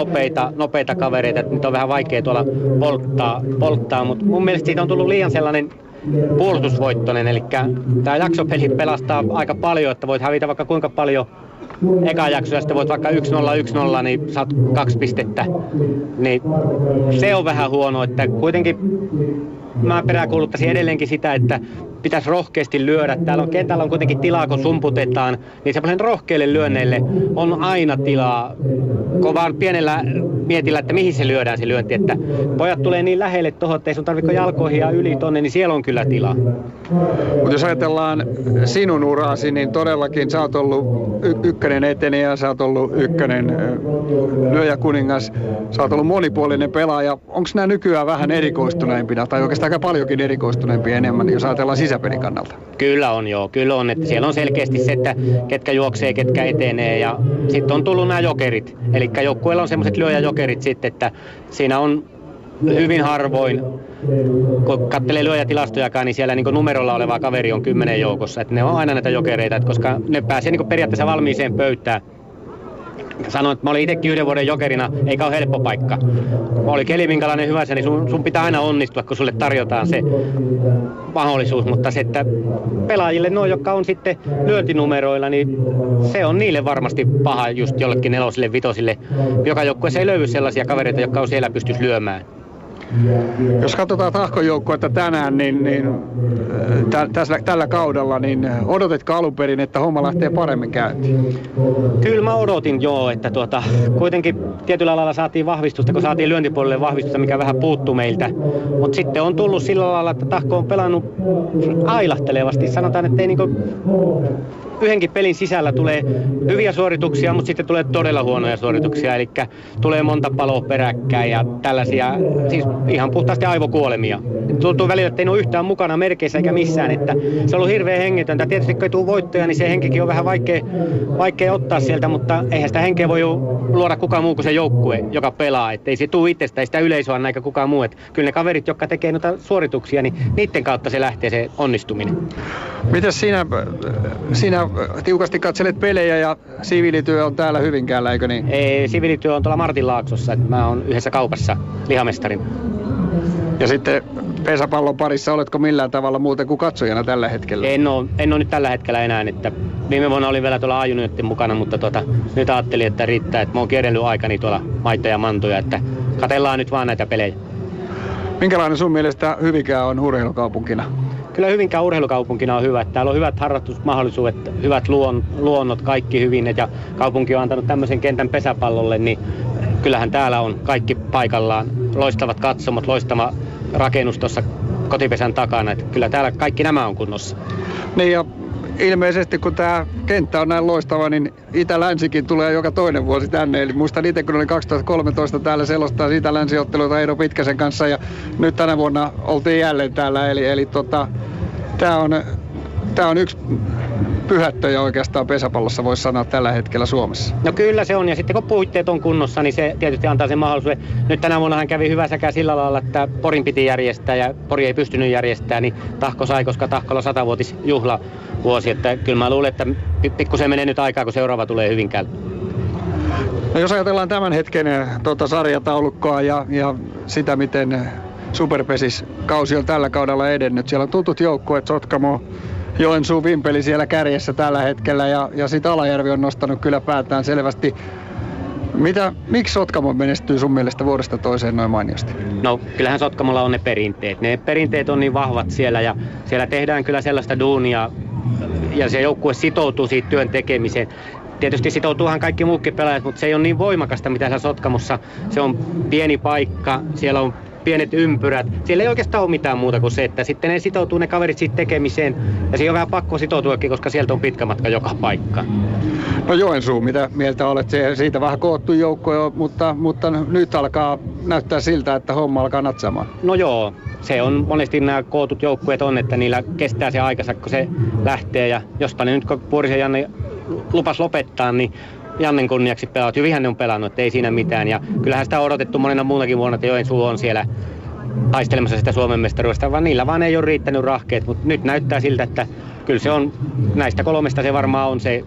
nopeita kavereita, että nyt on vähän vaikea tuolla polttaa, mutta mun mielestä siitä on tullut liian sellainen puolustusvoittoinen, eli tämä jaksopeli pelastaa aika paljon, että voit hävitä vaikka kuinka paljon eka jaksoja, sitten voit vaikka 1-0, niin saat 2 pistettä, niin se on vähän huono, että kuitenkin mä peräänkuuluttaisin edelleenkin sitä, että pitäisi rohkeasti lyödä. Täällä on kentällä on kuitenkin tilaa, kun sumputetaan, niin semmoisen rohkeille lyönneille on aina tilaa, kun vaan pienellä mietillä, että mihin se lyödään se lyönti, että pojat tulee niin lähelle tuohon, että ei sun tarvitse jalkoihin ja yli tonne, niin siellä on kyllä tilaa. Mutta jos ajatellaan sinun uraasi, niin todellakin sä oot ollut ykkönen etenijä, sä oot ollut ykkönen lyöjäkuningas, sä oot ollut monipuolinen pelaaja. Onko nämä nykyään vähän erikoistuneempina tai oikeastaan aika paljonkin erikoistuneempia enemmän, jos ajatellaan sisäpelin kannalta? Kyllä on joo, kyllä on. Että siellä on selkeästi se, että ketkä juoksee, ketkä etenee ja sitten on tullut nämä jokerit. Eli joukkueella on semmoiset lyöjäjokerit sitten, että siinä on hyvin harvoin, kun katselee lyöjätilastojakaan, niin siellä niin numerolla oleva kaveri on 10 joukossa. Että ne on aina näitä jokereita, että koska ne pääsee niin periaatteessa valmiiseen pöytään. Sanoin, että mä olin itsekin 1 vuoden jokerina, eikä ole helppo paikka. Oli keli minkälainen hyvänsä, niin sun pitää aina onnistua, kun sulle tarjotaan se mahdollisuus. Mutta se, että pelaajille, jotka on sitten lyöntinumeroilla, niin se on niille varmasti paha just jollekin 4-5. Joka joukkueessa ei löydy sellaisia kavereita, jotka on siellä pystyisi lyömään. Jos katsotaan tahkojoukkuetta tänään, niin tällä kaudella, niin odotitko alun perin, että homma lähtee paremmin käyntiin? Kyllä mä odotin joo, että kuitenkin tietyllä lailla saatiin vahvistusta, kun saatiin lyöntipuolelle vahvistusta, mikä vähän puuttuu meiltä. Mutta sitten on tullut sillä lailla, että Tahko on pelannut ailahtelevasti. Sanotaan, että ei niinku yhdenkin pelin sisällä tulee hyviä suorituksia, mutta sitten tulee todella huonoja suorituksia. Eli tulee monta paloa peräkkäin ja tällaisia, siis ihan puhtaasti aivokuolemia. Tuntuu välillä, että ei ole yhtään mukana merkeissä eikä missään. Että se on ollut hirveän hengetöntä. Tietysti kun ei tule voittoja, niin se henkikin on vähän vaikea ottaa sieltä, mutta eihän sitä henkeä voi luoda kukaan muu kuin se joukkue, joka pelaa. Että ei se tule itsestä, ei sitä yleisöä eikä kukaan muu. Että kyllä ne kaverit, jotka tekee noita suorituksia, niin niiden kautta se lähtee se onnistuminen. Mitäs sinä tiukasti katselet pelejä ja siviilityö on täällä Hyvinkäällä, eikö niin? Ei, siviilityö on tuolla Martinlaaksossa. Että mä oon yhdessä kaupassa lihamestarin. Ja sitten pesäpallon parissa oletko millään tavalla muuten kuin katsojana tällä hetkellä? En ole nyt tällä hetkellä enää. Että viime vuonna olin vielä tuolla A-junioiden mukana, mutta nyt ajattelin, että riittää. Että mä oon kierrellyt aikani tuolla maittoja ja mantoja, että katsellaan nyt vaan näitä pelejä. Minkälainen sun mielestä Hyvinkää on urheilukaupunkina? Kyllä Hyvinkään urheilukaupunkina on hyvä. Täällä on hyvät harrastusmahdollisuudet, hyvät luonnot, kaikki hyvin. Ja kaupunki on antanut tämmöisen kentän pesäpallolle, niin kyllähän täällä on kaikki paikallaan. Loistavat katsomot, loistava rakennus tuossa kotipesän takana. Että kyllä täällä kaikki nämä on kunnossa. Niin ja ilmeisesti kun tämä kenttä on näin loistava, niin Itä-Länsikin tulee joka toinen vuosi tänne. Eli muistan itse, kun olin 2013 täällä selostaa Itä-Länsiotteluita Eero Pitkäsen kanssa. Ja nyt tänä vuonna oltiin jälleen täällä. Eli tämä on yksi pyhättöjä oikeastaan pesäpallossa, voisi sanoa, tällä hetkellä Suomessa. No kyllä se on, ja sitten kun puitteet on kunnossa, niin se tietysti antaa sen mahdollisuuden. Nyt tänä vuonna hän kävi hyvä säkä sillä lailla, että Porin piti järjestää ja Pori ei pystynyt järjestämään, niin Tahko sai, koska Tahkolla on 100-vuotisjuhlavuosi. Että kyllä mä luulen, että pikkusen menee nyt aikaa, kun seuraava tulee Hyvinkäällä. No jos ajatellaan tämän hetken sarjataulukkoa ja sitä, miten Superpesis kausi on tällä kaudella edennyt. Siellä on tutut joukkueet, Sotkamo, Joensuu, Vimpeli siellä kärjessä tällä hetkellä ja sitten Alajärvi on nostanut kyllä päätään selvästi. Miksi Sotkamo menestyy sun mielestä vuodesta toiseen noin mainiosti? No kyllähän Sotkamolla on ne perinteet. Ne perinteet on niin vahvat siellä ja siellä tehdään kyllä sellaista duunia ja se joukkue sitoutuu siitä työn tekemiseen. Tietysti sitoutuuhan kaikki muukin pelaajat, mutta se ei ole niin voimakasta mitä siellä Sotkamossa. Se on pieni paikka, siellä on pienet ympyrät. Siellä ei oikeastaan ole mitään muuta kuin se, että sitten ne sitoutuu ne kaverit siitä tekemiseen. Ja siinä on vähän pakko sitoutuakin, koska sieltä on pitkä matka joka paikka. No Joensuu, mitä mieltä olet? Siitä vähän koottu joukko jo, mutta nyt alkaa näyttää siltä, että homma alkaa natsaamaan. No joo, se on monesti nämä kootut joukkueet on, että niillä kestää se aikansa, kun se lähtee. Ja jospa ne nyt, kun Puurisen Janne lupas lopettaa, niin Jannen kunniaksi pelaat. Hyvinhän ne on pelannut, ei siinä mitään. Ja kyllähän sitä on odotettu monena muunakin vuonna, että Joensuu on siellä taistelemassa sitä Suomen mestaruudesta, vaan niillä vaan ei ole riittänyt rahkeet. Mutta nyt näyttää siltä, että kyllä se on, näistä kolmesta se varmaan on se,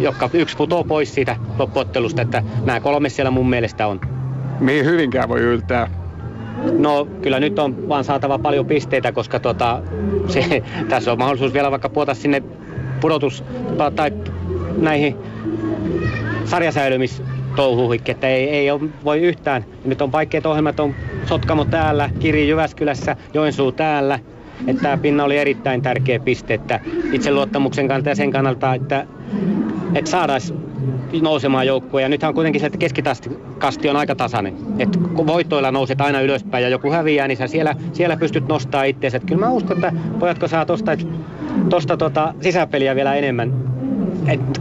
joka yksi putoo pois siitä loppuottelusta, että nämä kolme siellä mun mielestä on. Mihin Hyvinkään voi yltää? No kyllä nyt on vaan saatava paljon pisteitä, koska tässä on mahdollisuus vielä vaikka puota sinne pudotus tai näihin sarjasäilymistouhuihin, että ei voi yhtään. Nyt on vaikeat ohjelmat, on Sotkamo täällä, Kiri Jyväskylässä, Joensuu täällä. Että tämä pinna oli erittäin tärkeä piste, että itseluottamuksen kannalta ja sen kannalta, että saadaisiin nousemaan joukkoja. Ja nythän on kuitenkin se, että keskikasti on aika tasainen. Että kun voitoilla nouset aina ylöspäin ja joku häviää, niin sä siellä pystyt nostamaan itseäsi. Että kyllä mä uskon, että pojatko saa tuosta sisäpeliä vielä enemmän.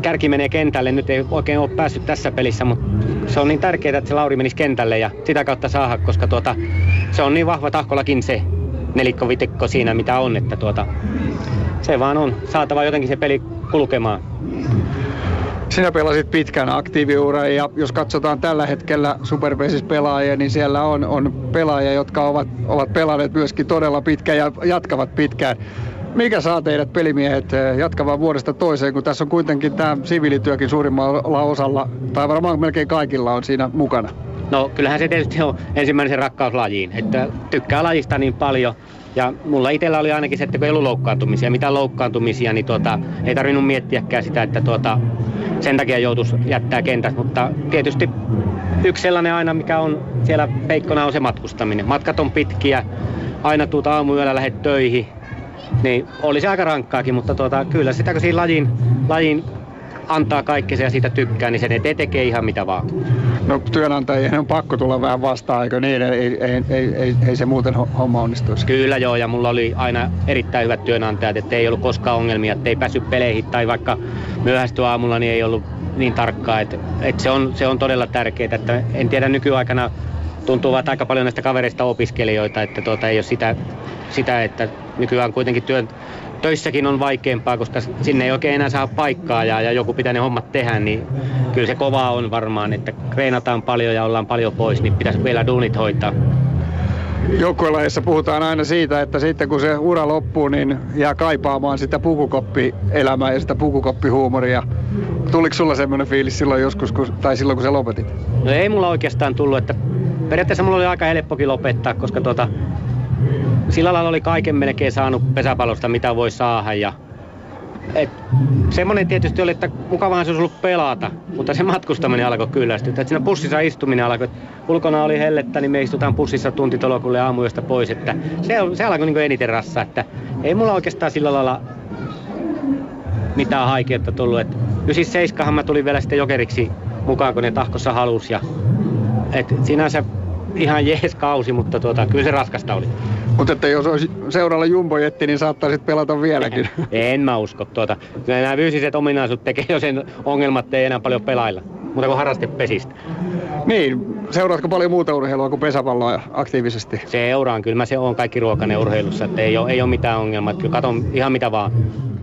Kärki menee kentälle, nyt ei oikein ole päässyt tässä pelissä, mutta se on niin tärkeää, että se Lauri menisi kentälle ja sitä kautta saada, koska se on niin vahva Tahkollakin se nelikko-vitikko siinä mitä on, että se vaan on saatava jotenkin se peli kulkemaan. Sinä pelasit pitkän aktiiviuran ja jos katsotaan tällä hetkellä Superpesis pelaajia, niin siellä on pelaajia, jotka ovat pelanneet myöskin todella pitkään ja jatkavat pitkään. Mikä saa teidät pelimiehet jatkamaan vuodesta toiseen, kun tässä on kuitenkin tämä siviilityökin suurimmalla osalla, tai varmaan melkein kaikilla on siinä mukana? No kyllähän se tietysti on ensimmäinen rakkaus lajiin, että tykkää lajista niin paljon. Ja mulla itsellä oli ainakin se, että kun ei ollut loukkaantumisia, mitään loukkaantumisia, niin ei tarvinnut miettiäkään sitä, että sen takia joutuisi jättää kentät, mutta tietysti yksi sellainen aina, mikä on siellä peikkona, on se matkustaminen. Matkat on pitkiä, aina tuota aamuyöllä lähdet töihin. Niin oli se aika rankkaakin, mutta kyllä sitä, kun siinä lajin antaa kaikkensa ja siitä tykkää, niin sen eteen tekee ihan mitä vaan. No työnantajien on pakko tulla vähän vastaan, eikö niin? Ei se muuten homma onnistuisi. Kyllä joo, ja mulla oli aina erittäin hyvät työnantajat, että ei ollut koskaan ongelmia, että ei päässyt peleihin tai vaikka myöhästy aamulla, niin ei ollut niin tarkkaa. Että se on todella tärkeää, että en tiedä, nykyaikana tuntuu vaan, että aika paljon näistä kavereista opiskelijoita, että ei ole sitä, että nykyään kuitenkin töissäkin on vaikeampaa, koska sinne ei oikein enää saa paikkaa ja joku pitää ne hommat tehdä, niin kyllä se kovaa on varmaan, että treenataan paljon ja ollaan paljon pois, niin pitäisi vielä duunit hoitaa. Joukkuelajeissa puhutaan aina siitä, että sitten kun se ura loppuu, niin jää kaipaamaan sitä pukukoppielämää ja sitä pukukoppihuumoria. Tuliko sulla semmoinen fiilis silloin joskus, silloin kun sä lopetit? No ei mulla oikeastaan tullut, että periaatteessa mulla oli aika helppokin lopettaa, koska sillä lailla oli kaiken melkein saanut pesäpallosta, mitä voi saada. Semmoinen tietysti oli, että mukavahan se olisi ollut pelata, mutta se matkustaminen alkoi kyllästyä. Et siinä bussissa istuminen alkoi. Ulkona oli hellettä, niin me istutaan bussissa tuntitolokulle aamuyöstä pois. Että se alkoi niin kuin eniten rassaa. Että ei mulla oikeastaan sillä lailla mitään haikeutta tullut. 97 mä tulin vielä sitten jokeriksi mukaan, kun ne tahkossa halusi. Sinänsä ihan jees kausi, mutta kyllä se raskasta oli. Mutta jos olisi seuralla jumbojetti, niin saattaisit pelata vieläkin. En mä usko. Nämä fyysiset ominaisuudet tekee jo sen ongelmat, ei enää paljon pelailla. Mutta kun harraste pesistä. Niin, seuraatko paljon muuta urheilua kuin pesäpalloa aktiivisesti? Seuraan, kyllä mä oon kaikki ruokainen urheilussa. Ei ole mitään ongelmaa. Kyllä katon ihan mitä vaan.